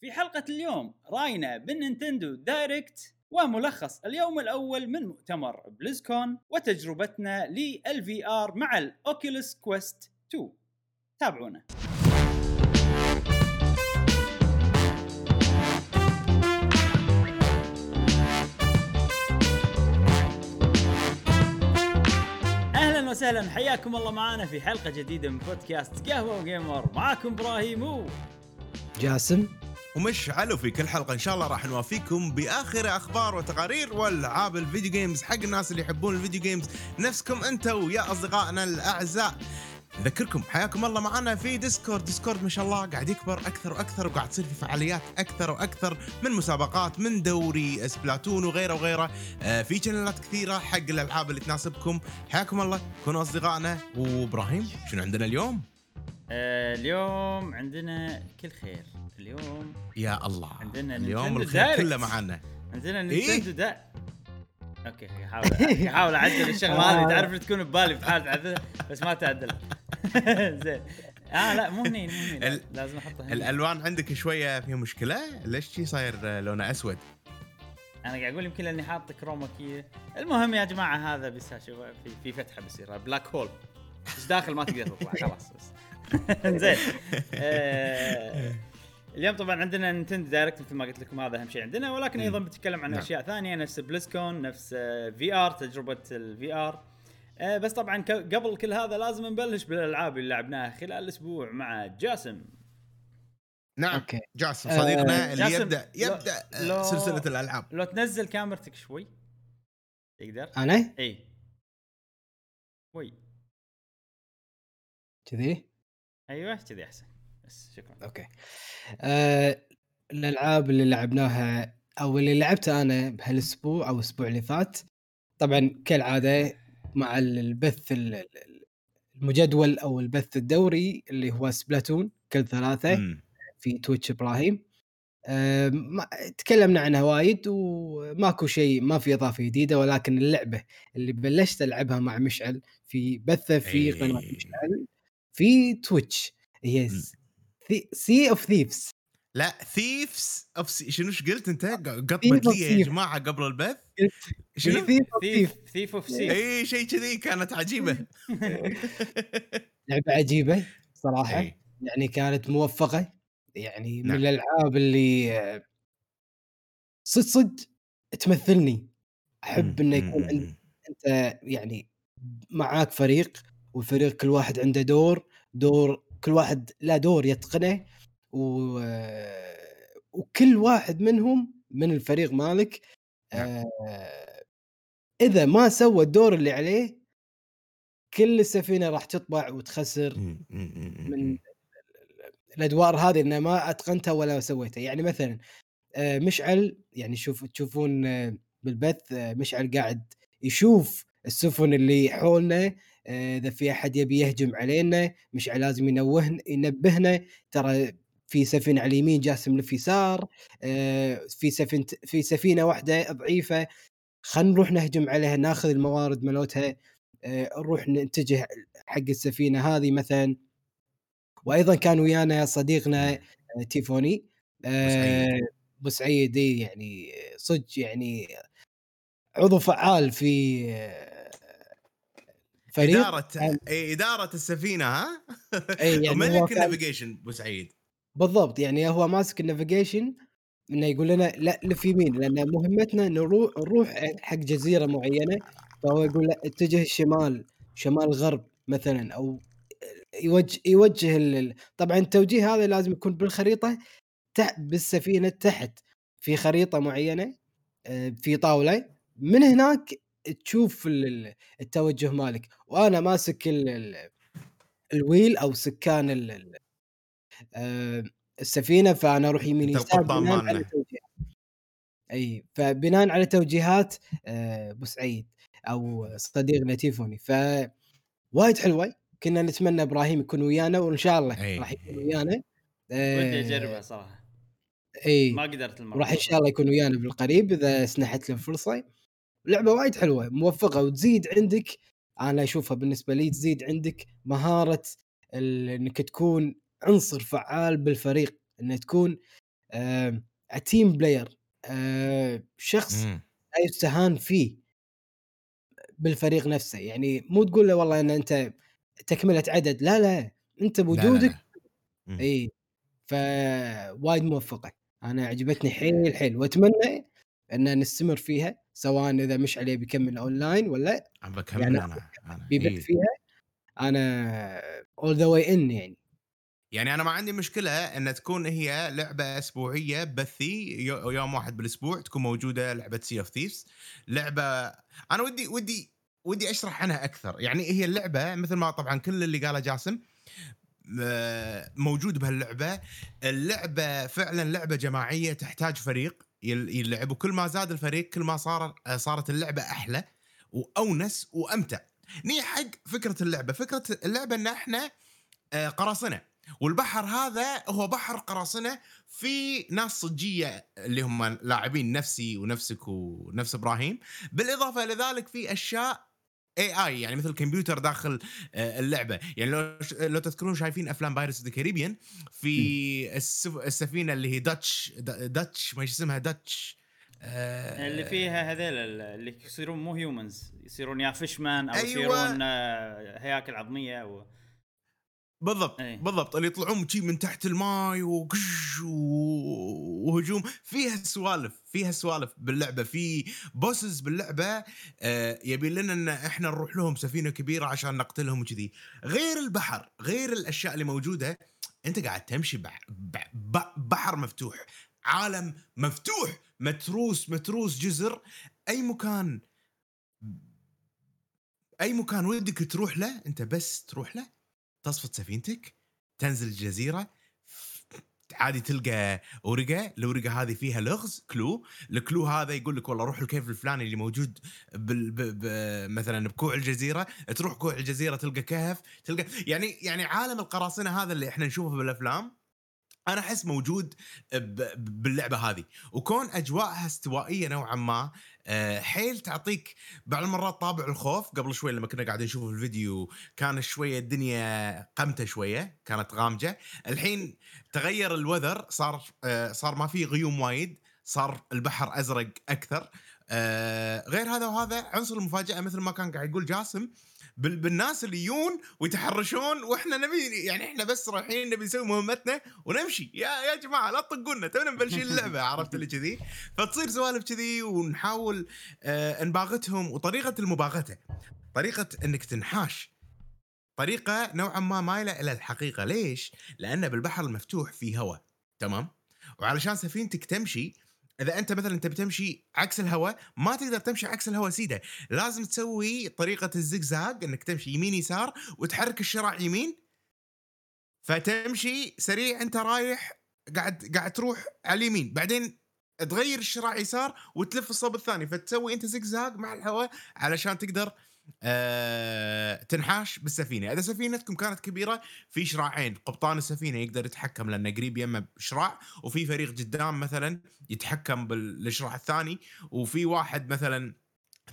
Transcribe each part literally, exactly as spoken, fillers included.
في حلقة اليوم راينا بالنينتندو دايركت وملخص اليوم الأول من مؤتمر بلزكون وتجربتنا للفي آر مع الأوكيوليس كويست اثنين. تابعونا. أهلا وسهلا، حياكم الله معنا في حلقة جديدة من بودكاست قهوة وجيمر. معاكم إبراهيم و جاسم ومشعل، وفي كل حلقة إن شاء الله راح نوافيكم بآخر أخبار وتقارير والألعاب الفيديو جيمز حق الناس اللي يحبون الفيديو جيمز نفسكم أنتوا ويا أصدقائنا الأعزاء. نذكركم حياكم الله معنا في ديسكورد. ديسكورد ما شاء الله قاعد يكبر أكثر وأكثر، وقاعد تصير في فعاليات أكثر وأكثر، من مسابقات، من دوري سبلاتون وغيره وغيره، في شانلات كثيرة حق الألعاب اللي تناسبكم. حياكم الله، كونوا أصدقائنا. وإبراهيم شنو عندنا اليوم؟ اليوم عندنا كل خير. اليوم يا الله عندنا اليوم الخير كله معنا. عندنا نينتندو دا اوكي حاول حاول اعدل الشغله هذه، تعرف تكون ببالي بحال تعدلها بس ما تعدل. زين اه لا مو هني ال... لازم احطها. الالوان عندك شويه فيها مشكله، ليش شي صاير لونه اسود؟ انا قاعد اقول يمكن لاني حاط كروما كي. المهم يا جماعه هذا بس شوف في في فتحه بصير بلاك هول مش داخل، ما تقدر تطلع خلاص بس. زين آه... اليوم طبعا عندنا نينتندو دايركت مثل ما قلت لكم، هذا اهم شيء عندنا، ولكن ايضا بتكلم عن نعم. اشياء ثانيه نفس بلزكون، نفس في ار، تجربه الفي ار. آه بس طبعا قبل كل هذا لازم نبلش بالالعاب اللي لعبناها خلال الاسبوع مع جاسم. نعم أوكي. جاسم صديقنا آه اللي جاسم يبدا يبدا لو... سلسله الالعاب. لو تنزل كاميرتك شوي تقدر. انا اي وي كذي، ايوه كذي احسن بس. شكرا. اوكي آه، الالعاب اللي لعبناها او اللي لعبتها انا بهالاسبوع او الاسبوع اللي فات، طبعا كالعاده مع البث المجدول او البث الدوري اللي هو سبلاتون كل ثلاثة م. في تويتش ابراهيم. آه، تكلمنا عنها وايد وماكو شيء، ما في اضافه جديده، ولكن اللعبه اللي بلشت العبها مع مشعل في بثه في قناه مشعل في تويتش هي سي اوف ثيفز. لا ثيفز اوف سي... شنو قلت انت؟ قطمت لي يا جماعه قبل البث شنو ثيف ثيف اوف سي، اي شيء كذي. كانت عجيبه لعبه عجيبه صراحه أي. يعني كانت موفقه، يعني نعم. من الالعاب اللي صد صد تمثلني. احب انه يكون عند... انت يعني معاك فريق، والفريق كل واحد عنده دور دور كل واحد لا دور يتقنه، و... وكل واحد منهم من الفريق مالك آ... إذا ما سوى الدور اللي عليه كل السفينة راح تطبع وتخسر من الأدوار هذه إن ما أتقنتها ولا سويتها. يعني مثلا آ... مشعل، يعني شوف تشوفون بالبث مشعل قاعد يشوف السفن اللي حولنا، إذا في أحد يبي يهجم علينا مشعل لازم ينوهن ينبهنا، ترى في سفينة على اليمين جاسم لف يسار، في سفينة في سفينة واحدة ضعيفة خلينا نروح نهجم عليها، ناخذ الموارد ملوتها، نروح نتجه حق السفينة هذه مثلا. وأيضا كان ويانا صديقنا تيفوني بسعيد، يعني صدق يعني عضو فعال في إدارة إدارة السفينة، ها؟ يعني ملك النافيجيشن بوسعيد بالضبط. يعني هو ماسك النافيجيشن، إنه يقول لنا لا لف يمين لأن مهمتنا نروح نروح حق جزيرة معينة، فهو يقول لا اتجه الشمال، شمال غرب مثلا، أو يوجه يوجه ال... طبعا التوجيه هذا لازم يكون بالخريطة تحت بالسفينة، تحت في خريطة معينة في طاولة، من هناك تشوف التوجه مالك. وانا ماسك ال ال الويل او سكان ال ال السفينه، فانا اروح يمين يسار بناء على توجيهات اي فبناء على توجيهات بسعيد او صديقنا تيفوني. فوايد حلوه، كنا نتمنى ابراهيم يكون ويانا وان شاء الله راح يكون ويانا. ودي اجربها صراحه، اي ما قدرت المره، راح ان شاء الله يكون ويانا بالقريب اذا سنحت له الفرصه. لعبة وايد حلوة موفقة، وتزيد عندك، أنا أشوفها بالنسبة لي تزيد عندك مهارة إنك تكون عنصر فعال بالفريق، إنك تكون تيم بلاير، شخص لا يستهان فيه بالفريق نفسه. يعني مو تقول له والله ان انت تكملة عدد، لا لا انت بوجودك لا لا. اي فوايد موفقة، انا عجبتني حيل حيل واتمنى ان نستمر فيها، سواء اذا مش عليه بيكمل اونلاين ولا عم بكمل يعني انا انا بيبت إيه. فيها انا all the way in. يعني يعني انا ما عندي مشكله ان تكون هي لعبه اسبوعيه بثي، يوم واحد بالاسبوع تكون موجوده لعبه سي اوف ثيفز. لعبه انا ودي ودي ودي اشرح عنها اكثر. يعني هي اللعبه مثل ما طبعا كل اللي قاله جاسم موجود بهاللعبه. اللعبه فعلا لعبه جماعيه، تحتاج فريق يلعب، وكل ما زاد الفريق كل ما صار صارت اللعبه احلى واونس وامتع. ني حق فكره اللعبه، فكره اللعبه ان احنا قراصنه، والبحر هذا هو بحر قراصنة، في ناس صجية اللي هم لاعبين نفسي ونفسك ونفس إبراهيم، بالإضافة لذلك في أشياء إيه آي يعني مثل الكمبيوتر داخل اللعبة. يعني لو لو تذكرون شايفين أفلام بايرتس اوف ذا كاريبيان، في السفينة اللي هي داتش داتش ما اسمها داتش آه اللي فيها هذول اللي يصيرون مو هيومنز، يصيرون يا فيشمان أو أيوة. يصيرون هياكل عظمية و... بالضبط أيه. بالضبط اللي يطلعون شيء من تحت الماي وكش وهجوم. فيها سوالف فيها سوالف باللعبه، في بوسز باللعبه آه يبي لنا ان احنا نروح لهم سفينه كبيره عشان نقتلهم وكذي. غير البحر، غير الاشياء اللي موجوده، انت قاعد تمشي بحر مفتوح، عالم مفتوح، متروس متروس جزر، اي مكان اي مكان ودك تروح له انت بس تروح له، تصفت سفينتك، تنزل الجزيرة، عادي تلقى أوريجا. الأوريجا هذه فيها لغز كلو، الكلو هذا يقول لك والله روح الكيف الفلاني اللي موجود بال... ب... ب... مثلا بكوع الجزيرة، تروح كوع الجزيرة تلقى كهف، تلقى يعني يعني عالم القراصنة هذا اللي احنا نشوفه بالأفلام أنا أحس موجود ب... باللعبة هذه. وكون أجواءها استوائية نوعا ما أه حيل، تعطيك بعض المرات طابع الخوف. قبل شوي لما كنا قاعدين نشوفه في الفيديو كان شوية الدنيا قمتة، شوية كانت غامجة. الحين تغير الوذر، صار أه صار ما في غيوم وايد، صار البحر أزرق أكثر. أه غير هذا وهذا عنصر المفاجأة مثل ما كان قاعد يقول جاسم بالناس اللي يون ويتحرشون، واحنا نبي يعني احنا بس رايحين نبي نسوي مهمتنا ونمشي. يا يا جماعه لا تطقونا، تونا نبلشين اللعبه، عرفت اللي كذي. فتصير سوالف كذي ونحاول آه نباغتهم. وطريقه المباغته، طريقه انك تنحاش، طريقه نوعا ما مايله الى الحقيقه. ليش؟ لان بالبحر المفتوح في هواء، تمام، وعلشان سفينتك تمشي، إذا أنت مثلاً أنت بتمشي عكس الهواء ما تقدر تمشي عكس الهواء سيدة، لازم تسوي طريقة الزجزاج، إنك تمشي يمين يسار وتحرك الشراع يمين، فتمشي سريع أنت رايح قاعد قاعد تروح على اليمين، بعدين تغير الشراع يسار وتلف الصوب الثاني، فتسوي أنت زجزاج مع الهواء علشان تقدر أه تنحاش بالسفينة. إذا سفينتكم كانت كبيرة في شراعين، قبطان السفينة يقدر يتحكم لأنه قريب يمه بشراع، وفي فريق قدام مثلا يتحكم بالشراع الثاني، وفي واحد مثلا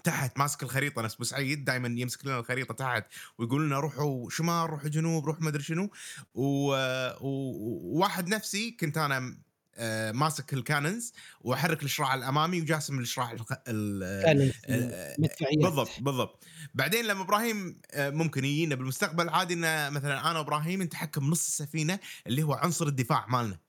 تحت ماسك الخريطة نفس بسعيد، دائما يمسك لنا الخريطة تحت ويقول لنا روحوا شمال، روحوا جنوب، روح مدري شنو. وواحد نفسي كنت أنا آه، ماسك الكاننز وحرك الشراع الامامي، وجاسم الشراع الخ... ال... آه، بالضبط بالضبط. بعدين لما ابراهيم آه، ممكن يجينا بالمستقبل عادي ان مثلا انا وابراهيم نتحكم نص السفينه اللي هو عنصر الدفاع مالنا،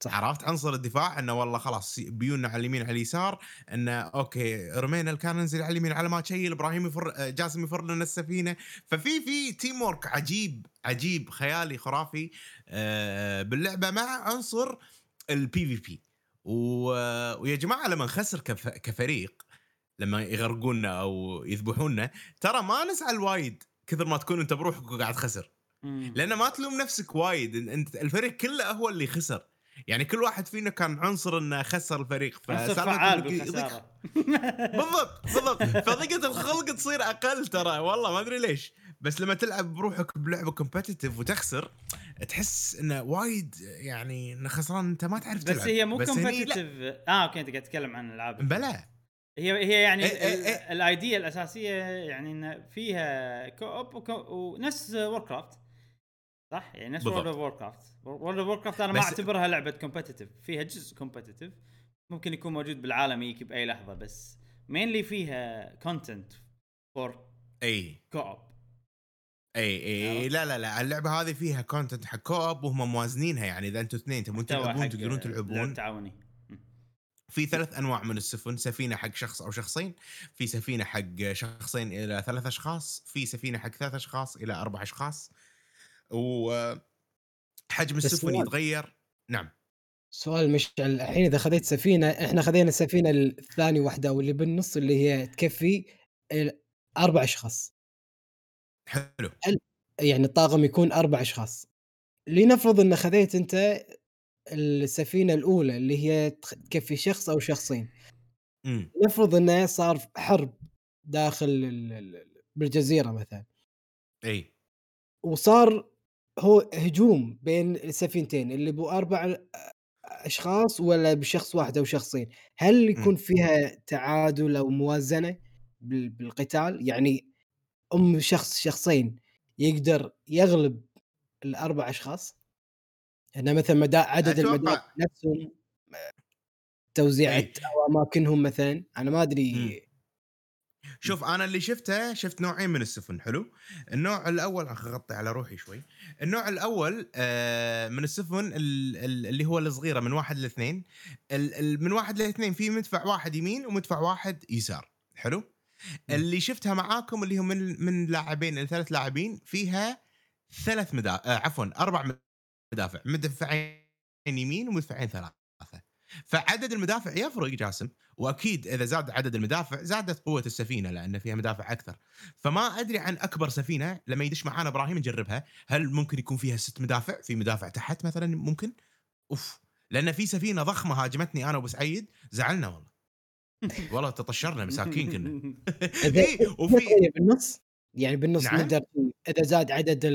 صح. عرفت عنصر الدفاع انه والله خلاص بيوننا على اليمين على اليسار، انه اوكي رمينا الكاننز على اليمين، على ما تشيل ابراهيم يفر جاسم يفر لنا السفينه. ففي في تيم وورك عجيب عجيب خيالي خرافي آه باللعبه، مع عنصر البي في بي. ويا جماعه لما نخسر كف... كفريق، لما يغرقونا او يذبحونا، ترى ما نزعل وايد كثر ما تكون انت بروحك وقاعد خسر، لان ما تلوم نفسك وايد، انت الفريق كله هو اللي خسر. يعني كل واحد فينا كان عنصر انه خسر الفريق، فصار بالخساره بالضبط بالضبط. فضيقه الخلق تصير اقل ترى، والله ما ادري ليش، بس لما تلعب بروحك بلعبه كومبتيتيف وتخسر تحس انه وايد يعني انه خسران، انت ما تعرف تلعب. بس هي مو كومبتيتيف. اه اوكي، انت قاعد تتكلم عن العاب بلا هي هي يعني الايديا الاساسيه يعني انه فيها كوب ونفس ووركرافت صح يعني نفس World of Warcraft. World of Warcraft أنا ما أعتبرها لعبة competitive، فيها جزء competitive ممكن يكون موجود بالعالم يجي بأي لحظة، بس mainly فيها content for أي co-op. أي أي لا لا لا اللعبة هذه فيها content حق co-op وهم موازنينها، يعني إذا أنتوا اثنين تبون تلعبون تقدرون تلعبون تعاوني. في ثلاث أنواع من السفن، سفينة حق شخص أو شخصين، في سفينة حق شخصين إلى ثلاث أشخاص، في سفينة حق ثلاث أشخاص إلى أربع أشخاص، وحجم السفن يتغير. نعم. سؤال مشعل، الحين إذا خذيت سفينة، إحنا خذينا السفينة الثانية واحدة واللي بالنص اللي هي تكفي أربع أشخاص. حلو. يعني الطاقم يكون أربع أشخاص. لنفرض إن خذيت أنت السفينة الأولى اللي هي تكفي شخص أو شخصين. مم. نفرض إنه صار حرب داخل بالجزيرة مثلا. أي. وصار هو هجوم بين السفينتين اللي بو أربع أشخاص ولا بشخص واحد أو شخصين، هل يكون فيها تعادل أو موازنة بالقتال؟ يعني أم شخص شخصين يقدر يغلب الأربع أشخاص؟ هنا مثلا مدى عدد المدى نفسهم، توزيعة أو أماكنهم مثلا، أنا ما أدري. شوف أنا اللي شفته، شفت نوعين من السفن. حلو. النوع الأول أغطي على روحي شوي. النوع الأول آه من السفن اللي هو الصغيرة من واحد لاثنين، من واحد لاثنين في مدفع واحد يمين ومدفع واحد يسار. حلو. اللي شفتها معاكم اللي هم من من لاعبين لثلاث لاعبين، فيها ثلاث مدافع آه عفوا أربع مدافع، مدفعين يمين ومدفعين ثلاثة، فعدد المدافع يفرق جاسم، وأكيد إذا زاد عدد المدافع زادت قوة السفينة لأن فيها مدافع أكثر. فما أدري عن أكبر سفينة لما يدش معانا إبراهيم نجربها، هل ممكن يكون فيها ست مدافع، في مدافع تحت مثلا ممكن؟ أوف، لأن في سفينة ضخمة هاجمتني أنا وبسعيد، زعلنا والله والله تطشرنا مساكين كنا. وفي بالنص يعني بالنص نقدر إذا زاد عدد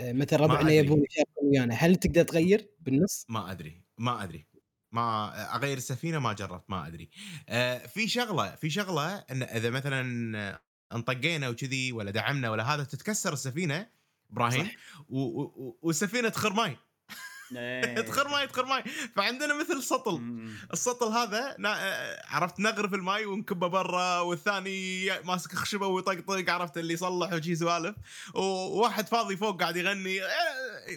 مثل ربعنا يبون يشاركون ويانا، هل تقدر تغير بالنص؟ ما أدري ما أدري ما أغير السفينة، ما جربت ما أدري. آه في شغلة في شغلة إن إذا مثلا انطقينا وكذي ولا دعمنا ولا هذا تتكسر السفينة إبراهيم، والسفينة تخر ماي تخر ماي تخر ماي فعندنا مثل سطل. السطل هذا عرفت نغرف الماي ونكبه برا، والثاني ماسك خشبة ويطقطق، عرفت اللي يصلح وشي سوالف، وواحد فاضي فوق قاعد يغني.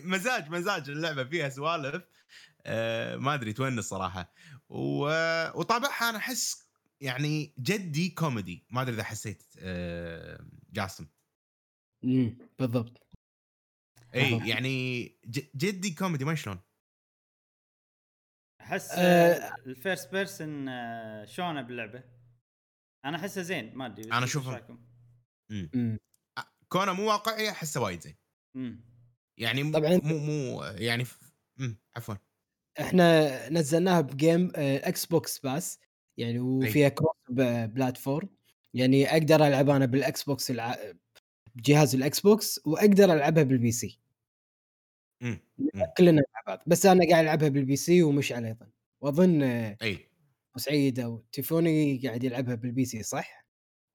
مزاج مزاج اللعبة فيها سوالف. أه ما أدري توين الصراحة. وطبعها أنا أحس يعني جدي كوميدي، ما أدري إذا حسيت أه جاسم. مم. بالضبط. أي يعني جدي كوميدي ما شلون أحس أه الفيرست بيرسن شلونه باللعبة، أنا أحسه زين ما أدري. أنا أشوفه كونه مو واقعي، أحسه وايد زين. مم. يعني مو مو يعني مم. عفوا احنا نزلناها بجيم اكس بوكس باس يعني، وفيها كروس بلاتفورم، يعني اقدر العب انا بالاكس بوكس الع... بجهاز الاكس بوكس، واقدر العبها بالبي سي. امم كلنا نلعبها، بس انا قاعد العبها بالبي سي ومش على ايضا، واظن اي سعيد او تيفوني قاعد يلعبها بالبي سي صح؟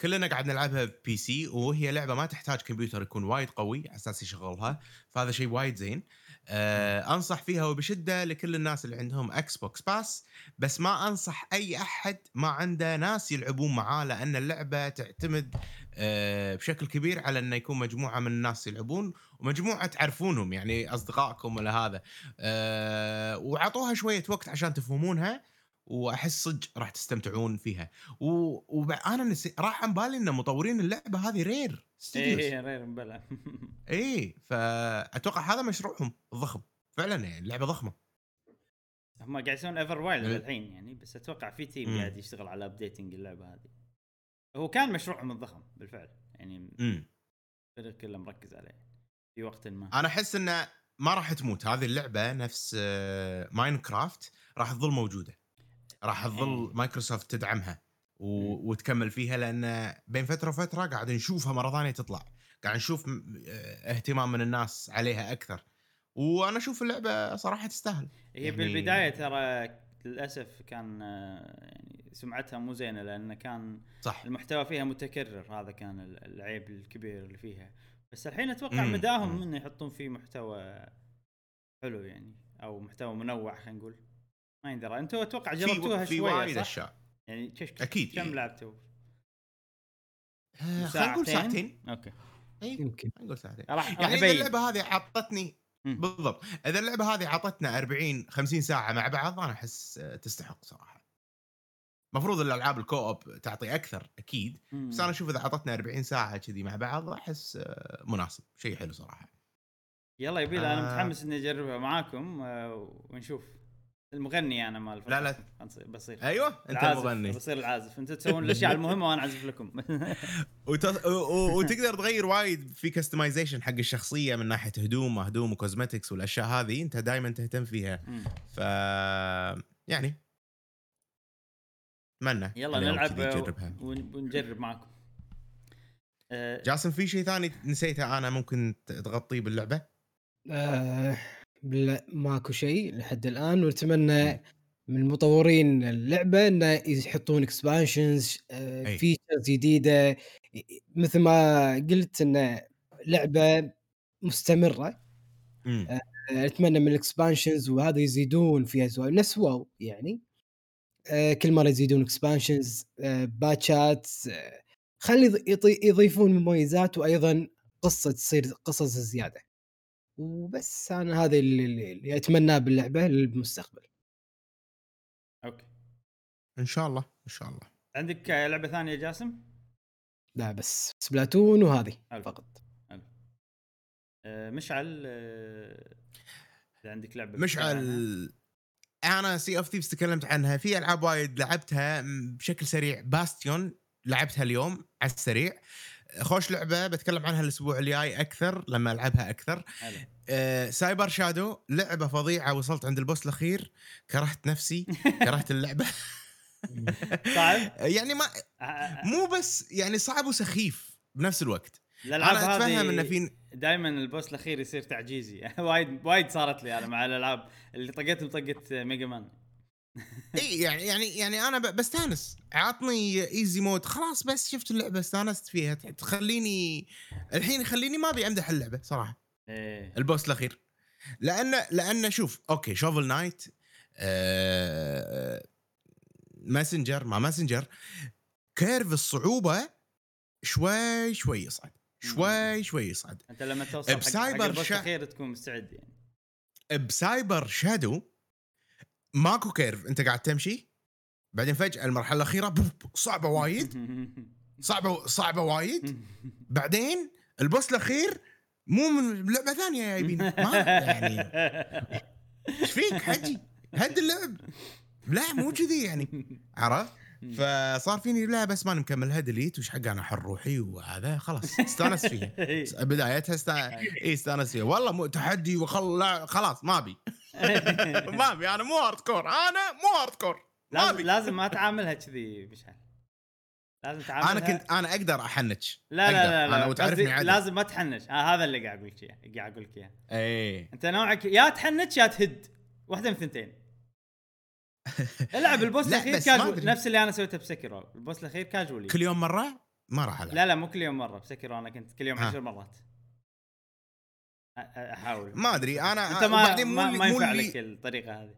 كلنا قاعد نلعبها بي سي، وهي لعبه ما تحتاج كمبيوتر يكون وايد قوي على اساس يشغلها، فهذا شيء وايد زين. أه أنصح فيها وبشدة لكل الناس اللي عندهم أكس بوكس باس، بس ما أنصح أي أحد ما عنده ناس يلعبون معاه، لأن اللعبة تعتمد أه بشكل كبير على أن يكون مجموعة من الناس يلعبون، ومجموعة تعرفونهم يعني أصدقائكم ولا هذا. أه وعطوها شوية وقت عشان تفهمونها، وأحس صدق راح تستمتعون فيها. وأنا نسي... راح عن بالي أن مطورين اللعبة هذه رير ستوديوز. إيه رير بلا. إيه فأتوقع هذا مشروعهم الضخم فعلا، يعني اللعبة ضخمة. هم قاعد يسوون إيفر وايلد الحين يعني، بس أتوقع في تيم قاعد يشتغل على أبديتنج اللعبة هذه، هو كان مشروعهم الضخم بالفعل يعني، الفريق كله مركز عليه في وقت ما. أنا أحس أنه ما راح تموت هذه اللعبة، نفس ماينكرافت راح تظل موجودة، راح تظل مايكروسوفت تدعمها و... وتكمل فيها، لأن بين فترة وفترة قاعد نشوفها مرة ثانية تطلع، قاعد نشوف اهتمام من الناس عليها أكثر، وأنا أشوف اللعبة صراحة تستاهل. هي يعني... بالبداية ترى للأسف كان يعني سمعتها مو زينة، لأن كان صح. المحتوى فيها متكرر، هذا كان العيب الكبير اللي فيها، بس الحين اتوقع مداهم انه يحطون فيه محتوى حلو يعني او محتوى منوع خلينا نقول. ما يندرى انتوا اتوقع جربتوها شويه صح؟ يعني اكيد كم لعبتوا؟ خلينا نقول ساعتين. اوكي يمكن نقول ساعتين. يعني اللعبه هذه عطتني بالضبط، اذا اللعبه هذه عطتنا أربعين خمسين ساعه مع بعض انا احس تستحق صراحه. مفروض الالعاب الكوب تعطي اكثر اكيد، بس انا اشوف اذا عطتنا أربعين ساعه كذي مع بعض احس مناسب، شيء حلو صراحه. يلا يبي آه. انا متحمس اني اجربها معاكم ونشوف. المغني انا مال لا لا بصير ايوه انت المغني، بصير العازف، انت تسوون الاشياء المهمه وانا اعزف لكم. وت... و... وتقدر تغير وايد في كستمايزيشن حق الشخصيه من ناحيه هدوم هدوم وكوزمتكس والاشياء هذه انت دائما تهتم فيها. ف يعني اتمنى يلا نلعب ونجرب معكم. أه... جاسم في شيء ثاني نسيته انا ممكن تغطيه باللعبه؟ أه... لا ماكو شيء لحد الآن، ونتمنى من مطورين اللعبة إنه يحطون إكسبانشنز فيتشرز جديدة. مثل ما قلت إنه لعبة مستمرة، أه أتمنى من الإكسبانشنز وهذا يزيدون فيها سواء نفس واو يعني أه كل مرة يزيدون إكسبانشنز أه باتشات أه خلي يضي يضيفون مميزات وأيضا قصة تصير قصص زيادة. وبس أنا هذا اللي, اللي أتمناه باللعبة للمستقبل. أوكي إن شاء الله إن شاء الله. عندك لعبة ثانية جاسم؟ لا بس سبلاتون وهذه فقط. أه مشعل أه عندك لعبة؟ مشعل أنا سي أوف ثيفز تكلمت عنها، في ألعاب وايد لعبتها بشكل سريع. باستيون لعبتها اليوم على السريع، خوش لعبة بتكلم عنها الأسبوع الجاي أكثر لما ألعبها أكثر. آه سايبر شادو لعبة فظيعة، وصلت عند البوس الأخير كرهت نفسي كرهت اللعبة. صعب يعني ما مو بس يعني صعب وسخيف بنفس الوقت. أنا أتفهم إن فين دائما البوس الأخير يصير تعجيزي. وايد وايد صارت لي أنا مع الألعاب اللي طقت طقت ميجا مان. اي يعني يعني يعني انا بستانس، عطني ايزي مود خلاص، بس شفت اللعبه استانست فيها تخليني الحين خليني ما بيمدح اللعبه صراحه. إيه. البوس الاخير لان لان شوف اوكي شوفل نايت آه... ماسنجر ما ماسنجر كيرف الصعوبه شوي شوي يصعد شوي شوي يصعد. انت لما توصل حق البوس الاخير تكون مستعد يعني. بسايبر شادو ماكو كيرف، انت قاعد تمشي بعدين فجأة المرحلة الأخيرة بوب صعبة وايد صعبة صعبة وايد، بعدين البوس الأخير مو من لعبة ثانية يا يبين ما يعني ايش فيك حجي هد اللعب لا مو كذي يعني عرف. فصار فيني لا بس ما نكمل هدليت وش حق انا حر روحي وهذا خلاص استانس فيها بدايتها استا... إيه استانس فيها والله تحدي وخل لا خلاص ما بي ما بي انا مو هاردكور انا مو هاردكور ما بي. لازم ما تعاملها كذي مشان لازم تعاملها. انا كنت انا اقدر احنش لا لا لا, لا, لا. وتعرفني عادي لازم ما تحنش. آه هذا اللي قاعد اقول لك اياه قاعد اقول لك اياه اي انت نوعك يا تحنش يا تهد واحده من ثنتين. العب البوس الاخير كاجوال نفس اللي انا سويته بسكيرو. البوس الاخير كاجوالي كل يوم مره ما راح العب. لا لا مو كل يوم مره بسكيرو انا كنت كل يوم عشر مرات احاول ما ادري انا. انت ما ما, ما ينفع لك الطريقه هذه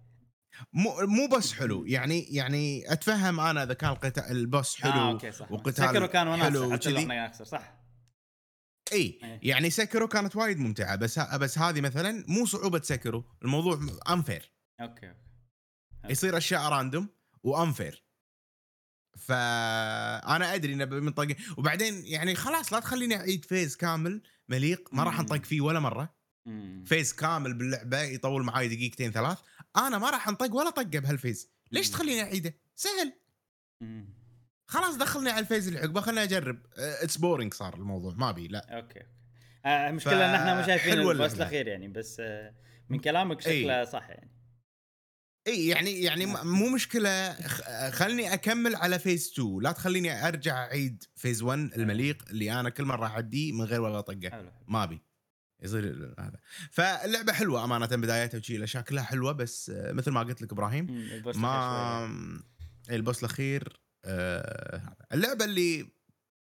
مو مو بس حلو يعني يعني اتفهم انا اذا كان القتال البوس حلو آه وقتال سكيرو كان وناسه حتى لو انا اخسر صح اي يعني سكيرو كانت وايد ممتعه بس بس هذه مثلا مو صعوبه سكيرو الموضوع انفير. اوكي يصير أشياء راندوم وأنفير فأنا أدري إنه بنطق وبعدين يعني خلاص لا تخليني أعيد فيز كامل مليق ما راح أنطق فيه ولا مرة. فيز كامل باللعبة يطول معاي دقيقتين ثلاث أنا ما راح أنطق ولا طقة بهالفيز ليش تخليني أعيده سهل خلاص دخلني على الفيز اللي عقبه خلني أجرب. It's boring صار الموضوع ما بي لا أوكي آه مشكلة نحن مش شايفين البوس الأخير يعني بس آه من كلامك شكله صح يعني اي يعني يعني مو مشكله خلني اكمل على فيز اثنين لا تخليني ارجع اعيد فيز واحد المليق اللي انا كل مره اعديه من غير ولا طقه ما ابي يصير هذا. فاللعبه حلوه امانه بدايتها وشي شكلها حلوه بس مثل ما قلت لك ابراهيم ما البوس الاخير. اللعبه اللي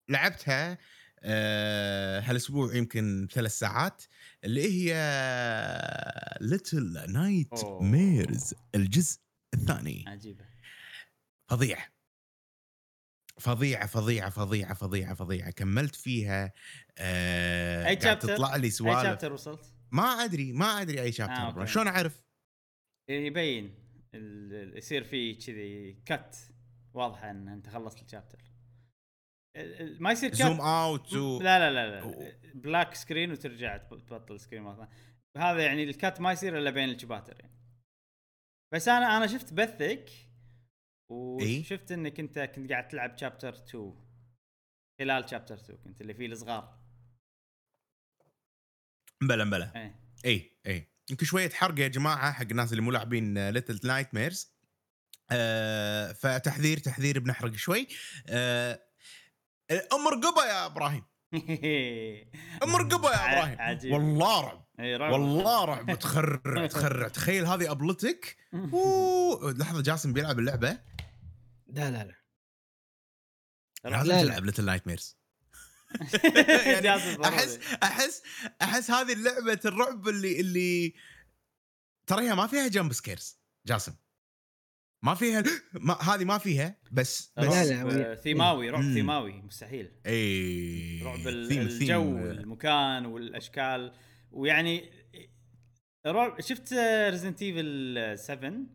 لعبتها هالاسبوع يمكن ثلاث ساعات اللي هي Little Nightmares الجزء الثاني. عجيبة فظيعة فظيعة فظيعة فظيعة فظيعة فظيعة كملت فيها. آه أي شابتر تطلع لي سوالف؟ أي شابتر وصلت؟ ما أدري ما أدري أي شابتر. آه شلون أعرف؟ يبين ال يصير فيه كذي كت واضحة إن أنت خلصت الشابتر. ما يصير كت زوم أوت و... لا لا لا, لا. و... بلاك سكرين وترجع تبطل سكرين مرة. هذا يعني الكت ما يصير إلا بين الشباتر يعني. بس أنا أنا شفت بثك وشفت انك انت كنت قاعد تلعب شابتر اثنين خلال شابتر اثنين كنت اللي فيه الصغار. بلا بلا اي اي, أي. يمكن شويه حرق يا جماعه حق الناس اللي مو لاعبين ليتل نايت ميرز. آه فتحذير تحذير بنحرق شوي. آه امرقبه يا ابراهيم امرقبه يا ابراهيم عجيب. والله رعب اي رعب والله رعب تخرع تخرع. تخيل هذه ابلتك. لحظه جاسم بيلعب اللعبه. لا لا لا لا لا لعبه ليتل نايت ميرز يعني احس احس احس هذه لعبه الرعب اللي اللي تريها ما فيها جامب سكيرز جاسم ما فيها ما هذه ما فيها بس بس لا لا ثيماوي رعب مم. ثيماوي مستحيل اي رعب الجو والمكان والاشكال ويعني رعب. شفت ريزيدنت ايفل سفن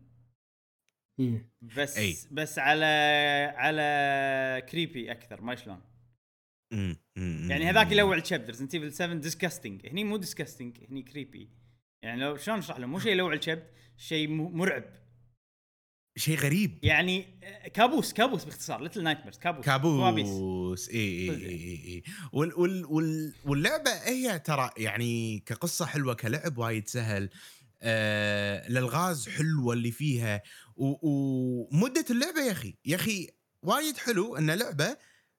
بس أي. بس على على كريبي اكثر ما شلون يعني هذاك الاول تشابتر ريزيدنت ايفل سفن ديسكاستنج. هني مو ديسكاستنج هني كريبي يعني لو شلون اشرح له مو شيء الاول تشابتر شيء مرعب شيء غريب يعني كابوس كابوس باختصار ليتل نايتميرز كابوس كابوس اي اي اي وال وال واللعبه هي ترى يعني كقصه حلوه كلعب وايد سهل. آه الالغاز حلوه اللي فيها ومده اللعبه يا اخي يا اخي وايد حلو ان لعبه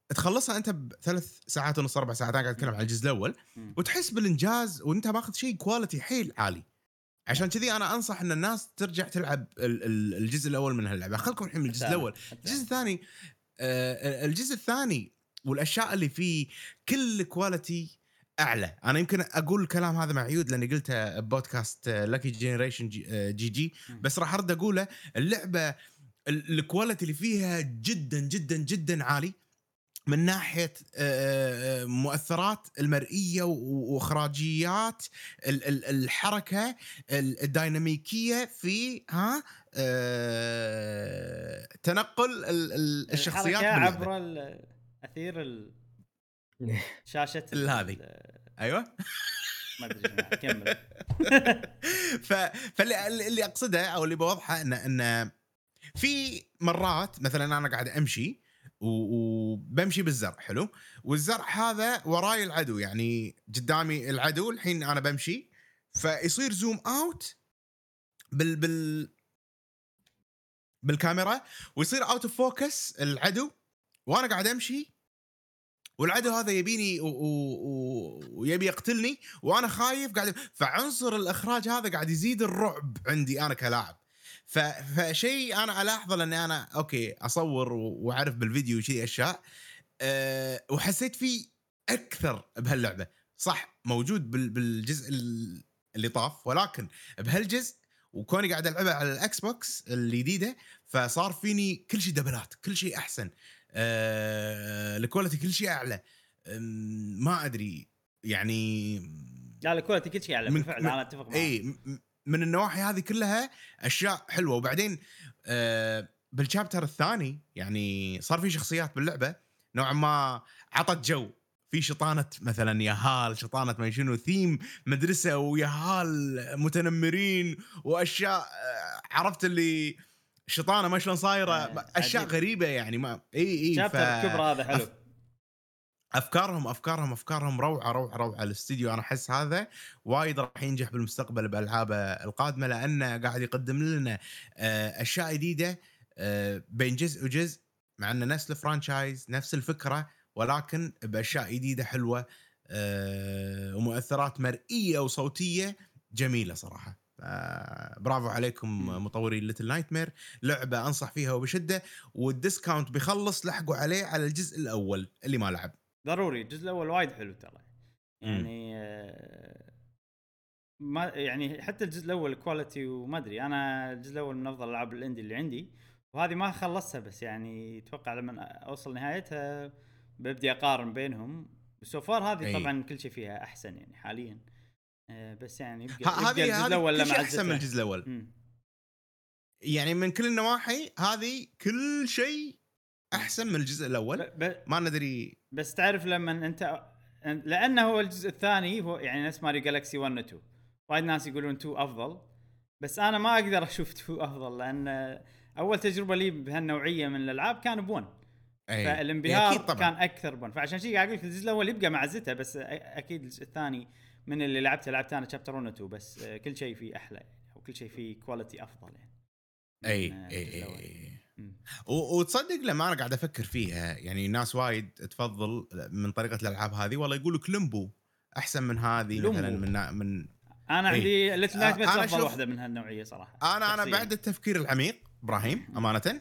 تخلصها انت بثلاث ساعات ونص اربع ساعات قاعد اتكلم عن الجزء الاول وتحس بالانجاز وانت ماخذ شيء كواليتي حيل عالي. عشان كذي أنا أنصح إن الناس ترجع تلعب الجزء الأول من هاللعبة. خلكم الحين الجزء الأول الجزء الثاني. آه الجزء الثاني والأشياء اللي فيه كل كواليتي أعلى. أنا يمكن أقول الكلام هذا مع عيود لأني قلته بودكاست لاكي جينيريشن جي جي بس راح أرد أقوله. اللعبة الكواليتي اللي فيها جدا جدا جدا عالي من ناحية مؤثرات المرئية وإخراجيات الحركة الديناميكية في ها تنقل الشخصيات عبر الأثير الشاشة هذه أيوة ما أدري كمل. فاللي أقصده أو اللي بوضحه إن إن في مرات مثلا أنا قاعد أمشي وبمشي بالزرع حلو والزرع هذا وراي العدو يعني قدامي العدو الحين أنا بمشي فيصير زوم أوت بال بال بالكاميرا ويصير أوت أوف فوكس العدو وأنا قاعد أمشي والعدو هذا يبيني ويبي يقتلني وأنا خايف قاعد فعنصر الإخراج هذا قاعد يزيد الرعب عندي أنا كلاعب. فشيء أنا ألاحظه لأني أنا أوكي أصور وأعرف بالفيديو شيء أشياء أه وحسيت فيه أكثر بهاللعبة. صح موجود بالجزء اللي طاف ولكن بهالجزء وكوني قاعد ألعبها على الأكس بوكس الجديدة فصار فيني كل شيء دبلات كل شيء أحسن أه الكواليتي كل شيء أعلى. ما أدري يعني لا الكواليتي كل شيء أعلى بالفعل أنا أتفق معك إيه من النواحي هذه كلها أشياء حلوة. وبعدين آه بالشابتر الثاني يعني صار في شخصيات باللعبة نوعا ما عطت جو في شطانة مثلا يهال شطانة ما يشنو ثيم مدرسة ويهال متنمرين وأشياء آه عرفت اللي شطانة ما شلون صايرة أشياء غريبة يعني ما إيه إيه شابتر الكبرى هذا حلو. أفكارهم أفكارهم أفكارهم روعة روعة روعة. الاستديو أنا أحس هذا وايد راح ينجح بالمستقبل بألعابه القادمة لأنه قاعد يقدم لنا أشياء جديدة بين جزء وجزء مع أنه نفس الفرانشايز نفس الفكرة ولكن بأشياء جديدة حلوة ومؤثرات مرئية وصوتية جميلة صراحة. برافو عليكم مطورين ليتل نايتمير. لعبة أنصح فيها وبشدة والديسكاونت بيخلص لحقوا عليه على الجزء الأول اللي ما لعب ضروري. الجزء الأول وايد حلو ترى يعني آه ما يعني حتى الجزء الأول كواليتي وما أدري. أنا الجزء الأول من أفضل الألعاب الاندي اللي عندي، وهذه ما خلصتها بس يعني أتوقع لما أوصل نهايتها ببدي أقارن بينهم. سو فار هذه طبعا كل شيء فيها أحسن يعني حاليا آه بس يعني هذه هذه أحسن من الجزء الأول م. يعني من كل النواحي هذه كل شيء أحسن من الجزء الأول. ما ندري بس تعرف لما أنت لأنه هو الجزء الثاني هو يعني ناس ماريو جالاكسي واحد و اثنين وايد ناس يقولون اثنين أفضل، بس أنا ما أقدر أشوف اثنين أفضل لأن أول تجربة لي بهالنوعية من الألعاب كان بون، فالانبهار كان أكثر بون، فعشان شيء قاعد أقولك الجزء الأول يبقى معزتها. بس أكيد الجزء الثاني من اللي لعبته لعبت أنا شابتر واحد و اثنين بس كل شيء فيه أحلى وكل شيء فيه كواليتي أفضل يعني. أي أي أي وتصدق لما أنا قاعد أفكر فيها يعني ناس وايد تفضل من طريقة الألعاب هذه والله يقولوا كلمبو أحسن من هذه مثلا من من أنا عندي اللي تنايت بس أفضل واحدة من هالنوعية صراحة. أنا أنا بعد التفكير العميق إبراهيم أمانة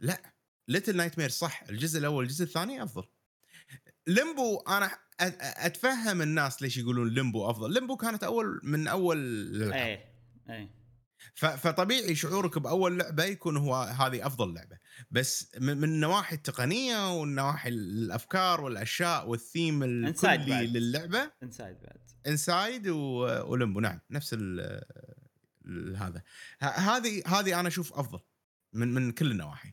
لا ليتل نايت مير صح الجزء الأول الجزء الثاني أفضل. لمبو أنا أتفهم الناس ليش يقولون لمبو أفضل. لمبو كانت أول من أول الألعاب أي أي فطبيعي شعورك بأول لعبة يكون هو هذه أفضل لعبة، بس من النواحي التقنية والنواحي الأفكار والأشياء والثيم الكلي للعبة انسايد بعد انسايد ولمبو نعم نفس ال هذا هذه هذه أنا أشوف أفضل من من كل النواحي.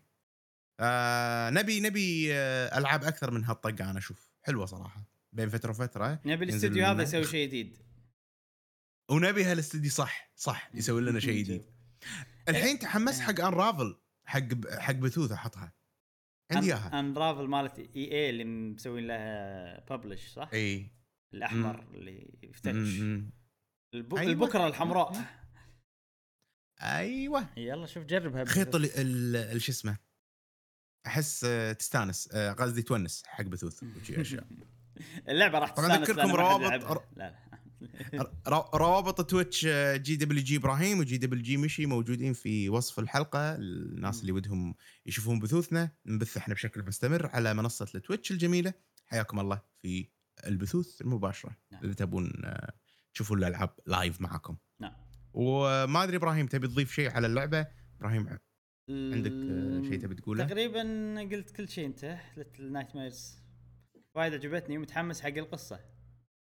آه نبي نبي ألعاب أكثر من هالطقة أنا أشوف حلوة صراحة بين فترة وفترة. نبي الاستوديو هذا يسوي شيء جديد ونبي هالاستدي صح صح يسوي لنا شيء جديد. الحين تحمس حق انرافل حق حق بثوثه حطها عندي اياها. انرافل مالت اي اي اللي مسوين لها ببلش صح اي الاحمر مم. اللي يفتش الب... أيوة. البكره الحمراء ايوه يلا شوف جربها خيط ال شو اسمه احس تستانس قصدي تونس حق بثوث وشي اشياء اللعبه راح تستانس. اذكركم روابط لا لا روابط تويتش جي دبليو جي إبراهيم وجي دبليو جي مشي موجودين في وصف الحلقة. الناس اللي ودهم يشوفون بثوثنا نبث احنا بشكل مستمر على منصة التويتش الجميلة. حياكم الله في البثوث المباشرة نعم. اللي تبون تشوفوا الألعاب لايف معكم نعم. وما أدري إبراهيم تبي تضيف شيء على اللعبة؟ إبراهيم عندك شيء تبي تقوله؟ تقريبا قلت كل شيء انت. ليتل نايت ميرز وايد عجبتني ومتحمس حق القصة.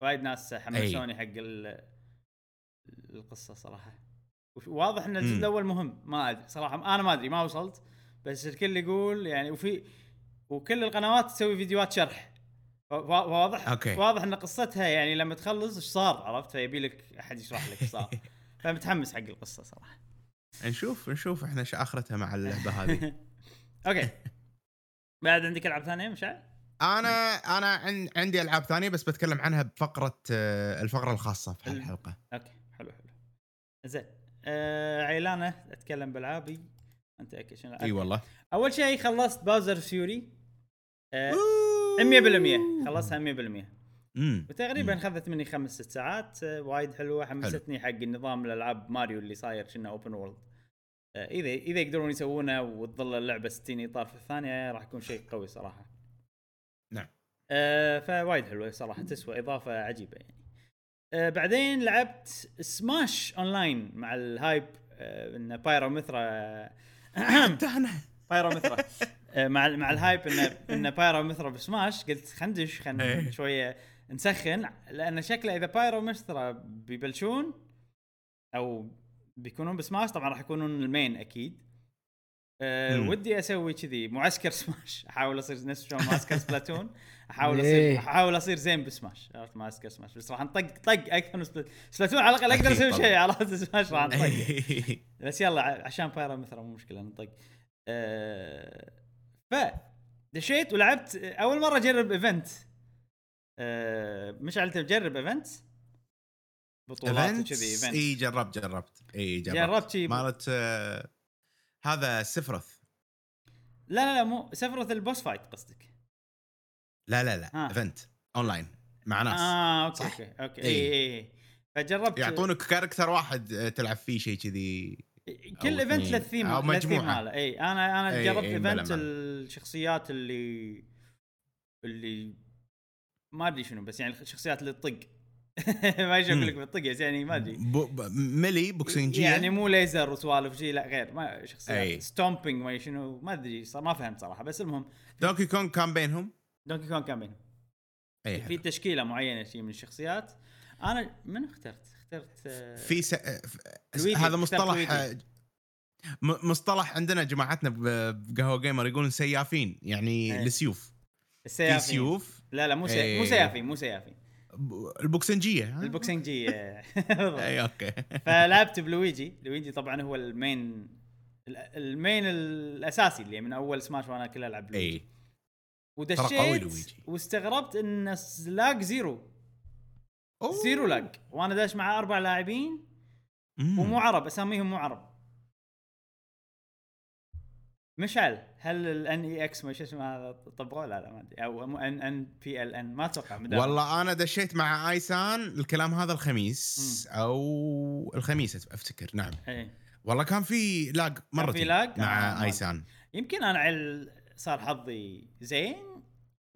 وايد ناس حمسوني حق القصة صراحة. واضح ان الجزء الأول مهم ما أدري صراحة أنا ما أدري ما وصلت بس الكل يقول يعني وفي وكل القنوات تسوي فيديوهات شرح واضح أوكي. واضح ان قصتها يعني لما تخلص إيش صار عرفت فيبي لك أحد يشرح لك صار فمتحمس حق القصة صراحة. نشوف نشوف إحنا شو آخرتها مع اللعبة هذه. أوكي بعد عندك ألعاب ثانية مشاعر؟ أنا أنا عندي ألعاب ثانية بس بتكلم عنها بفقرة الفقرة الخاصة في الحلقة. أوكي حلو حلو زين أه عيلانة أتكلم بالعابي أنت أكيد. إيه والله أول شيء خلصت باوزر فيوري مية بالمية خلصها مية بالمية وتقريبا خذت مني خمس ست ساعات. وايد حلوة حمستني حلو. حق النظام الألعاب ماريو اللي صاير شنو أوبن وورلد أه إذا إذا يقدرون يسوونه وتظل اللعبة ستين إطار في الثانية راح يكون شيء قوي صراحة نعم. آه فوايد حلوة صراحة تسوى إضافة عجيبة يعني. آه بعدين لعبت سماش أونلاين مع الهايب آه إن بايروميثرا بايروميثرا آه مع مع الهايب إن إن بايروميثرا بسماش قلت خندش خن شوية نسخن لأن شكله إذا بايروميثرا بيبلشون أو بيكونون بسماش طبعا راح يكونون المين أكيد. أه ودي اسوي كذي معسكر سماش احاول اصير نفس شلون معسكر سبلاتون احاول اصير احاول اصير زين بسماش عرفت معسكر سماش بس راح نطق طق اكثر من سبلاتون على الاقل اقدر اسوي شيء على سماش راح نطق بس يلا عشان بايرا مثلا مو مشكله نطق. أه ف دشيت ولعبت اول مره اجرب ايفنت أه مش على تجرب ايفنت بطولات كذي ايفنت اي جربت جربت اي جربت مالت هذا سفرث لا لا لا مو سفرث البوس فايت قصدك لا لا لا ايفنت اونلاين مع ناس اه اوكي صح. اوكي اي اي فجربت يعطونك كاركتر واحد تلعب فيه شيء كذي كل ايفنت للثيم ماله اي انا انا جربت ايفنت الشخصيات اللي اللي ما ادري شنو، بس يعني الشخصيات اللي تطق ما يشوف لك بالطق يعني ما ادري ب... ملي بوكسينجيه يعني مو ليزر وسوالف شيء، لا غير ما شخصيات ستومبينج ما شنو ما ادري ما فهمت صراحه. بس المهم دونكي كونغ كان بينهم دونكي كونغ كان بينهم أي في تشكيله معينه شيء من الشخصيات. انا من اخترت اخترت في س... هذا مصطلح مصطلح عندنا جماعتنا بقهوه جيمر يقولون سيافين، يعني أيه. لسيوف سيوف لا لا مو أيه. مو سيافين مو سيافين البوكسنجيه البوكسنجيه اي اوكي. فلعبت بلويجي. لويجي طبعا هو المين المين الاساسي اللي من اول سماش وانا كله العب بلويجي أيه. ودشيت واستغربت ان لاج زيرو أوه. زيرو لاج، وانا داش مع اربع لاعبين ومو عرب، اساميهم مو عرب. مشعل هل الان اي اكس ما شو اسمه هذا طبقوه؟ لا لا ما ادري، او ان ان بي ال ان ما اتوقع. والله انا دشيت مع ايسان الكلام هذا الخميس مم. او الخميس افتكر نعم أي. والله كان في لاج مره مع آه. ايسان. يمكن انا عل... صار حظي زين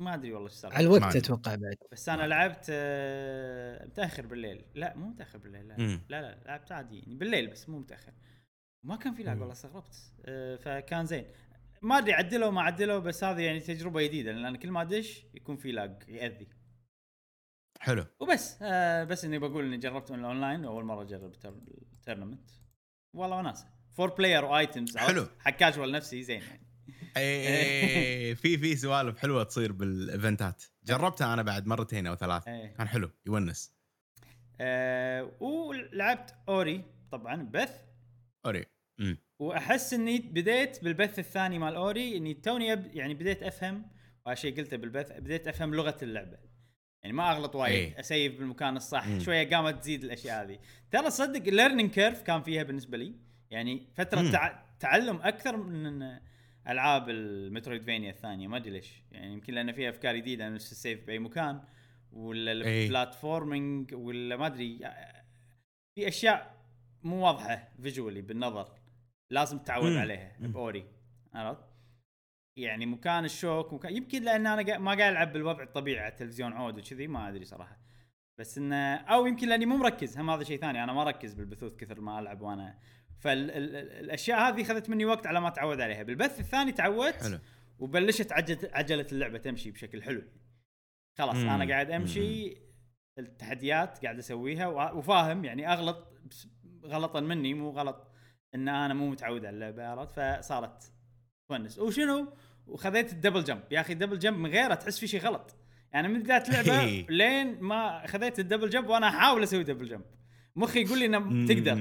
ما ادري والله ايش صار على الوقت اتوقع بعد. بس انا لعبت آه متاخر بالليل، لا مو متاخر بالليل، لا مم. لا لا لعبت عادي يعني بالليل بس مو متاخر، ما كان في لاج والله استغربت آه فكان زين. ما ادري عدلوا ما عدلوا، بس هذه يعني تجربه جديده لان كل ما ادش يكون في لاج ياذي. حلو وبس آه بس اني بقول اني جربت من الاونلاين اول مره جربت التورنمنت والله وناسه فور بلاير وايتمز حلو حكاجول نفسي زين يعني. اي في في سوالف حلوه تصير بالايفنتات جربتها انا بعد مرتين او ثلاث كان حلو يونس آه ولعبت اوري طبعا بث اوري امم واحس اني بديت بالبث الثاني مال اوري اني توني يب... يعني بديت افهم وهالشي قلته بالبث، بديت افهم لغه اللعبه يعني ما اغلط وايد أيه. اسيف بالمكان الصح مم. شويه قامت تزيد الاشياء هذه ترى صدق. الليرنينج كيرف كان فيها بالنسبه لي يعني فتره تع... تعلم اكثر من العاب المترويدفينيا الثانيه ما ادري ليش يعني، يمكن لان فيها افكار جديده نفس السيف باي مكان ولا البلاتفورمينج ولا ما ادري في اشياء مو واضحه فيجولي بالنظر لازم تتعود عليها باوري عرفت يعني مكان الشوك مكان... يمكن لان انا ما قاعد العب بالوضع الطبيعي على التلفزيون عود وكذي ما ادري صراحه، بس انه او يمكن لاني مو مركز هم هذا شيء ثاني، انا ما اركز بالبثوث كثر ما العب وانا فالاشياء هذه خذت مني وقت على ما تعود عليها. بالبث الثاني تعودت وبلشت عجله اللعبه تمشي بشكل حلو خلاص مم. انا قاعد امشي مم. التحديات قاعد اسويها وفاهم يعني اغلط غلطا مني مو غلط ان انا مو متعود على اللعبه فصارت فنس وشنو وخذيت الدبل جمب يا اخي دبل جمب من غيره تحس في شيء غلط يعني من بدايه اللعبه لين ما خذيت الدبل جمب وانا احاول اسوي دبل جمب مخي يقول لي انه تقدر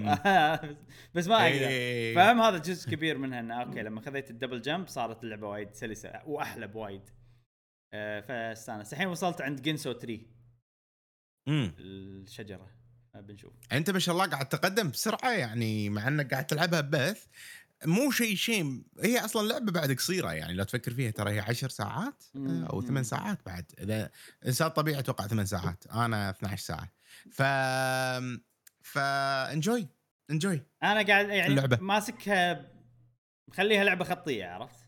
بس ما اقدر فهم هذا جزء كبير منها انه اوكي لما خذيت الدبل جمب صارت اللعبه وايد سلسه واحلى بوايد آه فاستانه. الحين وصلت عند جينسو ثلاثة امم الشجره بنشوف. انت ما شاء الله قاعد تتقدم بسرعه يعني مع انك قاعد تلعبها ببث مو شيء شيء هي اصلا لعبه بعد قصيره يعني لو تفكر فيها ترى هي عشر ساعات او ثمان ساعات بعد اذا انسان طبيعي اتوقع ثمان ساعات انا اثنتي عشرة ساعه ف فا انجوي انجوي انا قاعد يعني اللعبة. ماسكها مخليها لعبه خطيه عرفت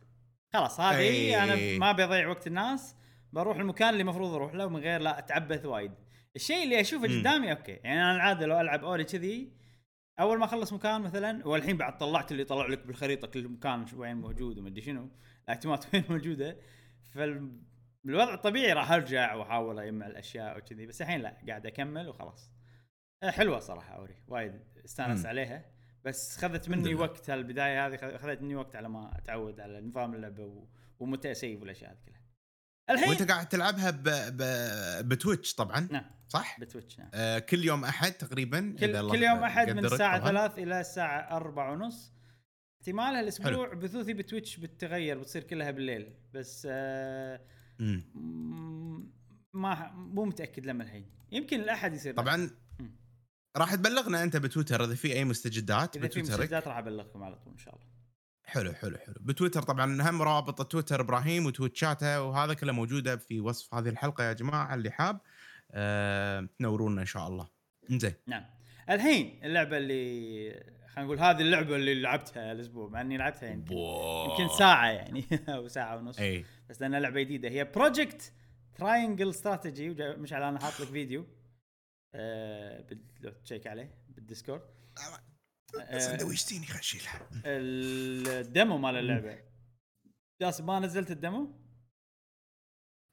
خلاص هذه أي... انا ما بضيع وقت الناس بروح المكان اللي مفروض اروح له من غير لا اتعبث وايد الشيء اللي اشوفه قدامي اوكي يعني انا العاده لو العب اوري كذي اول ما اخلص مكان مثلا والحين بعد طلعت اللي طلع لك بالخريطه كل مكان وين موجود وما ادري شنو الايتمات وين موجوده فالوضع الطبيعي راح ارجع واحاول اجمع الاشياء وكذي بس الحين لا قاعد اكمل وخلاص. حلوه صراحه اوري وايد استانس عليها بس خذت مني وقت هالبدايه هذه خذت مني وقت على ما اتعود على نظام اللعبه ومتى اسيف والاشياء هذه كلها. الحين وانت قاعد تلعبها ب... ب... بتويتش طبعا نعم. صح بتويتش نعم. آه كل يوم احد تقريبا كل, كل يوم احد من الساعه ثلاثة الى الساعه أربعة ونص احتمال هالاسبوع بثوثي بتويتش بتتغير بتصير كلها بالليل بس آه م... ما مو متاكد لما الحين يمكن الاحد يصير طبعا لحين. راح تبلغنا انت بتويتر اذا في اي مستجدات بتويتر اذا في مستجدات راح ابلغكم على طول ان شاء الله. حلو حلو حلو بتويتر طبعا هم رابط تويتر ابراهيم وتويتشاته وهذا كله موجوده في وصف هذه الحلقه يا جماعه اللي حاب أه... تنورونا ان شاء الله. انزين نعم الحين اللعبه اللي خلينا نقول هذه اللعبه اللي لعبتها الاسبوع مع اني لعبتها يمكن, يمكن ساعه يعني او ساعه ونص أي. بس لانها لعبه جديده هي بروجكت تراينجل استراتيجي. مشعل انا حاط لك فيديو أه بدي تشيك عليه بالديسكورد. سندويشتيني خل اشيلها. الديمو مال اللعبه جاسم ما نزلت الديمو؟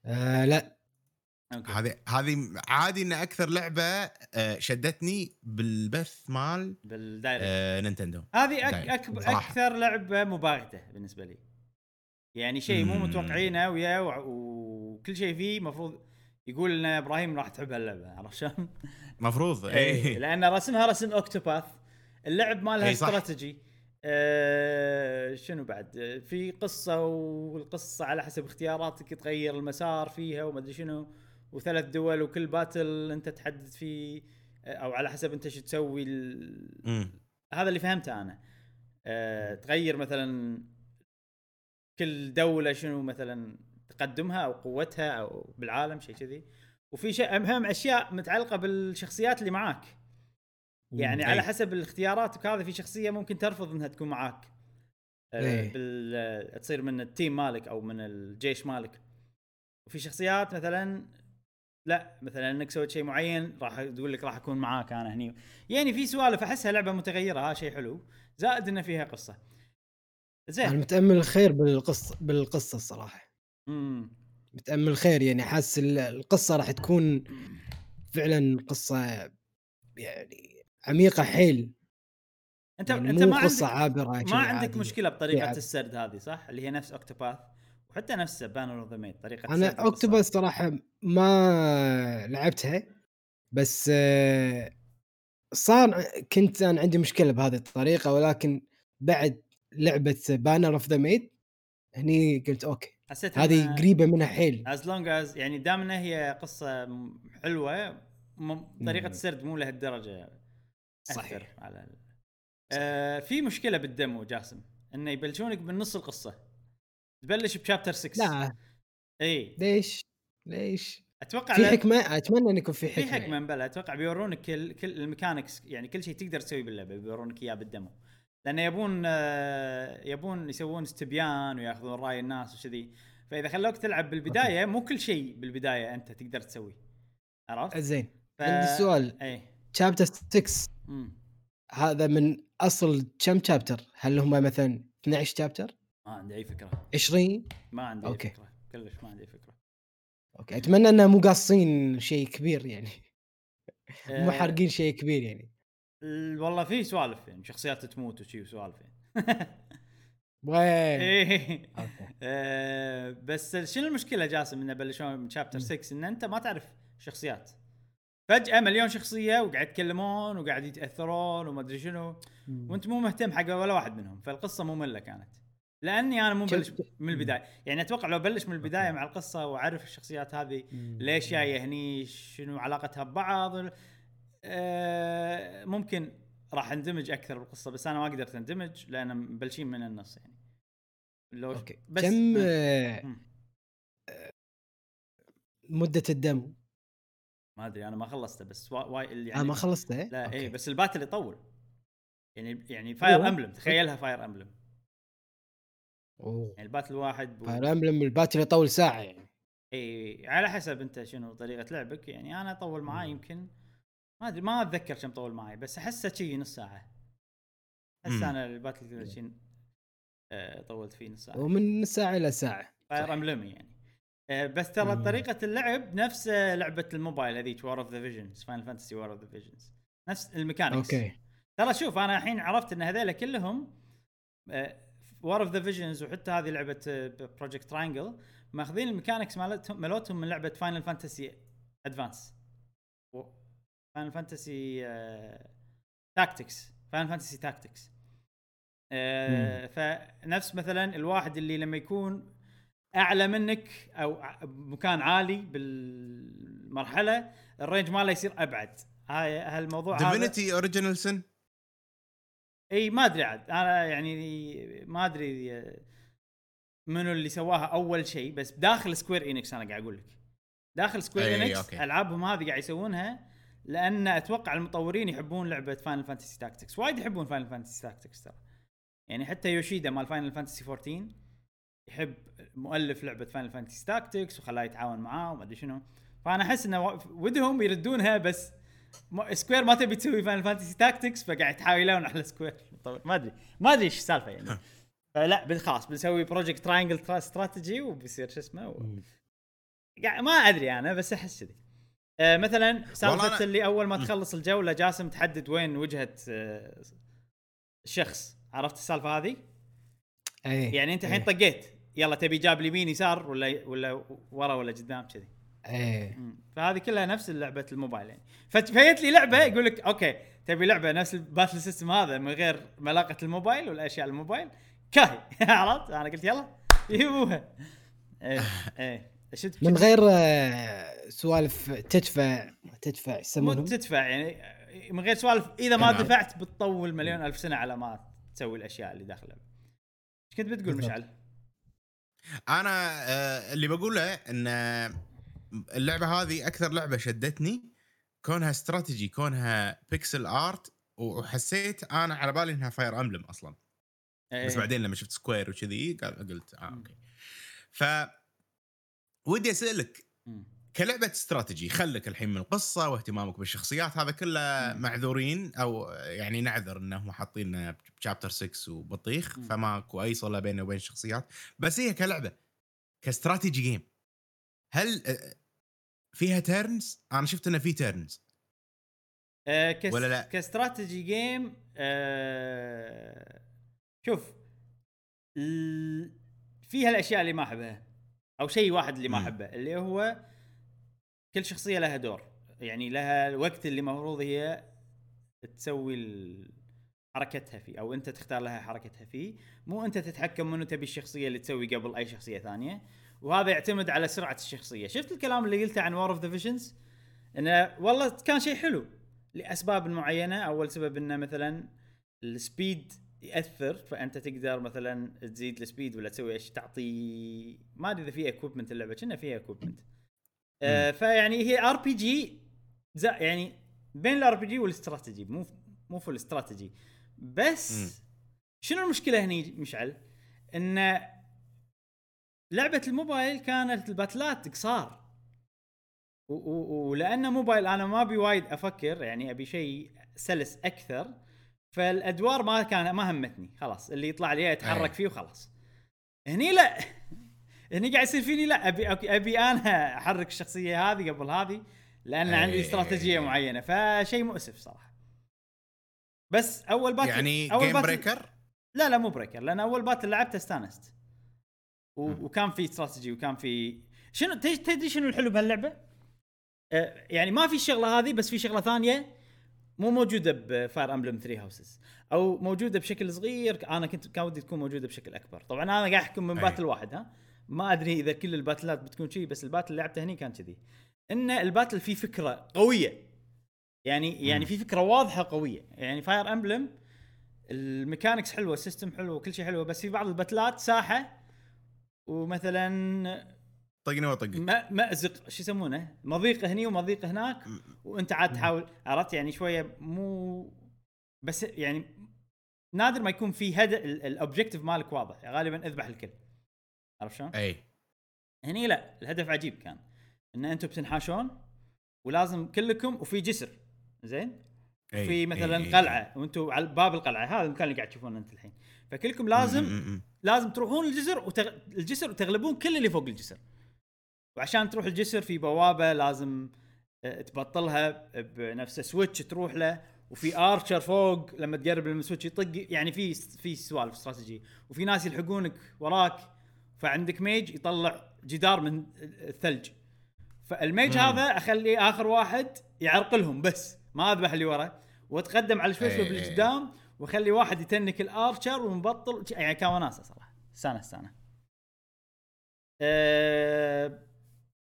آه لا هذه هذه عادي ان اكثر لعبه شدتني بالبث مال بالدايركت آه نينتندو هذه أك أكب اكثر لعبه مباغته بالنسبه لي، يعني شيء مو متوقعينه ويا وكل شيء فيه مفروض يقول لنا ابراهيم راح تحب هاللعبه، عرفت شلون؟ مفروض اي لان رسمها رسم اوكتوباث، اللعب مالها استراتيجي أه شنو بعد في قصه، والقصه على حسب اختياراتك تغير المسار فيها وما ادري شنو، وثلاث دول وكل باتل انت تحدد فيه او على حسب انت شو تسوي ال... هذا اللي فهمته انا أه تغير مثلا كل دوله شنو مثلا تقدمها او قوتها او بالعالم شيء كذي، وفي شيء اهم اشياء متعلقه بالشخصيات اللي معاك، يعني على حسب الاختيارات وكذا في شخصيه ممكن ترفض انها تكون معاك أه بال... تصير من التيم مالك او من الجيش مالك، وفي شخصيات مثلا لا مثلا انك سويت شيء معين راح تقول لك راح اكون معاك انا هني، يعني في سوالف احسها لعبه متغيره. ها شيء حلو زائد ان فيها قصه زين، انا متامل الخير بالقصه بالقصه الصراحه امم متامل الخير، يعني حاسس القصه راح تكون فعلا قصه يعني عميقه حيل. انت يعني انت ما عندك عابرة ما عندك عادية. مشكله بطريقه السرد هذه صح اللي هي نفس اوكتوباث وحتى نفس بانر اوف ذا ميد طريقه. انا اوكتوباث صراحه ما لعبتها، بس صار كنت انا عندي مشكله بهذه الطريقه، ولكن بعد لعبه بانر اوف ذا ميد هني قلت اوكي هذه قريبه منها حيل as long as يعني دامنا هي قصه حلوه طريقه السرد مو لهالدرجه صحيح على ال... آه في مشكله بالدمو جاسم انه يبلشونك بالنص القصه، تبلش بشابتر ستة. لا اي ليش ليش اتوقع في حكمه، اتمنى ان يكون في حكمه في حكمه بلا اتوقع بيورونك كل كل الميكانكس، يعني كل شيء تقدر تسوي باللعبه بيورونك اياه بالدمو، لان يبون يبون يسوون استبيان وياخذون راي الناس وكذي، فاذا خلوك تلعب بالبدايه مو كل شيء بالبدايه انت تقدر تسوي، عرفت زين ف... عندي سؤال اي شابتر ستة مم. هذا من اصل كم شابتر؟ هل هم مثلا اثنا عشر شابتر؟ ما عندي اي فكره. عشرين ما عندي أوكي. فكره كلش ما عندي فكره اوكي، اتمنى انه مو قاصين شيء كبير يعني مو حارقين شيء كبير يعني. والله في سوالف يعني شخصيات تموت وشي وسوالف وين اوكي، بس شنو المشكله جاسم انه بلشوا من شابتر ستة ان انت ما تعرف شخصيات، فجاه مليون شخصيه وقاعد يتكلمون وقاعد يتاثرون وما ادري شنو، وانت مو مهتم حق ولا واحد منهم، فالقصه ممله كانت لاني انا مو بلش من البدايه، يعني اتوقع لو بلش من البدايه مع القصه واعرف الشخصيات هذه ليش جايه هني شنو علاقتها ببعض أه ممكن راح اندمج اكثر بالقصه، بس انا ما قدرت اندمج لان مبلشين من النص يعني لو اوكي. بس كم آه مده الدمو؟ ما ادري انا ما خلصته، بس واي اللي يعني آه ما خلصته لا اي بس الباتل يطول يعني، يعني فاير امبلم تخيلها فاير امبلم يعني الباتل واحد بو... فاير امبلم الباتل يطول ساعه يعني اي على حسب انت شنو طريقه لعبك، يعني انا اطول معاي يمكن ما ادري ما اتذكر كم طول معي، بس احسه شيء نص ساعه هسه انا الباتل ثلاثين آه طولت فيه نص ساعه ومن نص ساعه الى ساعه فاير امبلم يعني آه بس ترى طريقه اللعب نفس لعبه الموبايل هذيك وار اوف ذا فيجنز فاينل فانتسي وار اوف ذا فيجنز نفس الميكانكس اوكي. ترى شوف انا الحين عرفت ان هذول كلهم آه وار اوف ذا فيجنز وحتى هذه لعبه بروجكت تراينجل ماخذين الميكانكس مالتهم مالتهم من لعبه فاينل فانتسي ادفانس فاينل فانتسي تاكتكس فاينل فانتسي تاكتكس آه فنفس مثلا الواحد اللي لما يكون اعلى منك او مكان عالي بالمرحله الرينج ماله يصير ابعد، هاي هالموضوع هذا ديفينيتي اوريجينال سن اي ما ادري عاد انا يعني ما ادري منو اللي سواها اول شيء، بس داخل سكوير انكس انا قاعد اقول لك داخل سكوير انكس العابهم هذه قاعد يسوونها لان اتوقع المطورين يحبون لعبه فاينل فانتسي تاكتكس وايد، يحبون فاينل فانتسي تاكتكس ترى يعني حتى يوشيدا مال فاينل فانتسي فورتين يحب مؤلف لعبة فاينل فانتسي تاكتكس وخلاه يتعاون معاه وما ادري شنو. فانا احس انه ودهم يردونها بس سكوير ما تبي تسوي فاينل فانتسي تاكتكس فقاعد يحاولون على سكوير. طبعا ما ادري ما ادري ايش السالفه يعني. فلا بالخاص بنسوي بروجكت تراينجل استراتيجي وبيصير شو اسمه و... ما ادري انا بس احس كذي. أه مثلا سالفه اللي اول ما تخلص الجوله جاسم تحدد وين وجهه أه الشخص. عرفت السالفه هذه؟ أيه. يعني انت الحين أيه. طقيت يلا تبي جاب يمين يسار ولا ولا ورا ولا قدام كذي. ايه فهذه كلها نفس لعبه الموبايل يعني. ففيت لي لعبه يقول لك اوكي تبي لعبه نفس الباتل سيستم هذا من غير ملاقه الموبايل والاشياء الموبايل كاي. عرفت انا قلت يلا يبوها ايه ايه شد من غير سوالف تدفع تدفع يسمونهم تدفع يعني من غير سوالف اذا ما دفعت بتطول مليون الف سنه على ما تسوي الاشياء اللي داخلها. ايش كنت بتقول مشعل؟ انا اللي بقوله ان اللعبه هذه اكثر لعبه شدتني كونها استراتيجي كونها بيكسل ارت وحسيت انا على بالي انها فاير امبلم اصلا أيه. بس بعدين لما شفت سكوير وكذي قلت اه اوكي. ف ودي اسالك كلعبه استراتيجي خلك الحين من القصه واهتمامك بالشخصيات هذا كله معذورين او يعني نعذر انهم حاطين بشابتر ستة وبطيخ فماكو اي صله بينه وبين الشخصيات. بس هي كلعبه كاستراتيجي جيم هل فيها تيرنز؟ انا شفت انه في تيرنز أه كس... ولا لا كاستراتيجي جيم. أه... شوف ال... فيها الاشياء اللي ما احبها او شيء واحد اللي ما احبه اللي هو كل شخصيه لها دور يعني لها الوقت اللي مفروض هي تسوي حركتها فيه او انت تختار لها حركتها فيه مو انت تتحكم منو تبي الشخصيه اللي تسوي قبل اي شخصيه ثانيه. وهذا يعتمد على سرعه الشخصيه. شفت الكلام اللي قلته عن وار اوف ذا فيجنز انه والله كان شيء حلو لاسباب معينه. اول سبب انه مثلا السبيد يأثر فانت تقدر مثلا تزيد السبيد ولا تسوي ايش تعطي ما ادري اذا في اكويبمنت اللعبه كنا فيها اكويبمنت آه فيعني هي ار بي جي يعني بين الار بي جي والاستراتيجي مو مو في الاستراتيجي بس م. شنو المشكله هنا مشعل ان لعبه الموبايل كانت الباتلات قصار ولانه موبايل انا ما ابي وايد افكر يعني ابي شيء سلس اكثر فالادوار ما كان ما همتني خلاص اللي يطلع لي اتحرك فيه وخلاص. هني لا هني قاعد يصير فيني لا ابي ابي انا احرك الشخصيه هذه قبل هذه لان عندي استراتيجيه معينه فشيء مؤسف صراحه. بس اول بات يعني اول بات بريكر لا لا مو بريكر لان اول بات لعبته استانست وكان في استراتيجي وكان في شنو تدري شنو الحلو بهاللعبه أه يعني ما في الشغله هذه بس في شغله ثانيه مو موجوده بفاير امبلم ثري هاوسز او موجوده بشكل صغير. انا كنت كان ودي تكون موجوده بشكل اكبر. طبعا انا قاعد احكم من باتل واحد ها ما ادري اذا كل الباتلات بتكون شيء بس الباتل اللي لعبته هني كان كذي ان الباتل فيه فكره قويه يعني يعني في فكره واضحه قويه يعني فاير امبلم الميكانكس حلوه السيستم حلو وكل شيء حلو بس في بعض الباتلات ساحه ومثلا طقني وطقك مأزق شو يسمونه مضيقه هني ومضيقه هناك وانت عاد تحاول. عرفت يعني شويه مو بس يعني نادر ما يكون في هدف الاوبجكتيف مالك واضح غالبا اذبح الكل. عرفت شلون اي هني لا الهدف عجيب كان ان انتم بتنحاشون ولازم كلكم وفي جسر زين في مثلا أي. قلعه وانتم على باب القلعه هذا المكان اللي قاعد تشوفونه انت الحين فكلكم لازم م-م-م. لازم تروحون الجسر وتغ... الجسر وتغلبون كل اللي فوق الجسر. وعشان تروح الجسر في بوابه لازم تبطلها بنفس سويتش تروح له وفي ارشر فوق لما تقرب للسويتش يطق يعني في في سوالف استراتيجي وفي ناس يلحقونك وراك فعندك ميج يطلع جدار من الثلج فالميج مم. هذا اخلي اخر واحد يعرقلهم بس ما اذبح اللي ورا واتقدم على شوي شوي بالقدام واخلي واحد يتنك الارشر ومبطل يعني كان وناسه صراحه سنه سنه أه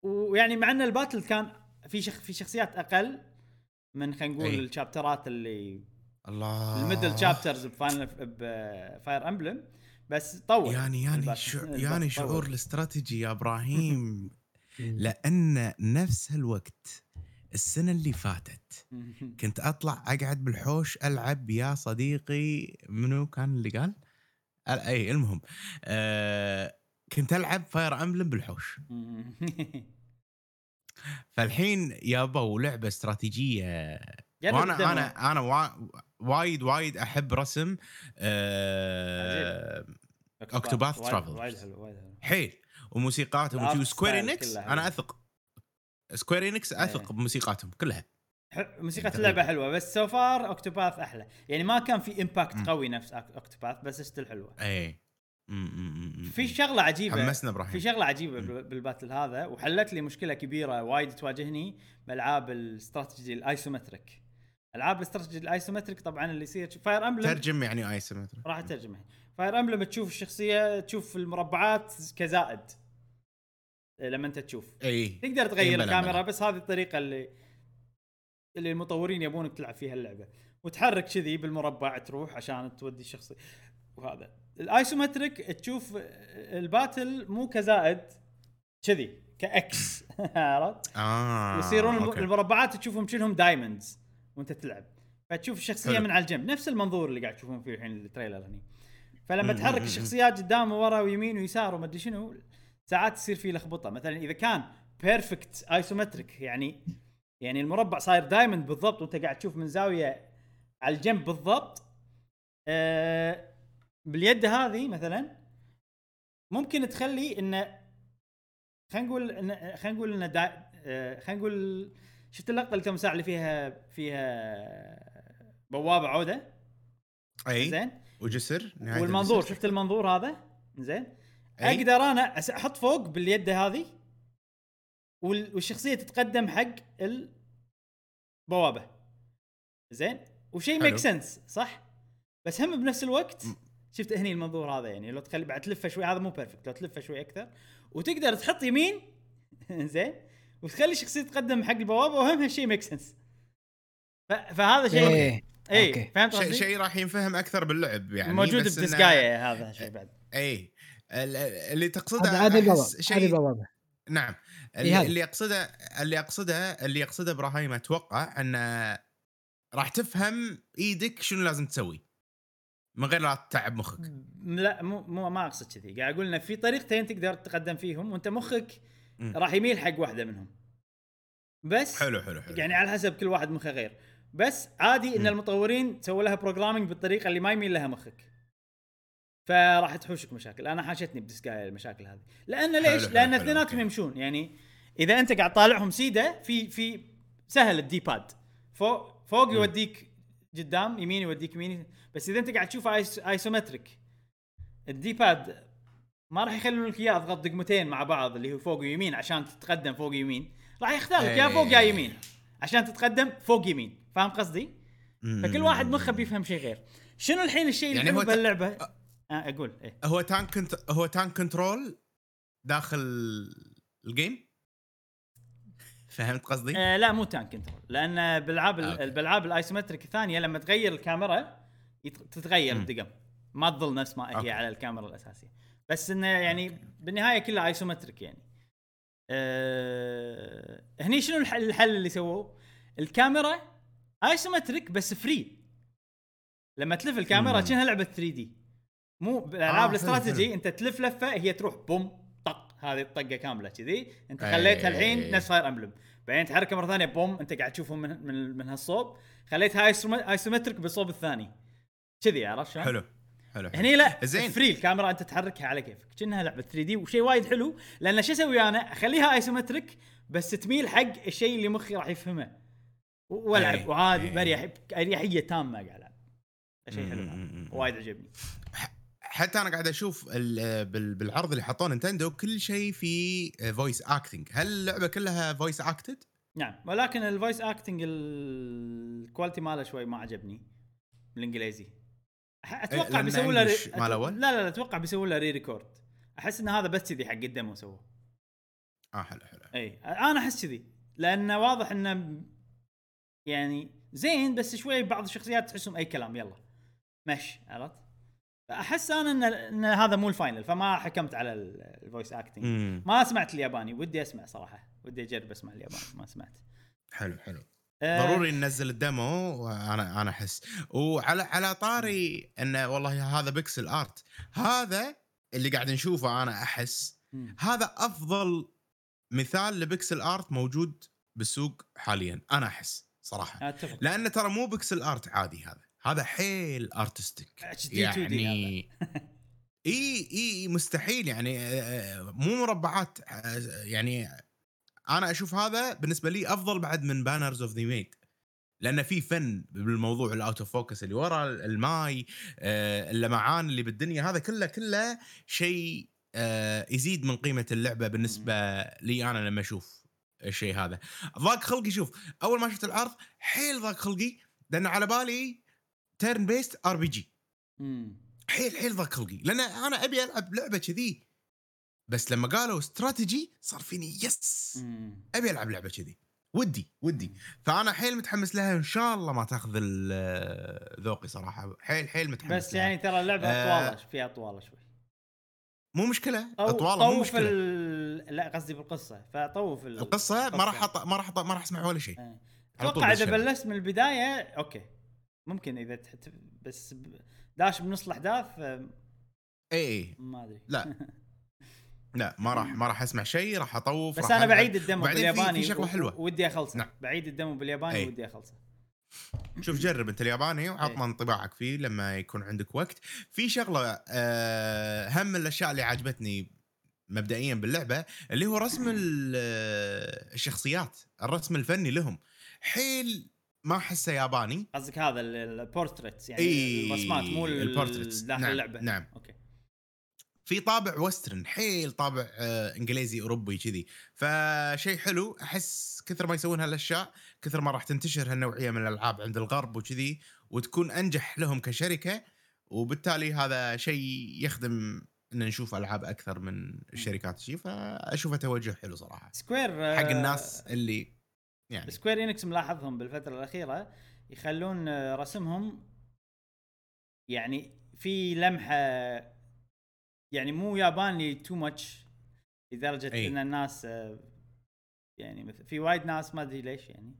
ويعني مع ان الباتل كان في شخ في شخصيات اقل من خلينا نقول الشابترات اللي الله الميدل شابترز بفاينل بفاير امبلم بس طول يعني يعني شعور يعني شعور الاستراتيجي يا ابراهيم لان نفس هالوقت السنه اللي فاتت كنت اطلع اقعد بالحوش العب يا صديقي منو كان اللي قال اي المهم أه كنت ألعب فاير أمبلم بالحوش. فالحين يابو لعبة استراتيجية. وأنا أنا أنا وا... وايد وايد أحب رسم آه... أكتوباث ترافل حيل وموسيقاتهم وموسيقات وسكوير إنكس أنا أثق سكوير إنكس أثق أيه. بموسيقاتهم كلها موسيقى اللعبة حلوة بس so far أكتوباث أحلى يعني ما كان في إمباكت م. قوي نفس أكتوباث بس ستيل حلوة أي في شغلة عجيبة في شغلة عجيبة م. بالباتل هذا وحلت لي مشكلة كبيرة وايد تواجهني بألعاب الاستراتيجي الآيسومتريك ألعاب الاستراتيجي الآيسومتريك طبعا اللي يصير فاير أمبلم ترجم يعني آيسومتريك راح ترجمه فاير أمبلم تشوف الشخصية تشوف المربعات كزائد لما أنت تشوف أي. تقدر تغير بلا الكاميرا بلا. بس هذه الطريقة اللي اللي المطورين يبونك تلعب فيها اللعبة وتحرك كذي بالمربع تروح عشان تودي الشخص وهذا الايسومتريك تشوف الباتل مو كزائد كذي كاكس عرفت آه يصيرون أوكي. المربعات تشوفهم شلهم دايموندز وانت تلعب فتشوف الشخصية من على الجنب نفس المنظور اللي قاعد تشوفون فيه الحين التريلر هني فلما تحرك الشخصيات قدام وورا ويمين ويسار وما ادري شنو ساعات تصير فيه لخبطة مثلا اذا كان بيرفكت ايسومتريك يعني يعني المربع صاير دايموند بالضبط وانت قاعد تشوف من زاوية على الجنب بالضبط أه باليد هذه مثلا ممكن تخلي انه خلينا نقول انه خلينا نقول انه أه خلينا نقول شفت اللقطة اللي تمساع اللي فيها فيها بوابة عودة اي زين وجسر والمنظور الجسر. شفت المنظور هذا زين اقدر انا احط فوق باليد هذه والشخصية تتقدم حق البوابة زين وشيء ميك سنس صح بس هم بنفس الوقت شفت هني المنظور هذا يعني لو تخلي بعد تلفه شوي هذا مو بيرفكت لو تلفه شوي اكثر وتقدر تحط يمين زين وتخلي الشخصية تتقدم حق البوابة وهم هالشيء ميك سنس ف... فهذا شيء ايه, ايه. فهمت شيء شي راح ينفهم اكثر باللعب يعني موجود بدسكاية إن... هذا شيء بعد اي اللي تقصده شيء نعم اللي, اللي يقصده اللي يقصده اللي يقصده ابراهيم اتوقع ان راح تفهم ايدك شنو لازم تسوي من غير لا تتعب مخك لا مو مو ما اقصد كذي قاعد اقول لنا في طريقتين تقدر تتقدم فيهم وانت مخك راح يميل حق واحده منهم بس حلو حلو حلو يعني على حسب كل واحد مخه غير بس عادي ان م. المطورين سووا لها بروجرامينج بالطريقه اللي ما يميل لها مخك فراح تحوشك مشاكل انا حاشتني بدسكاية المشاكل هذه لان ليش حلو لان اثنيناتهم يمشون يعني اذا انت قاعد طالعهم سيده في في سهل الدي باد فوق فوق يوديك قدام يمين يوديك يمين بس اذا انت قاعد تشوف آيس ايسومتريك الدي باد ما راح يخلون لك اياه تضغط دقمتين مع بعض اللي هو فوق ويمين عشان تتقدم فوق يمين راح يختار لك يا فوق يا يمين عشان تتقدم فوق يمين فاهم قصدي فكل واحد مخه بيفهم شيء غير شنو الحين الشيء اللي يعني باللعبه اقول إيه؟ هو تانك كنت... هو تانك كنترول داخل الجيم فهمت قصدي آه لا مو تانك كنترول لان بالالعاب بالالعاب الايسومتريك الثانيه لما تغير الكاميرا تتغير الدقم ما تظل نفس ما هي أوكي. على الكاميرا الاساسيه بس انه يعني أوكي. بالنهايه كلها ايسومتريك يعني آه... هني شنو الحل, الحل اللي سووه الكاميرا ايسومتريك بس فري لما تلف الكاميرا كأنها لعبه ثري دي مو بالالعاب آه الاستراتيجي انت تلف لفه هي تروح بوم طق هذه الطقه كامله كذي انت خليتها الحين نفس فاير امبلم بعدين تحركها مره ثانيه بوم انت قاعد تشوفهم من من, من هالصوب خليتها ايسومتريك بالصوب الثاني كذي عرفت شلون حلو حلو هني لا فري الكاميرا انت تحركها على كيفك كأنها لعبه ثري دي وشيء وايد حلو لان شو اسوي انا اخليها ايسومتريك بس تميل حق الشيء اللي مخي راح يفهمه والعب وعادي بريح اريحيه تامه قاعد العب شيء حلو وايد عجبني حتى انا قاعد اشوف بالعرض اللي حطوه نينتندو كل شيء في فويس اكتنج هل اللعبه كلها فويس اكتد نعم ولكن الفويس اكتنج الكواليتي ماله شوي ما عجبني بالانجليزي اتوقع بيسووا له ري... أتو... لا لا اتوقع بيسووا له ري ريكورد احس ان هذا بس كذي حق الدمو سووه اه حلو حلو اي انا احس كذي لانه واضح انه يعني زين بس شوي بعض الشخصيات تحسهم اي كلام يلا ماشي عرفت احس انا ان, إن هذا مو الفاينل فما حكمت على الفويس اكتنج ما سمعت الياباني ودي اسمع صراحه ودي اجرب اسمع الياباني ما سمعت حلو حلو أه ضروري ننزل الدمو انا انا احس وعلى على طاري انه والله هذا بيكسل ارت هذا اللي قاعد نشوفه أنا أحس م. هذا أفضل مثال لبكسل آرت موجود بالسوق حاليا، أنا أحس صراحة أتفق. لأن ترى مو بكسل آرت عادي، هذا هذا حيل أرتستيك يعني إيه إيه مستحيل يعني مو مربعات يعني. أنا أشوف هذا بالنسبة لي أفضل بعد من بانرز أوف ذا ميد، لأن في فن بالموضوع، الأوتو فوكس اللي ورا الماي، اللمعان اللي بالدنيا، هذا كله كله شيء يزيد من قيمة اللعبة بالنسبة لي. أنا لما أشوف الشيء هذا ضاق خلقي. شوف أول ما شفت العرض حيل ضاق خلقي، لأن على بالي تيرن بيست آر بي جي، حيل حيل ضاق خلقي لأن أنا أبي ألعب لعبة كذي. بس لما قالوا استراتيجي صار فيني يس أبي ألعب لعبة كذي، ودي ودي فأنا حيل متحمس لها. إن شاء الله ما تأخذ ذوقي صراحة، حيل حيل متحمس بس لها. يعني ترى اللعبة آه أطوالش فيها أطوال شوي، مو مشكلة أطوال، مو مشكلة ال... لا قصدي بالقصة، فطوف ال... القصة ما راح أط... ما راح أط... ما راح أسمع ولا شيء. أتوقع إذا بلشت من البداية أوكي ممكن، إذا تحت بس داش بنص الأحداث إيه ما أدري لا لا ما راح ما راح اسمع شيء، راح اطوف. بس انا بعيد الدمو بالياباني ودي اخلصه. نعم. بعيد الدمو بالياباني ايه. ودي اخلصه. شوف جرب انت الياباني وعطنا انطباعك فيه لما يكون عندك وقت. في شغله آه هم من الاشياء اللي عجبتني مبدئيا باللعبه اللي هو رسم الشخصيات، الرسم الفني لهم حيل ما حسه ياباني. قصدك هذا البورتريتس يعني ايه الرسمات مو البورتريتس داخل نعم اللعبه. نعم اوكي. في طابع وسترن حيل، طابع انجليزي اوروبي كذي، فشيء حلو. احس كثر ما يسوون هالاشياء كثر ما راح تنتشر هالنوعيه من الالعاب عند الغرب وكذي، وتكون انجح لهم كشركه، وبالتالي هذا شيء يخدم ان نشوف العاب اكثر من الشركات شيء. فاشوفه توجه حلو صراحه سكوير حق الناس اللي يعني سكوير إنكس ملاحظهم بالفتره الاخيره يخلون رسمهم يعني في لمحه يعني مو ياباني تو ماتش لدرجه أي. ان الناس يعني في وايد ناس ما ادري ليش يعني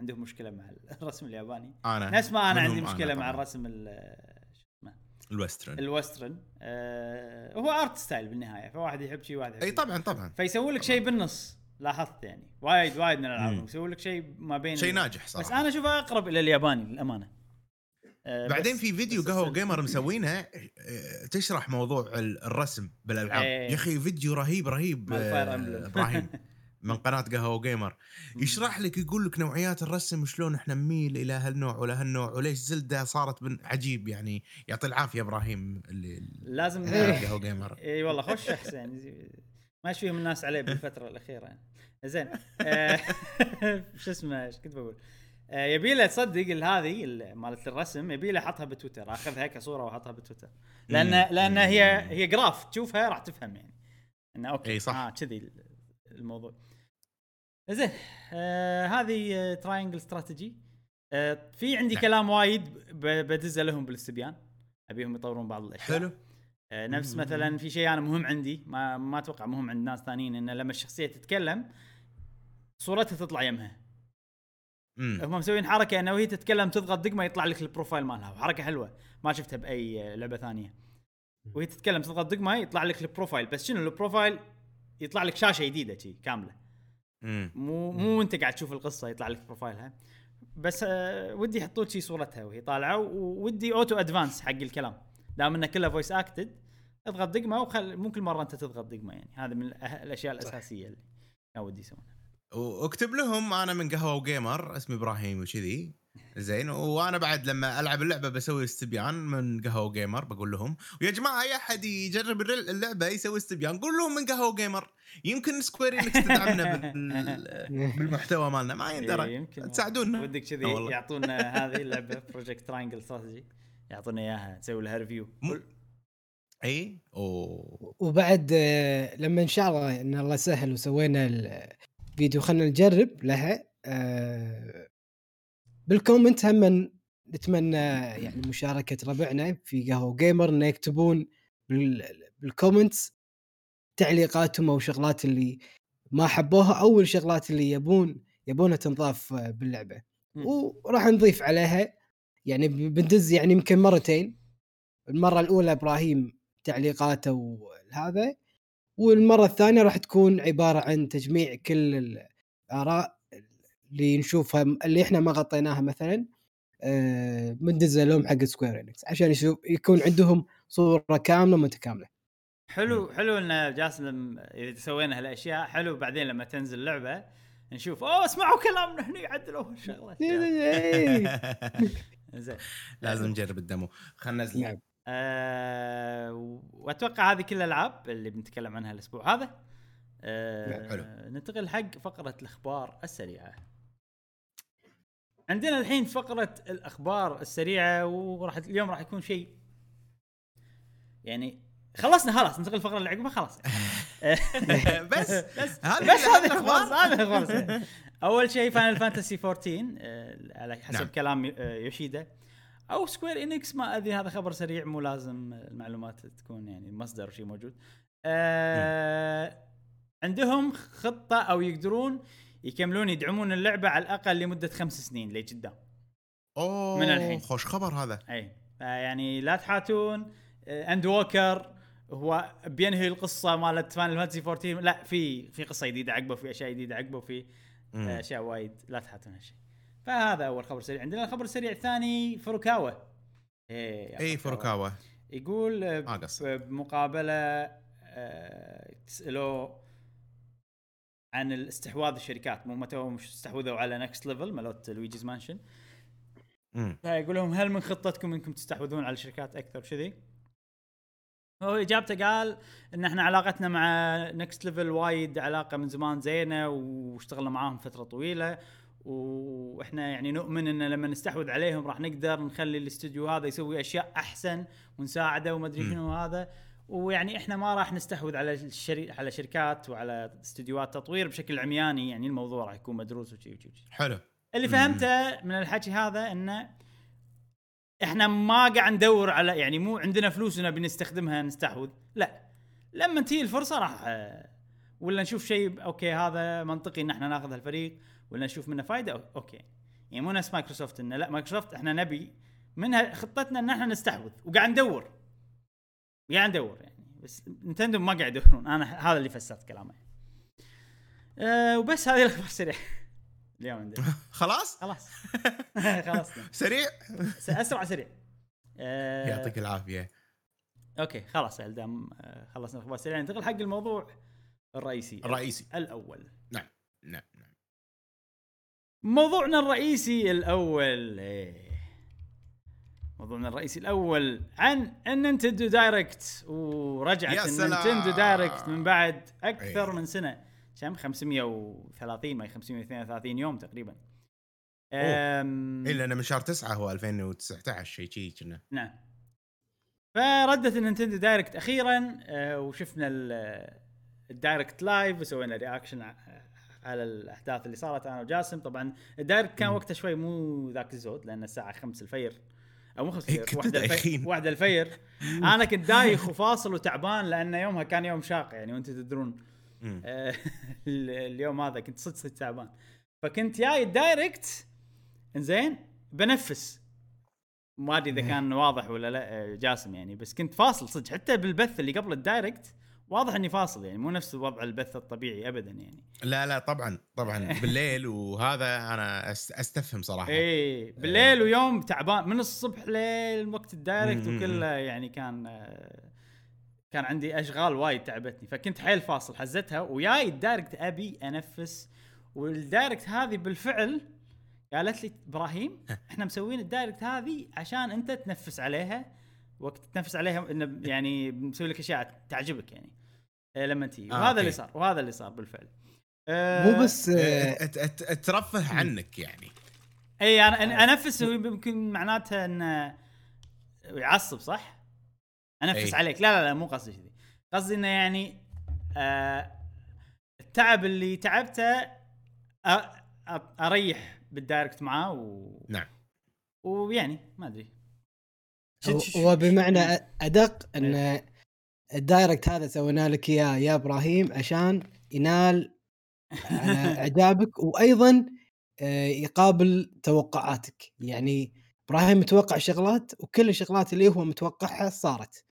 عندهم مشكله مع الرسم الياباني. ناس ما انا عندي مشكله أنا مع الرسم الوسترن الوسترن آه هو ارت ستايل بالنهايه، فواحد يحب شيء واحد يحب اي طبعا طبعا فيسوي لك شيء بالنص. لاحظت يعني وايد وايد من العالم يسوي لك شيء ما بين شيء ناجح صراحه، بس انا اشوفه اقرب الى الياباني للامانه. بعدين في فيديو قهوة جيمر مسوينها تشرح موضوع الرسم بالألعاب يا أخي، فيديو رهيب رهيب إبراهيم من قناة قهوة جيمر يشرح لك يقول لك نوعيات الرسم وشلون إحنا نميل إلى هالنوع ولا هالنوع وليش زلدة صارت بن عجيب يعني. يعطي العافية إبراهيم اللي لازم قهوة جيمر. إي والله خش حسين ما شويهم الناس عليه بالفترة الأخيرة يعني. زين شو اسمه كنت بقول يبيله تصدق هذه مالت الرسم يبيله حطها بتويتر، اخذها كصوره واحطها بتويتر لان لان هي هي جراف تشوفها راح تفهم يعني انه اوكي اه كذي الموضوع. زين آه هذه تراينجل استراتيجي. آه في عندي كلام وايد بدز لهم بالاستبيان، ابيهم يطورون بعض الاشياء حلو. آه نفس مثلا في شيء انا مهم عندي ما ما اتوقع مهم عند ناس ثانيين، انه لما الشخصيه تتكلم صورتها تطلع يمها. هم مسوين حركه انه وهي تتكلم تضغط دقمه يطلع لك البروفايل مالها، وحركه حلوه ما شفتها باي لعبه ثانيه. وهي تتكلم تضغط دقمه يطلع لك البروفايل، بس شنو البروفايل؟ يطلع لك شاشه جديده كذي كامله، مو مو انت قاعد تشوف القصه، يطلع لك بروفايلها بس. آه ودي يحطوا شيء صورتها وهي طالعه، وودي اوتو ادفانس حق الكلام دام انه كله فويس اكتد. اضغط دقمه وخل ممكن مره انت تضغط دقمه يعني. هذا من الاشياء الاساسيه اللي ودي يسوونها. واكتب لهم انا من قهوه وجيمر اسمي ابراهيم وكذي زين، وانا بعد لما العب اللعبه بسوي استبيان من قهوه جيمر بقول لهم ويا جماعه يا احد يجرب اللعبه يسوي استبيان قول لهم من قهوه جيمر، يمكن سكوير إنكس تدعمنا بالمحتوى مالنا ما يندرى تساعدونا. ودك كذي يعطونا هذه اللعبه بروجكت تراينجل استراتيجي يعطونا اياها نسوي لها ريفيو اي. وبعد لما ان شاء الله ان الله سهل وسوينا فيديو خلنا نجرب لها آه بالكومنت هم نتمنى يعني مشاركة ربعنا في قهوة جيمر إن يكتبون بالكومنت تعليقاتهم أو شغلات اللي ما حبوها أو الشغلات اللي يبون يبونها تنضاف باللعبة م. وراح نضيف عليها يعني بندز يعني يمكن مرتين. المرة الأولى إبراهيم تعليقاته وهذا، والمرة الثانية راح تكون عبارة عن تجميع كل الآراء اللي نشوفها اللي إحنا ما غطيناها مثلا من دزلهم حق سكوير إنكس عشان يشوف يكون عندهم صورة كاملة متكاملة. حلو حلو إن جاسم إذا سوينا هالأشياء حلو، بعدين لما تنزل لعبة نشوف أوه اسمعوا كلامنا هني عدلوه الشغلات. زين لازم نجرب الدمو خلنا نزل. أه وأتوقع هذه كل الألعاب اللي بنتكلم عنها الأسبوع هذا. أه حلو. ننتقل حق فقرة الأخبار السريعة. عندنا الحين فقرة الأخبار السريعة، وراح اليوم راح يكون شيء يعني خلصنا خلاص ننتقل الفقرة اللي عقبها خلاص يعني. بس بس هذه الأخبار. أول شيء فاينل فانتسي فورتين على حسب نعم. كلام يوشيدا أو سكوير إنكس ما أدري، هذا خبر سريع مو لازم المعلومات تكون يعني مصدر شيء موجود. أه عندهم خطة أو يقدرون يكملون يدعمون اللعبة على الأقل لمدة خمس سنين لقدام. أوه من الحين خوش خبر هذا. أي يعني لا تحاتون أند ووكر هو بينهي القصة مالت فاينل فانتسي فورتين، لا في في قصة جديدة عقبه، في أشياء جديدة عقبه، في أشياء وايد لا تحاتون هالشيء. فهذا أول خبر سريع عندنا. الخبر السريع الثاني فروكاوا. إيه أي فروكاوا يقول بمقابلة تسأله عن الاستحواذ الشركات، مو متى مش استحوذوا على نكست ليفل مالوت لويجيز مانشن، فيقول لهم هل من خطتكم انكم تستحوذون على شركات اكثر كذي؟ هو اجابته قال ان احنا علاقتنا مع نكست ليفل وايد علاقه من زمان زينه واشتغلنا معاهم فتره طويله، واحنا يعني نؤمن ان لما نستحوذ عليهم راح نقدر نخلي الاستوديو هذا يسوي اشياء احسن ونساعده وما ادري شنو هذا، ويعني احنا ما راح نستحوذ على الشري... على شركات وعلى استديوهات تطوير بشكل عمياني، يعني الموضوع راح يكون مدروس وشي وشي. حلو. اللي فهمته من الحكي هذا ان احنا ما قاعد ندور على يعني مو عندنا فلوسنا بنستخدمها نستحوذ، لا لما تجي الفرصه راح ولا نشوف شيء اوكي هذا منطقي ان احنا ناخذ هالفريق ولا نشوف منه فايده اوكي. يعني مو نفس مايكروسوفت ان لا مايكروسوفت احنا نبي منها خطتنا ان احنا نستحوذ وقاعد ندور يعني ندور يعني، بس نتندو ما قاعد يدورون. انا هذا اللي فسرت كلامه. أه وبس هذه الخبر سريع اليوم عندنا. خلاص خلاص خلاص سريع اسرع سريع. أه يعطيك العافيه. اوكي خلاص الدم خلصنا الخبر سريع، ننتقل حق الموضوع الرئيسي الرئيسي الاول. نعم نعم نعم موضوعنا الرئيسي الاول إيه. موضوعنا الرئيسي الأول عن النينتندو دايركت، ورجعت النينتندو دايركت من بعد أكثر أيه. من سنة كم خمسمية وثلاثين ما خمسمية واثنين وثلاثين يوم تقريبا. إلا أنا من شهر تسعة هو ألفين وتسعة عشر شيء شيء كنا. نعم. فردت النينتندو دايركت أخيرا وشفنا الدايركت لايف وسوينا رياكشن على الأحداث اللي صارت أنا وجاسم. طبعا الدايركت كان وقته شوي مو ذاك الزود لأن الساعة خمسة الفجر او مو خمسة واحدة الفير واحدة الفير انا كنت دايخ وفاصل وتعبان لان يومها كان يوم شاق يعني، وانت تدرون اليوم هذا كنت صدق صدق تعبان، فكنت جاي الدايركت انزين بنفس ما ادري اذا كان واضح ولا لا جاسم يعني، بس كنت فاصل صدق حتى بالبث اللي قبل الدايركت واضح اني فاصل يعني مو نفس وضع البث الطبيعي ابدا يعني. لا لا طبعا طبعا بالليل وهذا انا استفهم صراحه. اي بالليل ويوم تعبان من الصبح ليل وقت الدايركت وكله يعني كان كان عندي اشغال وايد تعبتني، فكنت حيل فاصل حزتها وياي الدايركت ابي انفس. والدايركت هذه بالفعل قالت لي ابراهيم احنا مسوين الدايركت هذه عشان انت تنفس عليها وقت تنفس عليها يعني بنسوي لك اشياء تعجبك يعني لما تيجي. آه وهذا اللي صار وهذا اللي صار بالفعل. آه مو بس ترفه عنك يعني. اي انا انفس يمكن معناتها ان يعصب صح انفس أي. عليك. لا لا لا مو قصدي كذي، قصدي انه يعني آه التعب اللي تعبته اريح بالدايركت معاه و... نعم ويعني ما ادري وبمعنى أدق أن الدايركت هذا سوينا لك يا يا إبراهيم عشان ينال إعجابك وأيضا يقابل توقعاتك. يعني إبراهيم متوقع شغلات وكل الشغلات اللي هو متوقعها صارت،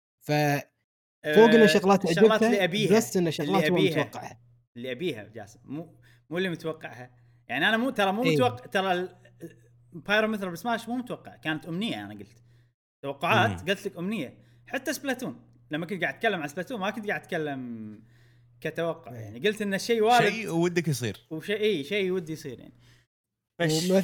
فوق ان شغلات الشغلات اللي ابيها بس ان شغلات اللي متوقعها اللي ابيها جاسم مو مو اللي متوقعها يعني انا مو ترى مو متوقع ترى البايرومتر بسماش مو متوقع كانت امنيه انا قلت توقعات مم. قلت لك امنيه حتى سبلاتون لما كنت قاعد اتكلم عن سبلاتون ما كنت قاعد اتكلم كتوقع يعني قلت ان الشيء وارد شيء ودك يصير وشيء اي شيء ودي يصير يعني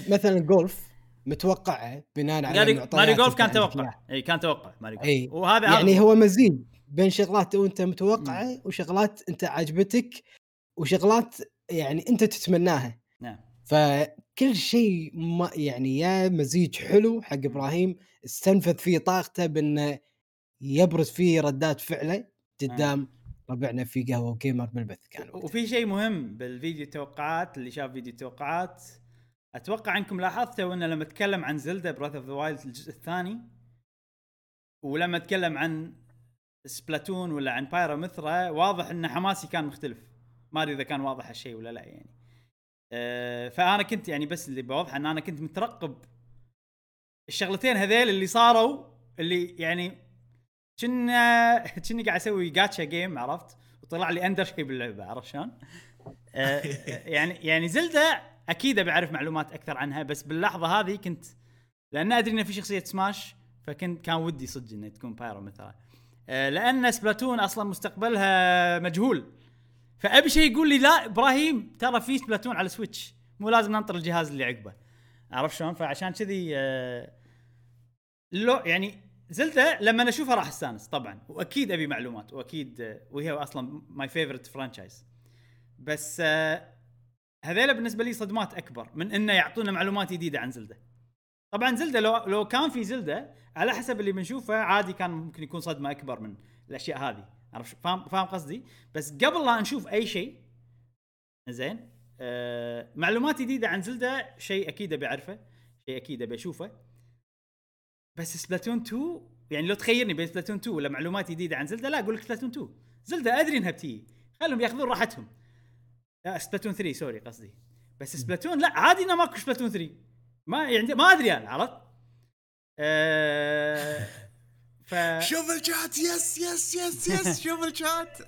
مثلا جولف متوقعه بناء على المعطيات ماري جولف كان توقع اي كان توقع ماري جولف أي. وهذا يعني هو مزيج بين شغلات وانت متوقعه م. وشغلات انت عجبتك وشغلات يعني انت تتمناها نعم فكل شيء يعني يا مزيج حلو حق ابراهيم استنفذ فيه طاقته بانه يبرز فيه ردات فعله قدام آه. ربعنا في قهوه وجيمر بالبث كان وقتها. وفي شيء مهم بالفيديو التوقعات اللي شاف فيديو التوقعات اتوقع انكم لاحظتوا انه لما اتكلم عن زلدا براث اوف ذا وايلد الجزء الثاني ولما اتكلم عن سبلاتون ولا عن بايروميثرا واضح ان حماسي كان مختلف ما ادري اذا كان واضح هالشيء ولا لا يعني أه فانا كنت يعني بس اللي بوضح ان انا كنت مترقب الشغلتين هذيل اللي صاروا اللي يعني كنا كنا قاعد اسوي جاتشا جيم عرفت وطلع لي اندر شيء باللعبه عرفت شلون أه يعني يعني زلدا اكيد بعرف معلومات اكثر عنها بس باللحظه هذه كنت لان ادري ان في شخصيه سماش فكنت كان ودي صدق انها تكون بايرو مثلا أه لان سبلاتون اصلا مستقبلها مجهول فأبي شيء يقول لي لا إبراهيم ترى في سبلاتون على سويتش مو لازم ننطر الجهاز اللي عقبه أعرف شلون فعشان كذي آه لو يعني زلدة لما نشوفها راح استانس طبعا وأكيد أبي معلومات وأكيد آه وهي أصلا my favorite franchise بس آه هذيلا بالنسبة لي صدمات أكبر من إنه يعطونا معلومات جديدة عن زلدة طبعا زلدة لو لو كان في زلدة على حسب اللي بنشوفه عادي كان ممكن يكون صدمة أكبر من الأشياء هذه عارف فاهم فاهم قصدي بس قبل لا نشوف اي شيء زين أه معلومات جديده عن زلدا شيء اكيد بعرفه شيء اكيد بشوفه بس سبلاتون اثنين يعني لو تخيرني بين سبلاتون اثنين ولا معلومات جديده عن زلدا لا اقول لك سبلاتون اثنين زلدا ادري انها بتي خلهم ياخذون راحتهم لا سبلاتون ثلاثة سوري قصدي بس سبلاتون لا عادي انه ماكو سبلاتون ثلاثة ما يعني ما ادري انا عرفت أه ف... شوف الشات يس يس يس يس شوف الشات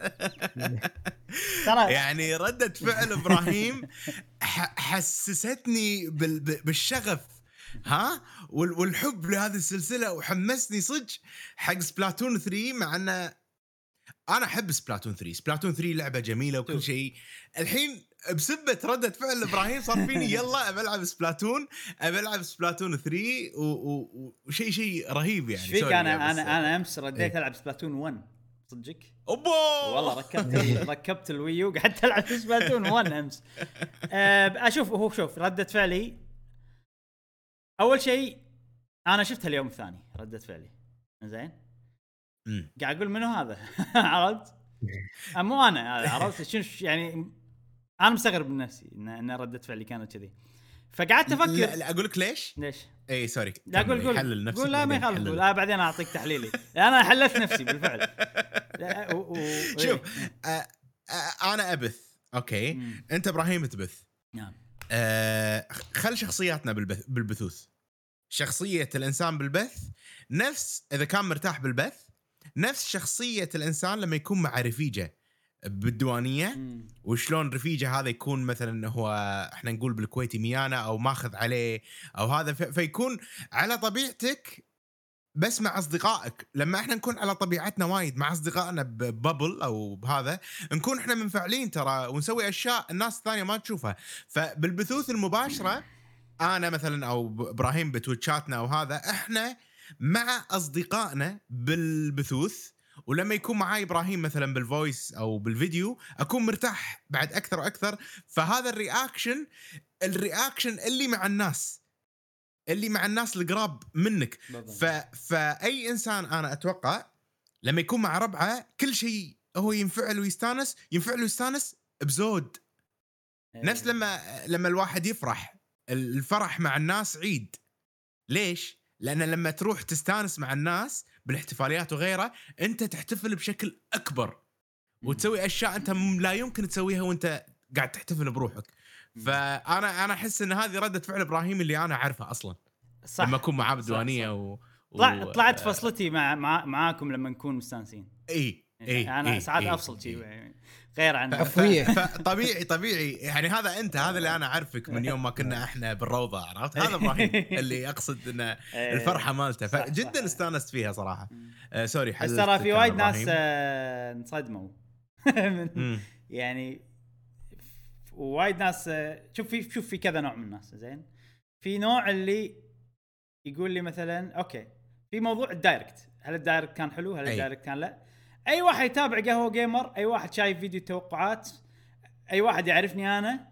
يعني ردة فعل إبراهيم حسستني بال... بالشغف ها والحب لهذه السلسلة وحمسني صدق حق سبلاتون ثلاثة مع أنه أنا أحب سبلاتون ثلاثة سبلاتون ثلاثة لعبة جميلة وكل شيء الحين بسبة ردة فعل إبراهيم صار فيني يلا أبلعب سبلاتون أبلعب سبلاتون ثلاثة وشيء شيء رهيب يعني فيك أنا أنا أنا أمس رديت ألعب سبلاتون واحد صدقك أبو والله ركبت ركبت الويو قعدت ألعب سبلاتون واحد أمس أشوف هو شوف ردة فعلي أول شيء أنا شفتها اليوم الثاني ردة فعلي زين قاعد أقول منو هذا عرفت مو أنا عرفت شنو يعني انا مستغرب من نفسي ان ردت فعلي كانت كذي فقعدت افكر لا اقول لك ليش ليش اي سوري لا اقول لك قول لا ما يخالف لا بعدين اعطيك تحليلي انا حللت نفسي بالفعل و... و... شوف آه آه انا ابث اوكي مم. انت ابراهيم تبث نعم آه خل شخصياتنا بالبث بالبثوث شخصيه الانسان بالبث نفس اذا كان مرتاح بالبث نفس شخصيه الانسان لما يكون مع رفيجه بالديوانيه وشلون رفيجه هذا يكون مثلا انه هو احنا نقول بالكويتي ميانه او ماخذ عليه او هذا فيكون على طبيعتك بس مع اصدقائك لما احنا نكون على طبيعتنا وايد مع اصدقائنا ببابل او بهذا نكون احنا منفعلين ترى ونسوي اشياء الناس الثانيه ما تشوفها فبالبثوث المباشره انا مثلا او ابراهيم بتويتشاتنا او هذا احنا مع اصدقائنا بالبثوث ولما يكون معاي إبراهيم مثلاً بالفويس أو بالفيديو أكون مرتاح بعد أكثر وأكثر فهذا الرياكشن الرياكشن اللي مع الناس اللي مع الناس القراب منك ف... فأي إنسان أنا أتوقع لما يكون مع ربعه كل شيء هو ينفعل ويستانس ينفعل ويستانس بزود أيه. نفس لما لما الواحد يفرح الفرح مع الناس عيد ليش؟ لأن لما تروح تستانس مع الناس بالاحتفاليات وغيرها أنت تحتفل بشكل أكبر وتسوي أشياء أنت لا يمكن تسويها وأنت قاعد تحتفل بروحك فأنا أنا أحس أن هذه ردة فعل إبراهيم اللي أنا عارفها أصلا صح. لما أكون معاه بالديوانية و... و... طلعت فصلتي مع... مع معاكم لما نكون مستانسين إيه إيه انا إيه ساعات إيه افصل شيء يعني غير عن طبيعي طبيعي يعني. هذا انت هذا اللي انا اعرفك من يوم ما كنا احنا بالروضه عرفت. هذا ابراهيم اللي اقصد ان الفرحه مالته فجدا استانست فيها صراحه. آه سوري حس ترى في وايد ناس آه انصدموا يعني وايد ناس آه شوف في شوف في كذا نوع من الناس. زين في نوع اللي يقول لي مثلا اوكي في موضوع الدايركت، هل الدايركت كان حلو هل الدايركت كان لا. اي واحد يتابع قهوه جيمر، اي واحد شايف فيديو توقعات، اي واحد يعرفني انا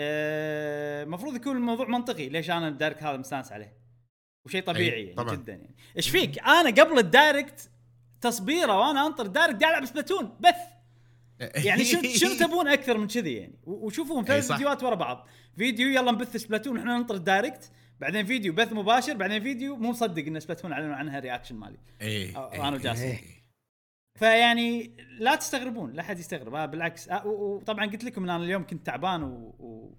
المفروض أه يكون الموضوع منطقي. ليش انا الدايركت هذا مستانس عليه وشيء طبيعي يعني جدا يعني. ايش فيك انا قبل الدايركت تصبيره وانا انطر الدايركت دا العب سبلاتون بث يعني. شنو تبون اكثر من كذي يعني؟ وشوفوا ثلاث فيديوهات ورا بعض، فيديو يلا نبث سبلاتون احنا ننطر الدايركت، بعدين فيديو بث مباشر، بعدين فيديو مو مصدق ان سبلاتون اعلنوا عنها رياكشن مالي انا وجاسم. فيعني لا تستغربون، لا حد يستغرب بالعكس. وطبعا قلت لكم ان انا اليوم كنت تعبان و... و...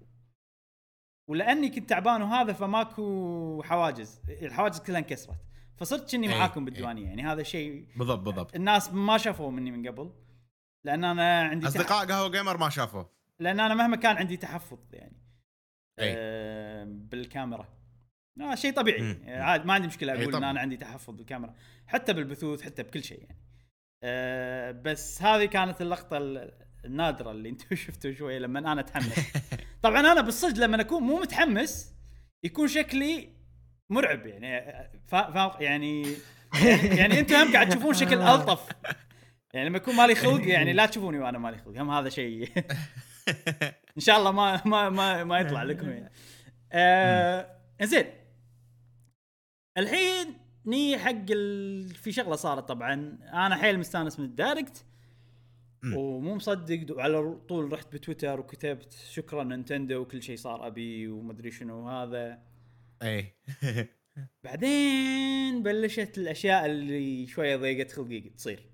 ولاني كنت تعبان وهذا فماكو حواجز، الحواجز كلها انكسرت فصرت كني معاكم بالديوانيه يعني. هذا شيء بالضبط بالضبط الناس ما شافوه مني من قبل لان انا عندي اصدقاء قهوه جيمر ما شافوه لان انا مهما كان عندي تحفظ يعني أه بالكاميرا. لا شيء طبيعي عاد ما عندي مشكله اقول ان انا عندي تحفظ بالكاميرا حتى بالبثوث حتى بكل شيء يعني. أه بس هذه كانت اللقطة النادرة اللي انتم شفتوا شوية لما انا اتحمس. طبعا انا بالصدق لما اكون مو متحمس يكون شكلي مرعب يعني ف... ف... يعني يعني انتم هم قاعد تشوفون شكل الطف يعني. لما يكون مالي خلق يعني لا تشوفوني وانا مالي خلق هم هذا شيء ان شاء الله ما ما ما, ما يطلع لكم يعني. أه انزين الحين ني حق ال... في شغله صارت. طبعا انا حيل مستانس من الدايركت ومو مصدق على طول رحت بتويتر وكتبت شكرا نينتندو وكل شيء صار ابي ومدري شنو هذا اي. بعدين بلشت الاشياء اللي شويه ضيقت خلقي تصير.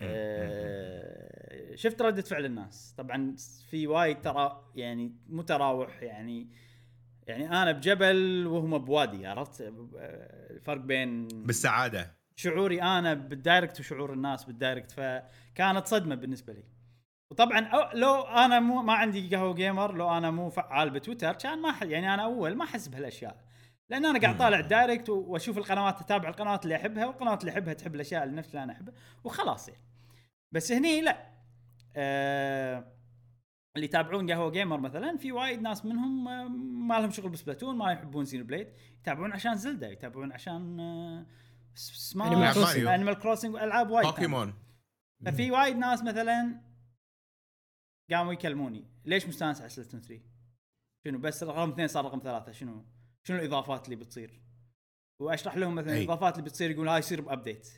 أه... شفت ردة فعل الناس طبعا في وايد ترى يعني متراوح يعني يعني انا بجبل وهم بوادي عرفت الفرق بين بالسعاده شعوري انا بالدايركت وشعور الناس بالدايركت. فكانت صدمه بالنسبه لي. وطبعا لو انا مو ما عندي قهوه جيمر لو انا مو فعال بتويتر كان ما يعني انا اول ما احس بهالاشياء لان انا قاعد طالع الدايركت واشوف القنوات اتابع القنوات اللي احبها والقنوات اللي احبها تحب الاشياء اللي نفس اللي انا احبها وخلاص يعني. بس هني لا أه اللي يتابعون قهوة جيمر مثلاً في وايد ناس منهم ما لهم شغل بسبلاتون ما يحبون زينو بليد يتابعون عشان زلدا يتابعون عشان سماش أنيمال كروسنج وألعاب وايد بوكيمون. ففي وايد ناس مثلاً قاموا يكلموني ليش مستانس على سبلاتون ثري شنو بس رقم اثنين صار رقم ثلاثة شنو شنو الإضافات اللي بتصير وأشرح لهم مثلاً أي. الإضافات اللي بتصير يقول هاي يصير بأبديت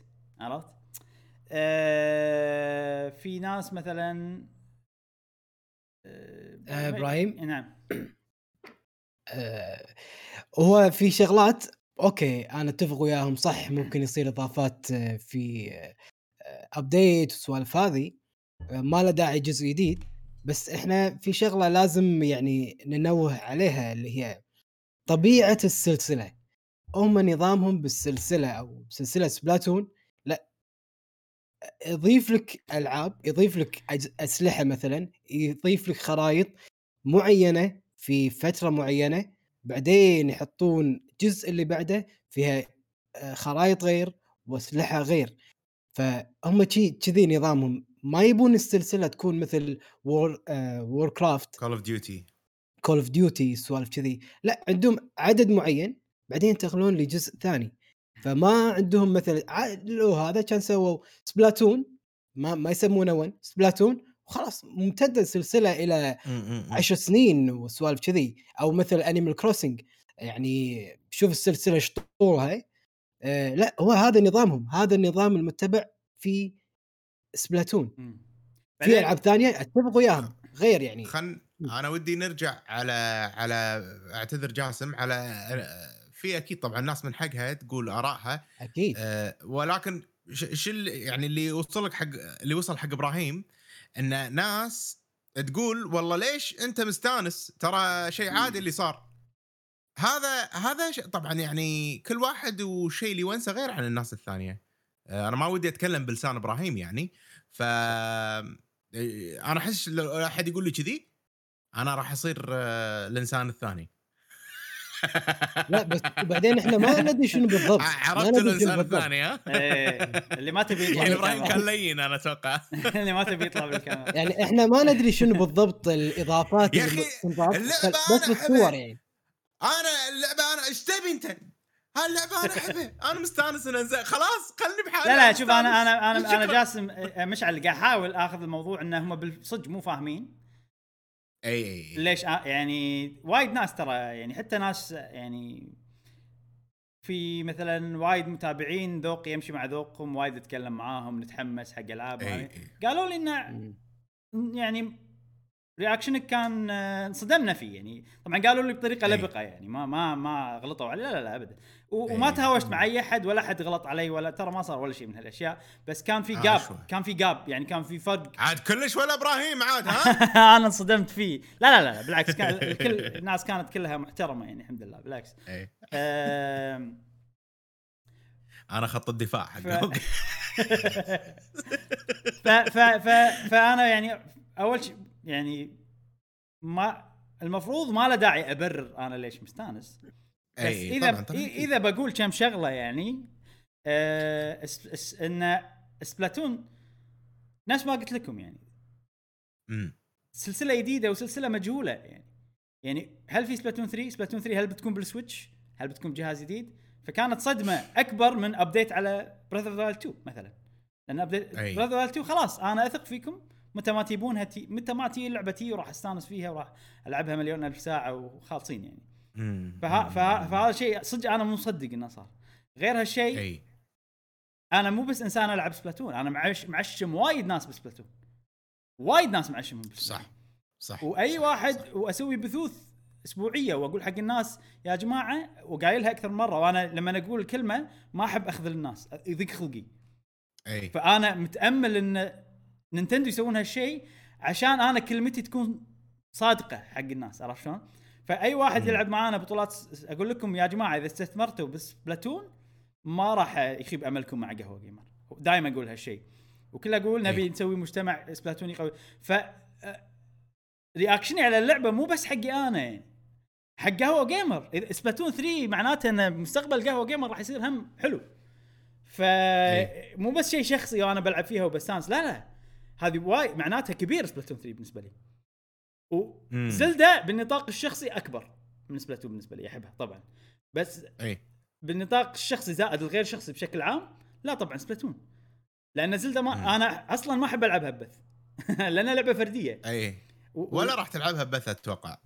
عرفت. آه في ناس مثلاً أه إبراهيم نعم أه هو في شغلات أوكي أنا أتفق وياهم صح ممكن يصير إضافات في أبديت وسوالف هذه ما له داعي جزء جديد. بس إحنا في شغلة لازم يعني ننوه عليها اللي هي طبيعة السلسلة. هم نظامهم بالسلسلة أو بسلسلة سبلاتون لا يضيف لك ألعاب يضيف لك أسلحة مثلا يضيف لك خرائط معينة في فترة معينة بعدين يحطون جزء اللي بعده فيها خرائط غير وأسلحة غير. فهم كذي نظامهم ما يبون السلسلة تكون مثل وور ووركرافت كول اوف ديوتي كول اوف ديوتي سوالف كذي لا عندهم عدد معين بعدين ينتقلون لجزء ثاني. فما عندهم مثل لو هذا كان سووا سبلاتون ما ما يسمونه ون سبلاتون وخلاص ممتدة السلسلة إلى عشر سنين وسوالف كذي. أو مثل أنيمال كروسنج يعني شوف السلسلة شطورها آه لا هو هذا نظامهم هذا النظام المتبع في سبلاتون. في ألعاب ثانية أتفق وياهم غير يعني خن... أنا ودي نرجع على على أعتذر جاسم على في اكيد طبعا الناس من حقها تقول ارائها اكيد أه ولكن شو يعني اللي وصل لك حق اللي وصل حق ابراهيم ان ناس تقول والله ليش انت مستانس ترى شيء عادي اللي صار هذا هذا طبعا يعني كل واحد وشيء اللي ينسى غير عن الناس الثانيه انا ما ودي اتكلم بلسان ابراهيم يعني، ف انا احس لو احد يقول لي كذي انا راح اصير الانسان الثاني. لا بس وبعدين احنا ما ندري شنو بالضبط، عرفت الانسان الثاني ها اللي ما تبي يطلع يعني ابراهيم كان لين انا اتوقع اللي ما تبي يطلع بالكاميرا يعني احنا ما ندري شنو بالضبط الاضافات اللي بس بالصور يعني. انا اللعبه انا ايش تبي انت هاللعبه انا احبها انا مستانس ان انزل خلاص خلني بحالي. لا لا شوف انا انا انا انا جاسم مشعل قاعد احاول اخذ الموضوع انه هم بالصدق مو فاهمين اي ليش يعني. وايد ناس ترى يعني حتى ناس يعني في مثلا وايد متابعين ذوق يمشي مع ذوقهم وايد اتكلم معاهم نتحمس حق العاب يعني. قالوا لي انه يعني رياكشنك كان انصدمنا فيه يعني. طبعا قالوا لي بطريقه لبقه يعني ما ما ما غلطوا علي لا لا, لا ابدا وما تهاوشت مع اي احد ولا حد غلط علي ولا ترى ما صار ولا شيء من هالاشياء. بس كان في جاب آه كان في جاب يعني كان في فرق عاد كلش ولا ابراهيم عاد ها انا انصدمت فيه. لا لا لا بالعكس كان الكل الناس كانت كلها محترمه يعني الحمد لله بالعكس آه انا خط الدفاع حقهم ف ف ف فانا يعني اول شيء يعني ما المفروض ما له داعي ابرر انا ليش مستانس. بس اذا طبعاً طبعاً. اذا بقول كم شغله يعني آه اس اس ان سبلاتون ناس ما قلت لكم يعني امم سلسله جديده وسلسله مجهوله يعني يعني هل في سبلاتون ثري سبلاتون ثري هل بتكون بالسويتش هل بتكون بجهاز جديد؟ فكانت صدمه اكبر من ابديت على براذر اوف ذا وايلد تو مثلا لان ابديت براذر اوف ذا وايلد تو خلاص انا اثق فيكم متى ما تيبونها تي... متى ما تي لعبتي وراح استانس فيها وراح العبها مليون الف ساعه وخالصين يعني فه... فه... فهذا شيء صدق انا مو مصدق انه صار غير هالشيء. انا مو بس انسان العب سبلاتون انا معش... معشم وايد ناس بسبلاتون وايد ناس معشمهم بسبلاتون. صح صح واي صح. واحد صح. واسوي بثوث اسبوعيه واقول حق الناس يا جماعه وقايلها اكثر مره وانا لما اقول الكلمه ما احب اخذل الناس يضيق خلقي اي فانا متامل ان نينتندو يسوون هالشيء عشان انا كلمتي تكون صادقه حق الناس عرفت شلون. فاي واحد مم. يلعب معانا بطولات اقول لكم يا جماعه اذا استثمرتوا بس بلاتون ما راح يخيب املكم مع قهوه جيمر دائما اقول هالشيء وكل اقول نبي نسوي مجتمع سبلاتوني قوي. ف رياكشني على اللعبه مو بس حقي انا حق قهوه جيمر. سبلاتون ثري معناته ان مستقبل قهوه جيمر راح يصير هم حلو ف مو بس شيء شخصي وانا بلعب فيها وبستانس لا لا هذه وايد معناتها كبير سبلاتون ثري بالنسبه لي وزلدة بالنطاق الشخصي اكبر من سبلاتون بالنسبه لي احبها طبعا بس أي. بالنطاق الشخصي زائد الغير شخصي بشكل عام لا طبعا سبلاتون لان زلدة ما مم. انا اصلا ما احب العبها ببث لانها لعبه فرديه اي و... ولا راح تلعبها ببث اتوقع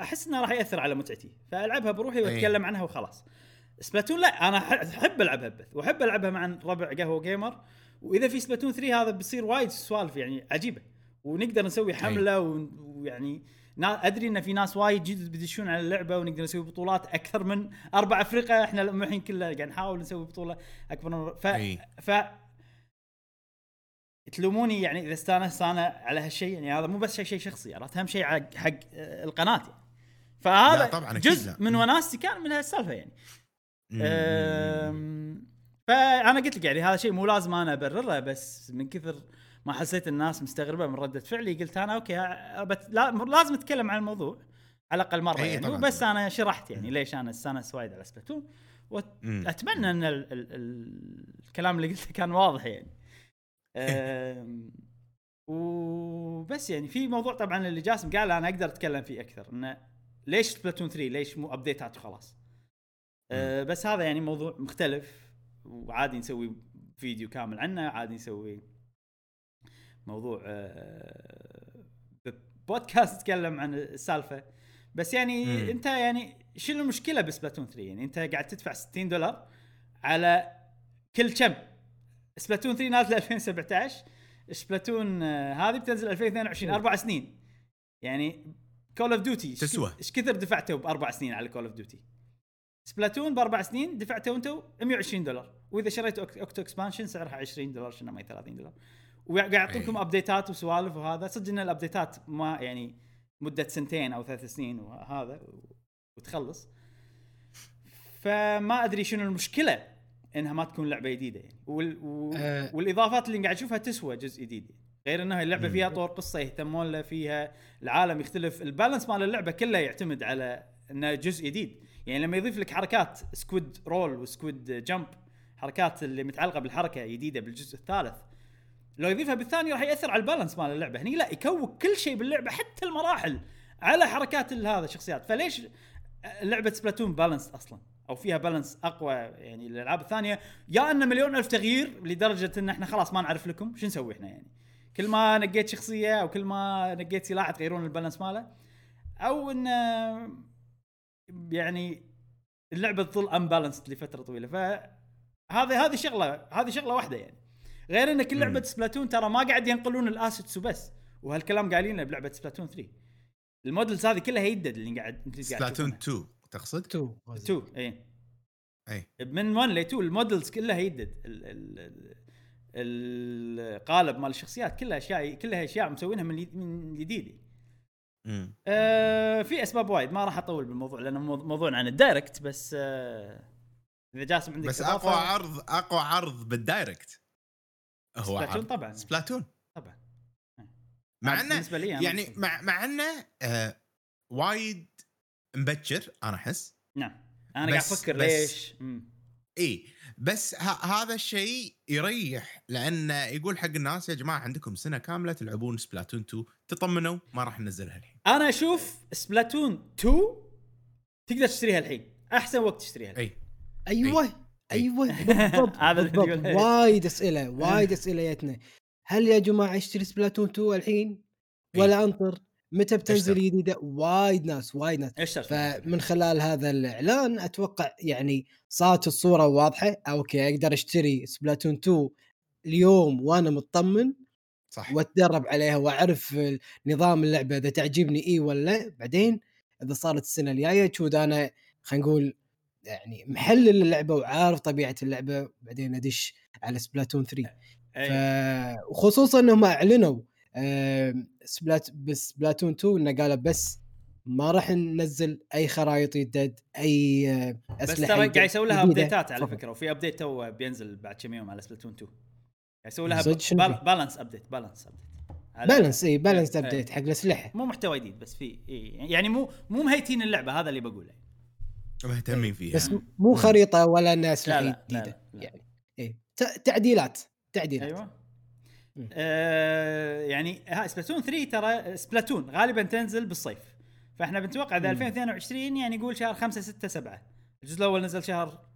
احس انها راح ياثر على متعتي فالعبها بروحي واتكلم عنها وخلاص. سبلاتون لا انا احب العبها ببث واحب العبها مع ربع قهوه جيمر واذا في سبلاتون ثري هذا بيصير وايد سوالف يعني عجيبه ونقدر نسوي حمله ويعني ادري ان في ناس وايد جدد بيدشون على اللعبه ونقدر نسوي بطولات اكثر من اربع افرقه احنا الحين كلنا قاعد يعني نحاول نسوي بطوله اكبر من ف أي. ف تلوموني يعني اذا استانست انا على هالشيء يعني هذا مو بس شيء شيء شخصي عرفت اهم شيء حق القناه يعني. فهذا جزء من وناستي كان من هالسالفه يعني فأنا قلت لك يعني هذا شيء مو لازم أنا أبرره بس من كثر ما حسيت الناس مستغربة من ردة فعلي قلت أنا أوكي لازم أتكلم عن الموضوع على الأقل مرة يعني وبس أنا شرحت يعني ليش أنا السنة سوايد على سبلاتون وأتمنى أن ال ال ال الكلام اللي قلته كان واضح يعني وبس يعني في موضوع طبعا اللي جاسم قال أنا أقدر أتكلم فيه أكثر إنه ليش سبلاتون ثري ليش مو أبديتات خلاص أه بس هذا يعني موضوع مختلف وعادي نسوي فيديو كامل عنه عادي نسوي موضوع بودكاست نتكلم عن السالفة بس يعني مم. انت يعني شو المشكلة بسبلاتون ثري يعني انت قاعد تدفع ستين دولار على كل كم سبلاتون ثري نازل ألفين وسبعتاشر سبلاتون هذه بتنزل ألفين واثنين وعشرين اربع سنين يعني كول اوف ديوتي تسوى ايش كثر دفعته باربع سنين على كول اوف ديوتي سبلاتون باربع سنين دفعته انتو مية وعشرين دولار واذا شريت اوكتو اكسبانشن سعرها عشرين دولار شنو ما ثلاثين دولار وقاعد يعطيكم ابديتات وسوالف وهذا صدق ان الابديتات ما يعني مده سنتين او ثلاث سنين وهذا وتخلص فما ادري شنو المشكله انها ما تكون لعبه جديده يعني وال... و... أه والاضافات اللي قاعد اشوفها تسوى جزء جديد يعني. غير انها اللعبه فيها طور قصه يهتمون لها فيها، العالم يختلف، البالانس مال اللعبه كلها يعتمد على انه جزء جديد يعني. لما يضيف لك حركات سكويد رول وسكويد جمب، حركات اللي متعلقه بالحركه جديده بالجزء الثالث، لو يضيفها بالثاني راح ياثر على البالانس مال اللعبه. هني لا، يكوك كل شيء باللعبه حتى المراحل على حركات هذا الشخصيات. فليش لعبه سبلاتون بالانس اصلا او فيها بالانس اقوى يعني الالعاب الثانيه؟ يا ان مليون الف تغيير لدرجه ان احنا خلاص ما نعرف لكم شو نسوي احنا يعني. كل ما نقيت شخصيه او كل ما نقيت سلاح تغيرون البالانس ماله، او ان يعني اللعبه تظل امبالانسد لفتره طويله. فهذه هذه شغله هذه شغله واحده يعني. غير ان كل لعبه سبلاتون ترى ما قاعد ينقلون الاسيتس وبس، وهالكلام قايلين له بلعبه سبلاتون ثلاثة. المودلز هذه كلها يدد اللي قاعد انت قاعد سبلاتون اثنين تقصد اثنين اي اي من واحد ل اثنين المودلز كلها يدد، القالب مال الشخصيات كلها اشياء كلها اشياء مسوينها من من جديد. امم آه في اسباب وايد ما راح اطول بالموضوع لانه موضوع عن الدايركت بس. آه اذا جاسم عندك بس اقوى عرض اقوى عرض بالدايركت هو سبلاتون طبعا سبلاتون طبعا مع انه يعني مع مع انه آه وايد مبكر انا احس. نعم انا قاعد افكر ليش امم اي بس هذا الشيء يريح لانه يقول حق الناس يا جماعه عندكم سنه كامله تلعبون سبلاتون اثنين، تطمنوا ما راح ننزلها الحين. انا اشوف سبلاتون اثنين تقدر تشتريها الحين، احسن وقت تشتريها الحين. أي. ايوه اي. ايوه بالضبط. وايد اسئله وايد اسئله جتنا، هل يا جماعه اشتري سبلاتون اثنين الحين ولا انطر متى بتنزل جديده؟ وايد ناس وايد ناس فمن خلال هذا الاعلان اتوقع يعني صارت الصوره واضحه. اوكي اقدر اشتري سبلاتون اثنين اليوم وانا مطمن صح، واتدرب عليها واعرف نظام اللعبه اذا تعجبني اي ولا. بعدين اذا صارت السنه الجايه تشود انا خلينا نقول يعني محلل اللعبه وعارف طبيعه اللعبه، بعدين ادش على سبلاتون ثلاثة. أيه. وخصوصا انهم اعلنوا سبلات بس بلاتون اثنين انه قال بس ما راح ننزل اي خرائط يدد اي اسلحه. بس قاعد يسوي لها ابديتات على فكره، وفي ابديت تو بينزل بعد كم يوم على سبلاتون اثنين قاعد يسوي لها بالانس ابديت بالانس ابديت بالانس اي بالانس ابديت حق الاسلحه، مو محتوى جديد بس في يعني مو مو مهيتين اللعبه، هذا اللي بقوله مهتمين فيها بس مو خريطه ولا اسلحه جديده يعني. اي تعديلات تعديلات ايوه آه يعني. ها سبلاتون ثلاثة ترى سبلاتون غالبا تنزل بالصيف، فاحنا بنتوقع ذا ألفين واثنين وعشرين يعني نقول شهر خمسة ستة سبعة. الجزء الأول نزل شهر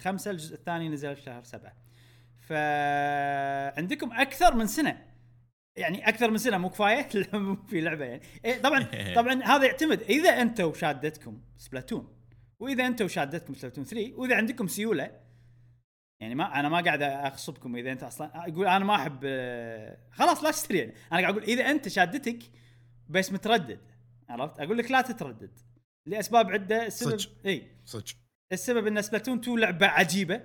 خمسة، الجزء الثاني نزل شهر سبعة، فعندكم أكثر من سنة يعني. أكثر من سنة مو كفاية في لعبة يعني. إيه طبعا طبعا هذا يعتمد إذا أنت وشادتكم سبلاتون، وإذا أنت وشادتكم سبلاتون ثلاثة، وإذا عندكم سيولة يعني. ما انا ما قاعد اغصبكم اذا انت اصلا اقول انا ما احب خلاص لا تشتري يعني. انا قاعد اقول اذا انت شادتك بس متردد، عرفت؟ اقول لك لا تتردد لاسباب عده. السبب صج. اي صج. السبب ان سبلاتون اثنين لعبه عجيبه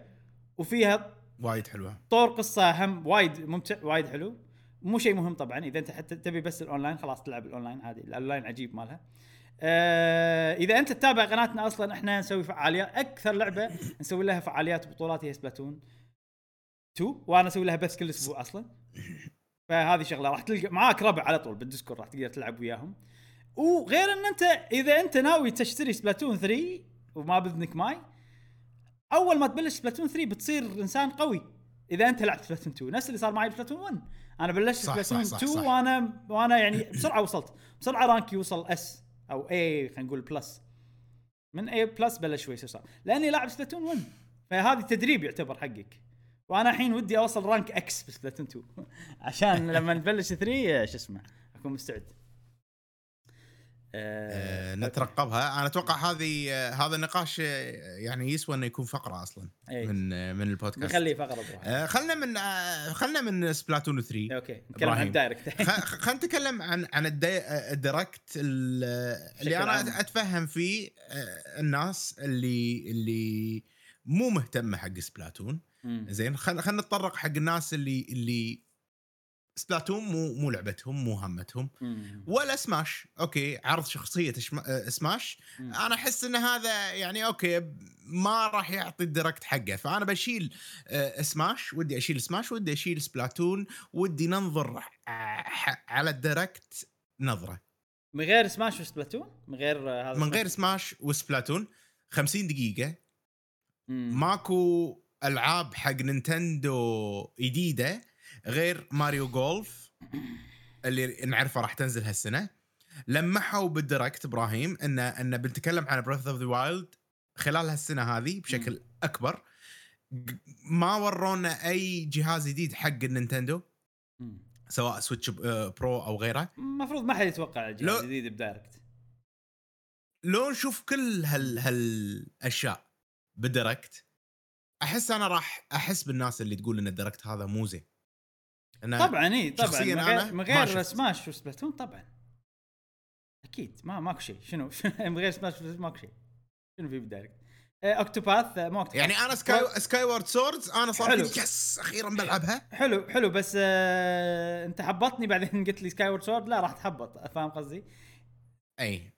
وفيها وايد حلوه، طور قصه هم وايد ممتع وايد حلو. مو شيء مهم طبعا اذا انت حتى تبي بس الاونلاين خلاص تلعب الاونلاين عادي، الاونلاين عجيب مالها. آه اذا انت تتابع قناتنا اصلا احنا نسوي فعاليات، اكثر لعبه نسوي لها فعاليات وبطولات هي سبلاتون اثنين، وانا اسوي لها بس كل اسبوع اصلا. فهذه شغله راح تلقى معاك ربع على طول بالديسكورد، راح تقدر تلعب وياهم. وغير ان انت اذا انت ناوي تشتري سبلاتون ثلاثة وما باذنك ماي، اول ما تبلش سبلاتون ثلاثة بتصير انسان قوي اذا انت لعبت سبلاتون اثنين. نفس اللي صار معي بسبلاتون واحد، انا بلشت سبلاتون اثنين وانا وانا يعني بسرعه وصلت بسرعه رانكي وصل اس او اي خلينا نقول بلس، من اي بلس بلش شوي صار لاني لاعب سبلاتون واحد. فهذه تدريب يعتبر حقك، وانا الحين ودي اوصل رانك اكس بسبلاتون اثنين عشان لما نبلش ثلاثة شو اسمه اكون مستعد. أه أه نترقبها. انا اتوقع هذه هذا النقاش يعني يسوى انه يكون فقره اصلا أيه. من من البودكاست نخليه فقره. أه خلنا من أه خلنا من سبلاتون ثلاثة اوكي نتكلم عن الدايركت. خلنا نتكلم عن عن الدايركت اللي انا عام. اتفهم فيه الناس اللي اللي مو مهتمه حق سبلاتون. زين خلنا نتطرق حق الناس اللي اللي سبلاتون مو مو لعبتهم مو همتهم. مم. ولا سماش. أوكي عرض شخصية سماش. مم. أنا أحس إن هذا يعني أوكي ما راح يعطي الدركت حقه، فأنا بشيل سماش، ودي أشيل سماش، ودي أشيل سبلاتون، ودي ننظر على الدركت نظرة. من غير سماش وسبلاتون، من غير هذا، من غير سماش وسبلاتون خمسين دقيقة. مم. ماكو ألعاب حق نينتندو جديدة غير ماريو جولف اللي نعرفه راح تنزل هالسنة. لمحوا بالديركت إبراهيم إن إن بنتكلم عن Breath of the Wild خلال هالسنة هذه بشكل م. أكبر. ما ورونا أي جهاز جديد حق النينتندو م. سواء سويتش برو أو غيره. مفروض ما حد يتوقع جهاز جديد بديركت. لو نشوف كل هال هالأشياء بالديركت أحس أنا راح أحس بالناس اللي تقول إن الديركت هذا مو زين. طبعا اي طبعا من غير سماش وسبلاتون طبعا اكيد ما ماكو شيء. شنو من غير سماش ماكو شيء؟ شنو في بدارك؟ اوكتوباث مو أكتوباث. يعني انا سكاي سكاي وورد سوردز انا صار لي يس اخيرا بلعبها. حلو حلو بس آه... انت حبطتني بعدين قلت لي سكاي وورد سورد لا راح تحبط، فاهم قصدي؟ اي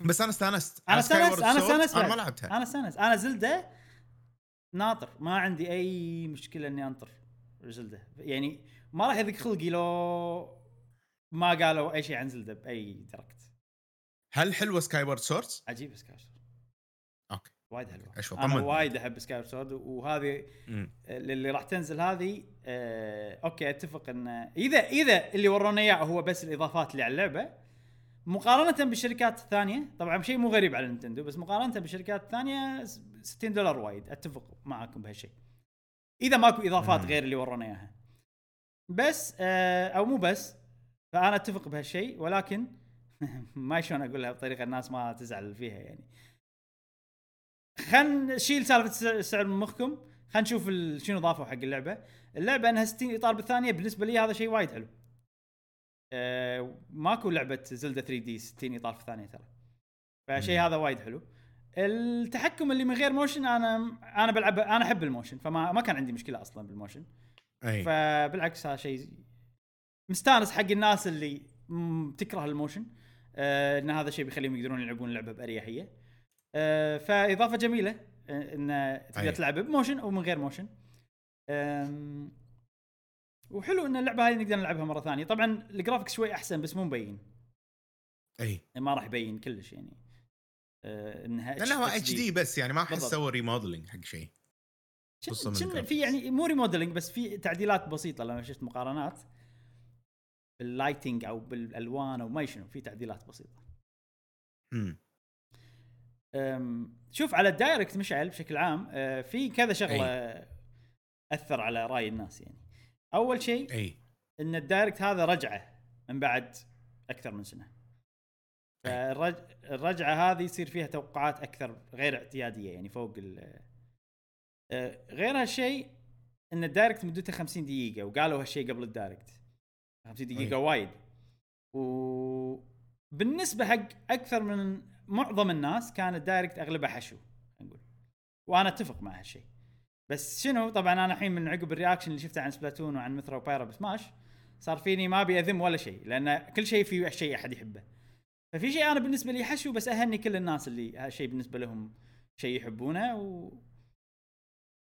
بس انا استانست انا استانست انا استانست انا ما لعبتها. انا استانست انا زلدة ناطر، ما عندي اي مشكله اني انطر زلدة. يعني ما راح يذق خلقي لو ما قالوا أي شيء عن زلدة بأي دركت. هل حلوة سكايورد سورد؟ عجيب سكايورد سورد. أوكي. وايد حلوة. أشوف. أنا وايد أحب سكايورد سورد، وهذه اللي راح تنزل هذه آه أوكي أتفق إن إذا إذا اللي ورونا إياه هو بس الإضافات اللي على اللعبة مقارنة بالشركات الثانية. طبعًا شيء مو غريب على نينتندو، بس مقارنة بالشركات الثانية ستين دولار وايد. أتفق معكم بهالشيء. إذا ماكو إضافات غير اللي ورانا إياها بس آه أو مو بس، فأنا أتفق بهالشيء. ولكن ما شلون أقولها بطريقة الناس ما تزعل فيها، يعني خلنا نشيل سالفة السعر من مخكم، خلنا نشوف شنو ضافوا حق اللعبة. اللعبة أنها ستين إطار بالثانية، بالنسبة لي هذا شيء وايد حلو. آه ماكو لعبة زلدة ثري دي ستين إطار في الثانية ترى، فشيء هذا وايد حلو. التحكم اللي من غير موشن انا انا بلعب، انا احب الموشن، فما ما كان عندي مشكله اصلا بالموشن. أي. فبالعكس هذا شيء مستانس حق الناس اللي تكره الموشن آه ان هذا الشيء بيخليهم يقدرون يلعبون اللعبه باريحيه. آه فاضافه جميله ان تقدر تلعب بموشن او من غير موشن. آه وحلو ان اللعبه هذه نقدر نلعبها مره ثانيه. طبعا الجرافيك شوي احسن بس مو مبين، اي ما راح يبين كلش يعني انها لا هو اتش دي بس، يعني ما احس سووا ريموديلنج حق شيء. شنو في يعني مو ريموديلنج بس في تعديلات بسيطه. لما شفت مقارنات باللايتنج او بالالوان او ما شنو، في تعديلات بسيطه. امم شوف على الدايركت مشعل بشكل عام في كذا شغله أي. اثر على راي الناس. يعني اول شيء أي. ان الدايركت هذا رجعه من بعد اكثر من سنه، الرجعة هذه يصير فيها توقعات أكثر غير اعتيادية، يعني فوق غير هالشيء. إن الدايركت مدته خمسين دقيقة، وقالوا هالشيء قبل الدايركت خمسين دقيقة وايد. وبالنسبة حق أكثر من معظم الناس كان الدايركت أغلبها حشو نقول، وأنا أتفق مع هالشيء. بس شنو طبعًا أنا الحين من عقب الرياكشن اللي شفته عن سبلاتون وعن مثرا وبايرا بسماش صار فيني ما بيأذم ولا شيء، لأن كل شيء فيه شيء أحد يحبه. ففي شيء أنا بالنسبة لي حشو، بس أهني كل الناس اللي هالشيء بالنسبة لهم شيء يحبونه. و...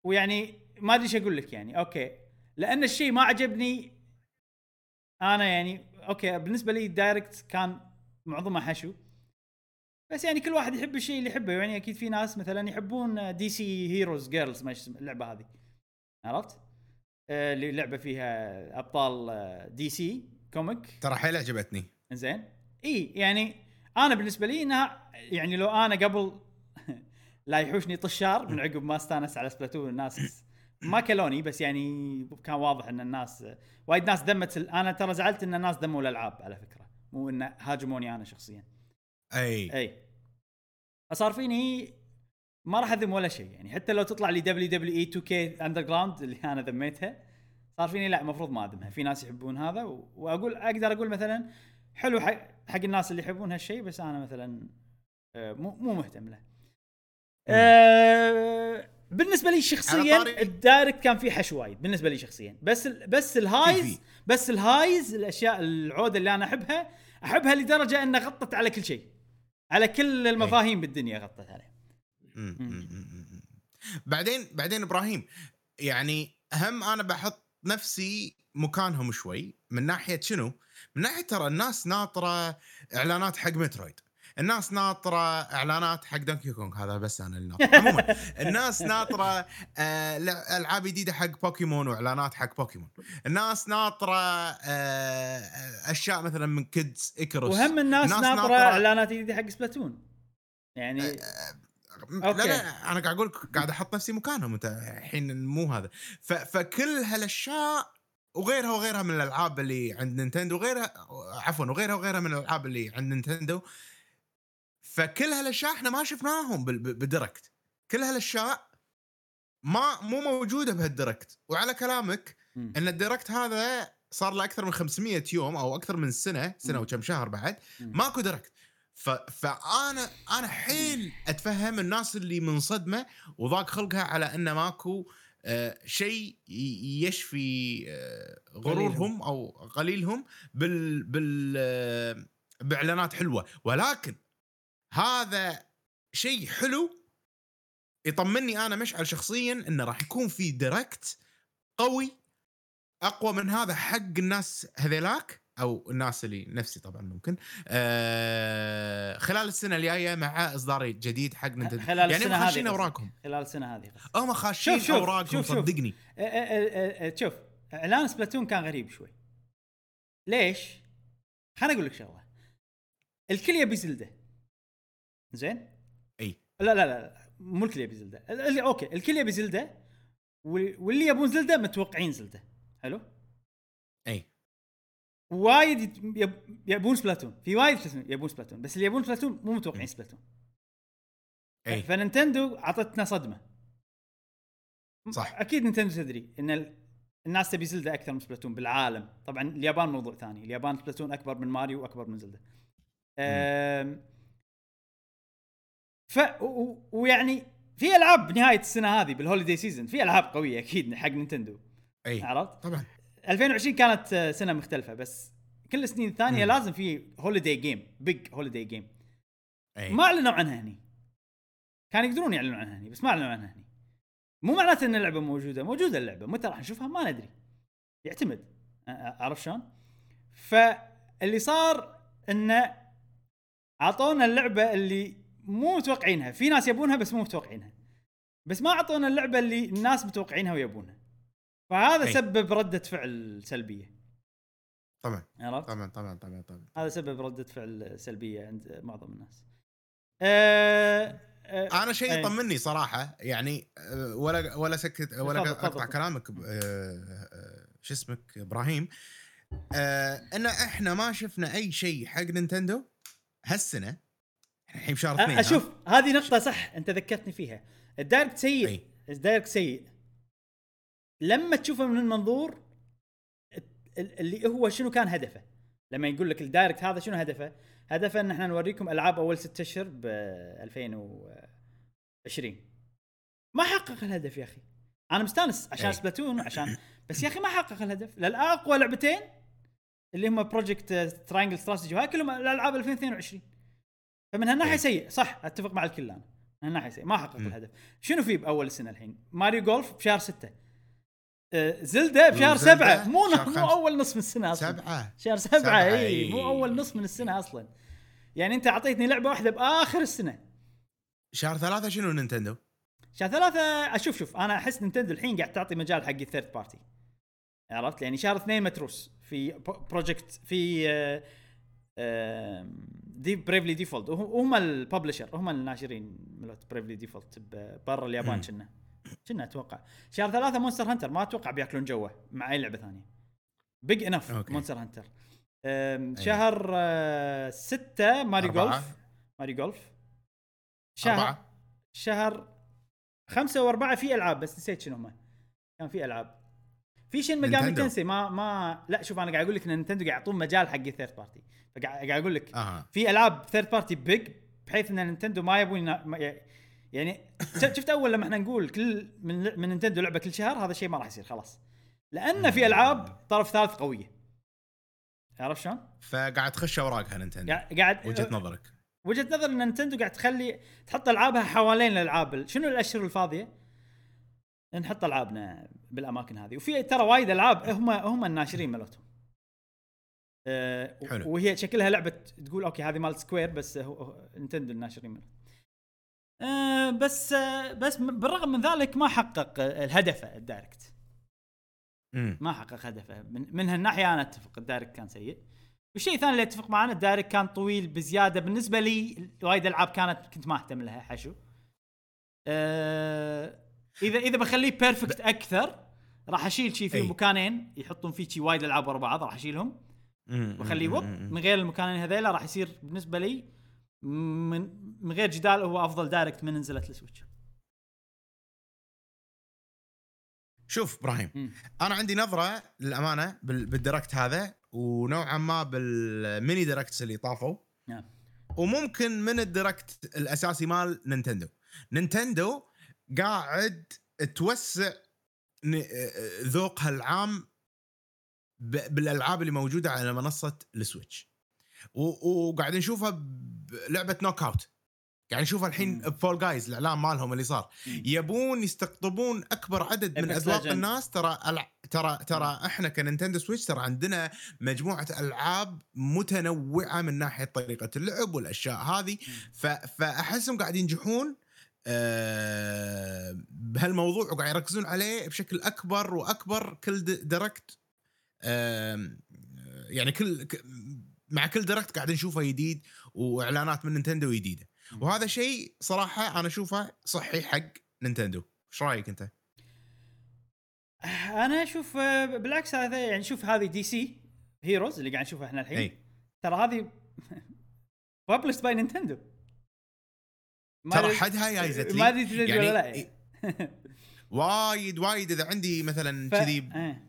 ويعني ما أدري شو أقول لك، يعني أوكي لأن الشيء ما عجبني أنا، يعني أوكي بالنسبة لي الدايركت كان معظمه حشو، بس يعني كل واحد يحب الشيء اللي يحبه. يعني أكيد في ناس مثلا يحبون دي سي هيروز جيرلز، ما اسم اللعبة هذه، عرفت اللي آه لعبة فيها أبطال دي سي كوميك، ترى حيل عجبتني إنزين. اي يعني انا بالنسبه لي انها يعني لو انا قبل لا يحوشني طشار من عقب ما استانس على سبلاتون الناس ما كلوني، بس يعني كان واضح ان الناس وايد ناس دمت ال... انا ترى زعلت ان الناس دموا الالعاب على فكره، مو ان هاجموني انا شخصيا. اي اي صار فيني ما راح اذم ولا شيء، يعني حتى لو تطلع لي دبليو دبليو اي تو كيه اندرجراوند اللي انا ذميتها صار فيني لا المفروض ما اذمها. في ناس يحبون هذا و... واقول اقدر اقول مثلا حلو حق حق الناس اللي يحبون هالشيء، بس انا مثلا مو مو مهتم له. بالنسبه لي شخصيا الدايركت كان فيه حش وايد بالنسبه لي شخصيا، بس ال بس الهايز بس الهايز الاشياء العوده اللي انا احبها احبها لدرجه انها غطت على كل شيء، على كل المفاهيم بالدنيا غطت عليه. بعدين بعدين ابراهيم يعني اهم، انا بحط نفسي مكانهم شوي من ناحيه شنو، من ناحيه ترى الناس ناطره اعلانات حق مترويد، الناس ناطره اعلانات حق دونكي كونغ، هذا بس انا اللي ناطره. عموما الناس ناطره آه العاب جديده حق بوكيمون واعلانات حق بوكيمون، الناس ناطره آه اشياء مثلا من كيدز اكروس، وهم الناس ناطره, ناطرة اعلانات جديده حق سبلاتون يعني آه لا لا انا قاعد اقول قاعد احط نفسي مكانهم انت الحين مو هذا. فكل هالاشياء وغيرها وغيرها من الالعاب اللي عند نينتندو وغيرها عفوا وغيرها وغيرها من الالعاب اللي عند نينتندو، فكل هالاشياء احنا ما شفناهم بالديركت، كل هالاشياء ما مو موجوده بهالديركت. وعلى كلامك ان الديركت هذا صار له اكثر من خمسمية يوم او اكثر من سنه سنه وكم شهر بعد ماكو ديركت، ف فانا انا حيل اتفهم الناس اللي منصدمه وضاق خلقها على انه ماكو آه شيء يشفي آه غرورهم او قليلهم بال بال آه باعلانات حلوه، ولكن هذا شيء حلو يطمني انا مشعل شخصيا انه راح يكون في ديركت قوي اقوى من هذا حق الناس هذيلاك او الناس اللي نفسي طبعا ممكن آه خلال السنه الجايه مع اصدار جديد حق نينتندو، يعني ما خاشين اوراقهم خلال السنه هذه، اه ما خاشين اوراقهم صدقني. شوف, شوف, شوف اعلان سبلاتون كان غريب شوي، ليش؟ خليني اقول لك شغله، الكل يبي زلده زين اي لا لا لا مو الكل يبي زلده، اوكي الكل يبي زلده واللي يبون زلده متوقعين زلده حلو اي وايد يبون سبلاتون، في وايد يبون سبلاتون، بس اللي يبون سبلاتون مو متوقعين سبلاتون. اي فنينتندو عطتنا صدمه صح، اكيد نينتندو تدري ان الناس تبي زلده اكثر من سبلاتون بالعالم، طبعا اليابان موضوع ثاني، اليابان سبلاتون اكبر من ماريو واكبر من زلده امم ف ويعني في العاب نهايه السنه هذه بالهوليداي سيزون في العاب قويه اكيد حق نينتندو اي عرفت. طبعا ألفين وعشرين كانت سنه مختلفه، بس كل السنين الثانيه مم. لازم في هوليداي جيم، بيج هوليداي جيم ما اعلنوا عنها هني، كان يقدرون يعلنوا عنها هني بس ما اعلنوا عنها هني، مو معناته ان اللعبه موجوده موجوده اللعبه متى راح نشوفها ما ندري، يعتمد اعرف شلون. فاللي صار انه اعطونا اللعبه اللي مو متوقعينها، في ناس يبونها بس مو متوقعينها، بس ما اعطونا اللعبه اللي الناس متوقعينها ويبونها، فهذا أي. سبب ردة فعل سلبية طبعا طبعا طبعا طبعا طبعا هذا سبب ردة فعل سلبية عند معظم الناس. أه أه انا شيء يطمني صراحة يعني ولا ولا سكت ولا اقطع كلامك أه شو اسمك ابراهيم أه ان احنا ما شفنا اي شيء حق نينتندو هالسنة، احنا الحين بشهر اثنين. اشوف هذه نقطة صح انت ذكرتني فيها، الدايركت سيء، الدايركت سيء لما تشوفه من المنظور اللي هو شنو كان هدفه، لما يقول لك الدايركت هذا شنو هدفه، هدفه ان احنا نوريكم العاب اول ستة اشهر ب ألفين وعشرين، ما حقق الهدف يا اخي. انا مستانس عشان سبلاتون عشان بس يا اخي ما حقق الهدف، للاقوى لعبتين اللي هم بروجكت تراينجل استراتيجي وهاي كلهم العاب ألفين واثنين وعشرين، فمن هالناحيه سيء صح اتفق مع الكل، انا من هالناحيه سيء ما حقق الهدف. شنو فيه باول سنه الحين؟ ماريو جولف بشهر ستة، زلدة بشهر سبعة، مو مو أول نصف من السنة أصلاً، سبعة شهر سبعة, سبعة إيه مو أول نصف من السنة أصلاً، يعني أنت عطيتني لعبة واحدة بآخر السنة. شهر ثلاثة شنو نينتندو؟ شهر ثلاثة أشوف شوف أنا أحس نينتندو الحين قاعد تعطي مجال حق الثيرد بارتي عرفت، يعني شهر اثنين متروس في بروجكت في آآ آآ دي بريفلي ديفولت، وهم الببلشر هم الناشرين ملوت بريفلي ديفولت برا اليابان كنا شنو اتوقع. شهر ثلاثة مونستر هانتر ما اتوقع بياكلون جوه مع اي لعبه ثانيه بيج انف مونستر هانتر. شهر أيه. ستة ماري جولف، ماري جولف شهر أربعة. شهر خمسة واربعة في العاب بس نسيت شنو هم، كان في العاب في شن مقام تنسي ما ما لا شوف انا قاعد اقول لك ان نينتندو قاعد يعطون مجال حق الثيرد بارتي، فقاعد قاعد اقول لك آه. في العاب ثيرد بارتي بيج بحيث ان نينتندو ما يبون يعني شفت اول لما احنا نقول كل من من نينتندو لعبه كل شهر، هذا الشيء ما راح يصير خلاص، لان في العاب طرف ثالث قويه، عرفت شلون؟ فقاعد تخش اوراقها نينتندو، قاعد وجهه نظرك وجهه نظر ان نينتندو قاعد تخلي تحط العابها حوالين الالعاب، شنو الاشهر الفاضيه نحط العابنا بالاماكن هذه. وفي ترى وايد العاب هم هم الناشرين مالتهم أه، وهي شكلها لعبه تقول اوكي هذه مال سكوير بس نينتندو الناشرين مالتهم أه، بس أه بس بالرغم من ذلك ما حقق الهدف الدايركت، ما حقق هدفه من, من هالناحيه. انا اتفق الدايركت كان سيء. والشيء الثاني اللي اتفق معانا الدايركت كان طويل بزياده بالنسبه لي، وايد العاب كانت كنت ما اهتم لها حشو أه، اذا اذا بخليه بيرفكت اكثر راح اشيل شيء في مكانين يحطون فيه شيء وايد العاب ورا بعض راح اشيلهم واخليه وب من غير المكانين هذيلا، راح يصير بالنسبه لي من من غير جدال هو افضل دايركت من نزلت السويتش. شوف ابراهيم م. انا عندي نظره للامانه بالدايركت هذا ونوعا ما بالميني دايركتس اللي طافوا yeah. وممكن من الدايركت الاساسي مال نينتندو. نينتندو قاعد توسع ذوقها العام بالالعاب اللي موجوده على منصه السويتش، وقاعد نشوفها بلعبه نوك اوت، قاعد نشوفها الحين بفول جايز. الاعلان مالهم اللي صار يبون يستقطبون اكبر عدد من اذواق الناس. ترى ترى ترى احنا كنينتندو سويتش ترى عندنا مجموعه العاب متنوعه من ناحيه طريقه اللعب والاشياء هذه، فاحسهم قاعدين ينجحون أه بهالموضوع وقاعد يركزون عليه بشكل اكبر واكبر. كل دايركت أه يعني كل مع كل دايركت قاعد نشوفه جديد واعلانات من نينتندو جديده، وهذا شيء صراحه انا اشوفه صحي حق نينتندو. ايش رايك انت؟ انا اشوف بالعكس هذا، يعني شوف هذه دي سي هيروز اللي قاعد نشوفها احنا الحين أي. ترى هذه ببلشت باي نينتندو ترى حدها جايزت لي، ما ادري تدري يعني ولا لا وايد وايد. اذا عندي مثلا كذي ف... آه.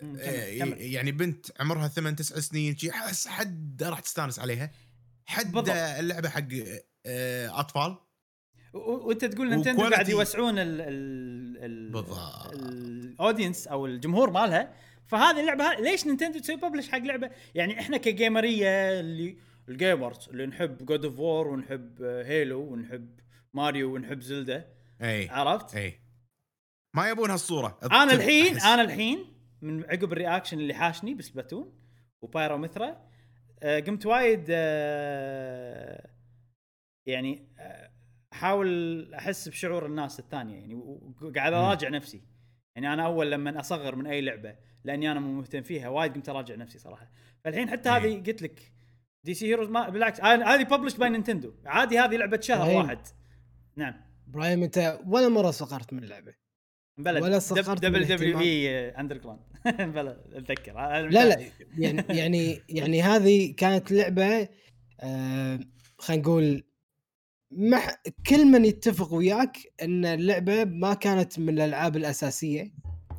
يعني بنت عمرها ثمانية تسعة سنين شي، احس حد راح تستانس عليها، حد بالضبط. اللعبه حق اطفال وانت تقول نينتندو قاعد يوسعون الاودينس او الجمهور مالها، فهذه اللعبه ليش نينتندو تسوي ببلش حق لعبه؟ يعني احنا كجيمريه اللي الجيمرز اللي نحب جود اوف وور ونحب هيلو ونحب ماريو ونحب زلدا، عرفت؟ اي ما يبون هالصوره. انا الحين أحس. انا الحين من عقب الرياكشن اللي حاشني بس باتون وبايروميترا قمت وايد أه يعني احاول احس بشعور الناس الثانيه، يعني وقاعد اراجع نفسي. يعني انا اول لما اصغر من اي لعبه لاني انا مو مهتم فيها وايد قمت اراجع نفسي صراحه. فالحين حتى هذه قلت لك دي سي هيروز ما بالعكس، هذه ببلش باي نينتندو عادي، هذه لعبه شهر برايم. واحد نعم برايم انت ولا مره صغرت من اللعبه بلد. ولا صغرت دبل دبليو اي اندرجراوند بلا اتذكر لا لا يعني يعني يعني هذه كانت لعبه آه خلينا نقول مح... كل من يتفق وياك ان اللعبه ما كانت من الالعاب الاساسيه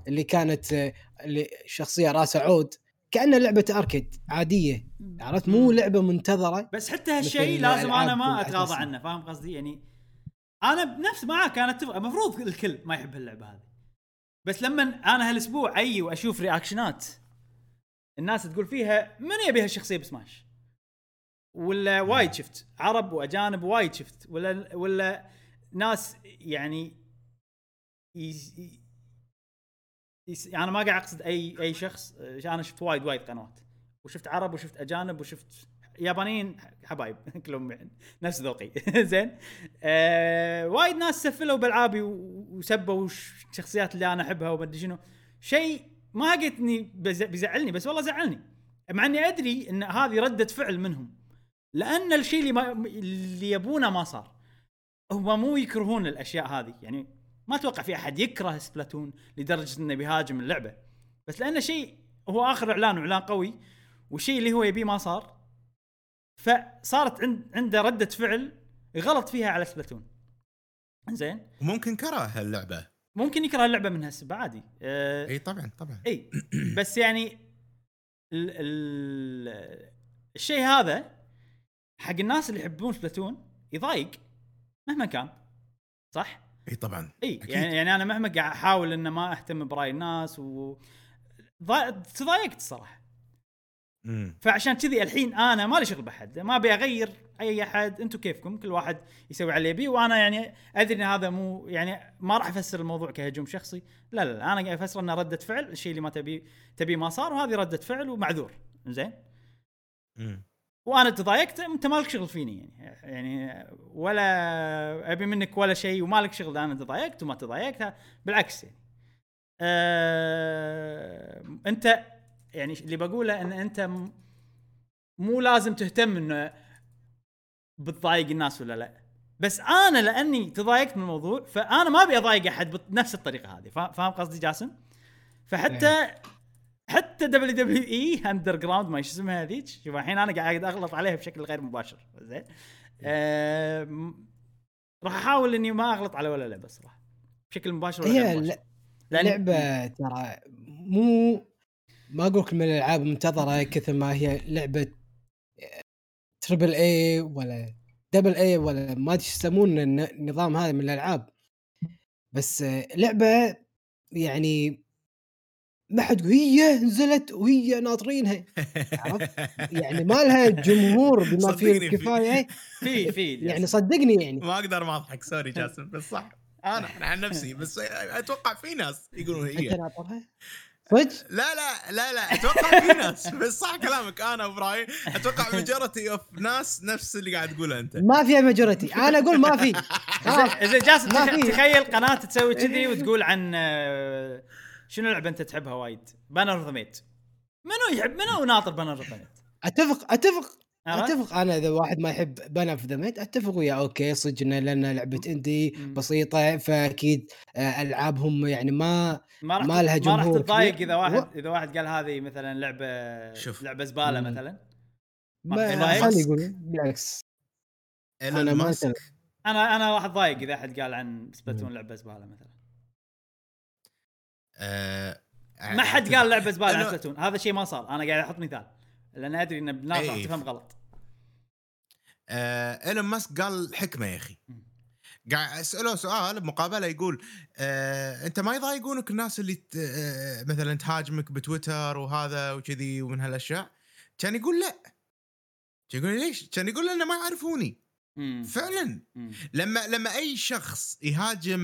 اللي كانت آه اللي شخصيه راس عود، كأنها لعبه اركيد عاديه، عرفت؟ مو لعبه منتظره. بس حتى هالشيء لازم انا ما اتغاضى عنه، فاهم قصدي؟ يعني انا بنفس معاك، كانت مفروض الكل ما يحب هاللعبه هذه، بس لما انا هالاسبوع اي واشوف رياكشنات الناس تقول فيها من يبي هالشخصيه بسماش، ولا وايد شفت عرب واجانب وايد شفت، ولا ولا ناس يعني يز... يز... انا ما قاعد اقصد اي اي شخص، انا شفت وايد وايد قنوات، وشفت عرب وشفت اجانب وشفت يابانيين حبايب كلهم نفس ذوقي زين آه، وايد ناس سفلوا بالعابي وسبوا الشخصيات اللي انا احبها وما ادري شنو، شيء ما قلتني بزعلني بس والله زعلني، مع اني ادري ان هذه ردة فعل منهم، لان الشيء اللي ما اللي يبونه ما صار. هم مو يكرهون الاشياء هذه، يعني ما اتوقع في احد يكره سبلاتون لدرجة انه بيهاجم اللعبة، بس لانه شيء هو اخر اعلان واعلان قوي، والشيء اللي هو يبيه ما صار، فصارت عند عنده ردة فعل غلط فيها على سبلاتون. زين، وممكن كره هاللعبة، ممكن يكره اللعبة من هالسبب عادي أه اي طبعا طبعا اي بس يعني ال ال الشيء هذا حق الناس اللي يحبون سبلاتون يضايق مهما كان، صح؟ اي طبعا اي يعني, يعني انا مهما قاعد احاول ان ما اهتم براي الناس و تضايقت الصراحه. امم فعشان كذي الحين انا ما لي شغل بحد, ما ابي اغير اي احد, انتم كيفكم, كل واحد يسوي عليه بي. وانا يعني ادري ان هذا مو يعني ما راح افسر الموضوع كهجوم شخصي, لا لا, لا. انا قاعد افسر انه رده فعل, الشيء اللي ما تبي تبي ما صار, وهذه رده فعل ومعذور. زين امم وانا تضايقت, انت مالك شغل فيني يعني, يعني ولا ابي منك ولا شيء ومالك شغل انا تضايقت وما تضايقت, بالعكس يعني. أه... انت يعني اللي بقوله ان انت مو لازم تهتم انه بتضايق الناس ولا لا, بس انا لاني تضايقت من الموضوع فانا ما ابي اضايق احد بنفس الطريقه هذه. فاهم قصدي جاسم؟ فحتى حتى دبليو دبليو اي اندر جراوند ما اسمها هذيك, شوف الحين انا قاعد اغلط عليها بشكل غير مباشر. زين أه... راح احاول اني ما اغلط على ولا لعبه صراحه بشكل مباشر ولا غير مباشر. لعبة ترى مو ما أقولك من الألعاب منتظرة كثر ما هي لعبة تريبل اي ولا دبل اي ولا ما يسمون النظام هذا من الألعاب, بس لعبة يعني ما حد هي نزلت وهي ناطرينها يعني ما لها جمهور بما فيه الكفاية في في يعني صدقني يعني ما أقدر ما أضحك سوري جاسم بس صح. انا عن نفسي بس اتوقع في ناس يقولون هي انت ناطرها صدق. لا لا لا لا اتوقع في ناس بس صح كلامك. انا وابراهيم اتوقع ماجورتي اوف ناس نفس اللي قاعد تقوله انت. ما فيها ماجورتي, انا اقول ما في. اذا جاسم تخيل قناه تسوي كذي وتقول عن شنو لعبه انت تحبها وايد, بانر ثميت, منو يحب منو ناطر بانر ثميت؟ اتفق اتفق اتفق انا اذا واحد ما يحب بنا في دميت اتفق وياه. اوكي صدقنا لان لعبه اندي بسيطه فاكيد العابهم يعني ما ما لها جمهور. ما راح تضايق اذا واحد و... اذا واحد قال هذه مثلا لعبه شوف. لعبه زباله مثلا ما يقول بالعكس انا ما أسأل. انا انا راح اتضايق اذا احد قال عن سبلاتون لعبه زباله مثلا. أه... ما حد قال لعبه زباله عن سبلاتون, هذا شيء ما صار. انا قاعد احط مثال لأن أدري إن الناس راح تفهم غلط. آه، إيلون ماسك قال حكمة يا أخي. قاعد أسأله سؤال بمقابلة يقول آه، أنت ما يضايقونك الناس اللي آه، مثلاً تهاجمك بتويتر وهذا وكذي ومن هالأشياء؟ كان يقول لأ. كان يقول ليش؟ كان يقول لأنه ما يعرفوني. مم. فعلاً. مم. لما لما أي شخص يهاجم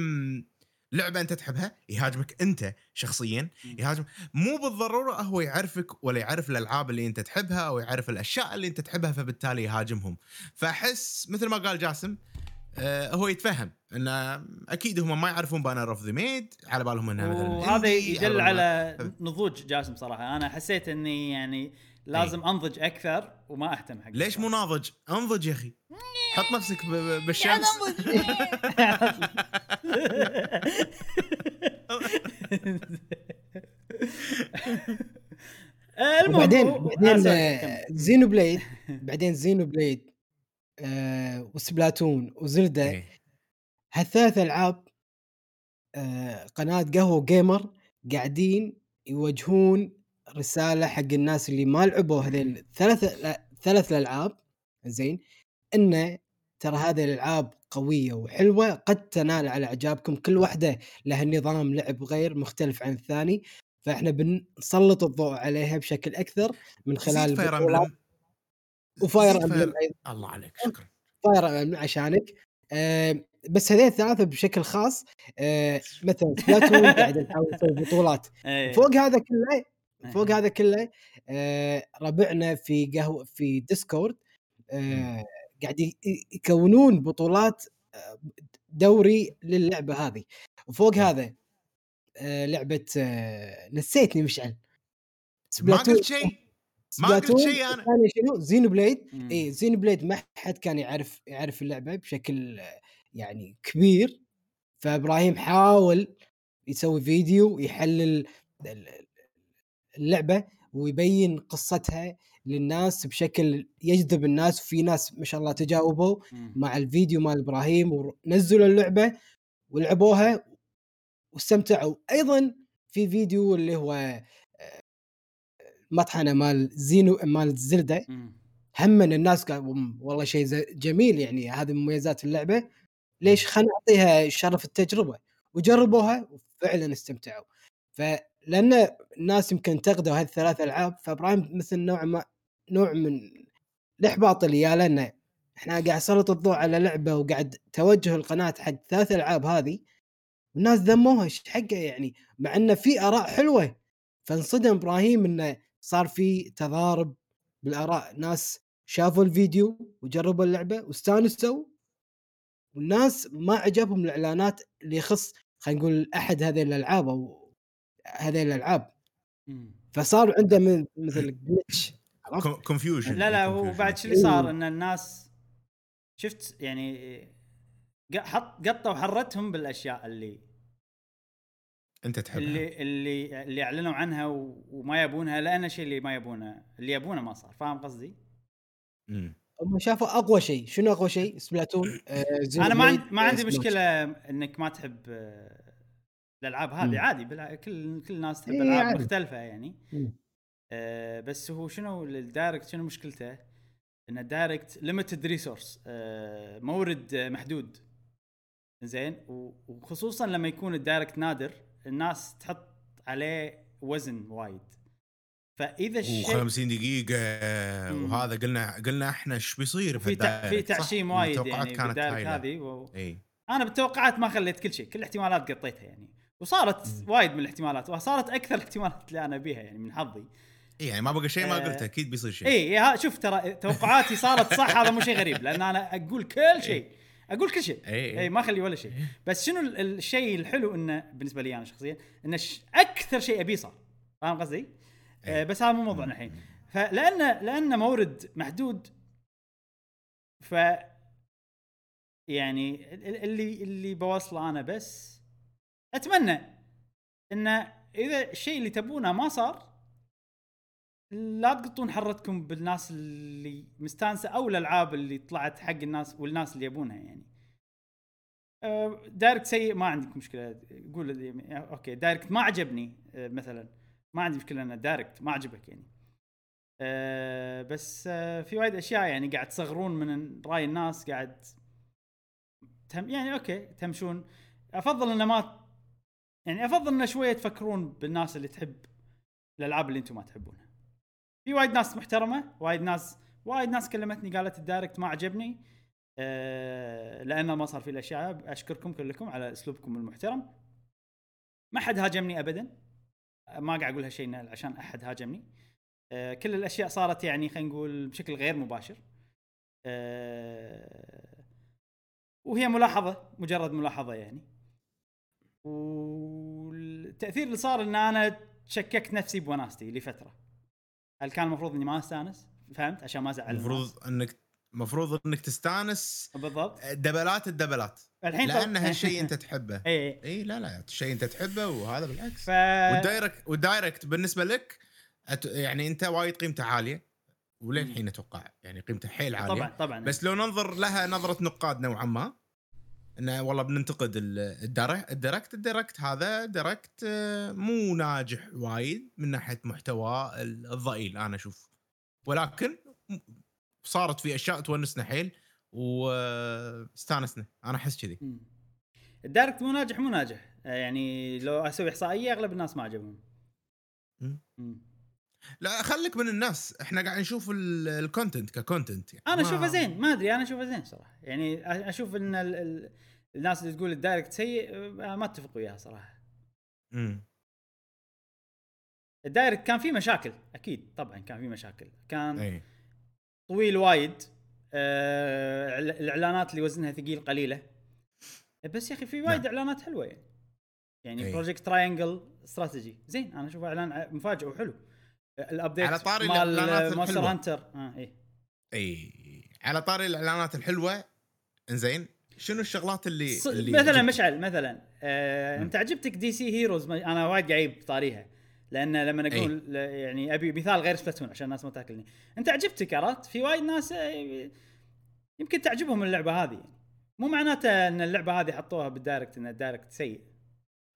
لعبة أنت تحبها يهاجمك أنت شخصياً, يهاجم مو بالضرورة هو يعرفك ولا يعرف الألعاب اللي أنت تحبها أو يعرف الأشياء اللي أنت تحبها, فبالتالي يهاجمهم. فأحس مثل ما قال جاسم آه هو يتفهم أن أكيد هم ما يعرفون بانر أوف ذا ميد, على بالهم أنها مثلاً هذا يدل على نضوج جاسم صراحة. أنا حسيت أني يعني لازم أي. أنضج أكثر وما أهتم حق ليش مو ناضج. أنضج يا أخي, حط نفسك بالشمس. بعدين بعدين زينو بلايد بعدين زينو بلايد آه وسبلاتون وزلدا, هالثلاث ألعاب آه قناة قهوة جيمر قاعدين يوجهون رسالة حق الناس اللي ما لعبوا هذين ثلاث ثلاث الألعاب. زين إنه ترى هذه الألعاب قوية وحلوة, قد تنال على إعجابكم. كل واحدة لها نظام لعب غير مختلف عن الثاني, فإحنا بنسلط الضوء عليها بشكل أكثر من خلال فاير وفاير أمبلم. الله عليك, شكرا. فاير أمبلم عشانك آه بس هذين الثلاثة بشكل خاص آه مثلا سبلاتون قاعدة تحاول تسوي بطولات. فوق هذا كله فوق هذا كله آه ربعنا في قهوة في ديسكورد آه قاعد يكونون بطولات دوري للعبة هذه. وفوق هذا آه لعبة آه نسيتني مشعل ما قلت شيء ما قلت شيء أنا شنو زينو بلايد. إيه زينو بلايد ما حد كان يعرف يعرف اللعبة بشكل يعني كبير, فإبراهيم حاول يسوي فيديو يحلل اللعبة ويبين قصتها للناس بشكل يجذب الناس, وفي ناس ما شاء الله تجاوبوا م. مع الفيديو مال إبراهيم ونزلوا اللعبة ولعبوها واستمتعوا. أيضا في فيديو اللي هو مطحنة مال زينو مال زلدة, هم من الناس قالوا والله شيء جميل يعني هذه مميزات اللعبة, ليش؟ خلنا نعطيها شرف التجربة، وجربوها وفعلا استمتعوا. فلأن الناس يمكن تقدوا هذه الثلاث ألعاب، فإبراهيم مثل نوع ما نوع من الإحباط اللي يا لنا إحنا قاعد نسلط الضوء على لعبة وقاعد توجه القناة حق ثلاث ألعاب هذه والناس ذموها حقه يعني، مع إنه في آراء حلوة. فانصدم إبراهيم إنه صار في تضارب بالآراء، ناس شافوا الفيديو وجربوا اللعبة واستانسوا، والناس ما عجبهم الإعلانات اللي يخص خلينا نقول أحد هذه الألعاب أو هذه الألعاب، فصار عنده من مثل glitch confusion. لا لا هو بعد شو اللي صار إن الناس شفت يعني حط قطة وحرتهم بالأشياء اللي أنت تحبها، اللي اللي اللي أعلنوا عنها وما يبونها، لأن شيء اللي ما يبونه اللي يبونه ما صار، فاهم قصدي؟ هم شافوا أقوى شيء، شنو أقوى شيء؟ سبلاتون. آه أنا ما عندي ما عندي مشكلة إنك ما تحب آه الألعاب هذه مم. عادي بلع... كل كل الناس تحب ألعاب يعني. مختلفة يعني آه بس هو شنو الدايركت، شنو مشكلته؟ إن الدايركت ليميتد ريسورس، آه مورد محدود زين، وخصوصا لما يكون الدايركت نادر الناس تحط عليه وزن وايد. فاذا الشيء خمسين دقيقه وهذا قلنا قلنا احنا ايش بيصير في الدايركت في تعشيم وايد يعني كانت هذه و... اي انا بالتوقعات ما خليت كل شيء، كل الاحتمالات قطيتها يعني، وصارت م. وايد من الاحتمالات، وصارت اكثر الاحتمالات اللي انا بيها يعني من حظي اي يعني ما بقى شيء ما قلته اكيد بيصير شيء. اي شوف ترى توقعاتي صارت صح، هذا مو شيء غريب لان انا اقول كل شيء، اقول كل شيء اي, أي ما اخلي ولا شيء. بس شنو الشيء الحلو انه بالنسبه لي انا شخصيا انه اكثر شيء ابي صار، فاهم قصدي؟ أه بس هذا مو موضوعنا الحين. فلأن لأن مورد محدود، ف يعني اللي اللي بوصله أنا بس أتمنى إن إذا الشيء اللي تبونه ما صار لا تقطون حرتكم بالناس اللي مستانسة أو الألعاب اللي طلعت حق الناس والناس اللي يبونها يعني. أه دايركت سيء ما عندك مشكلة، قول أوكي دايركت ما عجبني أه مثلاً، ما عندي مشكلة أن دايركت ما عجبك يعني أه بس أه في وايد أشياء يعني قاعد تصغرون من رأي الناس، قاعد تهم يعني أوكي تمشون. أفضل أن ما يعني أفضل أن شوية تفكرون بالناس اللي تحب الألعاب اللي أنتم ما تحبونها. في وايد ناس محترمة، وايد ناس وايد ناس كلمتني قالت الدايركت ما عجبني أه لأنه ما صار في الأشياء. أشكركم كلكم على أسلوبكم المحترم، ما حد هاجمني أبداً، ما قاعد أقولها شيء عشان أحد هاجمني. أه كل الأشياء صارت يعني خلينا نقول بشكل غير مباشر، أه وهي ملاحظة، مجرد ملاحظة يعني. والتأثير اللي صار إن أنا شككت نفسي بوناستي لفترة، هل كان المفروض إني ما أستانس؟ فهمت عشان ما أزعل. المفروض إنك مفروض إنك تستانس بالضبط، دبلات الدبلات الحين، لأن هالشيء أنت تحبه. إيه إيه لا لا الشيء أنت تحبه وهذا بالعكس ف... والدايركت والدايركت بالنسبة لك أت... يعني أنت وايد قيمته عالية ولين حين أتوقع يعني قيمته حيل عالية طبعًا طبعًا. بس لو ننظر لها نظرة نقاد نوعًا ما إنه والله بننتقد الدايركت الدايركت الدايركت هذا دايركت مو ناجح وايد من ناحية محتوى الضئيل أنا أشوف، ولكن صارت في أشياء تونسنا حيل واستانسنا. أنا أحس كذي الدايركت مو ناجح مو ناجح يعني لو أسوي إحصائية أغلب الناس ما عجبهم. لا خليك من الناس، إحنا قاعد نشوف الكونتنت ككونتنت يعني. أنا أشوفه زين، ما أدري أنا أشوفه زين صراحة يعني. أشوف إن ال ال الناس اللي تقول الدايركت سيء ما اتفق وياها صراحة. مم. الدايركت كان فيه مشاكل أكيد طبعًا، كان فيه مشاكل، كان أي. طويل وايد، آه، الإعلانات اللي وزنها ثقيل قليلة، بس يا أخي في وايد إعلانات حلوة يعني. يعني بروجكت تراينجل استراتيجي زين، أنا أشوف إعلان مفاجئ وحلو. الأبديت على طاري الإعلانات الحلوة آه، إيه. إيه. على طاري الإعلانات الحلوة إنزين شنو الشغلات اللي, ص... اللي مثلا جبت. مشعل مثلا آه، أنت عجبتك دي سي هيروز، أنا وايد قاعد طاريها لأن لما أقول يعني أبي مثال غير سبلاتون عشان الناس ما تاكلني. أنت عجبتك عرفت، في وايد ناس يمكن تعجبهم اللعبة هذه، مو معناته أن اللعبة هذه حطوها بالدايركت إن الدايركت سيء،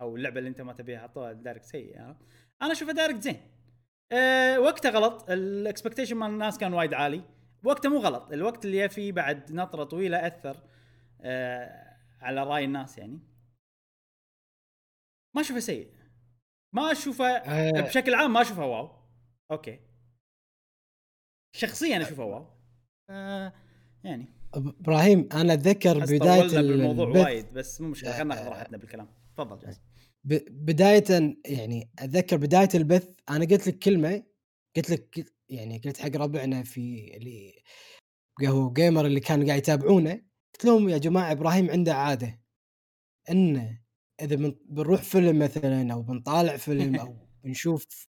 أو اللعبة اللي أنت ما تبيها حطوها الدايركت سيء يعني. أنا أشوفه دايركت زين، أه وقته غلط، الإكسبكتيشن مال الناس كان وايد عالي، وقته مو غلط، الوقت اللي فيه بعد نطرة طويلة أثر أه على رأي الناس يعني ما أشوفه سيء، ما أشوفه أه بشكل عام ما أشوفه واو. أوكي شخصيا أنا أشوفه واو. أه يعني إبراهيم أنا أتذكر بداية الموضوع وايد بس مو مشكلة خلنا ناخذ راحتنا بالكلام. تفضل جاسم. بداية يعني أتذكر بداية البث أنا قلت لك كلمة، قلت لك يعني قلت حق ربعنا في اللي قهوة جيمر اللي كانوا قاعد يتابعونه، قلت لهم يا جماعة إبراهيم عنده عادة إنه إذا بنروح فيلم مثلا أو بنطالع فيلم أو بنشوف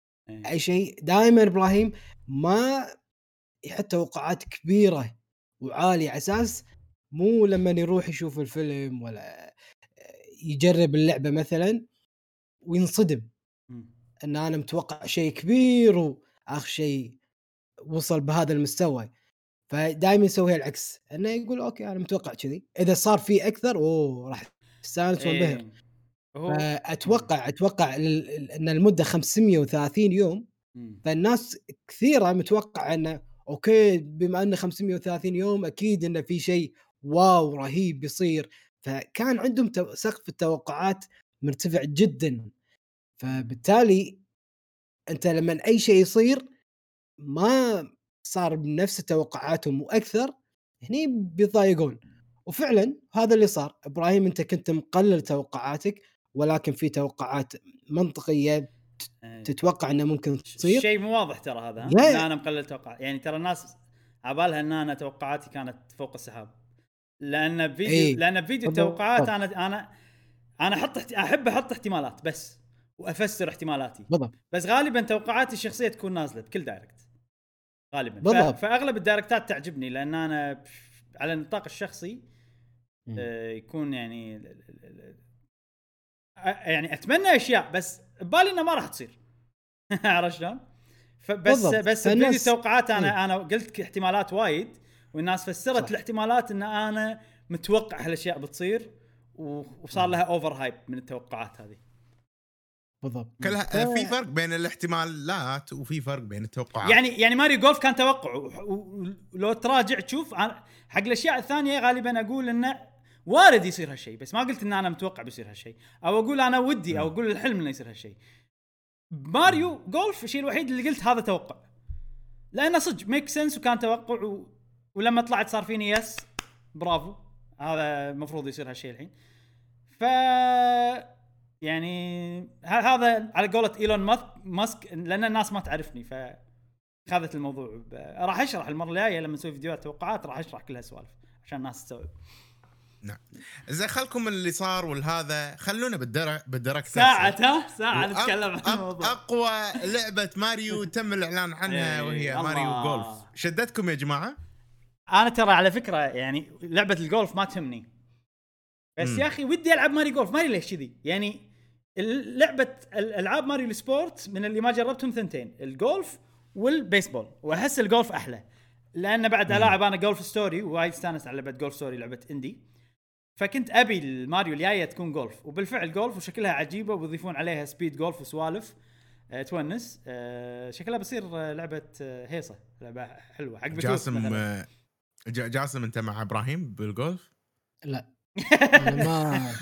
أي شيء دائما إبراهيم ما يحط توقعات كبيرة وعالية على أساس مو لما يروح يشوف الفيلم ولا يجرب اللعبة مثلا وينصدم إن أنا متوقع شيء كبير وآخر شيء وصل بهذا المستوى. فدايما يسويها العكس انه يقول اوكي انا متوقع كذي، اذا صار في اكثر اوه راح استانس وانبهر. اتوقع اتوقع ان المده خمسمية وثلاثين يوم، فالناس كثيره متوقع انه اوكي بما انه خمسمية وثلاثين يوم اكيد انه في شيء واو رهيب بيصير، فكان عندهم سقف التوقعات مرتفع جدا. فبالتالي انت لما اي شيء يصير ما صار بنفس توقعاتهم واكثر هني بيضايقون. وفعلا هذا اللي صار. ابراهيم انت كنت مقلل توقعاتك ولكن في توقعات منطقيه تتوقع انه ممكن تصير شيء مو واضح. ترى هذا لا انا مقلل توقع يعني ترى الناس عبالها ان انا توقعاتي كانت فوق السحاب، لان بفيديو ايه. لان بفيديو التوقعات بالضبط. انا انا انا احط احب احط احتمالات بس وافسر احتمالاتي بالضبط. بس غالبا توقعاتي الشخصيه تكون نازله بكل دايركت غالباً. فأغلب الدايركتات تعجبني لأن أنا على النطاق الشخصي آه يكون يعني يعني أتمنى أشياء بس بالي إنه ما راح تصير عرفت شلون؟ فبس بس الفيديو توقعات أنا أنا قلت احتمالات وايد والناس فسرت صح. الاحتمالات إن أنا متوقع هالأشياء بتصير وصار لها أوفر هايب من التوقعات هذه. بالضبط. في فرق بين الاحتمالات وفي فرق بين التوقعات. يعني يعني ماريو جولف كان توقعه ولو تراجع تشوف حق الاشياء الثانيه غالبا اقول انه وارد يصير هالشيء بس ما قلت ان انا متوقع بيصير هالشيء او اقول انا ودي او اقول الحلم انه يصير هالشيء. ماريو جولف الشيء الوحيد اللي قلت هذا توقع لانه صدق ميك سنس وكان توقع و... ولما طلعت صار فيني يس برافو هذا المفروض يصير هالشيء الحين. ف يعني هذا على قولة إيلون ماسك لأن الناس ما تعرفني فخذت الموضوع ب... راح أشرح المرة الجاية لما نسوي فيديوهات توقعات راح أشرح كل هالسوالف عشان الناس تستوعب. نعم إذا خلكم اللي صار والهذا خلونا بالدرك بالدرك ساعة ها ساعة نتكلم عن الموضوع. أقوى لعبة ماريو تم الإعلان عنها وهي ماريو جولف. شدتكم يا جماعة؟ أنا ترى على فكرة يعني لعبة الجولف ما تهمني بس م. يا أخي ودي ألعب ماريو جولف. ماريو ليش كذي يعني؟ لعبة الألعاب ماريو سبورت من اللي ما جربتهم ثنتين الجولف والبيسبول وأحس الجولف أحلى لأن بعد ألاعب أنا جولف ستوري وايد استانس على لعبة جولف ستوري لعبة إندي فكنت أبي الماريو الجاية تكون جولف وبالفعل جولف وشكلها عجيبة ويضيفون عليها سبيد جولف وسوالف أه تونس أه شكلها بصير لعبة هيصة لعبة حلوة حق جاسم. جاسم أنت مع إبراهيم بالجولف؟ لا أنا ما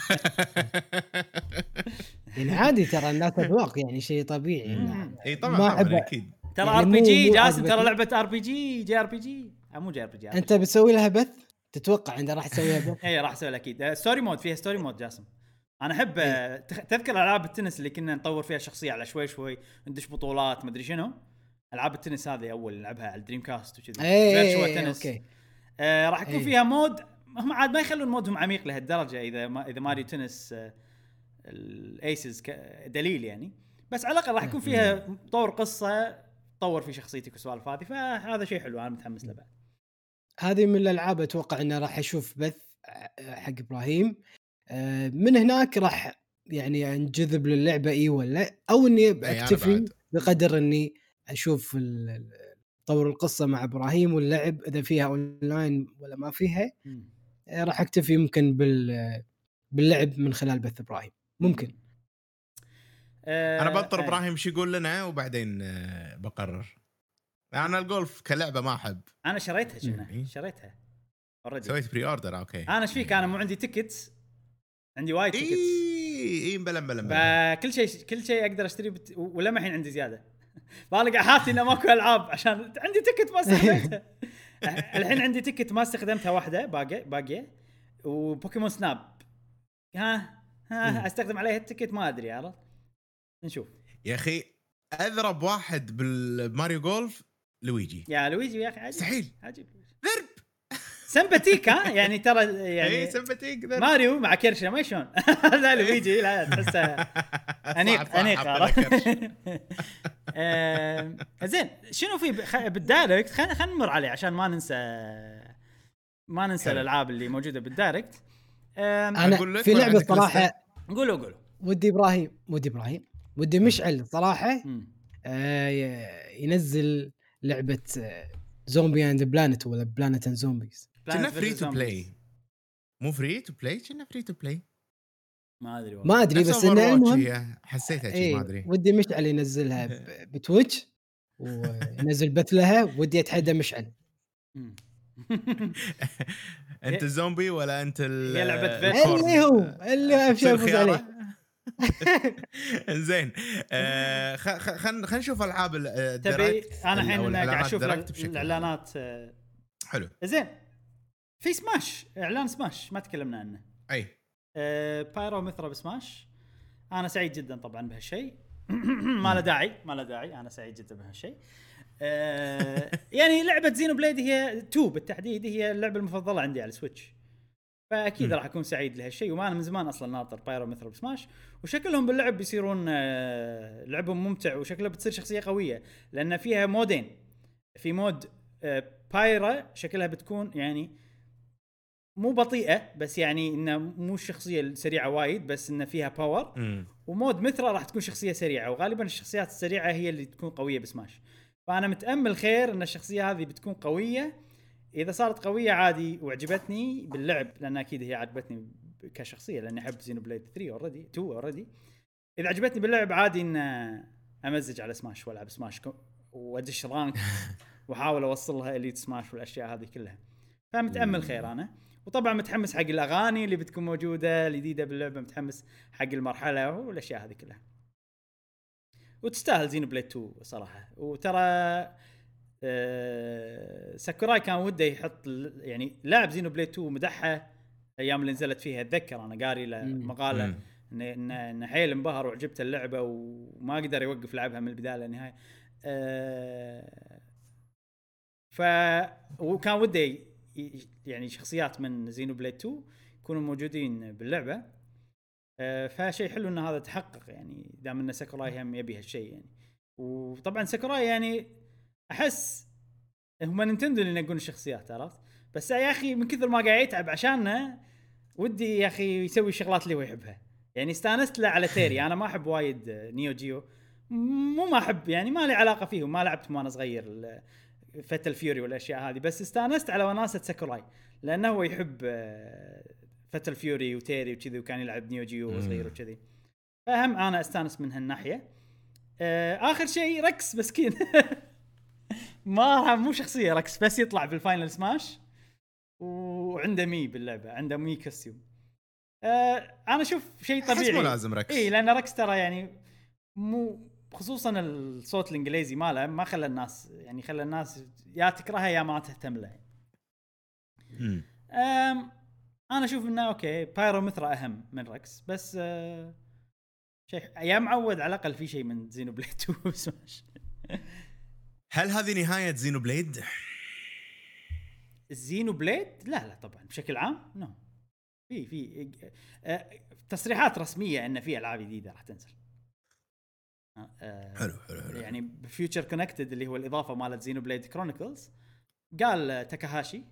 يعني عادي ترى الناس تذوق يعني شيء طبيعي اي طبعا اكيد ترى ار بي جي جاسم ترى لعبه ار بي جي جي ار بي جي مو جي ار بي جي انت بتسوي لها بث تتوقع انت راح تسويها بث؟ اي راح اسوي اكيد ستوري مود فيها ستوري مود جاسم. انا احب تذكر العاب التنس اللي كنا نطور فيها شخصيه على شوي شوي ندش بطولات مدري شنو العاب التنس هذه اول نلعبها على الدريم كاست وكذا فيرتشوال تنس راح يكون فيها مود هم عاد ما يخلون مودهم عميق لهالدرجه اذا اذا ماريو تنس الايسز دليل يعني بس على الاقل راح يكون فيها طور قصه طور في شخصيتك وسوالف هذه فهذا شيء حلو انا متحمس له. بعد هذه من الالعاب اتوقع انه راح اشوف بث حق ابراهيم من هناك راح يعني انجذب للعبه اي ولا او اني اكتفي بقدر اني اشوف طور القصه مع ابراهيم واللعب اذا فيها اونلاين ولا ما فيها راح اكتفي ممكن بال باللعب من خلال بث ابراهيم ممكن. أه أنا بطر أه إبراهيم شي يقول لنا وبعدين أه بقرر. أنا الجولف كلعبة ما أحب. أنا شريتها جنة. شريتها. سويت بري أوردر أوكي. أنا شفيك أنا مو عندي تيكت عندي وايد تيكتس. اي اي بلا بلا بلا فكل شيء كل شيء اقدر اشتري بت... ولا ما الحين عندي زياده بالغ حاسس انه ماكو العاب عشان عندي تيكت ما استخدمتها. الحين عندي تيكت ما استخدمتها واحده باقي باقي وبوكيمون سناب ها ها استخدم عليها التيكت ما ادري. عرفت نشوف يا اخي. اضرب واحد بالماريو جولف لويجي يا لويجي يا اخي عجيب مستحيل عجيب ذرب سمباتيك ها يعني ترى يعني اي سمباتيك ماريو مع كرشه ما شلون لا لويجي لا تحسه انيق انيق. زين شنو في بالدايركت خلينا خلينا نمر عليه عشان ما ننسى ما ننسى الالعاب اللي موجوده بالدايركت. انا في لعبه صراحه قولوا قولوا ودي ابراهيم ودي ابراهيم ودي مشعل صراحه آه ينزل لعبه زومبي اند بلانت ولا بلانت اند زومبيز. كنا فري تو بلاي مو فري تو بلاي كنا فري تو بلاي ما ادري ما ادري بس انه المهم حسيتها شيء ايه ما ادري. ودي مشعل ينزلها بتويتش وينزل بثلها ودي اتحدى مشعل. انت زومبي ولا انت اللي لعبه فيت اللي هو اللي افشل عليه. زين آه خ خ خلينا خلينا نشوف العاب الدايركت. انا الحين قاعد اشوف الاعلانات آه حلو. زين في سماش اعلان سماش ما تكلمنا عنه اي آه بايرو مثرى بسماش. انا سعيد جدا طبعا بهالشيء ما له داعي ما له داعي انا سعيد جدا بهالشيء آه يعني لعبه زينو بليد هي تو بالتحديد هي اللعبه المفضله عندي على السويتش فأكيد راح أكون سعيد لهالشيء. وما أنا من زمان أصلاً ناطر بايرو مثل بسماش وشكلهم باللعب بيصيرون لعبهم ممتع وشكله بتصير شخصية قوية لأن فيها مودين. في مود بايرا شكلها بتكون يعني مو بطيئة بس يعني إنه مو الشخصية السريعة وايد بس إنه فيها باور م. ومود مثرة راح تكون شخصية سريعة وغالباً الشخصيات السريعة هي اللي تكون قوية بسماش. فأنا متأمل خير إن الشخصية هذه بتكون قوية. إذا صارت قوية عادي وعجبتني باللعب لأن أكيد هي عجبتني كشخصية لأني أحب زينو بلايد ثري already تو already. إذا عجبتني باللعب عادي إن أمزج على سماش وألعب سماش وأدش رانك وحاول أوصلها إليت سماش والأشياء هذه كلها. فمتأمل خير أنا وطبعا متحمس حق الأغاني اللي بتكون موجودة الجديدة باللعبة متحمس حق المرحلة والأشياء هذه كلها. وتستاهل زينو بلايد تو صراحة. وترى أه ساكوراي كان وده يحط يعني لاعب زينو بلاي تو مدحه ايام اللي نزلت فيها اتذكر انا قاري له مقاله ان ان حيل انبهر وعجبت اللعبه وما قدر يوقف لعبها من البدايه للنهايه. أه ف وكان وده يعني شخصيات من زينو بلاي تو يكونوا موجودين باللعبه. أه فشيء حلو ان هذا تحقق يعني دام ان ساكوراي هم يبي هالشيء يعني. وطبعا ساكوراي يعني احس هم نينتندو اللي ينقون الشخصيات عرفت بس يا اخي من كثر ما قاعد يتعب عشاننا ودي يا اخي يسوي الشغلات اللي هو يحبها يعني. استانست له على تيري انا ما احب وايد نيو جيو مو ما احب يعني ما لي علاقه فيه وما لعبت وانا صغير فتل فيوري والاشياء هذه بس استانست على وناسه ساكوراي لانه هو يحب فتل فيوري وتيري وكذي وكان يلعب نيو جيو وصغير وكذي فهم انا استانس من هالناحيه. اخر شيء ركس مسكين ما مو شخصية ركس بس يطلع بالفاينل سماش وعنده مي باللعبة عنده مي كاستيوم. أه أنا شوف شيء طبيعي مو لازم ركس إيه لأن ركس ترى يعني مو خصوصا الصوت الإنجليزي ماله ما خلى الناس يعني خلى الناس يا تكرهها يا ما تهتم لها. أنا أشوف إنه أوكي بايرو مثرى أهم من ركس بس أه شيء يا معود على الأقل في شيء من زينو بلايد تو سماش. هل هذه نهاية زينو بليد؟ زينو بليد؟ لا لا طبعا بشكل عام نو. في في أه تصريحات رسمية ان في العاب جديدة راح تنزل. أه حلو حلو حلو يعني بفيوتشر كونكتد اللي هو الاضافة مالت زينو بليد كرونيكلز قال تاكاهاشي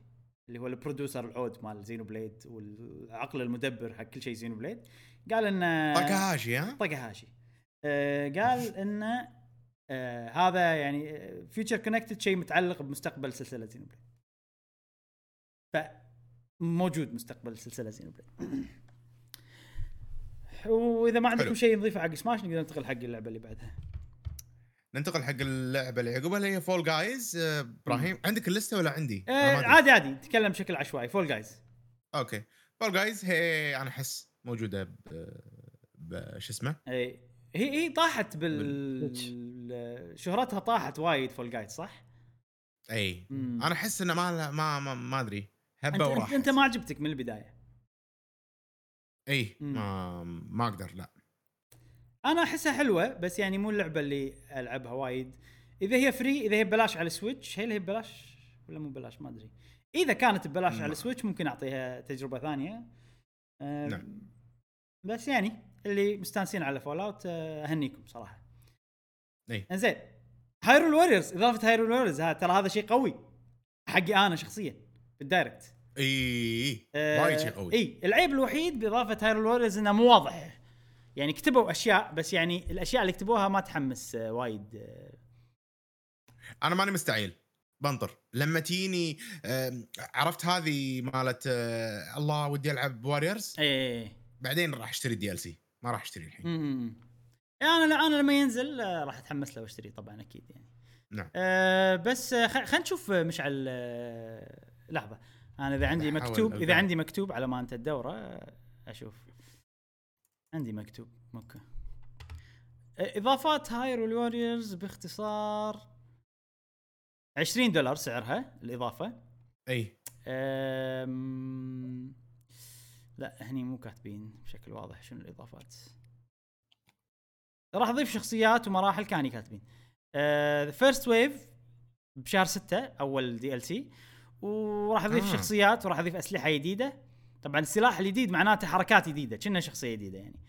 اللي هو البرودوسر العود مال زينو بليد والعقل المدبر حق كل شيء زينو بليد قال ان تاكاهاشي ها تاكاهاشي أه قال ان آه هذا يعني فيوتشر كونكتد شيء متعلق بمستقبل سلسلة زينو بلايد فموجود مستقبل سلسلة زينو بلايد. وإذا ما عندكم شيء نضيفه حق سماش نقدر ننتقل حق اللعبة اللي بعدها. ننتقل حق اللعبة اللي عقبها اللي هي فول جايز. إبراهيم عندك اللستة ولا عندي؟ آه عادي عادي تكلم بشكل عشوائي. فول جايز أوكي فول جايز هي أنا أحس موجوده بش اسمه اي هي هي طاحت بال شهرتها طاحت وايد فول جايد صح اي مم. انا احس انه ما ما ما, ما ادري هبه وراح انت ما عجبتك من البدايه اي مم. ما ما اقدر لا انا احسها حلوه بس يعني مو اللعبه اللي العبها وايد اذا هي فري اذا هي ببلاش على السويتش هي اللي هي ببلاش ولا مو ببلاش ما ادري اذا كانت ببلاش مم. على السويتش ممكن اعطيها تجربه ثانيه أه نعم بس يعني اللي مستانسين على فول اوت اهنيكم صراحه اي انزين هايرول ووريرز اضافه هايرول ووريرز ها ترى هذا شيء قوي حقي انا شخصيا بالدايركت اي وايد شيء قوي اي العيب الوحيد باضافه هايرول ووريرز انه مو واضح يعني كتبوا اشياء بس يعني الاشياء اللي كتبوها ما تحمس وايد انا ماني مستعيل بنطر لما تيني عرفت هذه مالت الله ودي العب ووريرز اي بعدين راح اشتري الدي ال سي ما راح اشتري الحين امم يعني انا انا لما ينزل راح اتحمس له واشتري طبعا اكيد يعني نعم أه بس خلينا نشوف مشعل لحظه انا اذا عندي مكتوب اذا عندي مكتوب على ما انت الدوره اشوف عندي مكتوب اوكي اضافات هايرول ووريرز باختصار عشرين دولار سعرها الاضافه اي امم لا هني مو كاتبين بشكل واضح شنو الإضافات راح أضيف شخصيات ومراحل كاني كاتبين uh, The First Wave بشهر ستة أول دي أل سي وراح أضيف آه. شخصيات وراح أضيف أسلحة جديدة طبعا السلاح الجديد معناته حركات جديدة كنا شخصية جديدة يعني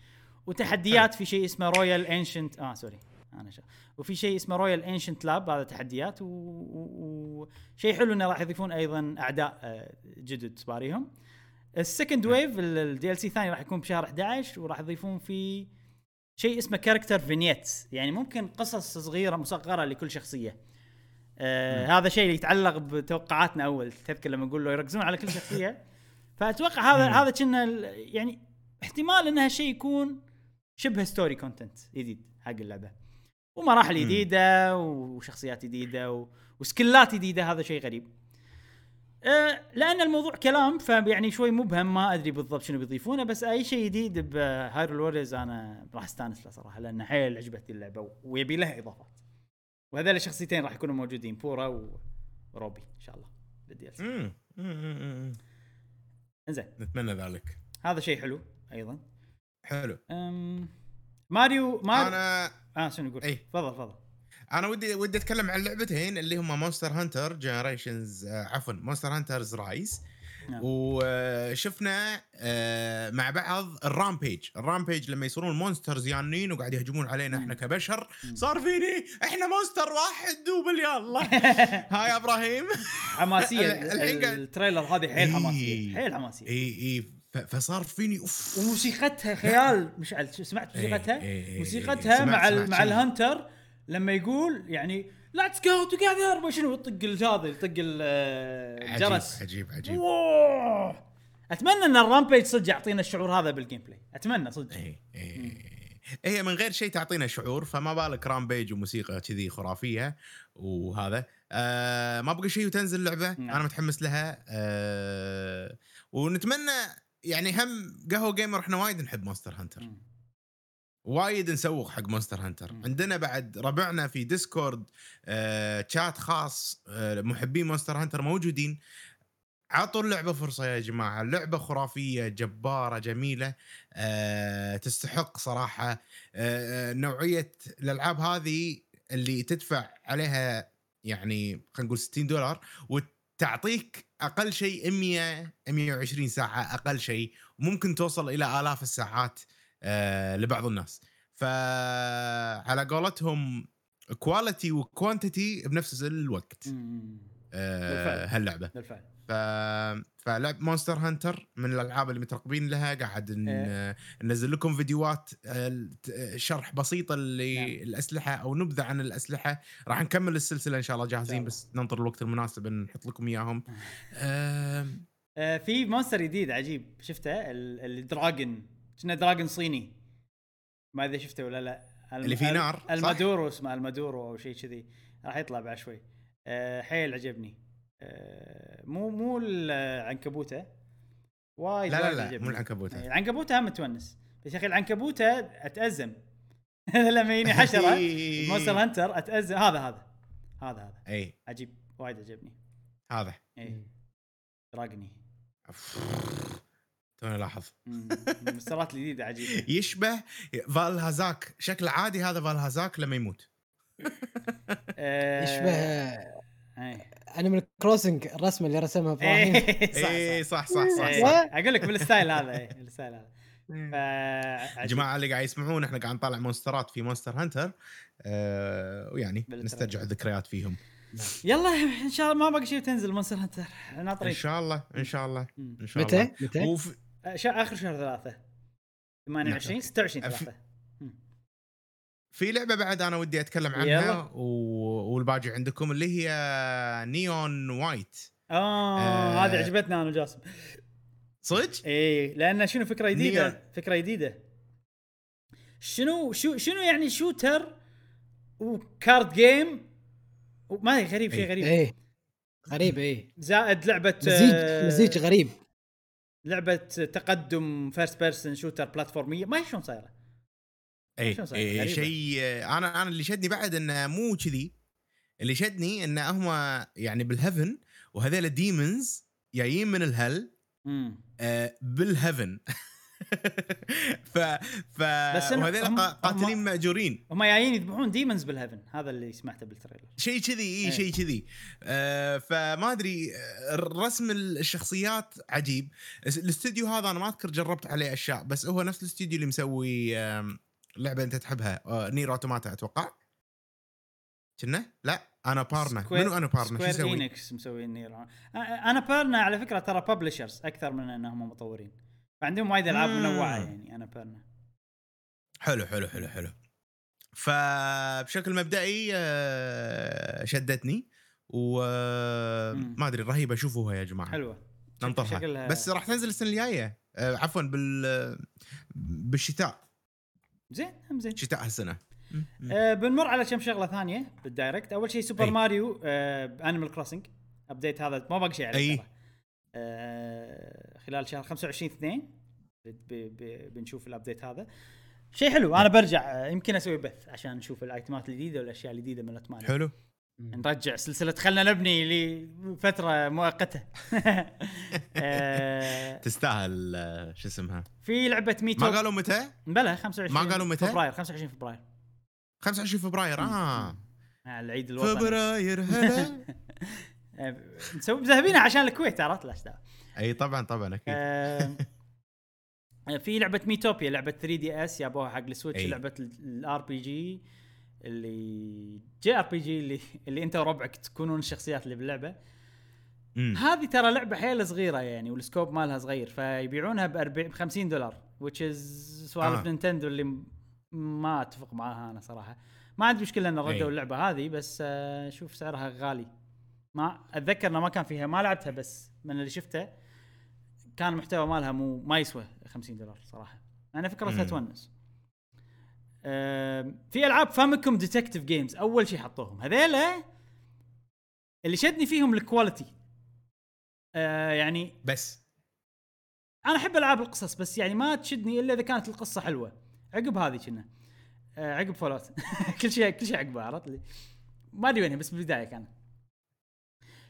وتحديات في شيء اسمه Royal Ancient آه سوري أنا شا وفي شيء اسمه Royal Ancient Lab هذا تحديات وشيء و... حلو إنه راح يضيفون أيضا أعداء جدد تباريهم السكند ويف الدي ال سي الثاني راح يكون بشهر احد عشر وراح يضيفون فيه شيء اسمه كاركتر فينيت يعني ممكن قصص صغيره مصغره لكل شخصيه آه هذا شيء يتعلق بتوقعاتنا اول تذكر لما نقول له يركزون على كل شخصيه فاتوقع هذا هذا كنا يعني احتمال انها شيء يكون شبه ستوري كونتنت جديد حق اللعبه ومراحل جديده وشخصيات جديده و... وسكلات جديده هذا شيء غريب أه لأن الموضوع كلام فيعني شوي مبهم ما أدري بالضبط شنو بيضيفونه بس أي شيء جديد بهايرول ووريرز أنا راح استانس له صراحة لأن حيل عجبتني اللعبة ويبي لها إضافات وهذول الشخصيتين راح يكونوا موجودين بورا وروبي إن شاء الله بدي أسمع إنزين نتمنى ذلك هذا شيء حلو أيضا حلو أم... ماريو ماريو أنا آه شنو أقول أي فضل فضل أنا ودي ودي أتكلم عن لعبتين اللي هما مونستر هانتر جينيريشنز عفوا مونستر هانترز رايز وشفنا مع بعض الرامبيج الرامبيج لما يصيرون مونسترز يانين وقاعد يهجمون علينا إحنا كبشر صار فيني إحنا مونستر واحد وباليالله هاي يا إبراهيم حماسية التريلر هذه حيل حماسية حيل حماسية إيه إيه فصار فيني أوف وموسيقتها خيال مشعل سمعت موسيقتها موسيقتها مع مع الهانتر لما يقول يعني let's go together وشنو يطق الجاذي يطق الجرس عجيب عجيب واوه. أتمنى أن الرامبيج صدق يعطينا الشعور هذا بالجيم بلاي أتمنى صدق هي هي من غير شيء تعطينا شعور فما بالك رامبيج وموسيقى كذي خرافية وهذا آه ما بقى شيء وتنزل اللعبة نعم. أنا متحمس لها آه ونتمنى يعني هم قهوة جيمر إحنا وايد نحب مونستر هانتر م. وايد نسوق حق مونستر هانتر مم. عندنا بعد ربعنا في ديسكورد آه، شات خاص آه، محبين مونستر هانتر موجودين عطوا اللعبة فرصة يا جماعة اللعبة خرافية جبارة جميلة آه، تستحق صراحة آه، نوعية الألعاب هذه اللي تدفع عليها يعني خلينا نقول ستين دولار وتعطيك أقل شيء مية مية وعشرين ساعة أقل شيء وممكن توصل إلى آلاف الساعات آه لبعض الناس فعلى قولتهم كواليتي وكوانتيتي بنفس الوقت آه هاللعبة بالفعل فلعب مونستر هانتر من الألعاب اللي مترقبين لها قاعد إيه. ننزل لكم فيديوهات شرح بسيطة للأسلحة أو نبذة عن الأسلحة راح نكمل السلسلة إن شاء الله جاهزين طبعا. بس ننطر الوقت المناسب نحط لكم إياهم آه آه في مونستر جديد عجيب شفته الدراجون كنا دراجون صيني ما إذا شفته ولا لا اللي في نار المادورو اسمه المادورو أو شيء كذي راح يطلع بعد شوي أه حيل عجبني أه مو مو العنكبوتة وايد. لا لا لا مو العنكبوتة. العنكبوتة هم تونس، بس يا أخي العنكبوتة أتأزم لما يجيني حشرة مونستر هانتر أتأزم. هذا هذا هذا هذا أي عجيب وايد عجبني هذا. أي راقني تونا لاحظ مسترات الجديدة عجيبة. يشبه فالهازاك شكل عادي، هذا فالهازاك لما يموت يشبه أنا من الكروسنج الرسمة اللي رسمها إبراهيم. إيه صح صح صح. أقول لك بالستايل هذا، إيه الستايل هذا. جماعة اللي قاعد يسمعون إحنا قاعد نطلع مونسترات في مونستر هانتر، ويعني نسترجع الذكريات فيهم. يلا إن شاء الله ما بقى شيء تنزل مونستر هانتر، ناطرين إن شاء الله إن شاء الله إن شاء الله. متى؟ متى؟ آخر شهر ثلاثة، ثمانية وعشرين ستة وعشرين ثلاثة. في لعبة بعد أنا ودي أتكلم عنها و... والباقي عندكم اللي هي نيون وايت. آه هذه آه عجبتنا أنا وجاسم صدق؟ إيه لأن شنو فكرة جديدة نيون... فكرة جديدة شنو شو شنو يعني شوتر وكارد جيم وما هي غريب شيء غريب إيه غريب إيه زائد لعبة مزيج مزيج غريب، لعبة تقدم فيرست بيرسون شوتر بلاتفورمية ما هي شلون صايرة. اي, أي شيء انا انا اللي شدني بعد انه مو كذي، اللي شدني انه هم يعني بالهيفن وهذول الديمونز جايين من الهل آه بالهيفن ف ف وهذول قاتلين مأجورين هم جايين يذبحون ديمونز بالهيفن، هذا اللي سمعته بالتريلر شيء كذي. اي شيء كذي آه فما ادري رسم الشخصيات عجيب. الاستوديو هذا انا ما اذكر جربت عليه اشياء، بس هو نفس الاستوديو اللي مسوي آه لعبة أنت تحبها نير أوتوماتا أتوقع كنا؟ لا أنا بارنا منو أنا بارنا شو يسوي؟ فينيكس مسوي نير. أنا بارنا على فكرة ترى ببلشرز أكثر من أنهم مطورين، فعندهم وايد ألعاب منوعة يعني. أنا بارنا حلو حلو حلو حلو. فبشكل مبدئي شدتني وما أدري رهيبة، شوفوها يا جماعة حلوة ننطرها شكلها... بس راح تنزل السنة الجاية عفوا بال بالشتاء. زين هم زين شتاء هالسنه. أه بنمر على كم شغله ثانيه بالدايركت. اول شيء سوبر أي. ماريو أه انيمال كروسنج ابديت، هذا ما بقى شيء عليه أه خلال شهر خمسة وعشرين اثنين بنشوف الابديت هذا شيء حلو. انا برجع يمكن اسوي بث عشان نشوف الايتمات الجديده والاشياء الجديده من الاتمان. حلو نرجع سلسله خلنا نبني لفتره مؤقته تستاهل. شو اسمها في لعبه ميتو ما قالوا متى بلا خمسة وعشرين ما قالوا متى فبراير خمسة وعشرين فبراير خمسة وعشرين فبراير اه العيد الوطني فبراير هلا نسوي ذهبينا عشان الكويت عرفت لا اشتاق. اي طبعا طبعا اكيد. في لعبه ميتوبيا لعبه ثري دي اس يابوها حق السويتش، لعبه الار بي جي اللي جي ار بي جي اللي اللي انت وربعك تكونون الشخصيات اللي باللعبه. هذه ترى لعبه حيل صغيره يعني والسكوب مالها صغير، فيبيعونها ب خمسين دولار which is سوالف آه. نينتندو اللي ما اتفق معاها انا صراحه، ما عندي مشكله ان ردوا اللعبه هذه بس شوف سعرها غالي. ما اتذكر انه ما كان فيها ما لعبتها بس من اللي شفته كان محتوى مالها مو ما يسوى خمسين دولار صراحه. انا فكرتها تونس. في ألعاب فاميكوم ديتكتيف جيمز أول شيء حطوهم هذيلا اللي شدني فيهم الكواليتي أه يعني بس أنا أحب ألعاب القصص بس يعني ما تشدني إلا إذا كانت القصة حلوة. عقب هذه كنا أه عقب فولوت كل شيء كل شيء عقبه عرفت لي ما أدري وينها بس بالبداية كان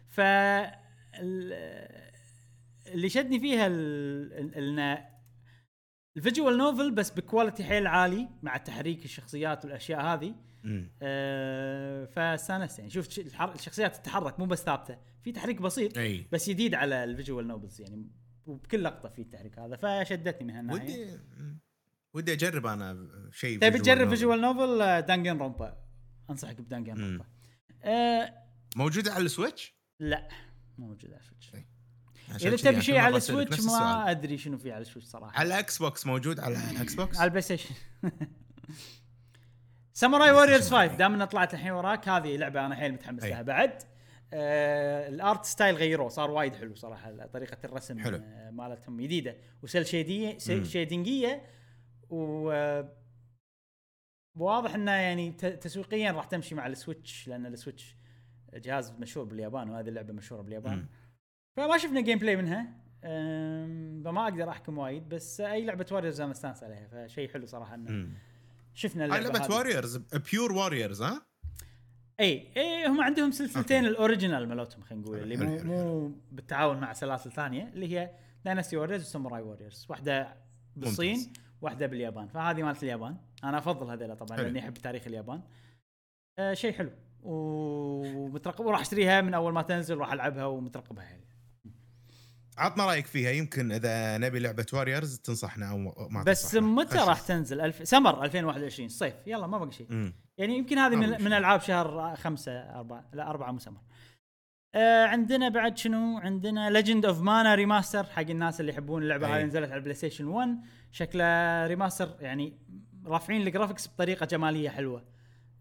ف اللي شدني فيها ال الفيجوال نوفل بس بكواليتي حيل عالي مع تحريك الشخصيات والاشياء هذه أه فسانس يعني شفت الشخصيات تتحرك مو بس ثابته في تحريك بسيط أي. بس جديد على الفيجوال نوفلز يعني وبكل لقطه في التحريك هذا فشدتني من هالناحيه. ودي ودي اجرب انا شيء تبي تجرب فيجوال نوفل دانجن رومبا انصحك بدانجن رومبا أه موجوده على السويتش. لا موجوده على السويتش أي. إذا تبي شيء على السويتش ما أدري شنو فيه على السويتش صراحة. على الأكس بوكس موجود على الأكس بوكس على البلاي ستيشن ساموراي واريورز فايف دامنا طلعت الحين وراك هذه لعبة أنا حيل متحمس لها بعد. آه الأرت ستايل غيروه صار وايد حلو صراحة، طريقة الرسم آه مالتهم جديدة وسل شيدية شيدينجية وواضح إنه يعني تسويقيا راح تمشي مع السويتش لأن السويتش جهاز مشهور باليابان وهذه اللعبة مشهورة باليابان. مم. فما شفنا جيم بلاي منها فما اقدر احكم وايد، بس اي لعبه واريورز انا استانس عليها، فشيء حلو صراحه انه شفنا لعبه واريورز بيور واريورز. ها اي اي هم عندهم سلسلتين الاوريجينال مالتهم، خلينا نقول اللي مو مو بالتعاون مع سلاسل ثانيه، اللي هي دايناستي واريورز وساموراي واريورز، واحده بالصين ممتاز. واحده باليابان، فهذه مالت اليابان انا افضل هذيلا طبعا لاني احب تاريخ اليابان. آه شيء حلو ومترقب، وراح اشتريها من اول ما تنزل، راح العبها ومترقبها يعني. عطنا رايك فيها، يمكن اذا نبي لعبه واريورز تنصحنا او ما بس متى راح تنزل؟ الف... سمر ألفين وواحد وعشرين صيف، يلا ما بقى شيء م. يعني يمكن هذه من, من العاب شهر خمسة أربعة، لا أربعة مسمر. آه عندنا بعد شنو؟ عندنا Legend of Mana ريماستر حق الناس اللي يحبون اللعبه هذه، نزلت على البلاي ستيشن واحد، شكلها ريماستر يعني رافعين الجرافيكس بطريقه جماليه حلوه.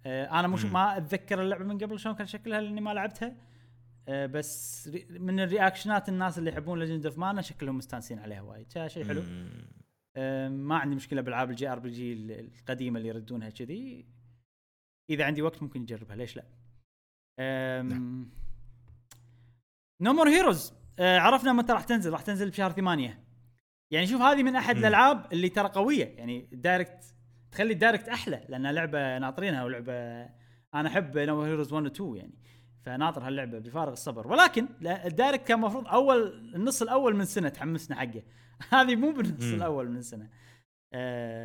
آه انا مش م. ما اتذكر اللعبه من قبل شلون كان شكلها لاني ما لعبتها، آه بس من الرياكشنات الناس اللي يحبون Legend of Mana شكلهم مستانسين عليها وايد، شيء حلو. آه ما عندي مشكله بالعاب الجي ار بي جي القديمه اللي يردونها كذي، اذا عندي وقت ممكن نجربها، ليش لا. نعم. نومور هيروز عرفنا متى راح تنزل، راح تنزل بشهر ثمانية. يعني شوف هذه من احد الالعاب اللي ترى قويه، يعني دايركت تخلي الدايركت احلى، لانها لعبه ناطرينها، ولعبه انا احب نومور هيروز واحد و اثنين يعني، فناطر هاللعبه بفارغ الصبر. ولكن الدايركت كان مفروض اول النص الاول من سنه تحمسنا حقه، هذه مو بالنص الاول من سنه،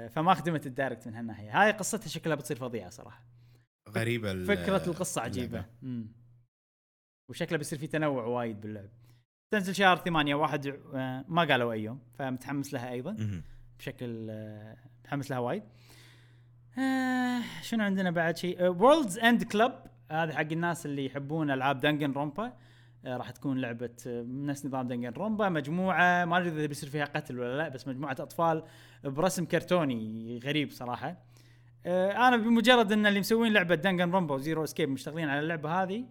فما خدمت الدايركت من هالناحيه. هاي قصتها شكلها بتصير فظيعه صراحه، غريبة، فكرة القصة عجيبة، امم وشكله بيصير في تنوع وايد باللعب. تنزل شهر ثمانية واحد، ما قالوا أي يوم، فمتحمس لها أيضا. مم. بشكل متحمس لها وايد. آه شنو عندنا بعد شيء؟ World's End Club، هذا حق الناس اللي يحبون ألعاب دانجن رومبا. آه راح تكون لعبة نفس نظام دانجن رومبا، مجموعة ما أدري إذا بيصير فيها قتل ولا لا، بس مجموعة أطفال برسم كرتوني غريب صراحة. انا بمجرد ان اللي مسوين لعبه دانجن رومبا وزيرو اسكيب مشتغلين على اللعبه هذه،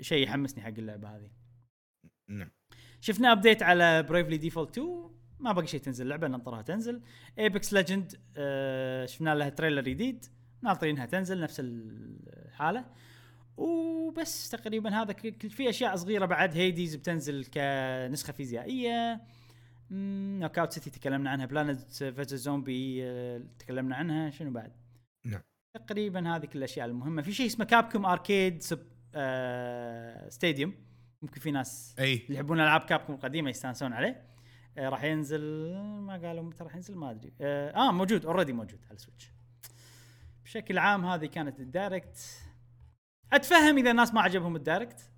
شيء يحمسني حق اللعبه هذه. نعم. شفنا ابديت على برايفلي ديفولت اثنين، ما بقى شيء تنزل اللعبه، ننطرها تنزل. ايبكس ليجند آه شفنا لها تريلر جديد، ناطرينها تنزل نفس الحاله وبس تقريبا. هذا في اشياء صغيره بعد، هيديز بتنزل كنسخه فيزيائيه، نوك اوت سيتي تكلمنا عنها، بلانت فيرسس زومبي آه تكلمنا عنها، شنو بعد؟ نعم. تقريبا هذه كل الاشياء المهمه. في شيء اسمه كابكوم اركيد سب آه ستاديوم، ممكن في ناس أي. اللي يحبون العاب كابكوم القديمه يستانسون عليه. آه راح ينزل، ما قالوا متى راح ينزل، ما ادري. آه, اه موجود اوريدي موجود على السويتش. بشكل عام هذه كانت الدايركت. اتفهم اذا الناس ما عجبهم الدايركت،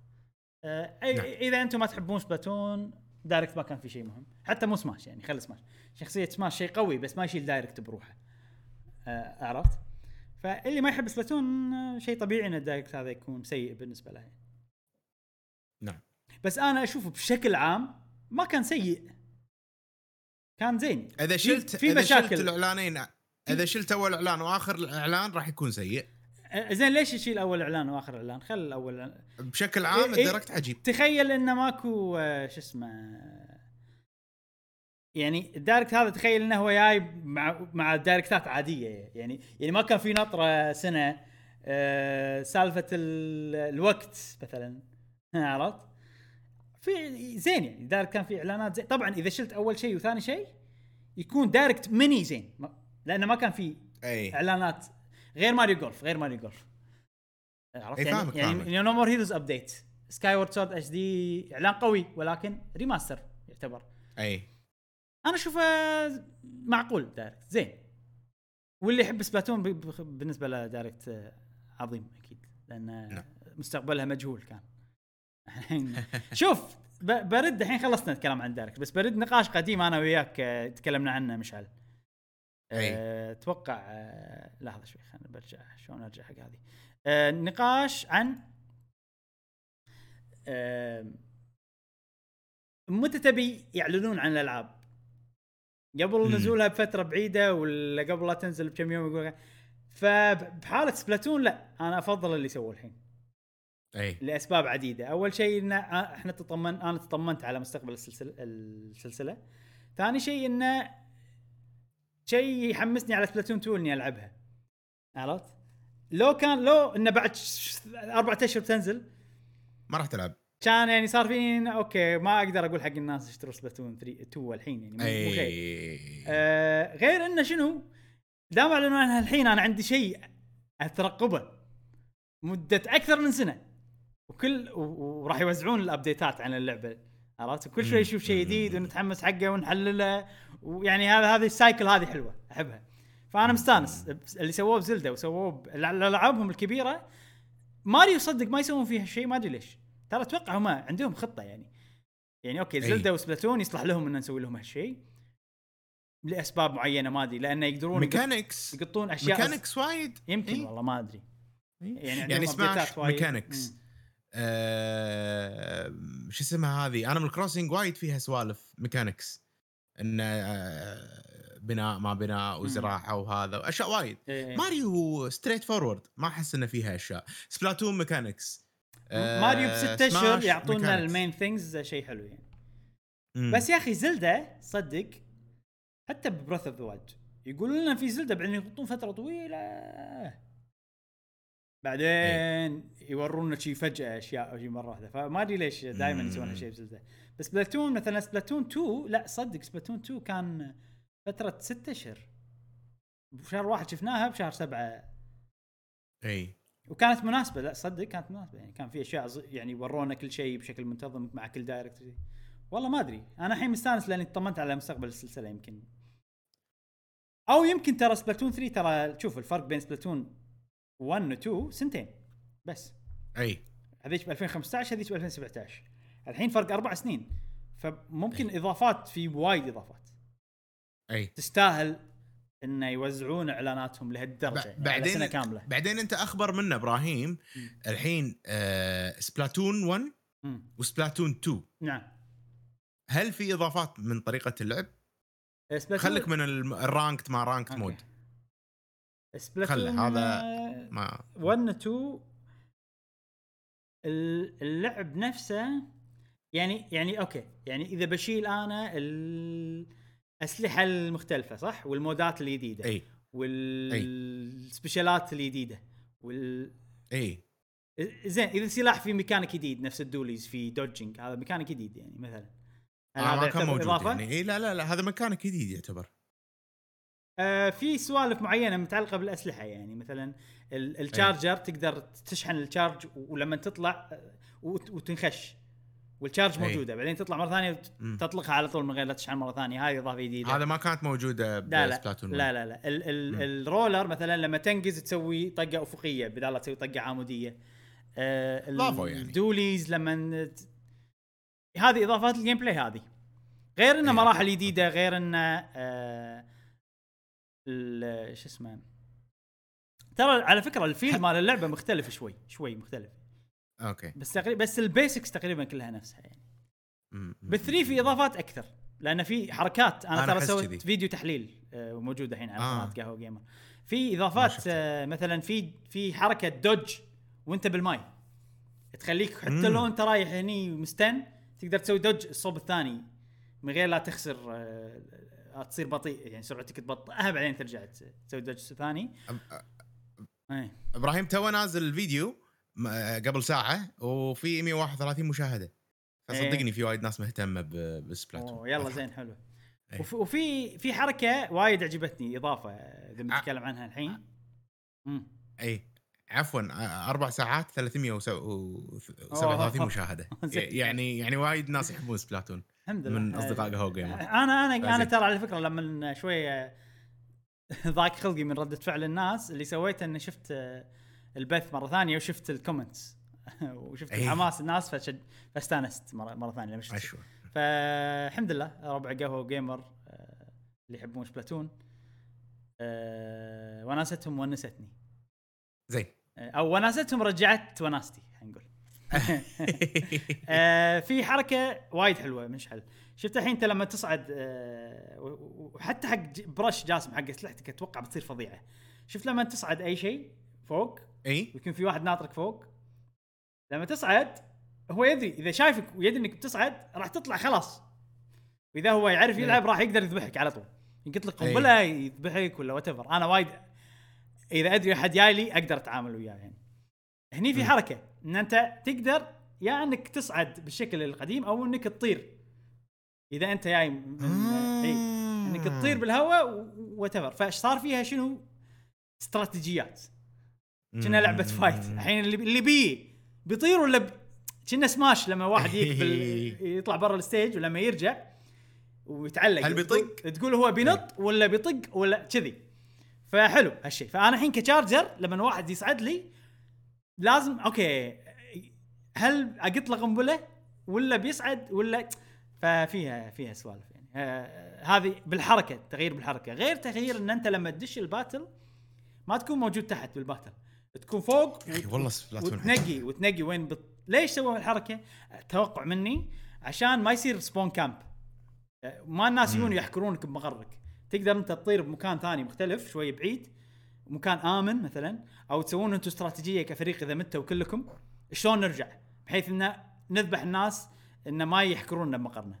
آه نعم. اذا انتم ما تحبون سبلاتون، دايركت ما كان في شيء مهم، حتى مو سماش يعني، خلص سماش شخصيه سماش شيء قوي بس ما يشيل دايركت بروحه، آه عرفت. فاللي ما يحب سبلاتون شيء طبيعي ان الدايركت هذا يكون سيء بالنسبه له. نعم. بس انا اشوفه بشكل عام ما كان سيء، كان زين. اذا شلت في مشاكل الاعلانين، اذا شلت اول اعلان واخر اعلان راح يكون سيء. زين ليش تشيل اول اعلان واخر اعلان؟ خل الاول بشكل عام. الدايركت عجيب، تخيل انه ماكو شو اسمه يعني الدايركت هذا، تخيل انه هو جاي مع مع دايركتات عاديه يعني، يعني ما كان في نطره سنه أه سالفه الوقت مثلا، عرفت. في زين يعني دايركت كان في اعلانات زين. طبعا اذا شلت اول شيء وثاني شيء يكون دايركت ميني زين، لانه ما كان في أي. اعلانات غير ماريو جولف، غير ماريو جولف، عرفت يعني. فهمك يعني فهمك. نو مور هيروز ابديت، سكاي وورد سورد اتش دي اعلان قوي ولكن ريماستر يعتبر، اي انا اشوفه معقول. دايركت زين، واللي يحب سبلاتون بالنسبه له دايركت عظيم اكيد، لان مستقبلها مجهول كان. شوف برد الحين، خلصنا الكلام عن دايركت، بس برد نقاش قديم انا وياك تكلمنا عنه مشعل. اتوقع أه لحظه شوي خلينا برجع، شلون ارجع حق هذه. أه نقاش عن أه متى تبي يعلنون عن الالعاب، قبل نزولها بفتره بعيده ولا قبل لا تنزل بكم يوم يقولها. فبحاله سبلاتون لا، انا افضل اللي سووه الحين، اي لاسباب عديده. اول شيء ان احنا تطمن، انا تطمنت على مستقبل السلسله, السلسلة. ثاني شيء انه شيء يحمسني على سبلاتون اثنين اني العبها، عرفت. لو كان لو انه بعد اربعة اشهر بتنزل ما راح تلعب كان يعني صار فين اوكي ما اقدر اقول حق الناس اشتروا سبلاتون ثلاثة اثنين الحين يعني مو شيء آه غير انه شنو دام اعلنوا عنها الحين انا عندي شيء اترقبه مده اكثر من سنه وكل وراح يوزعون الابديتات عن اللعبه عرفت كل شوي يشوف شيء جديد ونتحمس حقه ونحلله ويعني هذا هذه السايكل هذه حلوه احبها فانا مستانس اللي سووه بزلدة وسووه بالالعابهم الكبيره ماريو صدق ما يسوون فيها شيء ما ادري ليش ترى اتوقع هم عندهم خطه يعني يعني اوكي زلدة وسبلاتون يصلح لهم ان نسوي لهم هالشيء لاسباب معينه ما ادري لانه يقدرون ميكانكس يقطون اشياء ميكانكس وايد يمكن ايه؟ والله ما ادري يعني يعني سماش ميكانكس آه شو اسمها هذه انا من الكروسنج وايد فيها سوالف ميكانكس ان آه بناء ما بناء وزراعه وهذا واشياء وايد إيه. ماريو ستريت فورورد ما احس انه فيها اشياء سبلاتون ميكانكس آه ماريو بستة اشهر يعطونا المين ثينجز شيء حلو يعني مم. بس يا اخي زلدة صدق حتى ببرث اوف ذا وايلد يقولوا لنا في زلدة بعدين يحطون فتره طويله بعدين إيه. يورونا شيء فجاه اشياء شيء مره واحده فما ادري ليش دائما يسوون هالشيء بزلدة بس سبلاتون مثلا سبلاتون اثنين لا صدق سبلاتون اثنين كان فترة ستة أشهر بشهر واحد شفناها بشهر سبعة أي وكانت مناسبة لا صدق كانت مناسبة يعني كان في أشياء يعني ورونا كل شيء بشكل منتظم مع كل دايركت والله ما أدري أنا الحين مستأنس لأني اطمنت على مستقبل السلسلة يمكن أو يمكن ترى سبلاتون ثلاثة ترى شوف الفرق بين سبلاتون واحد و اثنين سنتين بس أي هذيك بألفين وخمسة عشر هذيك بألفين وسبعة عشر الحين فرق أربع سنين فممكن أي. إضافات في وايد إضافات أي. تستاهل إنه يوزعون إعلاناتهم لهالدرجة بعدين سنة كاملة بعدين أنت أخبر منا إبراهيم م. الحين آه سبلاتون واحد م. وسبلاتون اثنين نعم هل في إضافات من طريقة اللعب؟ خلك من الرانكت ما رانكت أوكي. مود خل هذا ما واحد اثنين اللعب نفسه يعني يعني أوكي يعني إذا بشيل أنا ال الأسلحة المختلفة صح والمودات الجديدة والسبيشالات الجديدة وال اي زين اذا سلاح في ميكانيك جديد نفس الدوليز في دوجينج هذا ميكانيك جديد يعني مثلا هذا يعتبر اضافه يعني اي لا لا لا هذا ميكانيك جديد يعتبر آه في سوالف معينه متعلقه بالاسلحه يعني مثلا الشارجر تقدر تشحن الشارج ولما تطلع وتنخش والشارج موجوده بعدين تطلع مره ثانيه تطلقها على طول من غير لا تشحن مره ثانيه هذه اضافه جديده هذا ما كانت موجوده بسبلاتون لا لا لا, لا. ال- ال- الرولر مثلا لما تنقز تسوي طقه افقيه بدل لا تسوي طقه عموديه آه الدوليز يعني. لما ت... هذه اضافات الجيم بلاي هذه غير انه مراحل جديده غير انه آه ال- شو اسمه ترى على فكره الفيل مال اللعبه مختلف شوي شوي مختلف اوكي بس تقريبا بس البيسكس تقريبا كلها نفسها يعني بالثري في اضافات اكثر لان في حركات انا, أنا ترى سويت كذي. فيديو تحليل موجود الحين على قناه آه. قهوه جيمر في اضافات آه مثلا في في حركه دوج وانت بالماي تخليك حتى لو انت رايح هني مستن تقدر تسوي دوج الصوب الثاني من غير لا تخسر آه تصير بطيء يعني سرعتك تبطئ آه بعدين ترجع تسوي دوج ثاني آه. ابراهيم تو نازل الفيديو قبل ساعة وفي مية وواحد وثلاثين مشاهدة فصدقني في وايد ناس مهتمة بسبلاتون يلا زين حلو ايه. وفي في حركة وايد عجبتني إضافة إذا بنتكلم عنها الحين أي عفوا أربع ساعات ثلاثمية وسبعة وثلاثين مشاهدة يعني يعني وايد ناس يحبون سبلاتون من أصدقاء قهوة جيمر أنا أنا فزين. أنا ترى على فكرة لما شوية ضاق خلقي من ردة فعل الناس اللي سويته إن شفت البث مرة ثانية وشفت الكومنتس وشفت أيه. حماس الناس فشد فاستانست مرة مرة ثانية مش أشوف فالحمد لله ربع قهوة جيمر اللي يحبون سبلاتون أه وناستهم ونستني زين أو وناستهم رجعت وناستي هنقول أه في حركة وايد حلوة مش حل شفت الحين أنت لما تصعد أه وحتى حق برش جاسم حق سلاحتك أتوقع بتصير فظيعة شفت لما تصعد أي شيء فوق اي يمكن في واحد ناطرك فوق لما تصعد هو يدري اذا شايفك ويدري انك بتصعد راح تطلع خلاص واذا هو يعرف يلعب راح يقدر يذبحك على طول يقتل قنبله يذبحك ولا واتفر انا وايد اذا ادري احد جاي لي اقدر اتعامل وياه يعني هني في حركه ان انت تقدر يا انك تصعد بالشكل القديم او انك تطير اذا انت جاي من اي انك تطير بالهواء وتفر. فايش صار فيها شنو استراتيجيات كنا لعبه فايت الحين اللي اللي بي بيطير ولا كنا سماش لما واحد يطلع برا الستيج ولما يرجع ويتعلق هل بيطق تقول هو بينط ولا بيطق ولا كذي. فحلو هالشيء. فانا الحين كشارجر لما واحد يصعد لي لازم اوكي هل اقط له قنبله ولا بيصعد ولا ففيها فيها سوالف يعني. آه هذه بالحركه تغيير بالحركه غير تغيير ان انت لما تدش الباتل ما تكون موجود تحت بالباتل تكون فوق والله وتنقي وتنقي وين بت... ليش سووا الحركه توقع مني عشان ما يصير سبون كامب ما الناس يجون يحكرونك بمغرك. تقدر انت تطير بمكان ثاني مختلف شوي بعيد مكان امن مثلا او تسوون انتم استراتيجيه كفريق اذا متوا كلكم شلون نرجع بحيث ان نذبح الناس ان ما يحكروننا بمقرنا.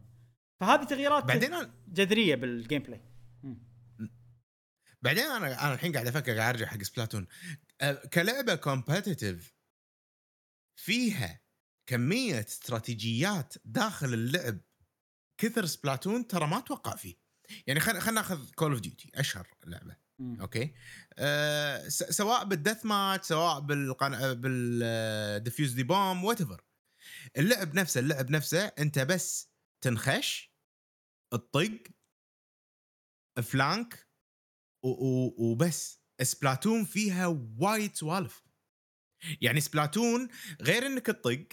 فهذه تغييرات جذريه بالجيم بلاي. بعدين انا انا الحين قاعد افكر قاعد ارجع حق سبلاتون كلعبه كومبتيتيف فيها كميه استراتيجيات داخل اللعب كثر سبلاتون ترى ما اتوقع فيه يعني. خل خلنا ناخذ كول اوف ديوتي اشهر لعبه مم. اوكي أه سواء بالدث ماتش سواء بالقن... بالديفيوز دي بوم واتيفر اللعب نفسه اللعب نفسه انت بس تنخش الطق فلانك و... و... وبس. سبلاتون فيها وايد سوالف يعني. سبلاتون غير انك الطق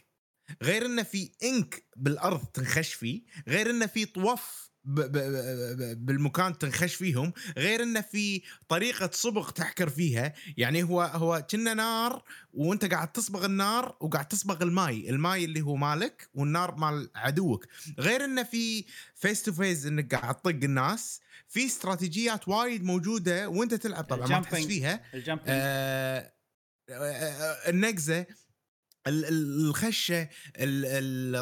غير انه في انك بالارض تنخش فيه غير انه في طوف ب ب ب بالمكان تنخش فيهم غير انه في طريقه صبغ تحكر فيها يعني. هو هو كنا نار وانت قاعد تصبغ النار وقاعد تصبغ الماي الماي اللي هو مالك والنار مال عدوك غير انه في فيس تو فيس انك قاعد تطق الناس. في استراتيجيات وايد موجوده وانت تلعب طبعا ما تحس فيها آه النقزه الخشه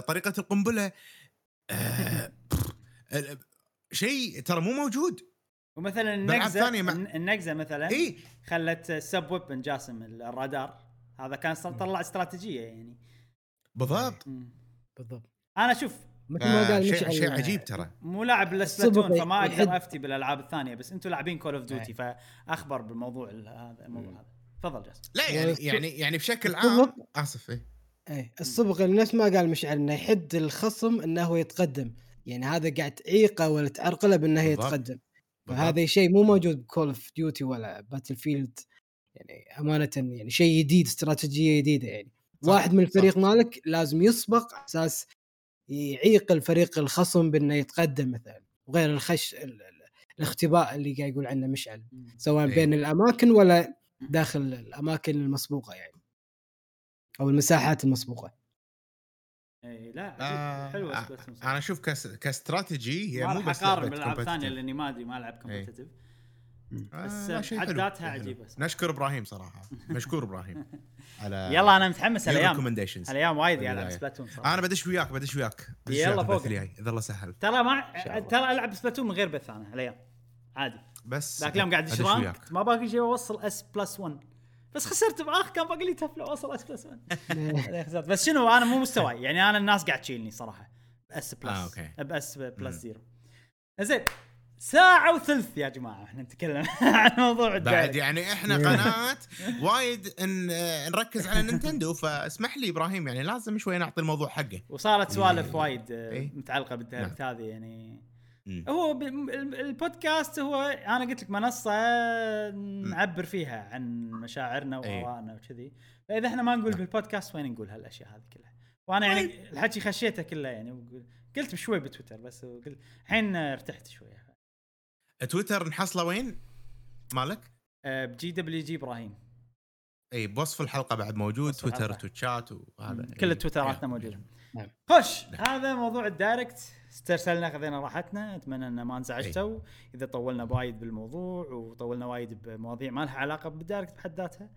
طريقه القنبله آه شيء ترى مو موجود. ومثلا النقزة مع... النقزة مثلا إيه؟ خلت سب ويبن جاسم الرادار هذا كان طلع استراتيجية يعني. بالضبط بالضبط. أنا شوف مثل ما آه قال شيء, شيء عجيب ترى مو لاعب لسبلاتون فما أقدر أفتي بالألعاب الثانية بس أنتوا لاعبين كول أوف ديوتي فأخبر بالموضوع هذا الموضوع هذا تفضل جاسم. لا يعني يعني يعني بشكل عام آسف إيه إيه الصبغ نفس ما قال مشعل إنه يحد الخصم إنه يتقدم يعني. هذا قاعد تعيقه ولا تعرقله بأنه يتقدم فهذا شيء مو موجود بكول اوف ديوتي ولا باتل فيلد يعني أمانة يعني شيء جديد استراتيجية جديدة يعني. صح. واحد من الفريق صح. مالك لازم يسبق أساس يعيق الفريق الخصم بأنه يتقدم مثلا وغير الخش الاختباء اللي قاعد يقول عنه مشعل سواء بين الأماكن ولا داخل الأماكن المسبوقة يعني أو المساحات المسبوقة. اي لا آه حلوه آه انا اشوف كاس كاستراتيجي هي مو بس اقارن بالالعاب الثانيه لاني ما ادري ما العب كومبتيتيف بس حداتها عجيبه صراحة. نشكر ابراهيم صراحه مشكور ابراهيم على يلا انا متحمس الايام الايام وايد على سبلاتون صراحة. انا بدش وياك بدش وياك يلا فوق اذا الله سهل ترى ما ترى العب سبلاتون من غير بث انا الايام عادي بس ذاك اليوم قاعد اشران ما باقي شيء اوصل اس بلس واحد بس خسرت بأخ كان باقي لي تفلو أوصل أس بلس ون خسرت بس شنو أنا مو مستواي يعني. أنا الناس قاعد تشيلني صراحة بأس بلس آه، بأس بلس زيرو. زين ساعة وثلث يا جماعة إحنا نتكلم عن موضوع الدعاية بعد يعني إحنا قناة وايد إن آه، نركز على نينتندو فاسمح لي إبراهيم يعني لازم شوي نعطي الموضوع حقه. وصارت سوالف وايد آه، متعلقة بالدهبت هذه يعني. هو البودكاست هو انا قلت لك منصه نعبر فيها عن مشاعرنا وآرائنا وكذي فاذا احنا ما نقول بالبودكاست وين نقول هالاشياء هذه كلها. وانا يعني الحكي خشيته كله يعني قلت بشوي بتويتر بس قلت الحين ارتحت شويه. تويتر نحصله وين مالك بجي دبليو جي ابراهيم اي بوصف الحلقه بعد موجود تويتر وتشات وهذا كل تويتراتنا موجوده. خش هذا موضوع الدايركت استرسلنا خذينا راحتنا اتمنى ان ما انزعجتوا اذا طولنا وايد بالموضوع وطولنا وايد بمواضيع ما لها علاقه بالدايركت بحد ذاتها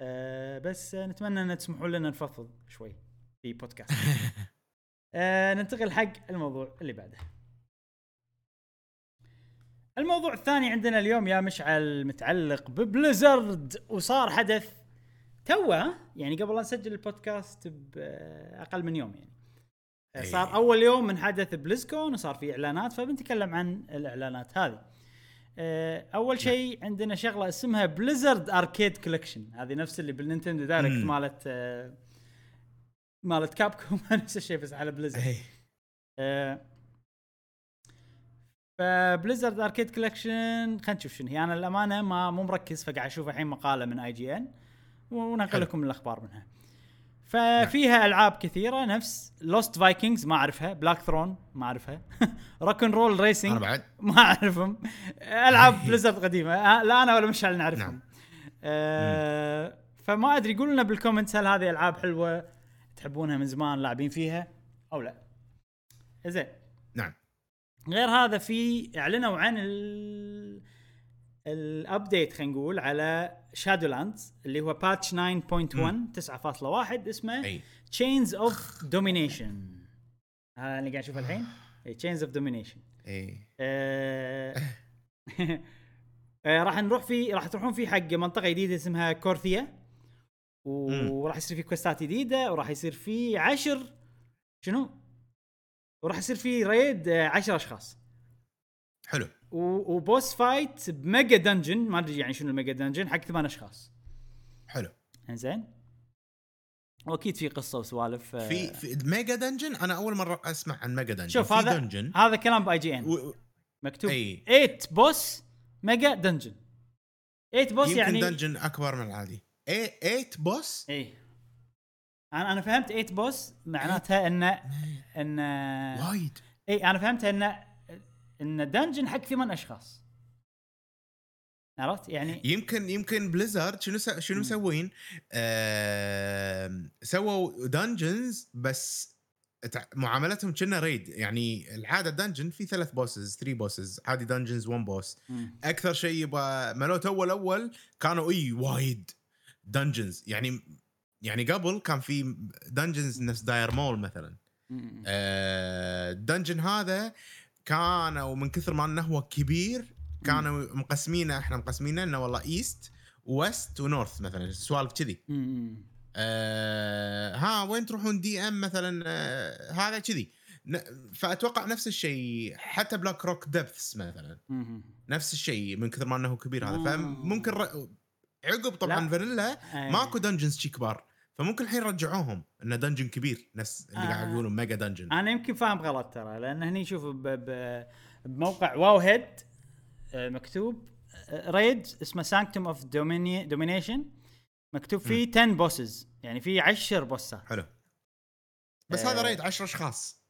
أه بس نتمنى ان تسمحوا لنا نفضفض شوي في بودكاست. أه ننتقل حق الموضوع اللي بعده. الموضوع الثاني عندنا اليوم يا مشعل متعلق ببليزرد وصار حدث توه يعني قبل لا نسجل البودكاست باقل من يوم يعني صار اول يوم من حدث بلزكون وصار في اعلانات، فبنتكلم عن الاعلانات هذه. اول شيء عندنا شغله اسمها بليزرد اركيد كولكشن، هذه نفس اللي بالنينتندو دايركت مالت مالت كابكوم، نفس الشيء بس على بليزرد. فبليزرد اركيد كولكشن خلينا نشوف شنو هي، انا الامانه ما مو مركز، فقاعد اشوف الحين مقاله من اي جي ان ونقل لكم الاخبار منها. ففيها العاب كثيره نفس لوست فايكنجز ما اعرفها، بلاك ثرون ما اعرفها، روكن رول ريسنج ما اعرفهم، العاب بليزرد قديمه لا انا ولا مشعل نعرفهم. أه فما ادري، قولوا لنا بالكومنتس هل هذه العاب حلوه تحبونها من زمان لاعبين فيها او لا. زين نعم، غير هذا في اعلنوا عن الابديت خلينا نقول على شادولاندز اللي هو باتش تسعة نقطة واحد تسعة نقطة واحد اسمه أي. Chains of Domination. هذا اللي قاعد نشوفه الحين، Chains of Domination. اي آه آه راح نروح في راح تروحون في حق منطقه جديده اسمها كورثيا، وراح يصير في كويستات جديده، وراح يصير في عشر شنو وراح يصير في ريد عشر اشخاص. حلو. وبوس فايت بميجا دنجن، ما ادري يعني شنو الميجا دنجن، حق ثمان اشخاص. حلو انزين، واكيد في قصه وسوالف في في ميجا دنجن. انا اول مره اسمع عن ميجا دنجن. شوف هذا دنجن. هذا كلام باي جي ان و... مكتوب ثمانية بوس ميجا دنجن. ثمانية بوس يعني دنجن اكبر من العادي. ثمانية بوس اي انا انا فهمت ثمانية بوس معناتها ان ان وايد. اي انا فهمتها ان ان دنجن حق ثمان اشخاص، عرفت يعني. يمكن يمكن بليزرد شنو سا... شنو مسوين آه... سووا دنجنز بس معاملتهم كنا ريد، يعني العاده دنجن في ثلاث بوسز ثلاثة بوسز، عادي دنجنز واحد بوس. مم. اكثر شيء با... مالوت اول اول كانوا اي وايد دنجنز، يعني يعني قبل كان في دنجنز نفس داير مول مثلا. آه... دنجن هذا كانوا من كثر ما انه هو كبير كانوا مقسمينه، احنا مقسمينه انه والله ايست ووست ونورث مثلا، سوالف كذي. آه ها وين تروحون دي ام مثلا، آه هذا كذي. فاتوقع نفس الشيء حتى بلاك روك ديبثس مثلا. مم. نفس الشيء من كثر ما انه كبير هذا. فممكن ر... عقب طبعا فانيلا ماكو دنجنز كبار، فممكن الحين رجعوهم انه دنجن كبير نفس اللي آه. قاعد يقولون ميجا دنجن. انا يمكن فاهم غلط ترى، لان هني شوف بموقع واو هيد مكتوب ريد اسمه سانكتوم اوف دومينيشن، مكتوب فيه عشرة بوسز، يعني فيه عشرة بوسات. حلو بس آه. هذا ريد عشرة اشخاص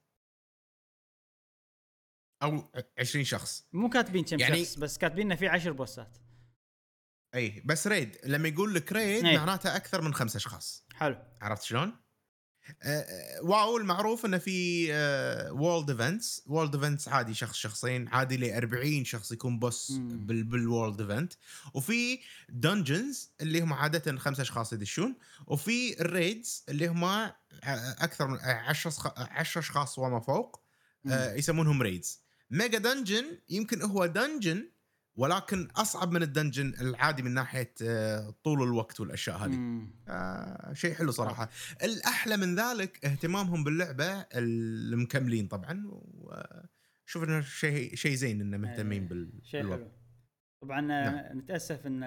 او عشرين شخص، مو كاتبين كم يعني... شخص بس كاتبين انه فيه عشرة بوسات. اي بس ريد لما يقول لك ريد معناته اكثر من خمسة اشخاص. حلو عرفت شلون. آه واو المعروف انه في آه وورلد ايفنتس. وورلد ايفنتس عادي شخص شخصين، عادي ل أربعين شخص يكون بوس بال بالوورلد ايفنت. وفي دنجنز اللي هم عاده خمسة اشخاص يدشون، وفي الريدز اللي هم اكثر من عشرة عشرة اشخاص وما فوق. آه يسمونهم ريدز. ميجا دنجن يمكن هو دنجن ولكن أصعب من الدنجن العادي من ناحية طول الوقت والأشياء هذه. آه شيء حلو صراحة. الأحلى من ذلك اهتمامهم باللعبة، المكملين طبعا، وشوف إنه شيء شيء زين إنه مهتمين بال. شيء حلو. طبعا نعم. نتأسف إن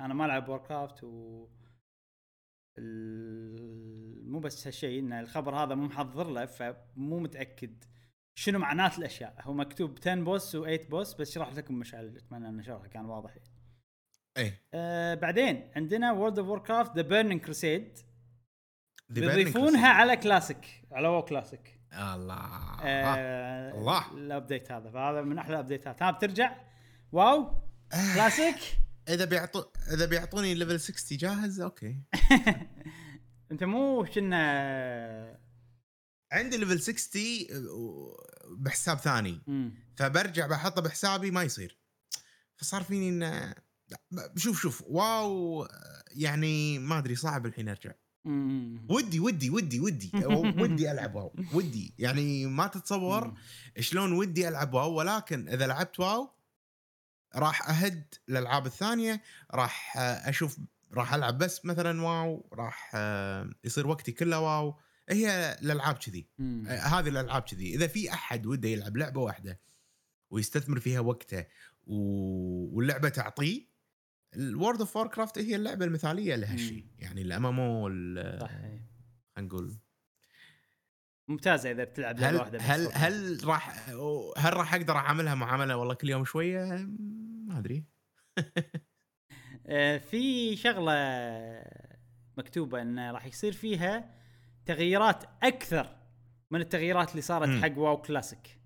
أنا ما ألعب ووركرافت، و مو بس هالشيء إن الخبر هذا مو محضر له، فمو متأكد شنو معنات الاشياء. هو مكتوب عشرة بوس و8 بوس بس شرح لكم مشعل، اتمنى ان شرحه كان واضح. اي آه بعدين عندنا وورد اوف ووركرافت ذا بيرنينج كروسيد، بيضيفونها على كلاسيك، على وو كلاسيك. الله آه الله الابديت هذا، فهذا من احلى الابديتات. ها بترجع واو كلاسيك. اذا بيعطوا اذا بيعطوني ليفل ستين جاهز اوكي. انت مو كنا عندي ليفل ستين بحساب ثاني. مم. فبرجع بحطه بحسابي ما يصير، فصار فيني ان شوف شوف واو يعني ما ادري، صعب الحين ارجع. مم. ودي ودي ودي ودي ودي العب واو، ودي يعني ما تتصور. مم. شلون ودي العب واو، ولكن اذا لعبت واو راح اهد الالعاب الثانيه، راح اشوف راح ألعب بس مثلا واو، راح يصير وقتي كله واو. هي الألعاب كذي، هذه الألعاب كذي. إذا في أحد وده يلعب لعبة واحدة ويستثمر فيها وقته واللعبة تعطيه، الورد اوف واركرافت هي اللعبة المثالية لهالشيء، يعني الأمامو هنقول ممتازة إذا بتلعب لعبة واحدة. هل هل راح هل راح أقدر أعملها معاملة والله كل يوم شوية؟ ما أدري. في شغلة مكتوبة إن راح يصير فيها تغييرات أكثر من التغييرات اللي صارت م. حق واو كلاسيك.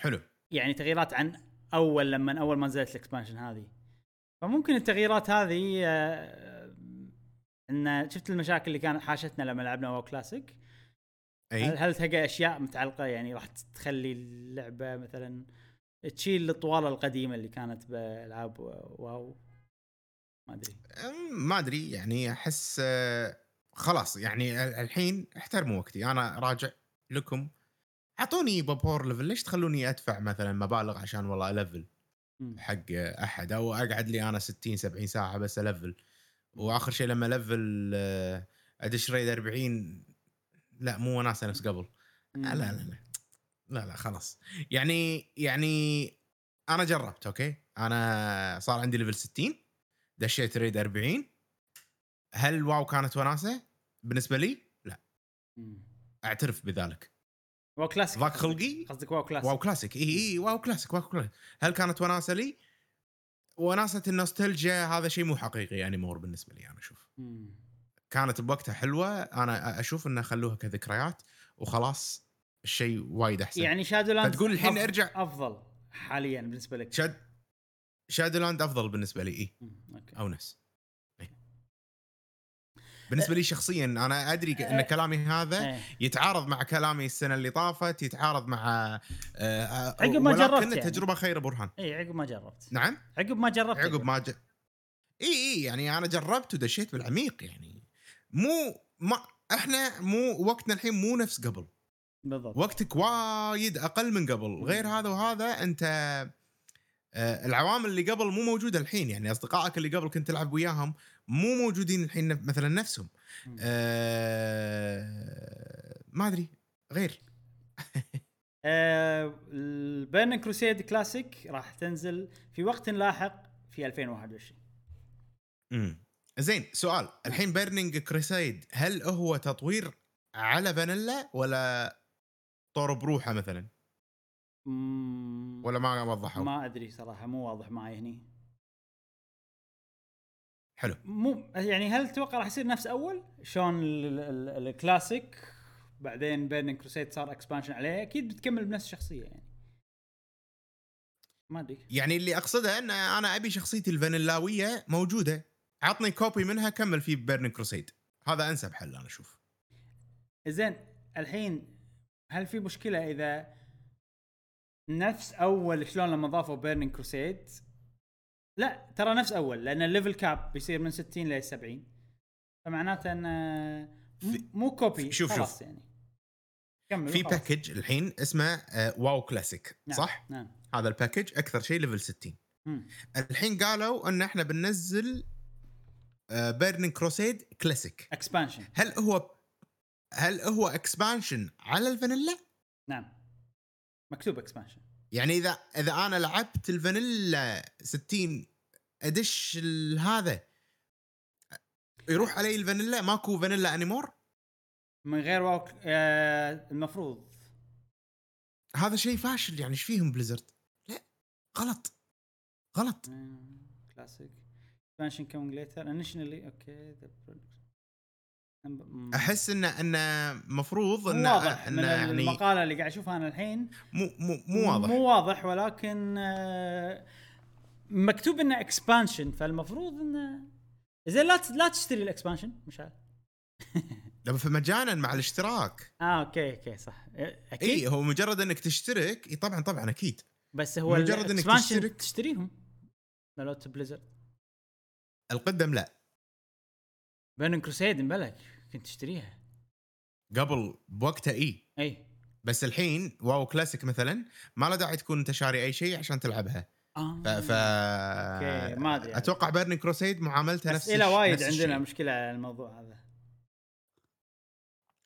حلو. يعني تغييرات عن أول لما أول ما نزلت الإكسبانشن هذه. فممكن التغييرات هذه إن شفت المشاكل اللي كانت حاشتنا لما لعبنا واو كلاسيك. هل هل تلقى أشياء متعلقة يعني راح تخلي اللعبة مثلاً تشيل الطوالة القديمة اللي كانت بألعاب واو؟ ما أدري. ما أدري يعني أحس خلاص يعني الحين احترموا وقتي، أنا راجع لكم، عطوني بابور ليفل، ليش تخلوني أدفع مثلا مبالغ عشان والله ألفل حق أحد، أو أقعد لي أنا ستين سبعين ساعة بس ألفل، وآخر شيء لما ألفل أدش ريد أربعين لا مو وناسة نفس قبل. لا لا لا لا لا خلاص يعني يعني أنا جربت. أوكي أنا صار عندي ليفل ستين، دشيت ريد أربعين، هل واو كانت وناسة بالنسبة لي؟ لا أعترف بذلك. واو كلاسيك ذاك خلقي قصدك؟ واو كلاسيك واو كلاسيك إيه إيه واو كلاسيك واو كلاسيك هل كانت وناسة لي؟ وناسة النوستالجيا هذا شيء مو حقيقي يعني مور بالنسبة لي. أنا أشوف كانت بوقتها حلوة، أنا أشوف إنها خلوها كذكريات وخلاص، الشيء وايد أحسن. يعني شادولاند تقول الحين أرجع أفضل حاليا بالنسبة لك؟ شاد شادولاند أفضل بالنسبة لي إيه أو ناس إيه. بالنسبة لي شخصيا أنا أدري أن كلامي هذا يتعارض مع كلامي السنة اللي طافت، يتعارض مع عقب ما جربت يعني. تجربة خير برهان إيه عقب ما جربت. نعم عقب ما جربت عقب ما ج... إيه إيه يعني أنا جربت ودشيت بالعميق يعني مو ما احنا مو وقتنا الحين مو نفس قبل بالضبط، وقتك وايد اقل من قبل، غير هذا وهذا انت آه العوامل اللي قبل مو موجوده الحين، يعني اصدقائك اللي قبل كنت تلعب وياهم مو موجودين الحين مثلا نفسهم آه ما ادري غير آه البيرن كروسيد كلاسيك راح تنزل في وقت لاحق في ألفين وواحد وعشرين. امم زين. سؤال الحين بيرنينج كريسايد هل هو تطوير على فانيلا ولا طور بروحه مثلا ولا ما وضحه؟ ما ادري صراحه مو واضح معي هني. حلو مو يعني هل تتوقع راح يصير نفس اول شلون الكلاسيك بعدين بيرنينج كريسايد صار اكسبانشن عليه؟ اكيد بتكمل بنفس الشخصيه يعني ما ادري. يعني اللي اقصده ان انا ابي شخصيتي الفانيلاويه موجوده، عطني كوبي منها كمل في بيرنينج كروسيد، هذا أنسب حل أنا أشوف. زين الحين هل في مشكلة إذا نفس أول شلون لما ضافوا بيرنينج كروسيد؟ لا ترى نفس أول، لأن الليفل كاب بيصير من ستين إلى سبعين، فمعناته أن مو كوبي شوف خلاص شوف. يعني كمل في باكج الحين اسمه واو كلاسيك نعم. صح نعم. هذا الباكج أكثر شيء ليفل ستين. م. الحين قالوا أن إحنا بننزل بيرنينج كروسيد كلاسيك اكسبانشن، هل هو هل هو اكسبانشن على الفانيلا؟ نعم مكتوب اكسبانشن، يعني اذا اذا انا لعبت الفانيلا ستين ادش هذا يروح علي الفانيلا، ماكو فانيلا انيمور من غير واو آه المفروض هذا شيء فاشل يعني ايش فيهم بليزرد؟ لا غلط غلط كلاسيك expansion coming later initially okay the product. احس ان ان مفروض ان ان يعني المقاله اللي قاعد اشوفها انا الحين مو مو مو واضح مو واضح ولكن مكتوب انه expansion، فالمفروض انه اذا لا لا تشتري expansion مش عارف لما فمجانا مع الاشتراك اه اوكي اوكي صح اكيد اي هو مجرد انك تشترك اي طبعا طبعا اكيد بس هو مجرد انك تشترك تشتريهم لا بليزرد القدم لا بيرنينج كروسيد مبلك كنت تشتريها قبل بوقتها اي اي بس الحين واو كلاسيك مثلا ما له داعي تكون انت شاري اي شيء عشان تلعبها آه. ف... ف... أوكي. ما أدري يعني. أتوقع بيرني كروسيد معاملتها نفس الشيء. أسئلة وايد عندنا مشكلة على الموضوع هذا.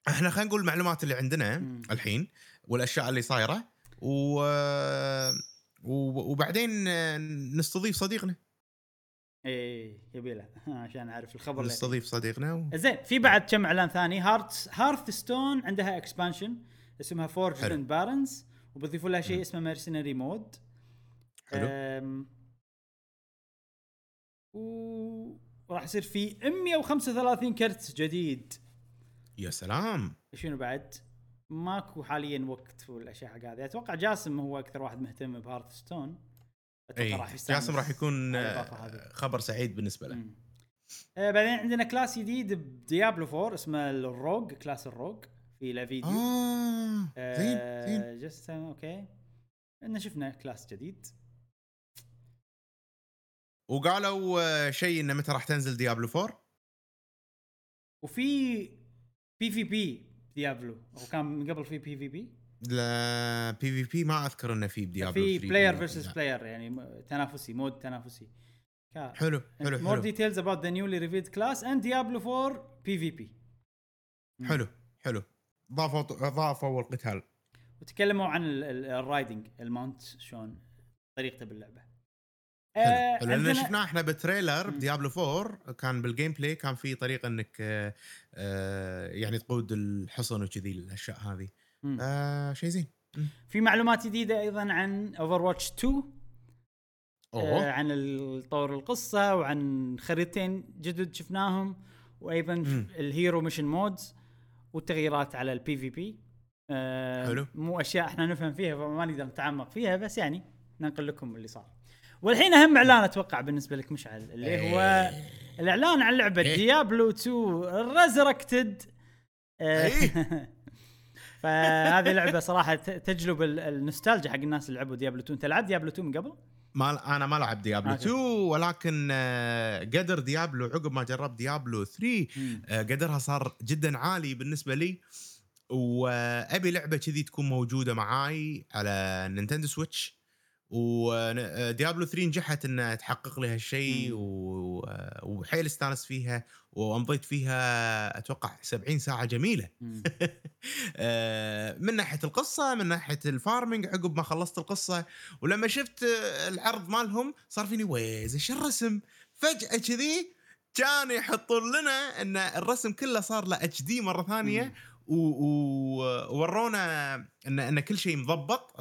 إحنا خلينا نقول المعلومات اللي عندنا م. الحين والأشياء اللي صايرة و... و... وبعدين نستضيف صديقنا. إيه يبيله عشان أعرف الخبر. نستضيف صديقنا. و... زين في بعد كم إعلان ثاني. هارت هارثستون عندها إكسبانشن اسمها فورجد أند بارنز وبضيفوا لها شيء اسمه ميرسينري مود. امم وراح يصير في مية وخمسة وثلاثين كرت جديد. يا سلام. شنو بعد؟ ماكو حاليا وقت والاشياء هذه. اتوقع جاسم هو اكثر واحد مهتم بهارثستون. اتوقع راح جاسم راح يكون خبر سعيد بالنسبه له. آه بعدين عندنا كلاس جديد بديابلو فور اسمه الروج، كلاس الروج في لا فيديو. اه زين زين جاسم اوكي. إنه شفنا كلاس جديد وقالوا شيء إنه متى راح تنزل ديابلو فور وفي بي في بي ديابلو. أو كان من قبل في بي في بي؟ لا بي في بي ما أذكر إنه في ديابلو في بلاير فيرسس بلاير يعني تنافسي مود تنافسي. حلو حلو. more details about the newly revealed class and Diablo فور PvP. حلو حلو. ضافوا ضافوا القتال وتكلموا عن الرايدنج المونت شلون طريقته باللعبه. آه لأن شفناه احنا بالتريلر بديابلو فور كان بالجيم بلاي كان في طريقه انك آه يعني تقود الحصن وكذي الاشياء هذه. آه شيء زين. في معلومات جديده ايضا عن اوفرواتش تو. آه عن طور القصه وعن خريطتين جدد شفناهم وايضا مم. الهيرو ميشن مودز والتغييرات على البي في بي. أه مو أشياء إحنا نفهم فيها فما نقدر نتعمق فيها بس يعني ننقل لكم اللي صار. والحين أهم إعلان أتوقع بالنسبة لك مشعل اللي ايه هو الإعلان عن لعبة ايه ديابلو تو ريزركتد. ايه فهذه لعبة صراحة تجلب النوستالجيا حق الناس اللي لعبوا ديابلو تو. أنت لعبت ديابلو تو من قبل؟ ما أنا ما لعب ديابلو تو ولكن قدر ديابلو عقب ما جرب ديابلو ثري قدرها صار جدا عالي بالنسبة لي وأبي لعبة كذي تكون موجودة معاي على نينتندو سويتش. وديابلو ثري نجحت أن تحقق لها الشيء وحيل استانس فيها وأمضيت فيها أتوقع سبعين ساعة جميلة. من ناحية القصة من ناحية الفارمينج عقب ما خلصت القصة ولما شفت العرض مالهم صار فيني ويز إيش الرسم فجأة كذي كان يحطون لنا أن الرسم كله صار له اتش دي مرة ثانية. مم. وورونا ان ان كل شيء مضبط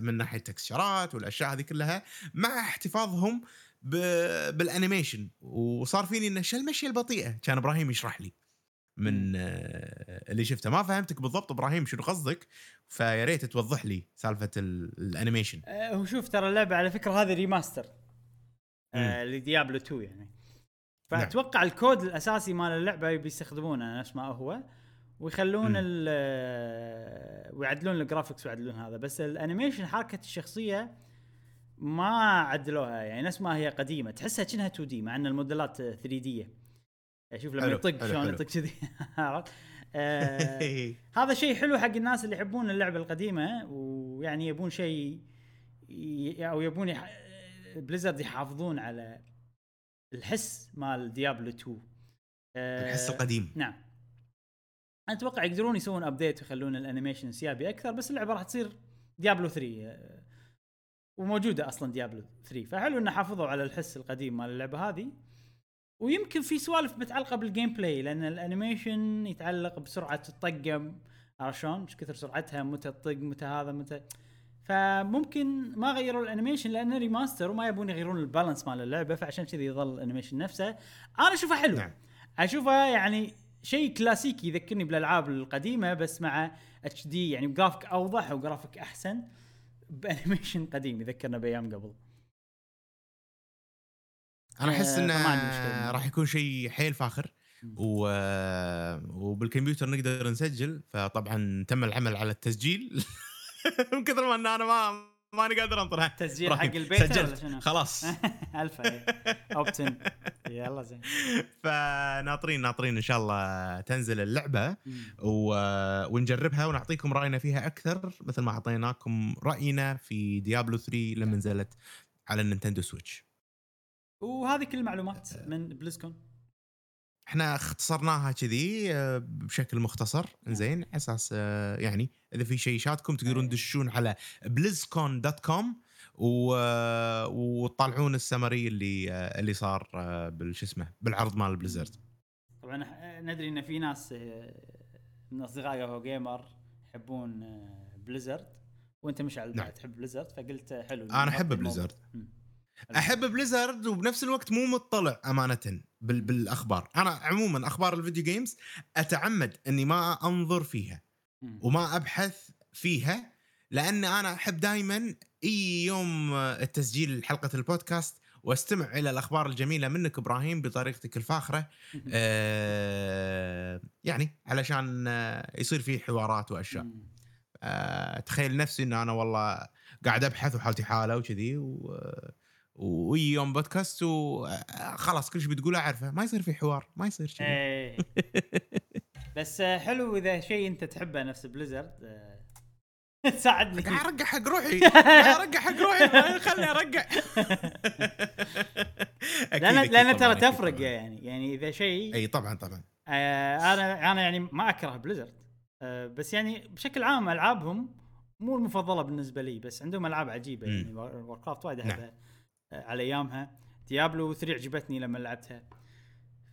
من ناحيه التكستشرات والاشياء هذه كلها مع احتفاظهم بالانيميشن وصار فيني ان شلمشي البطيئه. كان ابراهيم يشرح لي من اللي شفته ما فهمتك بالضبط ابراهيم شنو قصدك فيا ريت توضح لي سالفه الانيميشن. هو شوف ترى اللعبه على فكره هذه ريماستر لديابلو تو يعني فاتوقع نعم. الكود الاساسي مال اللعبه بيستخدمونه نفس ما هو ويخلون ال ويعدلون الجرافيكس ويعدلون هذا بس الانيميشن حركه الشخصيه ما عدلوها يعني نفس ما هي قديمه تحسها كأنها تو دي مع ان الموديلات ثري دي. شوف لما يطق شلون يطق كذي. هذا شيء حلو حق الناس اللي يحبون اللعبه القديمه ويعني يبون شيء ي... او يبون يح... بليزرد يحافظون على الحس مال ديابلو تو. آه الحس القديم نعم. اتوقع يقدرون يسوون ابديت ويخلون الانيميشن سيابي اكثر بس اللعبه راح تصير ديابلو ثري وموجوده اصلا ديابلو ثري فحلو انه حافظوا على الحس القديم مال اللعبه هذه. ويمكن في سوالف متعلقه بالجيم بلاي لان الانيميشن يتعلق بسرعه الطقه عشان مش كثر سرعتها متى الطق متى هذا متى فممكن ما غيروا الانيميشن لانه ريماستر وما يبون يغيرون البالانس مال اللعبه فعشان كذا يظل الانيميشن نفسه. انا اشوفها حلو اشوفها يعني شيء كلاسيكي يذكرني بالالعاب القديمه بس مع اتش دي يعني جرافيك اوضح وجرافيك احسن بانيميشن قديم يذكرنا بايام قبل. انا احس انه راح يكون شيء حيل فاخر و... وبالكمبيوتر نقدر نسجل فطبعا تم العمل على التسجيل. من كثر ما انا ما ما انا قادر انطر تسجيل حق البيت سجلت خلاص. ألف اوبتن يلا زين. فناطرين ناطرين ان شاء الله تنزل اللعبه و... ونجربها ونعطيكم راينا فيها اكثر مثل ما اعطيناكم راينا في ديابلو ثري لما نزلت على النينتندو سويتش. وهذه كل المعلومات من بلزكون، احنا اختصرناها كذي بشكل مختصر زين، اساس يعني اذا في شيء شاتكم تقدرون تدشون على بلزكون دوت كوم وتطلعون السمري اللي اللي صار بالش اسمه بالعرض مال بليزرد. طبعا ندري ان في ناس من اصدقائي هو جيمر يحبون بليزرد، وانت مشعل بعد نعم. تحب بليزرد، فقلت حلو انا احب بليزرد، احب بليزرد وبنفس الوقت مو مطلع امانه بالاخبار. انا عموما اخبار الفيديو جيمز اتعمد اني ما انظر فيها وما ابحث فيها، لان انا احب دائما اي يوم التسجيل حلقه البودكاست واستمع الى الاخبار الجميله منك ابراهيم بطريقتك الفاخره آه يعني علشان يصير فيه حوارات واشياء. آه تخيل نفسي ان انا والله قاعد ابحث وحالتي حاله وكذي و وي يوم بودكاست وخلاص كل شيء بتقوله عارفه، ما يصير في حوار، ما يصير شيء بس حلو اذا شيء انت تحبه نفس بليزرد تساعدني. قاعد ارجع حق روحي قاعد ارجع حق روحي خلني ارجع لان لان ترى تفرق يعني يعني اذا شيء اي طبعا طبعا انا انا يعني ما اكره بليزرد، بس يعني بشكل عام العابهم مو المفضله بالنسبه لي، بس عندهم العاب عجيبه يعني ووركرافت وايد احبها على ايامها، ديابلو ثري عجبتني لما لعبتها.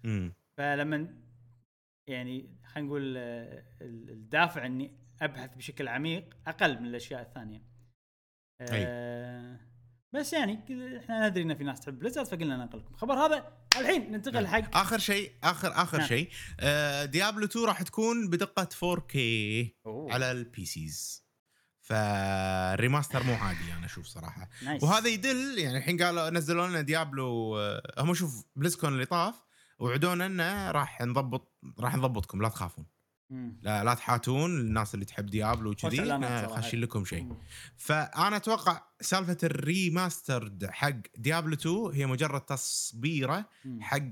امم فلما يعني خلينا نقول الدافع اني ابحث بشكل عميق اقل من الاشياء الثانيه. أه بس يعني احنا ندري ان في ناس تحب بليزرد فقلنا ننقلكم خبر هذا. الحين ننتقل حق اخر شيء، اخر اخر نعم. شيء آه ديابلو تو راح تكون بدقه فور كي أوه. على البيسيز، فالريماستر مو عادي انا اشوف صراحه nice. وهذا يدل يعني الحين قالوا نزلوا لنا ديابلو هم شوف بليزكون اللي طاف وعدونا انه راح نضبط راح نضبطكم لا تخافون mm. لا لا تحاتون الناس اللي تحب ديابلو وكذي خاشين لكم شيء. فانا اتوقع سالفه الريماسترد حق ديابلو تو هي مجرد تصبيره mm. حق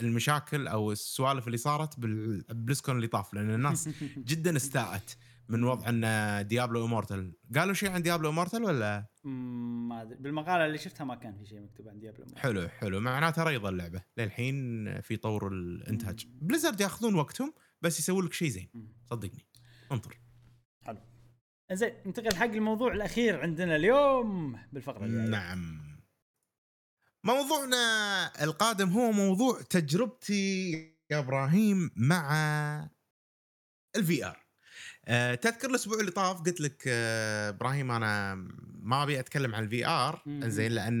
المشاكل او السوالف اللي صارت بالبليزكون اللي طاف، لان الناس جدا استاءت من وضع ان ديابلو امورتال. قالوا شيء عن ديابلو امورتال ولا ما ادري، بالمقاله اللي شفتها ما كان في شيء مكتوب عن ديابلو امورتال. حلو حلو، معناته ريضه اللعبه للحين في طور الانتاج. بليزرد ياخذون وقتهم بس يسوون لك شيء زين صدقني، انطر. حلو زين، ننتقل حق الموضوع الاخير عندنا اليوم بالفقره الجايه. نعم، موضوعنا القادم هو موضوع تجربتي يا ابراهيم مع الفي ار. أه تذكر الأسبوع اللي طاف قلت لك أه إبراهيم أنا ما أبي أتكلم عن الفي آر زين، لأن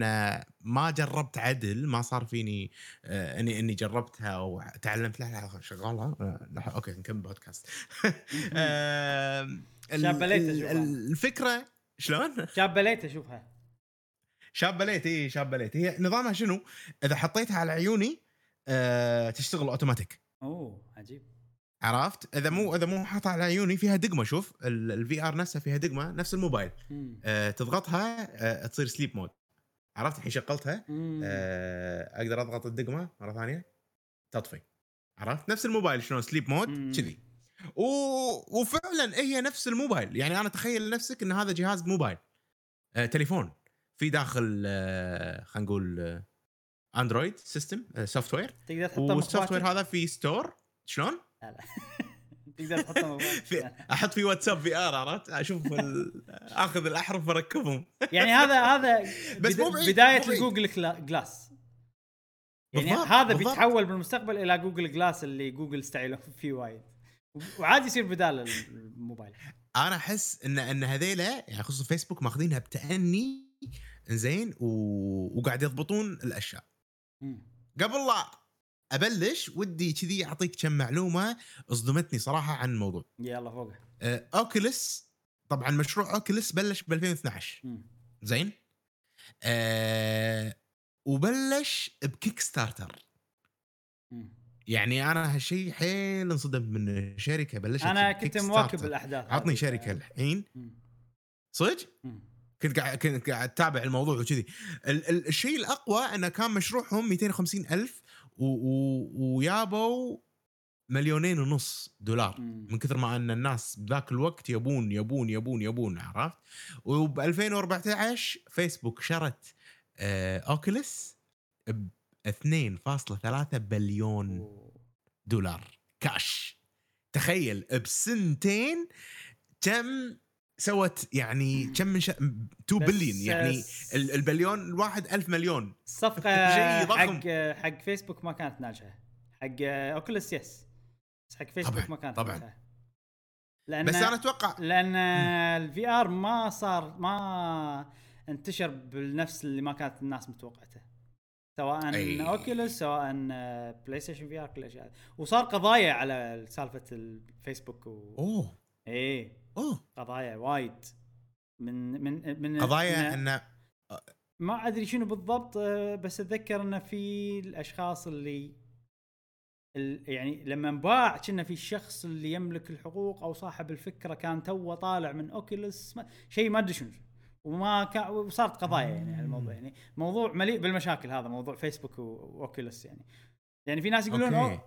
ما جربت عدل، ما صار فيني أه إني إني جربتها أو تعلمت لها شغالة. أوكي نكمل بودكاست. أه الفكرة شلون؟ شاب بليت أشوفها. شاب بليت إيه شاب بليت هي نظامها شنو؟ إذا حطيتها على عيوني أه تشتغل أوتوماتيك. أوه عجيب. عرفت؟ إذا مو إذا مو حاطها على عيوني فيها دقمة، شوف الفي آر نفسها فيها دقمة نفس الموبايل آه، تضغطها آه، تصير سليب مود. عرفت الحين شغلتها آه، أقدر أضغط الدقمة مرة ثانية تطفي. عرفت نفس الموبايل شلون سليب مود كذي، وفعلا هي نفس الموبايل. يعني أنا تخيل نفسك إن هذا جهاز موبايل آه، تليفون في داخل آه، خلينا نقول آه، أندرويد سيستم آه، سوفت وير، والسوفت وير هذا في ستور شلون؟ تقدر تحطهم احط في واتساب في ار. عرفت اشوف اخذ الاحرف وركبهم يعني هذا هذا بدايه الجوجل جلاس يعني بالضبط. هذا بالضبط. بيتحول بالمستقبل الى جوجل جلاس اللي جوجل استعيله فيه وايد، وعادي يصير بدال الموبايل. انا احس ان ان هذيله يعني خصوصا فيسبوك ماخذينها بتأني زين و... وقاعد يضبطون الاشياء. قبل لا أبلش ودي كذي أعطيك كم معلومة أصدمتني صراحة عن الموضوع. يلا فوق. آه، أوكيلس طبعاً مشروع أوكيلس بلش ب ألفين واثناشر زين آه، وبلش بكيك ستارتر. م. يعني أنا هالشي حيل انصدم من شركة بلشت. أنا كنت مواكب الأحداث. عطني شركة آه. الحين صدق؟ كنت قاعد كنت قاعد أتابع الموضوع وكذي. ال- الشيء الأقوى أنه كان مشروعهم مئتين وخمسين ألف ويابوا مليونين ونص دولار من كثر ما أن الناس بذاك الوقت يبون يبون يبون يبون. عرفت؟ وب ألفين وأربعتاشر فيسبوك شرت اوكيولس ب اثنين فاصلة ثلاثة بليون دولار كاش. تخيل بسنتين كم سوت، يعني كم من شا... تو بليون، يعني البليون الواحد ألف مليون. صفقة حق حق فيسبوك ما كانت ناجحة، حق اوكيولس يس، بس حق فيسبوك طبعًا. ما كانت طبعًا ناجحة. لأن بس أنا أتوقع لأن الفي آر ما صار ما انتشر بالنفس اللي ما كانت الناس متوقعته، سواء أي. اوكيولس سواء بلاي ستيشن في آر كل الأشياء. وصار قضايا على سالفة الفيسبوك و... أوه إيه أوه قضايا وايد من من من قضايا إن... إن... ما أدري شنو بالضبط، بس أتذكر إن في الأشخاص اللي يعني لما انباع كنا في الشخص اللي يملك الحقوق او صاحب الفكره كان توه طالع من اوكيولس شيء ما ادري شنو، وما كا وصارت قضايا يعني على الموضوع. يعني موضوع مليء بالمشاكل هذا موضوع فيسبوك واوكيولس. يعني يعني في ناس يقولون أوكي.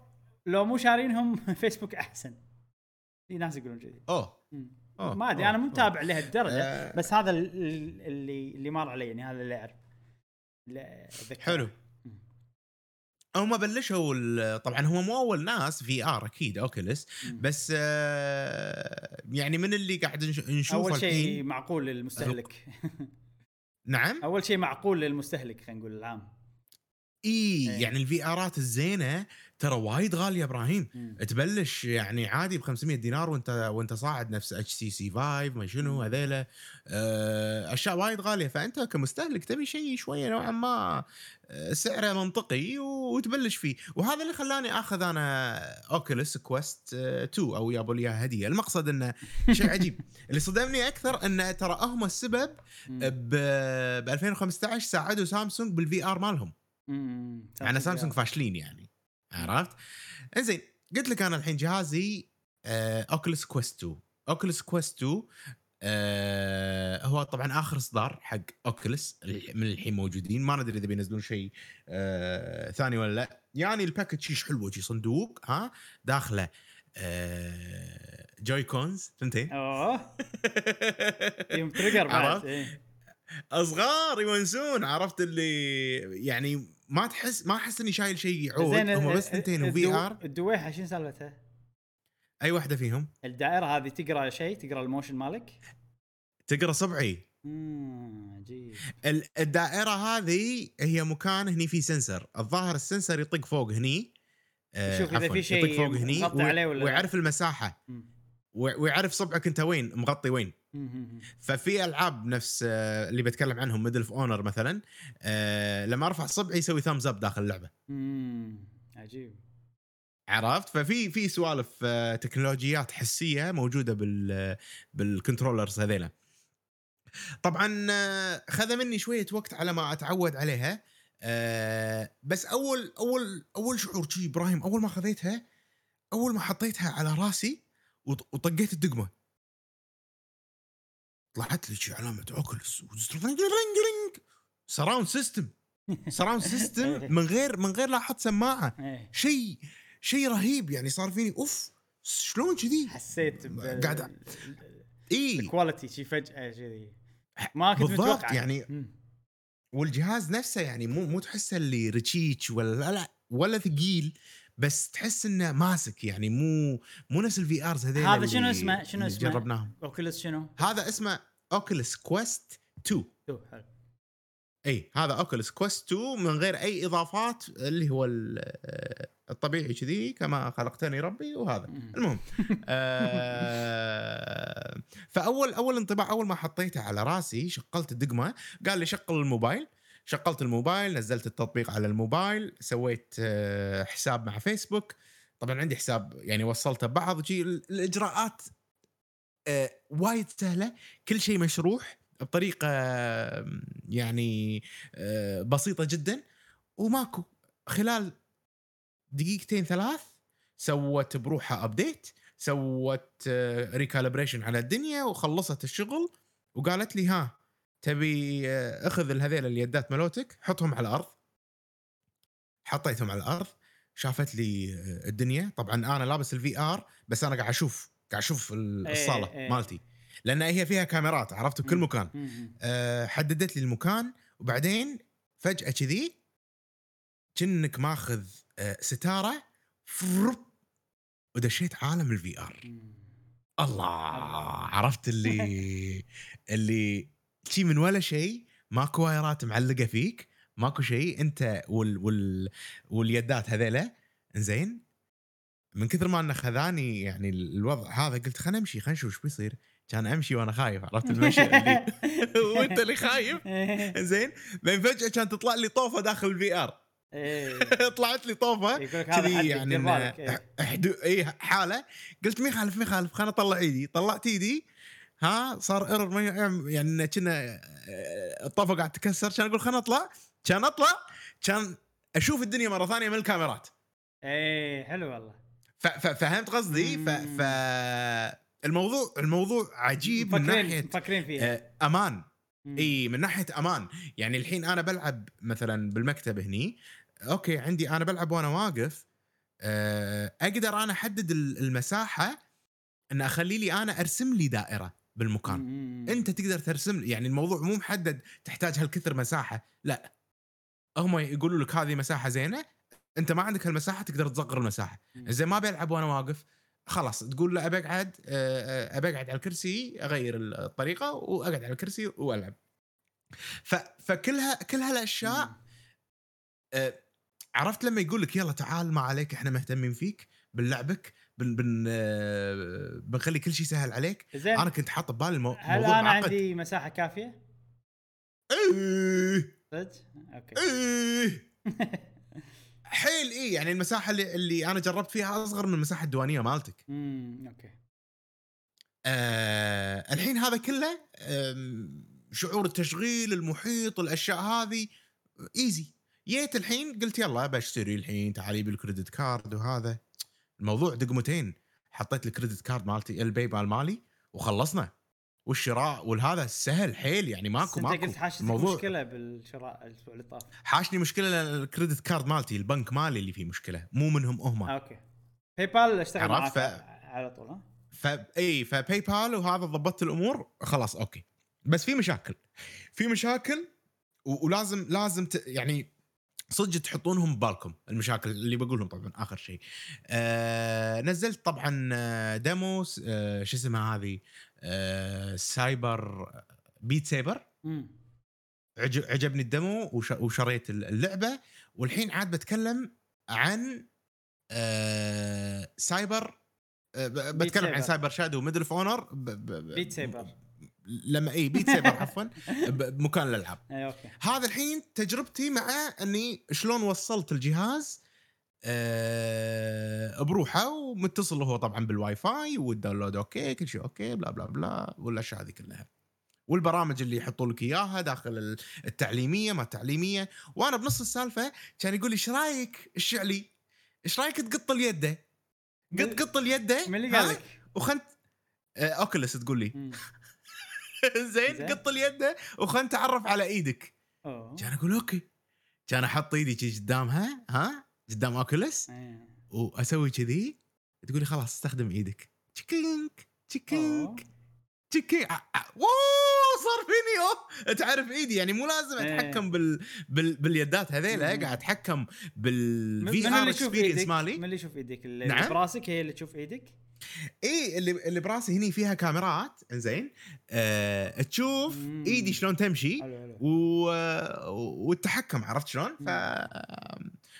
لو مو شارينهم فيسبوك احسن، في ناس يقولون كذي. اوه ما ادري انا مو متابع لهالدرجه، بس هذا اللي اللي مر علي، يعني هذا اللي اعرف. حلو. هما بلشوا طبعا، هو مو اول ناس في ار اكيد اوكيولس، بس آه يعني من اللي قاعد نشوفه اول شيء معقول للمستهلك. نعم اول شيء معقول للمستهلك، خلينا نقول العام. اي يعني الفي ارات الزينه ترى وايد غاليه ابراهيم. مم. تبلش يعني عادي ب خمسمية دينار وانت وانت صاعد، نفس اتش سي سي فايف ما شنو هذيله، اشياء وايد غاليه. فانت كمستهلك تبي شيء شويه نوعا ما سعره منطقي وتبلش فيه، وهذا اللي خلاني اخذ انا اوكيولس كويست اثنين او يابو لي هديه. المقصد انه شيء عجيب. اللي صدمني اكثر انه ترى هم السبب ب ألفين وخمسة عشر ساعدوا سامسونج بالفي ار مالهم. امم انا سامسونج فاشلين يعني، عرفت؟ انزين قلت لك انا الحين جهازي اوكيولس كويست اثنين. اوكيولس كويست اثنين آه هو طبعا اخر اصدار حق اوكيولس من الحين موجودين. ما ندري اذا بينزلون شيء آه ثاني ولا لا. يعني الباكج شيش حلوه، شي صندوق ها داخله آه جوي كونز ثنتين اه يم تريجر بعد اصغار يونسون، عرفت اللي يعني ما تحس ما احس اني شايل شيء يعود. هم بس اثنتين وفي ار. الدويحه شنو سالفتها؟ اي واحده فيهم الدائره هذه تقرا شيء، تقرا الموشن مالك، تقرا صبعي. امم عجيب. الدائره هذه هي مكان هني في سنسر، الظاهر السنسر يطق فوق هني آه شوف اذا في شيء يطق فوق هني ويعرف المساحه مم. ويعرف صبعك انت وين مغطي وين. ففي العاب نفس اللي بتكلم عنهم ميدل اوف اونر مثلا، أه لما ارفع صبعي يسوي ثامز اب داخل اللعبه. امم عجيب، عرفت؟ ففي في سوالف تكنولوجيات حسيه موجوده بال بالكنترولرز هذيلا. طبعا خذ مني شويه وقت على ما اتعود عليها، أه بس اول اول اول شعور شي ابراهيم اول ما خذيتها، اول ما حطيتها على راسي وطقيت الدقمه، طلعت لي شي علامه اوكيولس ورينج رينج سراوند سيستم سراوند سيستم من غير من غير لا احط سماعه. شيء شيء رهيب يعني، صار فيني اوف شلون كذي حسيت قاعد اي الكواليتي شي فجاه كذي ما كنت متوقع يعني. م. والجهاز نفسه يعني مو مو تحسه اللي رتشيتش ولا لا ولا ثقيل، بس تحس انه ماسك يعني، مو مو نفس الفي ارز هذول. هذا شنو اسمه؟ شنو اسمه؟ جربناهم. اوكيولس شنو؟ هذا اسمه اوكيولس كويست اثنين. حلو. اي هذا اوكيولس كويست اثنين من غير اي اضافات، اللي هو الطبيعي كذي كما خلقتني ربي. وهذا المهم آه فاول اول انطباع اول ما حطيته على راسي، شقلت الدقمه قال لي شغل الموبايل. شغلت الموبايل، نزلت التطبيق على الموبايل، سويت حساب مع فيسبوك. طبعا عندي حساب يعني وصلته ببعض. جي الإجراءات وايد سهلة، كل شيء مشروح بطريقة يعني بسيطة جدا. وماكو خلال دقيقتين ثلاث سوت بروحها أبديت، سوت ريكالبريشن على الدنيا وخلصت الشغل. وقالت لي ها تبي اخذ الهذيل اليدات ملوتك حطهم على الارض. حطيتهم على الارض، شافت لي الدنيا. طبعا انا لابس الفي ار، بس انا قاعد اشوف قاعد اشوف الصاله ايه ايه. مالتي لان هي فيها كاميرات، عرفت؟ بكل مكان. اه حددت لي المكان، وبعدين فجأة كذي كأنك ماخذ ستارة ودشيت عالم الفي ار. الله، عرفت اللي اللي شي من ولا شيء، ماكو وايرات معلقة فيك، ماكو شيء، انت وال وال واليدات هذيله زين. من كثر ما انه خذاني يعني الوضع هذا قلت خلنا امشي، خلنا نشوف ايش بيصير. كان امشي وانا خايف، عرفت المشي اللي وانت اللي خايف زين. بعدين فجأة كان تطلع لي طوفة داخل الفي ار. طلعت لي طوفة كذي يعني اي حالة، قلت مي خالف مي خالف خلنا اطلع ايدي. طلعت ايدي، ها صار ايرور يعني كنا الطوفة قاعد تكسر. كان اقول خلنا اطلع، كان اطلع كان اشوف الدنيا مرة ثانية من الكاميرات. اي حلو والله. ففهمت قصدي. ف الموضوع الموضوع عجيب من ناحية مفكرين فيه. امان اي من ناحية امان. يعني الحين انا بلعب مثلا بالمكتب هني، اوكي عندي انا بلعب وانا واقف، اقدر انا احدد المساحة ان اخلي لي انا ارسم لي دائرة بالمكان. مم. انت تقدر ترسم، يعني الموضوع مو محدد تحتاج هالكثر مساحة، لا هم يقولوا لك هذه مساحة زينة، انت ما عندك هالمساحة تقدر تصغر المساحة. زي ما بلعب وانا واقف خلاص تقول له أبقعد أبقعد على الكرسي، أغير الطريقة وأقعد على الكرسي وألعب. فكلها كل هالأشياء عرفت لما يقولك يلا تعال ما عليك إحنا مهتمين فيك باللعبك، بن بن بنخلي كل شيء سهل عليك. أنا كنت حاط ببالي الموضوع معقد. هل أنا عندي مساحة كافية؟ إيه أوكي إيه حيل إيه يعني المساحة اللي, اللي أنا جربت فيها أصغر من المساحة الديوانية مالتك. أمم أوكي. آه، الحين هذا كله شعور التشغيل المحيط الأشياء هذه إيزي. جيت الحين قلت يلا بشتري الحين تعالي بالكريدت كارد، وهذا الموضوع دقمتين، حطيت الكريدت كارد مالتي الباي بال مالي وخلصنا. والشراء والهذا سهل حيل يعني ماكو ماكو موضوع. مشكله بالشراء الاسبوع اللي طاف حاشني مشكله الكريدت كارد مالتي، البنك مالي اللي فيه مشكله مو منهم هم. اوكي باي بال اشتغل معك ف... على طول ها ف... اي فباي بال وهذا ضبطت الامور خلاص اوكي. بس في مشاكل في مشاكل و... ولازم لازم ت... يعني صدق تحطونهم ببالكم المشاكل اللي بقولهم. طبعا اخر شيء آه... نزلت طبعا ديموس آه... شو اسمها هذه آه، سايبر بيت سايبر. مم. عجبني الدمو وش... وشريت اللعبة. والحين عاد بتكلم عن آه، سايبر آه، بتكلم عن سايبر شادو ميدل اوف اونر ب... ب... بيت سايبر لما اي بيت سايبر عفوا بمكان الالعاب. هذا الحين تجربتي مع اني شلون وصلت الجهاز أه بروحه ومتصل هو طبعا بالواي فاي والداونلود اوكي كل شيء اوكي بلا بلا بلا والاشياء هذه كلها والبرامج اللي يحطوا لك اياها داخل التعليميه ما التعليميه. وانا بنص السالفه كان يقول لي ايش رايك الشعلي ايش رايك تقط اليده قط قط اليده من قال لك وخنت أه اوكلس تقول لي زين قط اليده وخنت تعرف على ايدك. كان اقول اوكي كان احط ايدي قدامها ها قدام أوكيولس أيه. وأسوي كذي تقولي خلاص استخدم إيدك تشيكينك تشيكينك تشيكينك واو صار فيني تعرف إيدي يعني مو لازم أتحكم أيه. بال... بال... باليدات هذيلا قاعد أتحكم بالفي آر إكسبيرينس مالي. من اللي يشوف إيدك اللي نعم؟ براسك هي اللي تشوف إيدك إيه اللي اللي براسي هني فيها كاميرات إنزين أه... تشوف مم. إيدي شلون تمشي حلو حلو. و... والتحكم عرفت شلون ف...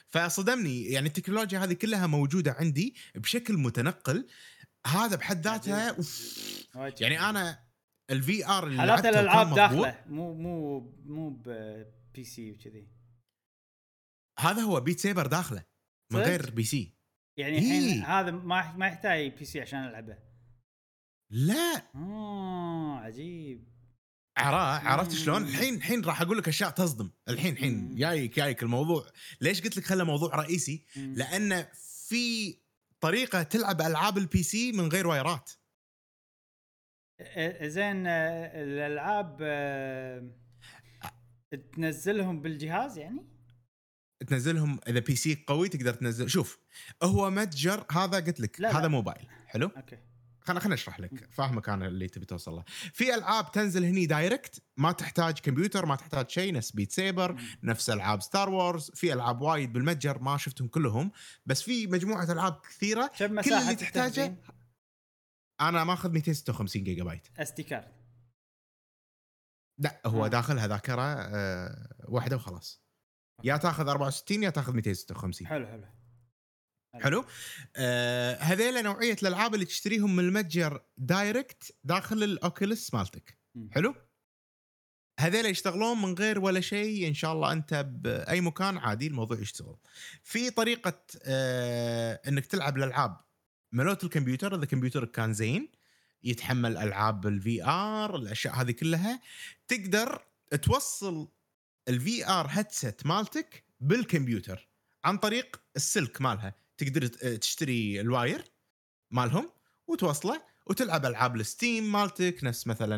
فصدمني يعني التكنولوجيا هذه كلها موجودة عندي بشكل متنقل. هذا بحد ذاتها يعني أنا الفي آر اللي لعبته الألعاب داخله مو مو مو ببي سي وكذي. هذا هو بيت سايبر داخله من غير بي سي يعني الحين هذا ما ما يحتاج بي سي عشان ألعبه لا آه عجيب عرفت عرفت شلون. الحين الحين راح اقول لك اشياء تصدم الحين الحين جايك جايك الموضوع. ليش قلت لك خله موضوع رئيسي؟ لان في طريقه تلعب العاب البي سي من غير وايرات زين. الالعاب تنزلهم بالجهاز يعني تنزلهم اذا بي سي قوي تقدر تنزل. شوف هو متجر هذا قلت لك هذا موبايل حلو أوكي. خلنا خلنا اشرح لك فاهمك انا اللي تبي توصل له. في العاب تنزل هني دايركت ما تحتاج كمبيوتر ما تحتاج شيء، نفس بيت سيبر، نفس العاب ستار وورز، في العاب وايد بالمتجر ما شفتهم كلهم، بس في مجموعه العاب كثيره كل اللي تحتاجه. انا ماخذ مئتين وستة وخمسين جيجا بايت اس دي كارد. لا هو آه. داخلها ذاكره أه واحده وخلاص، يا تاخذ أربعة وستين يا تاخذ مئتين وستة وخمسين. حلو حلو حلو. آه هذيل نوعية الألعاب اللي تشتريهم من المتجر دايركت داخل الأوكيلس مالتك. حلو. هذيل يشتغلون من غير ولا شيء، إن شاء الله أنت بأي مكان عادي الموضوع يشتغل. في طريقة آه إنك تلعب الألعاب ملوت الكمبيوتر، إذا كمبيوترك كان زين يتحمل ألعاب الفي آر الأشياء هذه كلها، تقدر توصل الفي آر هيدسيت مالتك بالكمبيوتر عن طريق السلك مالها. تقدر تشتري الواير مالهم وتوصله وتلعب ألعاب الستيم مالتك، نفس مثلا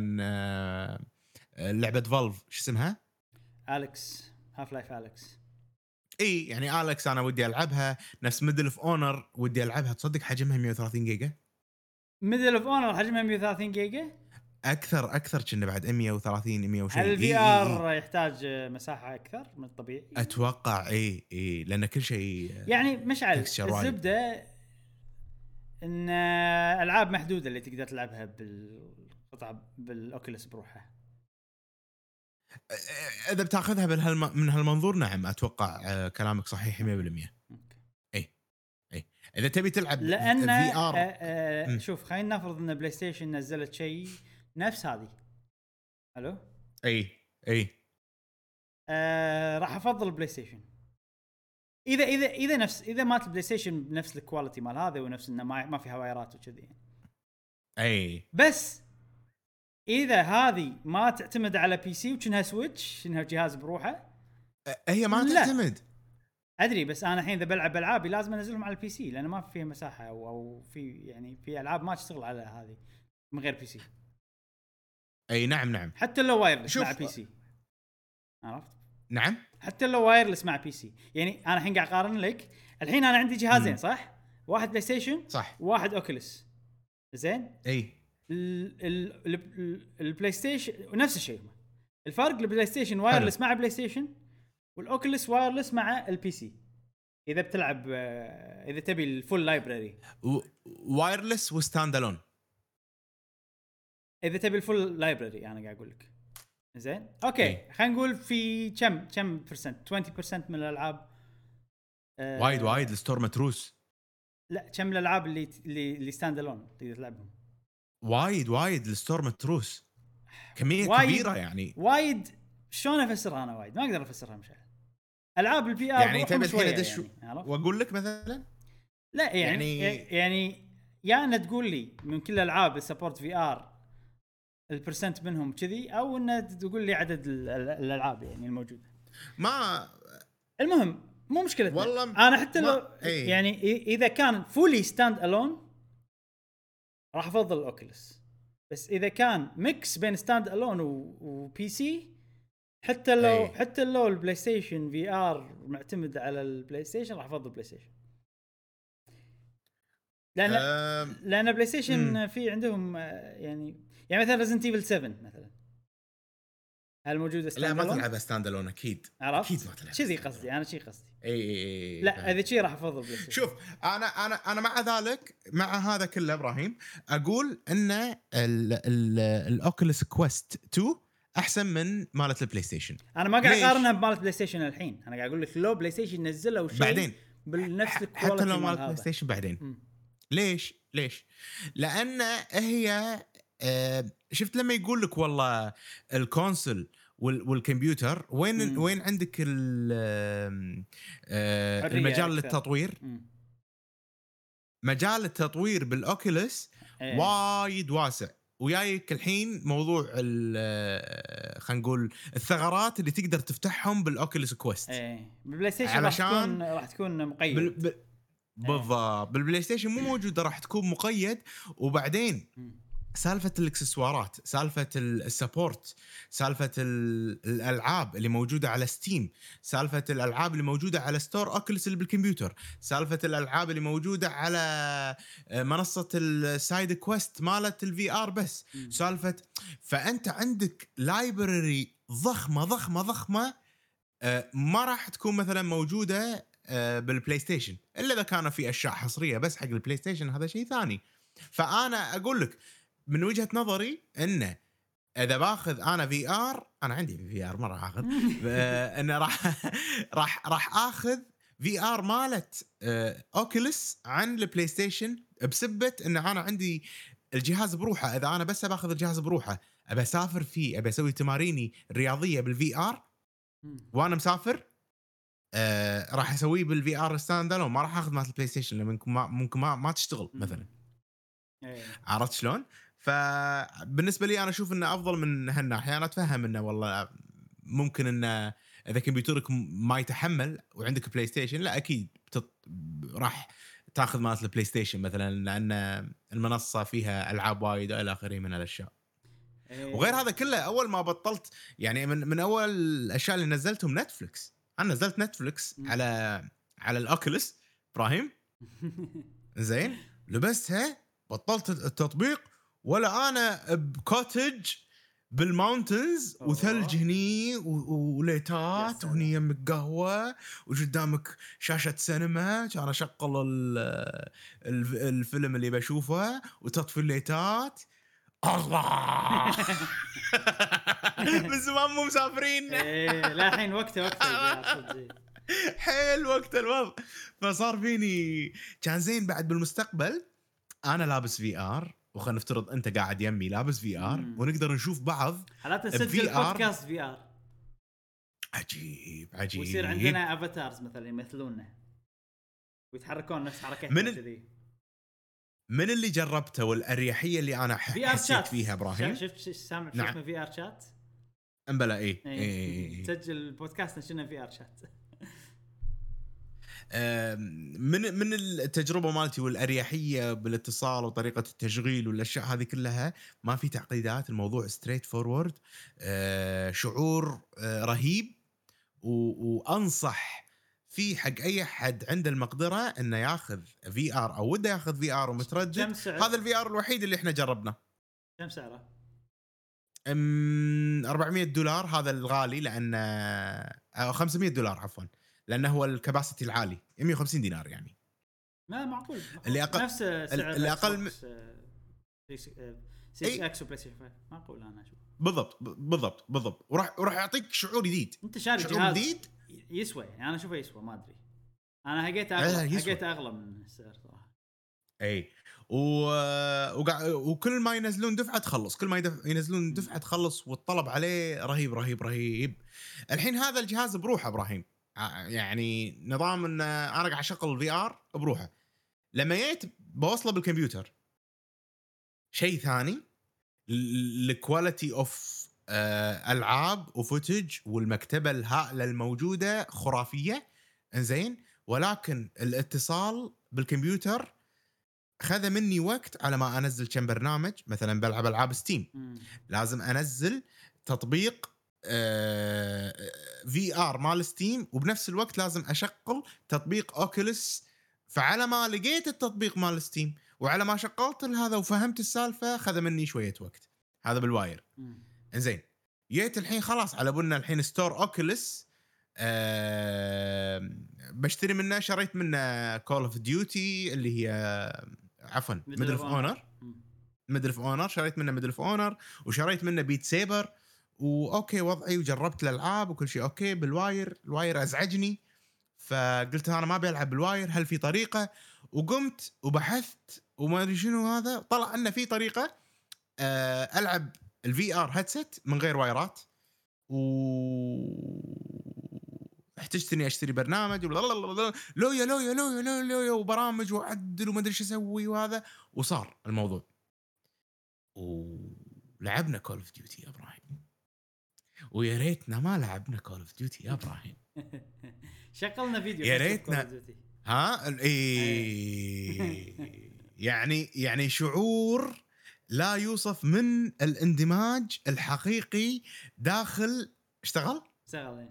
لعبة فالف شو اسمها؟ أليكس، هاف لايف أليكس. إيه يعني أليكس أنا ودي ألعبها، نفس ميدل أوف أونر ودي ألعبها. تصدق حجمها مئة وثلاثين جيجا؟ ميدل أوف أونر حجمها مئة وثلاثين جيجا؟ أكثر أكثر كنا بعد مئة وثلاثين مئة وعشرين. هل الفي آر يحتاج مساحة أكثر من الطبيعي؟ أتوقع إيه إيه لأن كل شيء يعني مشعل الزبدة إن ألعاب محدودة اللي تقدر تلعبها بالقطعة بالأوكيلس بروحها. إذا بتأخذها بالهالم من هالمنظور نعم أتوقع كلامك صحيح مية بالمية. إيه إيه إذا تبي تلعب لأن آه آه شوف خلينا نفرض إن بلاي ستيشن نزلت شيء نفس هذه. الو اي اي آه، راح افضل بلاي ستيشن اذا اذا اذا نفس اذا مات البلاي ستيشن بنفس الكواليتي مال هذا ونفس انه ما ما فيها وايرات وكذي. اي بس اذا هذه ما تعتمد على بي سي وكنها سويتش شنها جهاز بروحه هي ما تعتمد. ادري بس انا الحين اذا بلعب العابي لازم انزلهم على البي سي لان ما فيها مساحه او, أو في يعني في العاب ما تشتغل على هذه من غير بي سي. اي نعم نعم حتى لو وايرلس مع بي سي. عرفت؟ نعم حتى لو وايرلس مع بي سي. يعني انا الحين قاعد اقارن لك، الحين انا عندي جهازين مم. صح، واحد بلاي ستيشن صح وواحد اوكيلس. زين اي ال ال ال البلاي ستيشن نفس الشيء، الفرق البلاي ستيشن وايرلس مع بلاي ستيشن والاوكيلس وايرلس مع البي سي. اذا بتلعب اذا تبي الفول لايبراري وايرلس وستاند الون، إذا تبي الفول لايبراري أنا قاعد أقول لك. زين أوكي خلينا نقول في كم كم percent عشرين بالمئة من الألعاب آه وايد وايد الستور متروس. لا كم الألعاب اللي اللي اللي ستاند ألون تقدر تلعبهم؟ وايد وايد الستور متروس كمية وايد كبيرة يعني وايد. شلون أفسرها أنا؟ وايد ما أقدر أفسرها مشان ألعاب البي آر يعني تبي الحين أدش يعني. وأقول لك مثلا لا يعني يعني يعني, يعني تقول لي من كل الألعاب السبورت في آر البرسنت منهم كذي، او ان تقول لي عدد الالعاب يعني الموجوده. ما المهم مو مشكلتنا والله. انا حتى لو ايه. يعني اذا كان فولي ستاند الون راح افضل الاوكيلس، بس اذا كان ميكس بين ستاند الون وبي سي حتى لو ايه. حتى لو البلاي ستيشن في ار معتمد على البلاي ستيشن راح افضل بلاي ستيشن لان أم... لان بلاي ستيشن في عندهم يعني يعني مثلا ريزنت ايفل سبعة مثلا هل موجوده ستاند الون؟ لا ما تلعب ستاند الون اكيد اكيد ما تلعب. شو ذي قصدي انا شي قصدي اي اي لا هذا شي راح افضل بلاي ستيشن. شوف انا انا انا مع ذلك مع هذا كله ابراهيم اقول ان الاوكيلس كويست اثنين احسن من مالة البلاي ستيشن. انا ما قاعد اقارنها بمالة بلاي ستيشن الحين، انا قاعد اقول لك لو بلاي ستيشن نزلها وشي بعدين بالنفس الكواليتي حتى لو مالة بلاي ستيشن بعدين م. ليش ليش لان هي أه شفت لما يقول لك والله الكونسول والكمبيوتر وين مم. وين عندك أه المجال للتطوير؟ مجال التطوير بالاوكيلس ايه. وايد واسع ويايك الحين موضوع خلينا نقول الثغرات اللي تقدر تفتحهم بالاوكيلس كويست. ايه بالبلاي ستيشن راح تكون راح تكون مقيد بال... ب... بالضبط. بالبلاي ستيشن مو موجوده راح تكون مقيد. وبعدين مم. سالفة الاكسسوارات، سالفة السبورت، سالفة الألعاب اللي موجودة على ستيم، سالفة الألعاب اللي موجودة على ستور أوكلس اللي بالكمبيوتر، سالفة الألعاب اللي موجودة على منصة السايد كويست مالت الفي آر بس، سالفة. فأنت عندك لايبراري ضخمة ضخمة ضخمة ما راح تكون مثلا موجودة بالبلاي ستيشن، إلا إذا كان في أشياء حصرية بس حق البلاي ستيشن، هذا شيء ثاني. فأنا أقول لك من وجهة نظري إن إذا باخذ أنا في آر، أنا عندي في آر مرة أخذ إنه راح راح راح أخذ في آر مالت أوكيلس عن البلاي ستيشن، بسبة إن أنا عندي الجهاز بروحه. إذا أنا بس باخذ الجهاز بروحه، أبى أسافر فيه، أبى أسوي تماريني الرياضية بالفي آر وأنا مسافر، آه، راح أسويه بالفي آر ستاندالون، ما راح أخذ مالت البلاي ستيشن لأن ممكن ما ما تشتغل مثلاً. عرفت شلون؟ فبالنسبة لي أنا أشوف إنه أفضل من هالناحية. أنا أتفهم إنه والله ممكن إنه إذا كمبيوترك ما يتحمل وعندك بلاي ستيشن، لا أكيد بتط... راح تأخذ مالت البلاي ستيشن مثلا، لأن المنصة فيها ألعاب وايد إلى آخره من الأشياء. وغير هذا كله، أول ما بطلت يعني من من أول الأشياء اللي نزلتهم نتفليكس. أنا نزلت نتفليكس على على الأوكيلس إبراهيم، زين لبستها، بطلت التطبيق، ولا أنا بكوتج بالماونتنز وثلج هني وليتات، وهني يمك قهوة وقدامك شاشة سينما، كان أشغل الفيلم اللي بشوفه وتطفي الليتات. الله من زمان مو مسافرين. إيه لا الحين وقته وقته حيل وقت الوضع. فصار فيني كان زين بعد بالمستقبل أنا لابس في آر، وخلنا نفترض أنت قاعد يمي لابس في آر، ونقدر نشوف بعض حالات السجل بودكاست في آر. عجيب عجيب. ويصير عندنا أفاتارز مثلا يمثلوننا ويتحركون نفس حركاتنا كذي. من اللي جربته والأريحية اللي أنا حسيت فيها إبراهيم، شفت سامع شفنا نعم. في آر شات أمبلا إيه إيه, إيه. تسجل البودكاست نشنا في آر شات. من من التجربة مالتي والأريحية بالاتصال وطريقة التشغيل والأشياء هذه كلها، ما في تعقيدات، الموضوع ستريت فورورد، شعور رهيب. وأنصح في حق أي حد عنده المقدرة إنه يأخذ في آر أو وده يأخذ في آر ومتردد. هذا الفي آر الوحيد اللي إحنا جربنا. كم سعره؟ أم أربعمائة دولار هذا الغالي، لأن أو خمسمائة دولار عفواً، لأنه هو الكباسيتي العالي، مية وخمسين دينار يعني. ما معقول. اللي أقل. نفس سعر. اللي أقل. سيكس إكس وبلايستيشن فايف معقول أنا أشوف. بالضبط بالضبط بالضبط. وراح وراح يعطيك شعور جديد. أنت شاري جهاز جديد. يسوى يعني، أنا أشوفه يسوى، ما أدري أنا هقيت أغلى هقيت أغلى من السعر صراحة. أي و... وقع... وكل ما ينزلون دفعة تخلص، كل ما يدف... ينزلون دفعة تخلص، والطلب عليه رهيب رهيب رهيب. الحين هذا الجهاز بروحه إبراهيم، يعني نظام إن أنا قاعد أشغل في آر بروحه، لما جيت بوصله بالكمبيوتر شيء ثاني. الكواليتي أوف ألعاب وفوتج والمكتبة الهائلة الموجودة خرافية، إنزين. ولكن الاتصال بالكمبيوتر خذ مني وقت على ما أنزل كم برنامج. مثلا بلعب ألعاب ستيم، م. لازم أنزل تطبيق في آر مال ستيم، وبنفس الوقت لازم أشغل تطبيق أوكيلس. فعلى ما لقيت التطبيق مال ستيم وعلى ما شغلت هذا وفهمت السالفة، خذ مني شوية وقت. هذا بالواير. م. إنزين جيت الحين خلاص على بالنا الحين ستور أوكيلس أه بشتري منه، شريت منه كول أوف ديوتي اللي هي عفوا ميدل أوف أونر، ميدل أوف أونر شريت منه ميدل أوف أونر، وشريت منه بيت سيبر، وأوكي وضعي وجربت الألعاب وكل شيء أوكي. بالواير الواير أزعجني، فقلت أنا ما بيلعب بالواير، هل في طريقة؟ وقمت وبحثت وما أدري شنو هذا، طلع أنه في طريقة أه ألعب الفي آر هيدسيت من غير وايرات، واحتجت اني اشتري برنامج ولو لو يا لو يا لو يا لو يا وبرامج وعدل وما ادري ايش اسوي وهذا، وصار الموضوع. ولعبنا كول اوف ديوتي يا ابراهيم، ويا ريتنا ما لعبنا كول اوف ديوتي يا ابراهيم. شغلنا فيديو يا ريتنا ها اي يعني يعني شعور لا يوصف من الاندماج الحقيقي داخل اشتغل اشتغل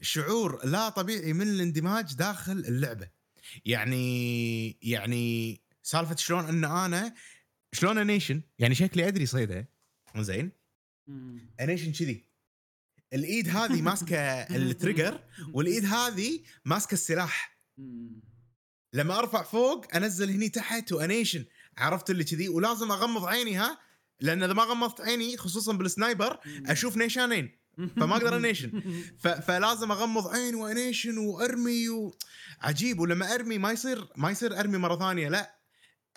شعور لا طبيعي من الاندماج داخل اللعبة. يعني يعني سالفة شلون ان انا شلون انيشن يعني شكلي ادري صيدها زين انيشن كذي الايد هذه ماسكة التريجر والايد هذه ماسكة السلاح لما ارفع فوق انزل هني تحت وانيشن عرفت اللي كذي ولازم اغمض عيني ها لان اذا ما غمضت عيني خصوصا بالسنايبر اشوف نيشانين فما اقدر انيشن فلازم اغمض عين وانيشن وارمي و... عجيب. ولما ارمي ما يصير ما يصير ارمي مره ثانيه لا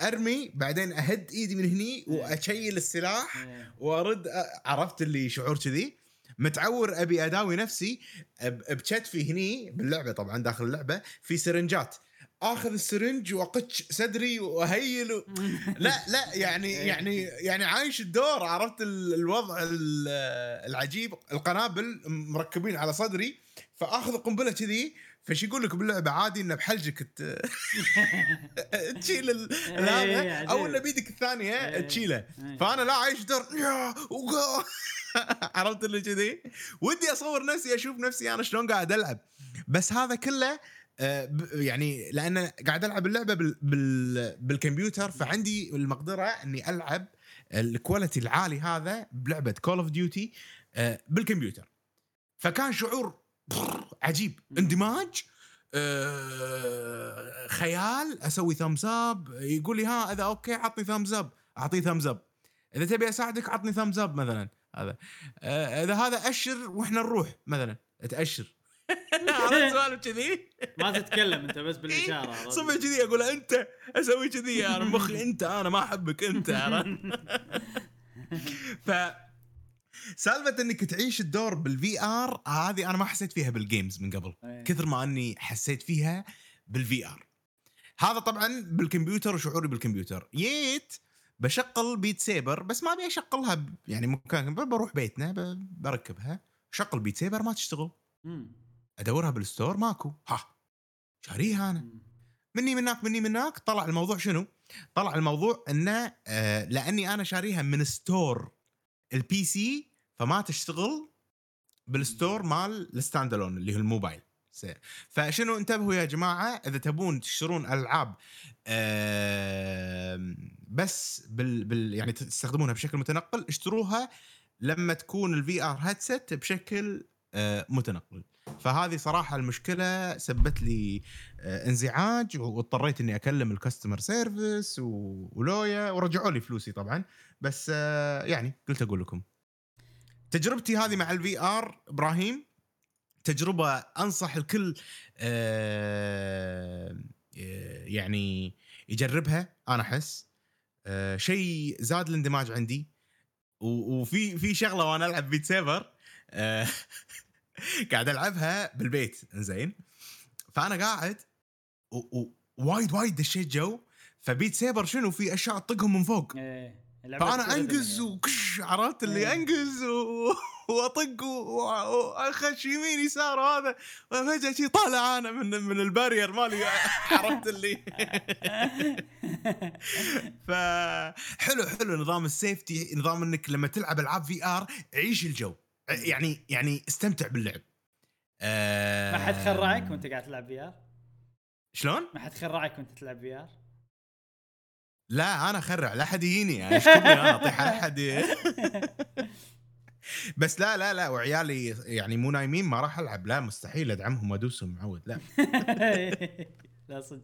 ارمي بعدين اهد ايدي من هني واشيل السلاح وارد عرفت اللي شعور كذي متعور ابي اداوي نفسي بكتفي هني باللعبه طبعا داخل اللعبه في سرنجات اخذ السرنج واقش صدري واهيل و... لا لا يعني يعني يعني عايش الدور عرفت الوضع العجيب القنابل مركبين على صدري فاخذ قنبله كذي فش يقول لك باللعبه عادي انه بحلجك ت... تشيل الهذا او انه بيدك الثانيه تشيله فانا لا عايش دور عرفت اللي كذي ودي اصور نفسي اشوف نفسي انا شلون قاعد العب بس هذا كله يعني لأن قاعد ألعب اللعبة بال بالكمبيوتر فعندي المقدرة إني ألعب الكواليتي العالي هذا بلعبة كول أوف ديوتي بالكمبيوتر فكان شعور عجيب اندماج خيال أسوي thumbs up يقول لي ها إذا أوكي عطني thumbs up أعطيه thumbs up إذا تبي أساعدك عطني thumbs up مثلا هذا إذا هذا أشر وإحنا نروح مثلا تأشر عرفت سؤال كذي ما تتكلم انت بس بالاشاره صبح كذي اقول انت اسوي كذي يا مخي انت انا ما احبك انت ف سالفه انك تعيش الدور بالفي ار هذه انا ما حسيت فيها بالجيمز من قبل كثر ما اني حسيت فيها بالفي ار هذا طبعا بالكمبيوتر وشعوري بالكمبيوتر جيت بشغل بيت سيبر بس ما ابي اشغلها يعني ممكن بروح بيتنا بركبها شغل بيت سيبر ما تشتغل ادورها بالستور ماكو ها شاريها انا مني منك مني منك طلع الموضوع شنو طلع الموضوع انه آه لاني انا شاريها من ستور البي سي فما تشتغل بالستور مال الستاندالون اللي هو الموبايل فشنو انتبهوا يا جماعه اذا تبون تشترون العاب آه بس بال, بال يعني تستخدمونها بشكل متنقل اشتروها لما تكون الفي ار هيدسيت بشكل متنقل فهذه صراحة المشكلة سبت لي انزعاج واضطريت اني اكلم الكاستمر سيرفيس ولويا ورجعوا لي فلوسي طبعا بس يعني قلت اقول لكم تجربتي هذه مع الفي ار ابراهيم تجربة انصح الكل يعني يجربها انا احس شيء زاد الاندماج عندي وفي في شغلة وانا العب بيت سيفر قاعد ألعبها بالبيت إنزين فأنا قاعد ووايد وايد دشيت جو فبيت سيبر شنو في أشياء أطقهم من فوق فأنا أنقز وكش عرفت اللي أنقز وأطق وأخش يمين يسار وهذا وفجأة شي طالع أنا من من البارير مالي عرفت اللي فحلو حلو نظام السيفتي نظام إنك لما تلعب ألعاب في آر عيش الجو يعني يعني استمتع باللعب أه ما حد خرعك وانت قاعد تلعب بي ار شلون ما حد خرعك وانت تلعب بي ار لا انا خرع لا حد يجيني يعني اشكرني انا اطيح على حد بس لا لا لا وعيالي يعني مو نايمين ما راح العب لا مستحيل ادعمهم وادوسهم معود لا لا صدق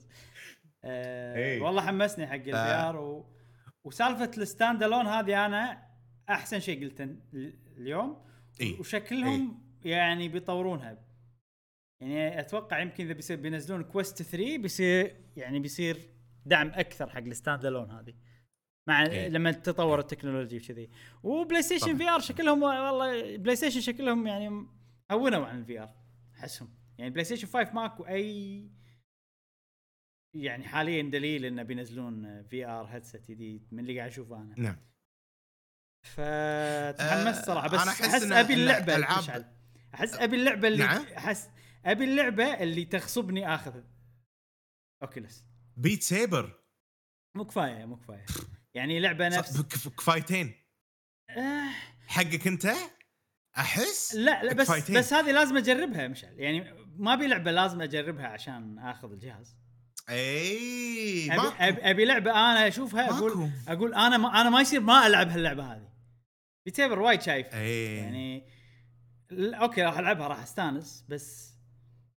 أه والله حمسني حق البي ار و... وسالفه الستاند الون هذه انا احسن شيء قلت اليوم إيه؟ وشكلهم إيه؟ يعني بيطورونها يعني اتوقع يمكن اذا بيصير بينزلون كويست ثري بيصير يعني بيصير دعم اكثر حق الستاند الون هذه مع إيه؟ لما تتطور التكنولوجيا وكذي وبلاي ستيشن في ار شكلهم والله بلاي ستيشن شكلهم يعني هونوا عن الفي ار احسهم يعني بلاي ستيشن فايف ماكو اي يعني حاليا دليل انه بينزلون في ار هيدسيت جديد من اللي قاعد اشوفه انا نعم فتحمس صراحة بس أحس أبي اللعبة أحس أبي اللعبة اللي أحس أبي اللعبة اللي تخصبني آخذها أوكيلس بيت سيبر مو كفاية مو كفاية يعني لعبة نفس كفايتين أه... حقك أنت أحس لا, لا بس كفايتين. بس هذه لازم أجربها مشعل, يعني ما بي لعبة لازم أجربها عشان أخذ الجهاز. أي أبي, أبي, أبي لعبة أنا أشوفها أقول ماكو. أقول أنا ما أنا ما يصير ما ألعب هاللعبة هذه بتابر وايد شايف يعني أوكي راح ألعبها راح أستانس بس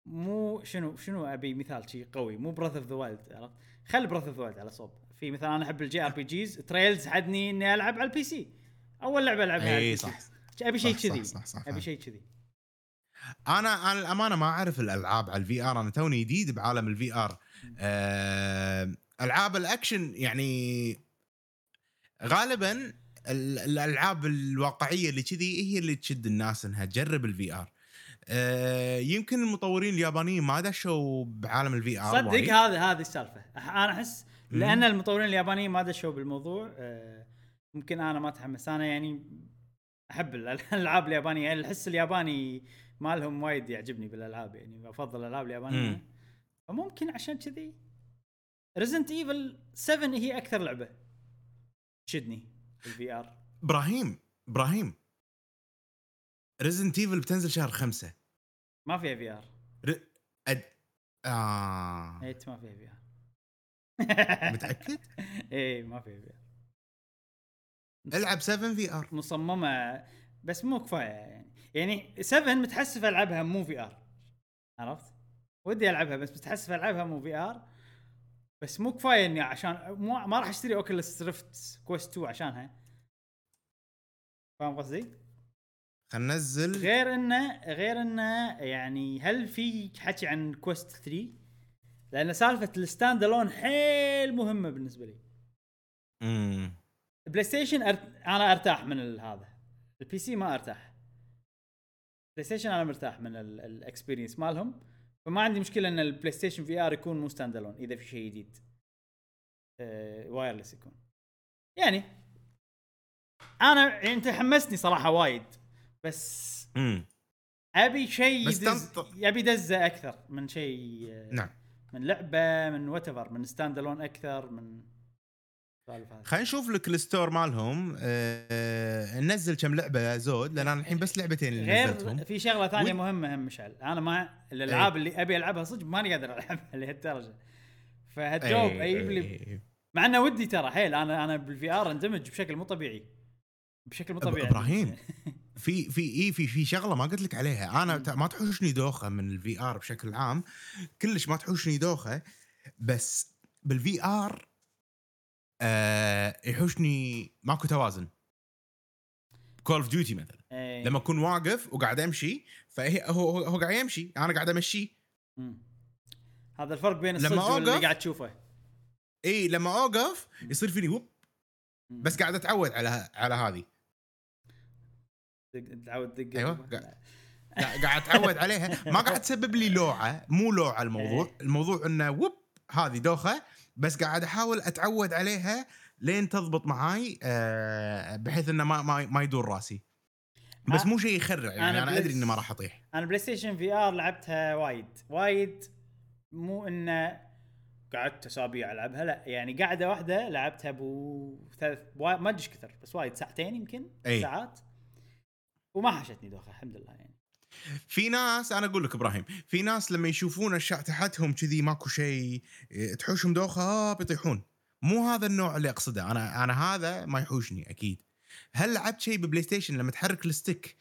مو شنو شنو أبي مثال شيء قوي مو Breath of the Wild عرفت خل Breath of the Wild على صوب في مثلا أنا أحب الجي آر بي جيز تريلز حدني إني ألعب على البي سي أول لعبة ألعبها على البي سي أبي شيء كذي أبي شيء كذي أنا أنا الأمانة ما أعرف الألعاب على الفي آر أنا توني جديد بعالم الفي آر أه ألعاب الأكشن يعني غالبا الألعاب الواقعية اللي كذي هي اللي تشد الناس إنها تجرب الفي آر أه يمكن المطورين اليابانيين ما دشوا بعالم الفي آر صدق هذا هذه السالفة أنا أحس لأن المطورين اليابانيين ما دشوا بالموضوع أه ممكن أنا ما أتحمس أنا يعني أحب الألعاب اليابانية يعني الحس الياباني ما لهم وايد يعجبني بالألعاب يعني أفضل الألعاب اليابانية فممكن عشان كذي Resident Evil سفن هي أكثر لعبة شدني الفي آر إبراهيم إبراهيم Resident Evil بتنزل شهر خمسة ما فيها في آر ر... أد... آه هيت ما فيها في آر متأكد؟ إيه ما فيها في آر ألعب سفن في آر مصممة بس مو كفاية يعني يعني سفن متحسف ألعبها مو في آر عرفت؟ ودي ألعبها بس متحسف ألعبها مو في آر بس مو كفاية إني عشان مو ما راح أشتري أوكيلس ريفت كويست تو عشانها فاهم قصدي؟ خلنا ننزل غير إنه غير إنه يعني هل في حكي عن كويست ثري؟ لأن سالفة الستاند ألون حيل مهمة بالنسبة لي. أمم بلاي ستيشن أرت... أنا أرتاح من هذا البي سي ما أرتاح بلاي ستيشن أنا مرتاح من الإكسبيرينس مالهم فما عندي مشكلة إن البلاي ستيشن في آر يكون مو ستاند ألون إذا في شيء جديد أه... وايرلس يكون يعني أنا يعني تحمسني صراحة وايد بس مم. أبي شيء دز... أبي دزة أكثر من شيء نعم من لعبة من واتفر من ستاند ألون أكثر من خلينا نشوف لك الستور مالهم أه... ننزل كم لعبة زود لأن أنا الحين بس لعبتين اللي غير نزلتهم في شغلة ثانية و... مهمة هم مشعل أنا ما الألعاب أي. اللي أبي ألعبها صدق ما أنا قادر ألعبها لهالدرجة فهالجواب أجيب لي مع أنه ودي ترى حيل أنا أنا بالفي آر اندمج بشكل مو طبيعي بشكل مو طبيعي إبراهيم في في إيه في في شغلة ما قلت لك عليها أنا ما تحوشني دوخة من الفي آر بشكل عام كلش ما تحوشني دوخة بس بالفي آر أه يحوشني ماكو توازن Call of Duty مثلا أي. لما أكون واقف وقاعد أمشي فهي هو هو قاعد يمشي أنا قاعد أمشي مم. هذا الفرق بين الصدق واللي قاعد تشوفه إيه لما أوقف يصير فيني وب بس قاعد أتعود على على هذه تعود دقة أيوة. قاعد أتعود عليها ما قاعد تسبب لي لوعة مو لوعة الموضوع أي. الموضوع إنه وب هذه دوخة بس قاعد أحاول أتعود عليها لين تضبط معاي أه بحيث إنه ما ما ما يدور رأسي بس مو شيء يخرع يعني أنا, أنا أدري إنه ما راح أطيح أنا بلاي ستيشن في آر لعبتها وايد وايد مو إنه قعدت أسابيع ألعبها لا يعني قاعدة واحدة لعبتها بو ثلاث ما أدش كثر بس وايد ساعتين يمكن أي. ساعات وما حشتني دوخة الحمد لله يعني في ناس أنا أقول لك إبراهيم في ناس لما يشوفون الشعر تحتهم كذي ماكو شيء تحوشهم دوخة بيطيحون مو هذا النوع اللي أقصده أنا أنا هذا ما يحوشني أكيد هل لعبت شيء ببلاي ستيشن لما تحرك الستيك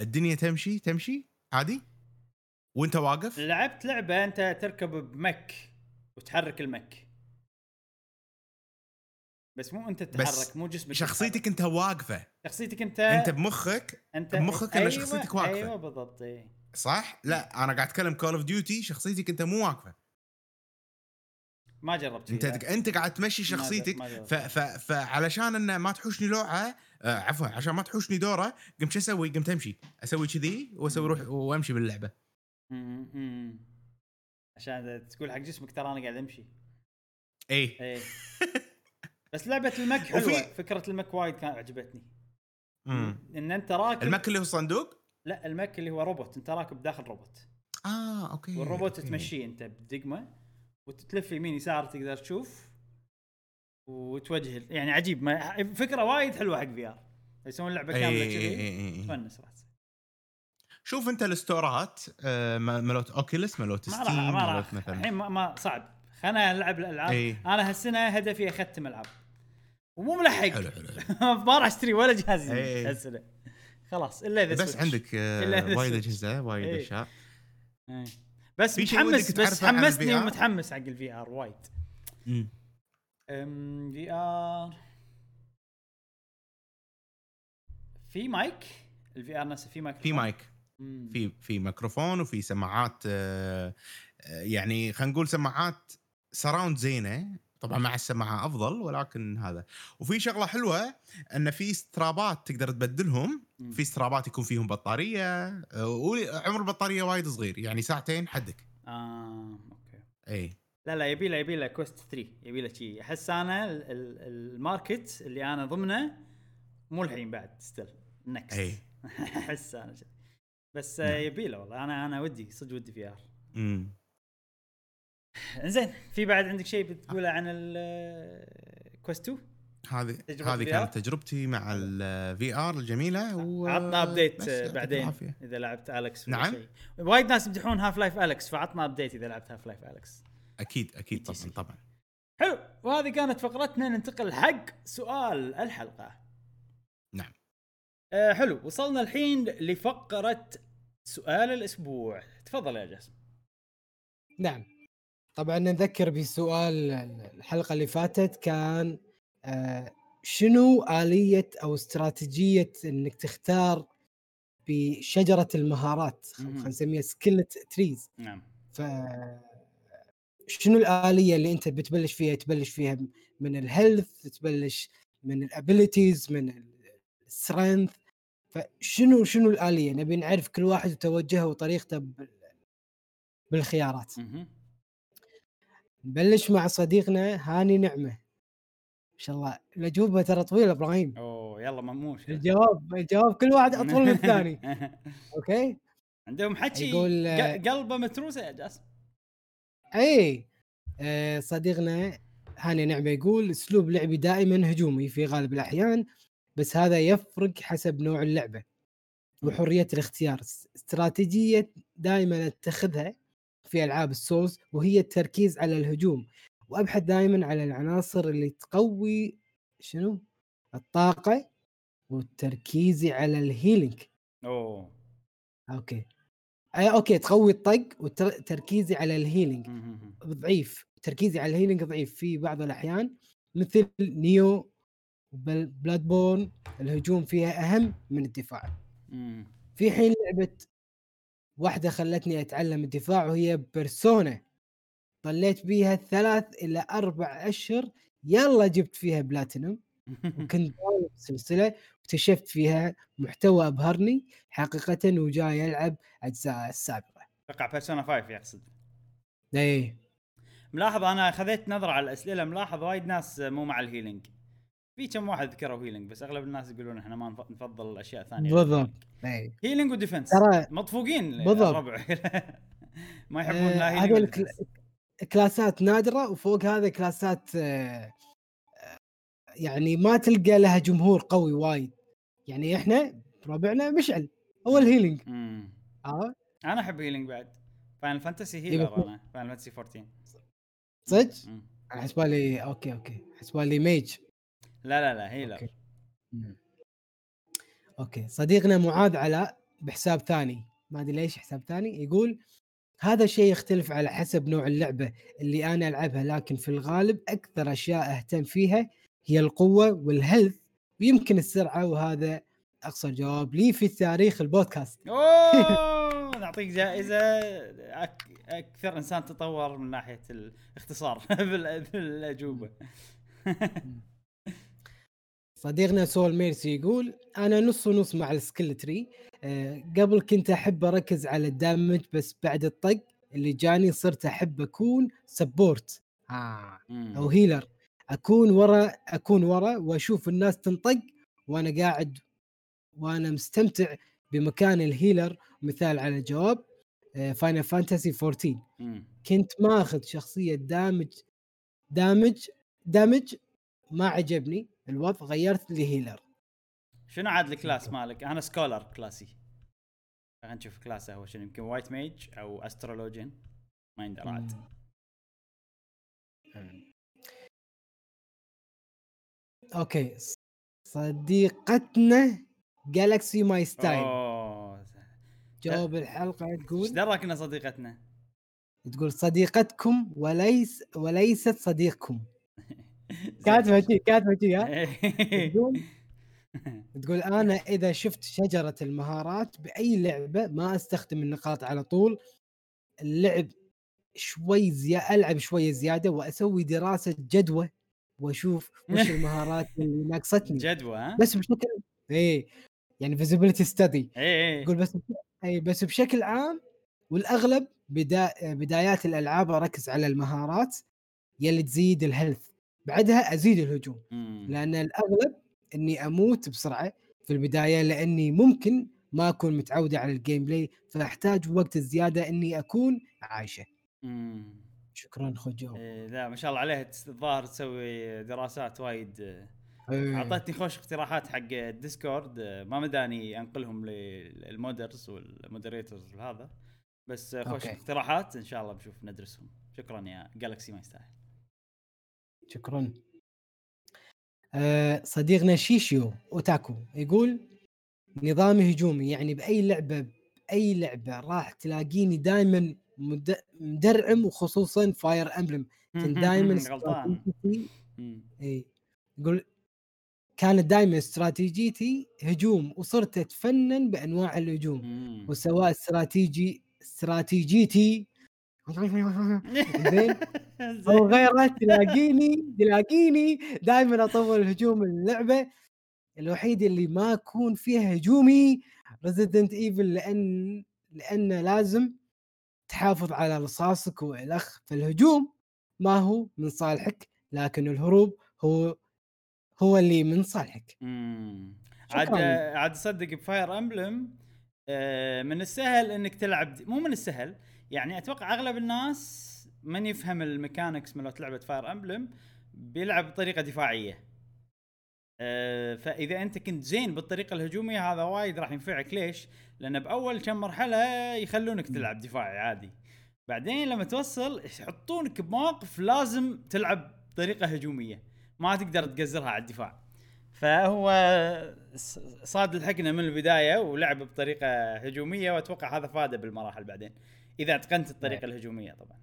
الدنيا تمشي تمشي عادي وأنت واقف لعبت لعبة أنت تركب بمك وتحرك المك بس مو أنت تتحرك مو جسمك شخصيتك أنت واقفة شخصيتك أنت أنت بمخك أنت بمخك أيوة ولا شخصيتك واقفة أيوة بالضبط إيه صح لا أنا قاعد أتكلم Call of Duty شخصيتك أنت مو واقفة ما جربت أنت دك... أنت قاعد تمشي شخصيتك ما جربت. ما جربت. ف ف فعلشان إنه ما تحوشني لوعة آه عفوا عشان ما تحوشني دورة قمت شو أسوي قمت أمشي أسوي كذي وأسوي روح وأمشي باللعبة أمم عشان تقول حق جسمك ترى أنا قاعد أمشي إيه إيه بس لعبة المك حلوة فكرة المك وايد كان عجبتني مم. إن أنت راكب المك اللي هو صندوق؟ لا المك اللي هو روبوت أنت راكب داخل روبوت آه أوكي والروبوت أوكي. تمشي أنت بدقمة وتتلف يمين يسار تقدر تشوف وتوجه يعني عجيب ما... فكرة وايد حلوة حق في آر يسوون لعبة كاملة كذي تونس راس. شوف انت الستورات ملوت اوكيلس ملوت ستيم ملوت مثلا الحين ما, ما صعب خلنا نلعب الالعاب. أي. انا هالسنه هدفي اختم العاب ومو ملحق ما راح اشتري ولا جهاز هالسنه خلاص الا اذا بس عندك وايد اجهزه وايد اشياء بس متحمس بس حمسني ومتحمس حق الفي ار وايد. امم في ار في مايك الفي ار نفسه في مايك في مايك في في ميكروفون وفي سماعات يعني خلينا نقول سماعات سراوند زينه طبعا مع السماعه افضل ولكن هذا. وفي شغله حلوه ان في استرابات تقدر تبدلهم في استرابات يكون فيهم بطاريه وعمر البطاريه وايد صغير يعني ساعتين حدك. اه اوكي اي لا لا يبي له يبي له كوست ثلاثة يبي له شيء احس انا الماركت اللي انا ضمنه مو الحين بعد ستيل نكست اي احس انا شيء بس يبي له والله انا انا ودي صدق ودي في ار. امم انزين في بعد عندك شيء بتقوله عن الكويست تو؟ هذه هذه كانت تجربتي مع الفي ار الجميله و عطنا ابديت بعدين اذا لعبت اليكس. نعم شيء وايد ناس يمدحون هاف لايف اليكس فعطنا ابديت اذا لعبت هاف لايف اليكس. اكيد اكيد طبعا طبعا. حلو وهذه كانت فقرتنا ننتقل حق سؤال الحلقه. نعم أه حلو وصلنا الحين لفقره سؤال الاسبوع تفضل يا جاسم. نعم طبعا نذكر بسؤال الحلقة اللي فاتت كان آه شنو آلية أو استراتيجية أنك تختار بشجرة المهارات خلينا نسميها سكيلت تريز. نعم فشنو الآلية اللي أنت بتبلش فيها تبلش فيها من الهيلث تبلش من الابيليتيز من السترينث فشنو شنو الآلية نبي نعرف كل واحد وتوجهه وطريقته بالخيارات. نبلش مع صديقنا هاني نعمة. إن شاء الله الأجوبة ترى طويلة إبراهيم. أوه يلا مموش الجواب الجواب كل واحد أطول من الثاني. أوكي عندهم حكي يقول... قلبه متروسة يا جاسم. أي صديقنا هاني نعمة يقول أسلوب لعبي دائما هجومي في غالب الأحيان بس هذا يفرق حسب نوع اللعبة وحرية الاختيار. استراتيجية دائما اتخذها في ألعاب السولز وهي التركيز على الهجوم وأبحث دائما على العناصر اللي تقوي شنو الطاقة والتركيز على الهيلينج. أوه. أوكي أي أوكي تقوي الطق وتركيزي على الهيلينج ضعيف تركيزي على الهيلينج ضعيف في بعض الأحيان مثل نيو بلاد بورن الهجوم فيها أهم من الدفاع. مم. في حين لعبة واحدة خلتني أتعلم الدفاع وهي بيرسونا طليت بيها ثلاث إلى أربع أشهر يلا جبت فيها بلاتينوم وكنت ضامن السلسلة واكتشفت فيها محتوى أبهرني حقيقة وجاي ألعب أجزاء السابقة. تقع بيرسونا خمسة يقصد. إيه ملاحظ أنا خذيت نظرة على الأسئلة ملاحظ وايد ناس مو مع الهيلينج في كم واحد ذكروا هيلينج بس اغلب الناس يقولون احنا ما نفضل الاشياء الثانيه بالضبط اي هيلينج وديفنس مطفوقين الربع ما يحبون لا هيلينج هذول كل... كلاسات نادره وفوق هذا كلاسات آه... يعني ما تلقى لها جمهور قوي وايد يعني احنا ربعنا مشعل اول هيلينج. اه انا احب هيلينج بعد فاينل فانتسي هيلر انا فاينل فانتسي أربعة عشر صدق على حسبالي اوكي اوكي حسبالي ميج لا لا لا هيلا. أوكي. أوكي صديقنا معاذ علاء بحساب ثاني ما أدري ليش حساب ثاني يقول هذا شيء يختلف على حسب نوع اللعبة اللي أنا ألعبها لكن في الغالب أكثر أشياء أهتم فيها هي القوة والهيلث ويمكن السرعة وهذا أقصر جواب لي في تاريخ البودكاست. أوه نعطيك جائزة أك... أكثر إنسان تطور من ناحية الاختصار بالأجوبة. صديقنا سول ميرسي يقول أنا نص ونص مع السكيل تري أه قبل كنت أحب أركز على الدامج بس بعد الطق اللي جاني صرت أحب أكون سبورت آه. أو هيلر أكون ورا أكون ورا وأشوف الناس تنطق وأنا قاعد وأنا مستمتع بمكان الهيلر. مثال على الجواب أه فاينل فانتسي أربعة عشر مم. كنت ما أخذ شخصية دامج دامج دامج ما عجبني الوضع غيرت لي هيلر. شنو عاد الكلاس مالك؟ انا سكولر كلاسي. خلينا نشوف كلاسه هو شنو، يمكن وايت ميج او استرولوجين ما يندرى عاد. اوكي صديقتنا جالكسي ماي ستايل. اوه جواب الحلقه تقول ايش دراك ان صديقتنا؟ تقول صديقتكم وليس وليست صديقكم. كاتبه كذي كاتبه كذي. تقول تقول انا اذا شفت شجره المهارات باي لعبه ما استخدم النقاط على طول، اللعب شوي زياده، العب شويه زياده واسوي دراسه جدوى واشوف وش المهارات اللي ناقصتني. جدوى بس بشكل ايه يعني فيزيبيليتي ستدي. تقول بس اي بس بشكل عام والاغلب بدا... بدايات الالعاب اركز على المهارات يلي تزيد الهيلث، بعدها ازيد الهجوم، لان الاغلب اني اموت بسرعه في البدايه لاني ممكن ما اكون متعوده على الجيم بلاي، فاحتاج وقت زياده اني اكون عايشه. امم شكرا خجو. لا ما شاء الله عليها، الظاهر تسوي دراسات وايد. اعطتني خوش اقتراحات حق الديسكورد، ما مداني انقلهم للمودرز والمودريتورز وهذا، بس خوش أوكي. اقتراحات ان شاء الله بشوف ندرسهم. شكرا يا جالكسي ما يستاهل. شكرا. أه صديقنا شيشيو اوتاكو يقول نظام هجومي، يعني باي لعبه باي لعبه راح تلاقيني دائما مدرعم، وخصوصا فاير امبلم كان دائما غلطان. اي يقول كانت دائما استراتيجيتي هجوم، وصرت اتفنن بانواع الهجوم، وسواء استراتيجي استراتيجيتي زين او غيرها تلاقيني تلاقيني دائما اطور الهجوم. اللعبه الوحيده اللي ما اكون فيها هجومي ريزيدنت ايفل، لان لان لازم تحافظ على رصاصك والاخ، فالهجوم ما هو من صالحك لكن الهروب هو هو اللي من صالحك. امم عاد عاد صدق بفاير امبلم من السهل انك تلعب، مو من السهل يعني، اتوقع اغلب الناس من يفهم الميكانكس من لعبه فاير امبلم بيلعب بطريقه دفاعيه، أه فاذا انت كنت زين بالطريقه الهجوميه هذا وايد راح ينفعك. ليش؟ لان باول كم مرحله يخلونك تلعب دفاعي عادي، بعدين لما توصل يحطونك بمواقف لازم تلعب بطريقه هجوميه، ما تقدر تجزرها على الدفاع. فهو صاد الحقنه من البدايه ولعب بطريقه هجوميه، واتوقع هذا فاده بالمراحل بعدين اذا اتقنت الطريقه الهجوميه طبعا.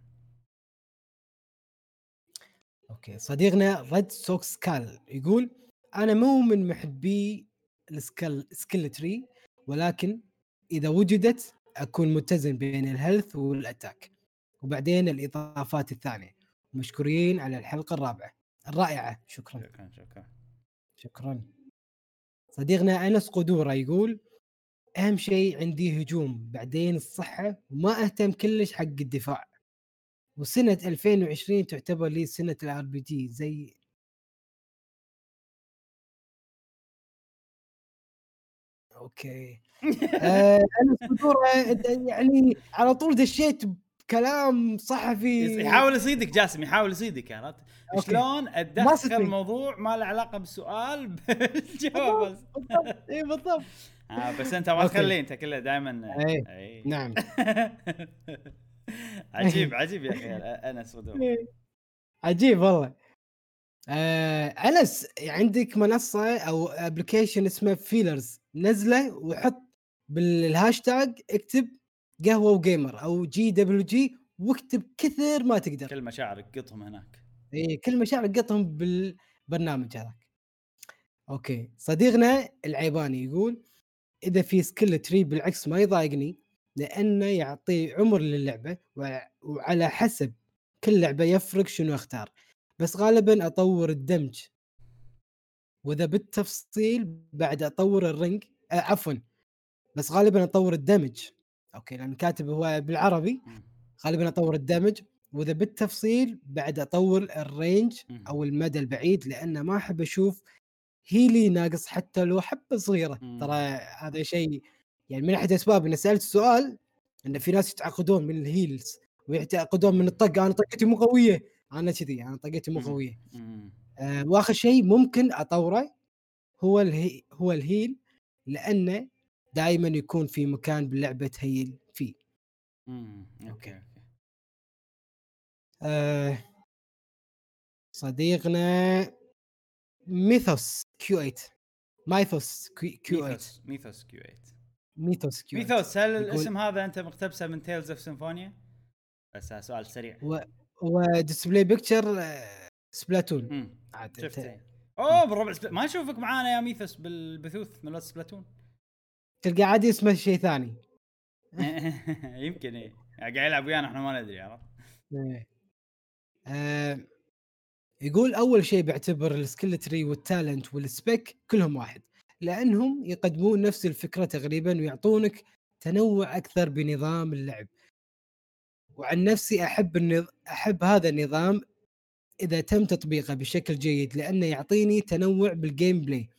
اوكي صديقنا ريد سوكس كال يقول انا مو من محبي السكل سكيلتري، ولكن اذا وجدت اكون متزن بين الهيلث والاتاك وبعدين الاضافات الثانيه. مشكورين على الحلقه الرابعه الرائعه. شكرا شكرا شكرا, شكرا. صديقنا انس قدوره يقول اهم شيء عندي هجوم بعدين الصحه، وما اهتم كلش حق الدفاع. وسنة ألفين وعشرين تعتبر لي سنة الار بي جي زي اوكي. آه انا الصدورة يعني على طول دشيت بكلام صحفي يحاول يصيدك. جاسم يحاول يصيدك، عرفت شلون ادخل الموضوع ما له علاقة بالسؤال بالجواب بس. اي بالضبط. اه بس انت ما تخلي انت كله دائما أي. أي. نعم. عجيب عجيب يا اخي انس ودوم. عجيب والله. آه، انس عندك منصه او ابلكيشن اسمه فيلرز، نزله وحط بالهاشتاج اكتب قهوه وجيمر او جي دبليو جي واكتب كثر ما تقدر، كل مشاعرك قطهم هناك. اي كل مشاعرك قطهم بالبرنامج هذاك. اوكي صديقنا العيباني يقول اذا في سكيل تري بالعكس ما يضايقني، لأنه يعطي عمر للعبة وعلى حسب كل لعبة يفرق شنو أختار، بس غالباً أطور الدمج، وإذا بالتفصيل بعد أطور الرنج آه عفواً بس غالباً أطور الدمج. أوكي لأن كاتب هو بالعربي غالباً أطور الدمج، وإذا بالتفصيل بعد أطور الرينج أو المدى البعيد، لأنه ما أحب أشوف هيلي ناقص حتى لو حبة صغيرة. ترى هذا شيء يعني من أحد أسباب أن سألت السؤال أن في ناس يتعقدون من الهيلز ويتعقدون من الطق، أنا طقتي مو قوية، أنا كذي أنا طقتي مو قوية. آه، واخر شيء ممكن اطوره هو الهي هو الهيل، لانه دائما يكون في مكان باللعبه تهيل فيه. امم اوكي اوكي آه، صديقنا ميثوس كيو ثمانية، مايثوس كيو ثمانية، ميثوس ميثوس كيو ثمانية، ميثوس كيو ثمانية. ميثوس، هل الاسم هذا انت مقتبسه من تيلز اوف سيمفونيا؟ بس سؤال سريع. و... وديسبلاي بيكتشر سبلاتون. شفتين؟ اوه بالربع سبل... ما نشوفك معانا يا ميثوس بالبثوث مال سبلاتون، تلقى عادي اسمه شيء ثاني. يمكن ايه قاعد يلعب ويانا احنا ما ندري. عرفت؟ أه... يقول اول شيء بعتبر السكيل تري والتالنت والسبيك كلهم واحد، لانهم يقدمون نفس الفكره تقريبا ويعطونك تنوع اكثر بنظام اللعب. وعن نفسي احب النظ... احب هذا النظام اذا تم تطبيقه بشكل جيد، لانه يعطيني تنوع بالجيم بلاي،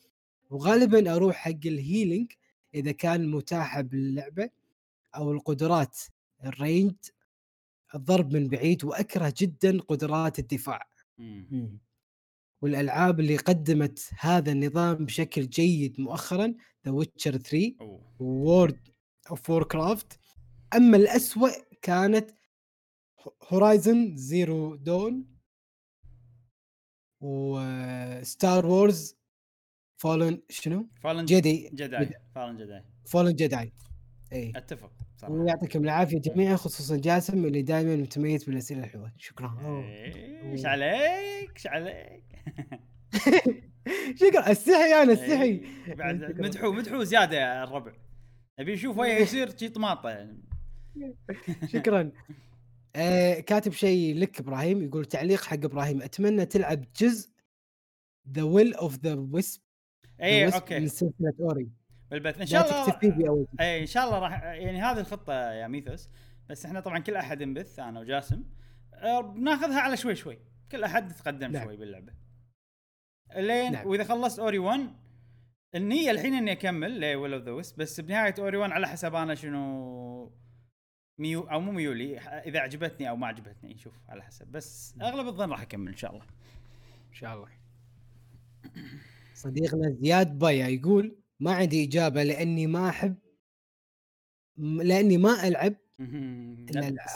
وغالبا اروح حق الهيلينج اذا كان متاح باللعبه، او القدرات الرينج، الضرب من بعيد، واكره جدا قدرات الدفاع. مم. والالعاب اللي قدمت هذا النظام بشكل جيد مؤخرا ذا ويتشر ثري وورد اوف ووركرافت. اما الاسوأ كانت هورايزن زيرو دون وستار وورز فالن شنو جدي جداي فالن جداي فالن جداي اي اتفق صراحه. ويعطيكم العافيه جميعا، خصوصا جاسم اللي دائما متميز بالاسئله الحلوه. شكرا. ايش عليك ايش عليك شكرا. استحي انا استحي بعد مدحو مدحو زياده يا الربع، ابي اشوف وجهه يصير شي طماطه يعني. شكرا. آه، كاتب شيء لك ابراهيم، يقول تعليق حق ابراهيم، اتمنى تلعب جزء The Will of the Wisp اي اوكي من سلسله اوري بالبث ان شاء الله. اي ان شاء الله راح يعني هذه الخطه يا ميثوس، بس احنا طبعا كل احد نبث انا وجاسم أه بناخذها على شوي شوي، كل احد يتقدم نعم. شوي باللعبه لين نعم. واذا خلصت اوري واحد النيه الحين اني اكمل The Will of the Wisp، بس بنهايه اوري واحد على حسب انا شنو ميو او مو ميولي، اذا عجبتني او ما عجبتني نشوف على حسب، بس اغلب الظن راح اكمل ان شاء الله ان شاء الله. صديقنا زياد بايا يقول ما عندي اجابه لاني ما احب لاني ما العب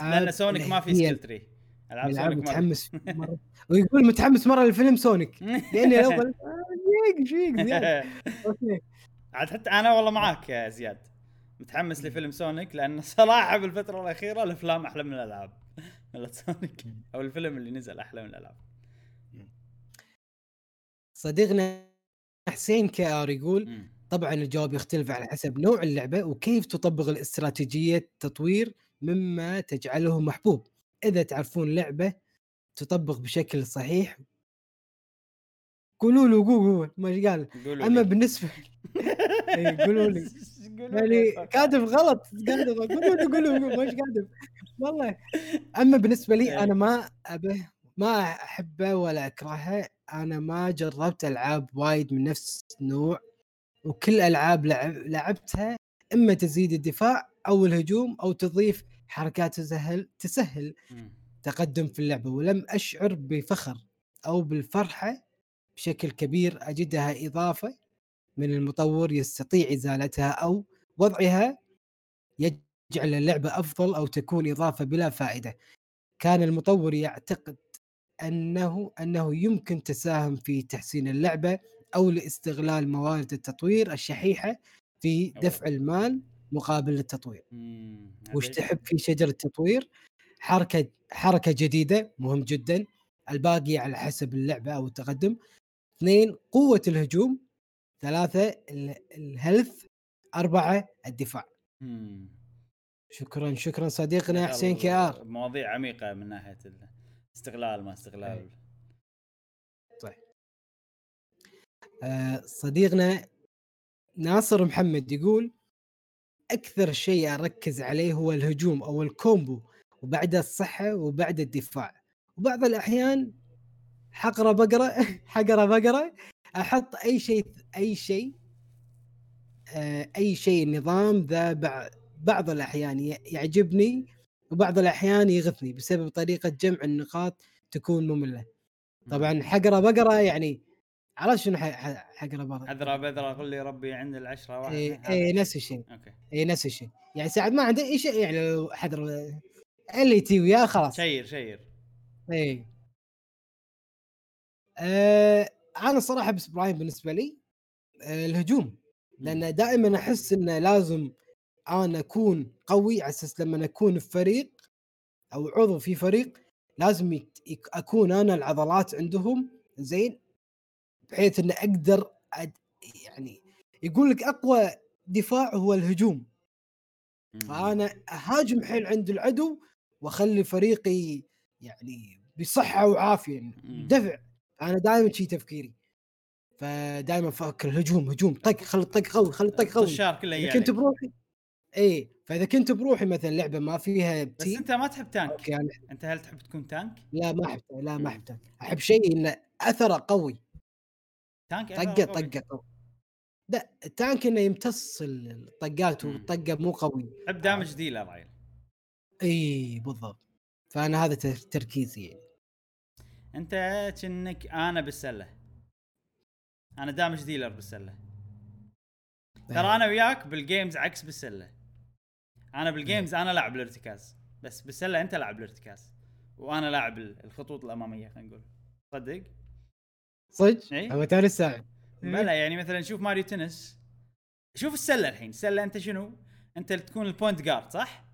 لان سونيك ما في سكيل تري. العاب سونيك متحمس مره ويقول متحمس مره للفيلم سونيك لاني لو شيك شيك زياد اوكي عاد حتى انا والله معاك يا زياد متحمس لفيلم سونيك، لأن صراحة بالفترة الأخيرة الأفلام أحلى من الألعاب مال سونيك، أو الفيلم اللي نزل أحلى من الألعاب. صديقنا حسين كار يقول طبعا الجواب يختلف على حسب نوع اللعبة وكيف تطبق الاستراتيجية التطوير مما تجعله محبوب. إذا تعرفون لعبة تطبق بشكل صحيح قولوا له جوجل ماش قال. أما بالنسبة قولوا لي يعني كاتب غلط قاعد اقول اقول مش قاعد والله. اما بالنسبه لي انا ما ابه ما احبه ولا اكرهه، انا ما جربت العاب وايد من نفس النوع، وكل العاب لعب لعبتها اما تزيد الدفاع او الهجوم او تضيف حركات تسهل تسهل تقدم في اللعبه، ولم اشعر بفخر او بالفرحه بشكل كبير. اجدها اضافه من المطور يستطيع إزالتها أو وضعها يجعل اللعبة أفضل أو تكون إضافة بلا فائدة. كان المطور يعتقد أنه أنه يمكن تساهم في تحسين اللعبة أو لاستغلال موارد التطوير الشحيحة في دفع المال مقابل التطوير. وش تحب في شجرة التطوير؟ حركة حركة جديدة مهم جدا، الباقي على حسب اللعبة أو التقدم. اثنين قوة الهجوم، ثلاثة الهلث، أربعة الدفاع. مم. شكرا شكرا صديقنا حسين كيار. مواضيع عميقة من ناحية الاستغلال ما استغلال. طيب آه، صديقنا ناصر محمد يقول أكثر شيء أركز عليه هو الهجوم أو الكومبو، وبعد الصحة وبعد الدفاع، وبعض الأحيان حقرة بقرة حقرة بقرة احط اي شيء اي شيء آه اي شيء النظام ذا بعض الاحيان يعجبني وبعض الاحيان يغثني بسبب طريقه جمع النقاط تكون ممله. طبعا حقره بقره يعني عرفت شنو ح- حقره بقره حذره بذره قل لي ربي عند العشره واحد اي إيه نفس الشيء اوكي اي نفس الشيء يعني ساعد ما عنده اي شيء يعني حذر اللي تي وياه خلاص شير شير اي أه انا صراحه بس برايم بالنسبه لي أه الهجوم لان دائما احس انه لازم انا اكون قوي على اساس لما اكون في فريق او عضو في فريق لازم يك... اكون انا العضلات عندهم زين بحيث ان اقدر أد... يعني يقول لك اقوى دفاع هو الهجوم فانا اهاجم حيل عند العدو واخلي فريقي يعني بصحه وعافيه يعني دفع انا دائما شي تفكيري فدائما افكر هجوم هجوم طق خلي الطق قوي خلي الطق قوي يعني. كنت بروحي اي فاذا كنت بروحي مثلا لعبه ما فيها بس انت ما تحب تانك يعني. انت هل تحب تكون تانك؟ لا ما احب لا ما احب تانك احب شيء انه اثره قوي تانك طقه طقه لا التانك انه يمتص الطقات والطقه مو قوي حب دامج ديلر عيل اي بالضبط فانا هذا تركيزي يعني. انت كنك انا بالسله انا دامج ديلر بالسله ترى انا وياك بالجيمز عكس بالسله انا بالجيمز انا لاعب الارتكاز بس بالسله انت لاعب الارتكاز وانا لاعب الخطوط الاماميه خلينا نقول صدق صدق هو تاني ساعه بلا يعني مثلا شوف ماريو تنس شوف السله الحين السله انت شنو انت اللي تكون البوينت جارد صح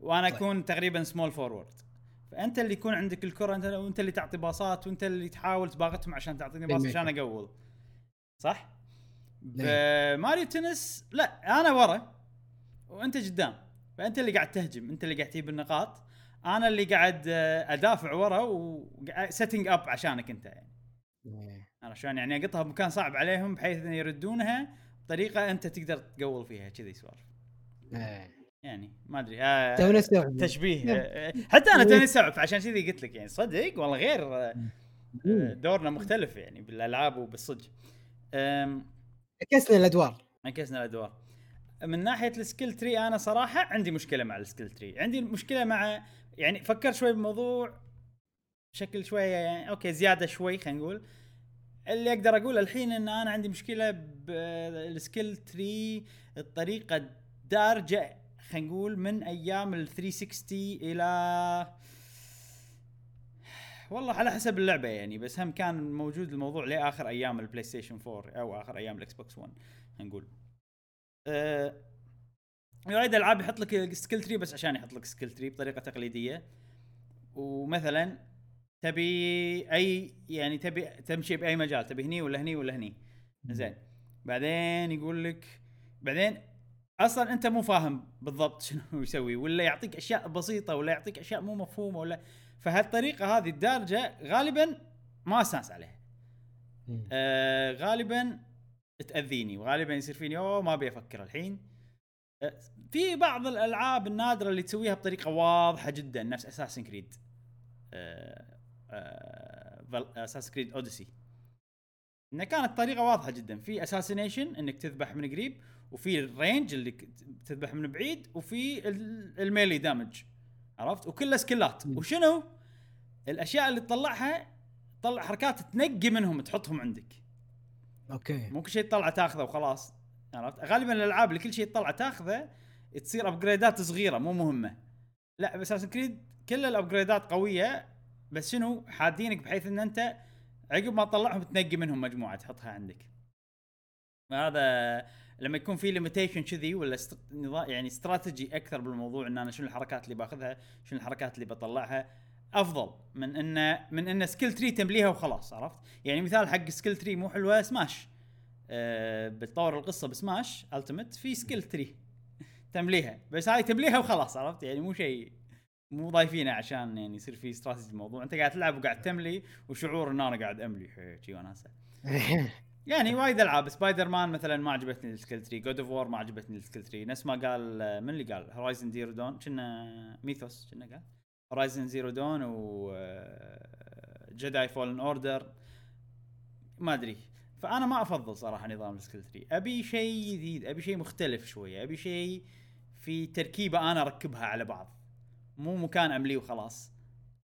وانا اكون تقريبا سمول فورورد فانت اللي يكون عندك الكره انت وانت اللي تعطي باصات وانت اللي تحاول تباغتهم عشان تعطيني باص عشان اقول صح ماريو تنس لا انا ورا وانت قدام فانت اللي قاعد تهجم انت اللي قاعد تجيب النقاط انا اللي قاعد ادافع ورا وسيتنج اب عشانك انت يعني انا شلون يعني اقطها بمكان صعب عليهم بحيث ان يردونها بطريقه انت تقدر تقول فيها كذي سوالف يعني ما ادري آه تشبيه آه حتى انا توني سعف عشان كذي قلت لك يعني صدق والله غير آه دورنا مختلف يعني بالالعاب وبالصدق عكسنا الادوار عكسنا الادوار من ناحيه السكيل تري انا صراحه عندي مشكله مع السكيل تري عندي مشكله مع يعني فكر شوي بالموضوع بشكل شويه يعني اوكي زياده شوي خلينا نقول اللي اقدر اقول الحين ان انا عندي مشكله بالسكيل تري الطريقه دارجه خلينا نقول من ايام ال ثلاثمية وستين الى والله على حسب اللعبه يعني بس هم كان موجود الموضوع لاخر ايام البلاي ستيشن فور او اخر ايام الاكس بوكس ون نقول ااا أه يريد العاب يحط لك سكيل تري بس عشان يحط لك سكيل تري بطريقه تقليديه ومثلا تبي اي يعني تبي تمشي باي مجال تبي هني ولا هني ولا هني زين بعدين يقول لك بعدين اصلا انت مو فاهم بالضبط شنو يسوي ولا يعطيك اشياء بسيطه ولا يعطيك اشياء مو مفهومه ولا فهالطريقه هذه الدارجه غالبا ما اساس عليها آه غالبا تاذيني وغالبا يصير فيني اوه ما ابي افكر الحين آه في بعض الالعاب النادره اللي تسويها بطريقه واضحه جدا نفس اساسن كريد آه آه اساسن كريد اوديسي انها كانت طريقه واضحه جدا في اساسينيشن انك تذبح من قريب وفي الرينج اللي تذبح من بعيد وفي الميلي دامج عرفت وكلها سكيلات وشنو الاشياء اللي تطلعها تطلع حركات تنقي منهم تحطهم عندك اوكي مو كل شيء تطلع تاخذه وخلاص عرفت غالبا الالعاب اللي كل شيء تطلع تاخذه تصير ابجريدات صغيره مو مهمه لا بس اساسن كريد كل الابجريدات قويه بس شنو حادينك بحيث ان انت عقب ما تطلعهم تنقي منهم مجموعه تحطها عندك هذا لما يكون في ليميتيشن كذي ولا است... يعني استراتيجي اكثر بالموضوع ان انا شنو الحركات اللي باخذها شنو الحركات اللي بطلعها افضل من ان من ان سكيل تري تمليها وخلاص عرفت يعني مثال حق سكيل تري مو حلوه سماش أه... بتطور القصه بسماش التيمت في سكيل تري تمليها بس هاي تمليها وخلاص عرفت يعني مو شيء مو ضايفينه عشان يعني يصير في استراتيجي الموضوع انت قاعد تلعب وقاعد تملي وشعور ان انا قاعد املي شيء وناسه يعني وايد العاب سبايدر مان مثلا ما عجبتني السكيل تري جود اوف وور ما عجبتني السكيل تري نفس ما قال من اللي قال هورايزن زيرو دون كنا ميثوس كنا قال هورايزن زيرو دون و جداي فولن اوردر ما ادري فانا ما افضل صراحه نظام السكيل تري ابي شيء جديد ابي شيء مختلف شويه ابي شيء في تركيبه انا اركبها على بعض مو مكان املي وخلاص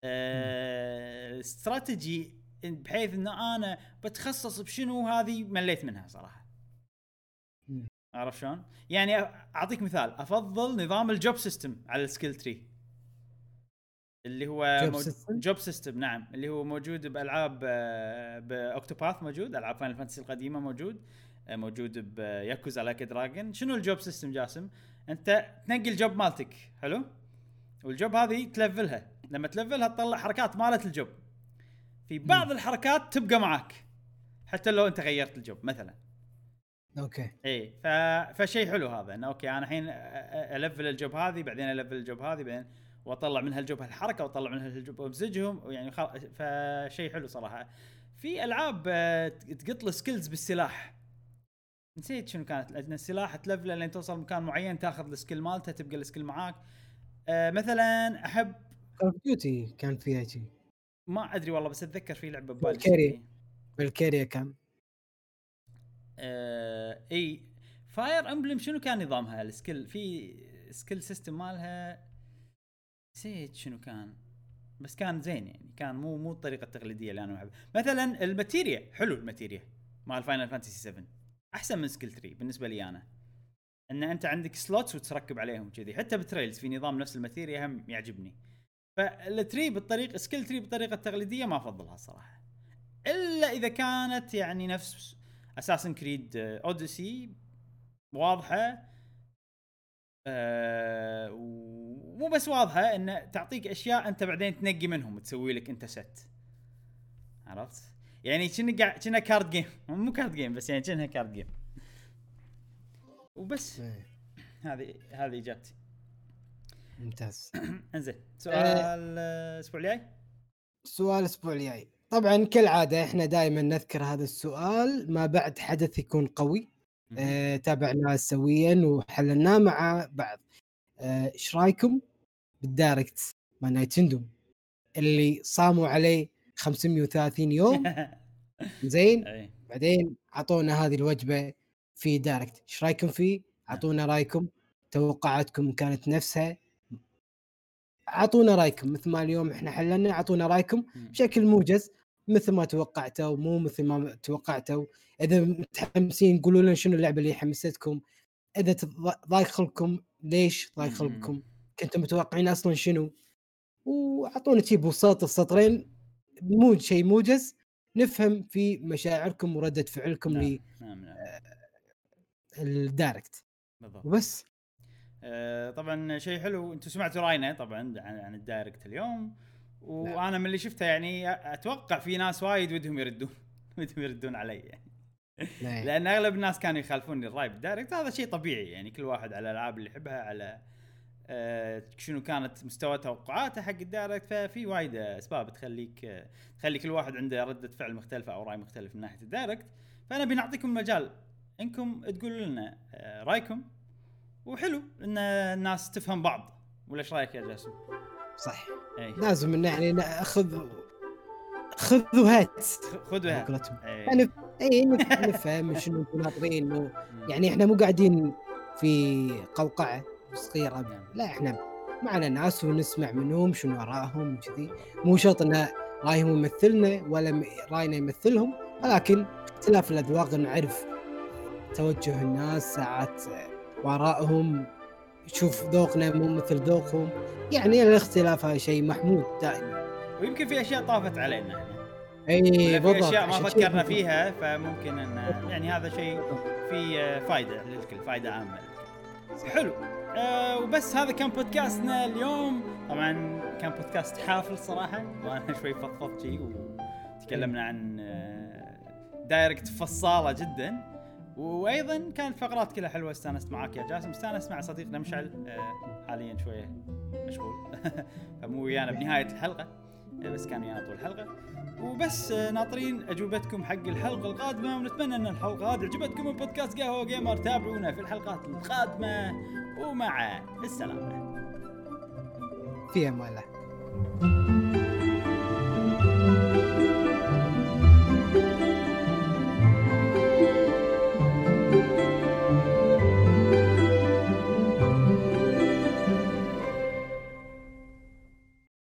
استراتيجي بحيث ان انا بتخصص بشنو، هذه مليت منها صراحة. عرف شلون؟ يعني اعطيك مثال، افضل نظام الجوب سيستم على السكيل تري اللي هو جوب, مو... سيستم؟ جوب سيستم، نعم، اللي هو موجود بالعاب باكتوباث، موجود العاب فاينل فانتسي القديمه، موجود موجود بياكوزا لايك دراجون. شنو الجوب سيستم جاسم؟ انت تنقي الجوب مالتك، حلو، والجوب هذه تلفلها، لما تلفلها تطلع حركات مالت الجوب، في بعض م. الحركات تبقى معك حتى لو انت غيرت الجوب مثلا. اوكي اي ف... فشي حلو هذا، انه اوكي انا الحين الفل الجوب هذه، بعدين الفل الجوب هذه، بعدين واطلع منها الجوب هالحركه، واطلع منها الجوب وامزجهم، يعني خل... فشي حلو صراحه. في العاب تقط له سكيلز بالسلاح، نسيت شنو كانت، لان السلاح تلفله لين توصل مكان معين تاخذ السكيل مالته، تبقى السكيل معاك. أه مثلا احب كول اوف ديوتي كان فيها شيء ما ادري والله، بس اتذكر في لعبه ببالي بالكاريا، بالكاريا كان أه اي فاير امبلم شنو كان نظامها السكيل، في سكيل سيستم مالها نسيت شنو كان، بس كان زين يعني، كان مو مو الطريقه التقليديه اللي انا احبها. مثلا الماتيريا حلو، الماتيريا مال فاينل فانتسي سفن احسن من سكيل ثري بالنسبه لي انا، ان انت عندك سلوتس وتركب عليهم كذي، حتى بتريلز في نظام نفس الماتيريا هم يعجبني. فالثري بالطريقه سكيل ثري بالطريقه التقليديه ما افضلها صراحه، الا اذا كانت يعني نفس اساسن كريد اوديسي واضحه، أه ومو بس واضحه، ان تعطيك اشياء انت بعدين تنقي منهم تسوي لك انت ست، عرفت يعني، كنا قاعد كنا كارد جيم، مو كارد جيم بس يعني كنا كارد جيم وبس. هذه هذه اجابتي. ممتاز. انزين سؤال الاسبوع الجاي. سؤال الاسبوع الجاي طبعا كالعاده احنا دائما نذكر هذا السؤال ما بعد حدث يكون قوي، اه تابعناه سويا وحللناه مع بعض. ايش اه رايكم بالدايركت مع نايتندو اللي صاموا عليه خمسمية وثلاثين يوم؟ زين بعدين عطونا هذه الوجبة في دايركت، ايش رايكم فيه؟ عطونا رايكم، توقعاتكم كانت نفسها، عطونا رايكم مثل ما اليوم احنا حللنا، عطونا رايكم بشكل موجز مثل ما توقعتوا مو مثل ما توقعتوا. اذا متحمسين قولوا لنا شنو اللعبة اللي حمستكم، اذا ضايق خلقكم ليش ضايق خلقكم، كنتم متوقعين اصلا شنو، وعطونا شيء بوساط السطرين مو شيء موجز نفهم في مشاعركم وردة فعلكم. نعم. ل نعم نعم. الدايركت بالضبط. وبس آه طبعا شيء حلو، انتم سمعتوا راينا طبعا عن الدايركت اليوم، وانا نعم. من اللي شفته يعني اتوقع في ناس وايد ودهم يردون ودهم يردون علي يعني. نعم. لان اغلب الناس كانوا يخالفوني الراي بالدايركت، هذا شيء طبيعي يعني، كل واحد على الالعاب اللي يحبها، على أه شنو كانت مستوى توقعاته حق الدايركت، ففي وايد اسباب تخليك تخلي كل واحد عنده ردة فعل مختلفة او رأي مختلف من ناحية الدايركت. فانا بنعطيكم مجال انكم تقولوا لنا رايكم، وحلو ان الناس تفهم بعض، ولا ايش رايك يا جاسم؟ صح أي. لازم ان احنا ناخذ خذوا هات خذوا هات انا اي نفهم شنو ناطرين، يعني احنا مو قاعدين في قوقعة صغيرة، لا احنا معنا ناس ونسمع منهم شنو رايهم وكذي، مو شرط ان رايهم يمثلنا ولا راينا يمثلهم، ولكن اختلاف الاذواق نعرف توجه الناس، ساعات وراءهم نشوف ذوقنا مو مثل ذوقهم، يعني الاختلاف هذا شيء محمود دائما، ويمكن في اشياء طافت علينا احنا اي بالضبط، اشياء ما فكرنا فيها، فممكن ان يعني هذا شيء فيه فائدة للكل، فائدة عامة. حلو أه وبس هذا كان بودكاستنا اليوم، طبعا كان بودكاست حافل صراحة، وانا شوي فضفضت شي، وتكلمنا عن دايركت فصالة جدا، وايضا كانت فقرات كلها حلوة، استانست معاك يا جاسم، استانست مع صديقنا مشعل أه حاليا شوية مشغول فمو ويانا بنهاية الحلقة، بس كان ويانا طول الحلقة، وبس ناطرين اجوبتكم حق الحلقه القادمه، ونتمنى ان الحلقه هذه عجبتكم. بودكاست قهوه جيمر تابعونا في الحلقات القادمه، ومع السلامه، في امان الله.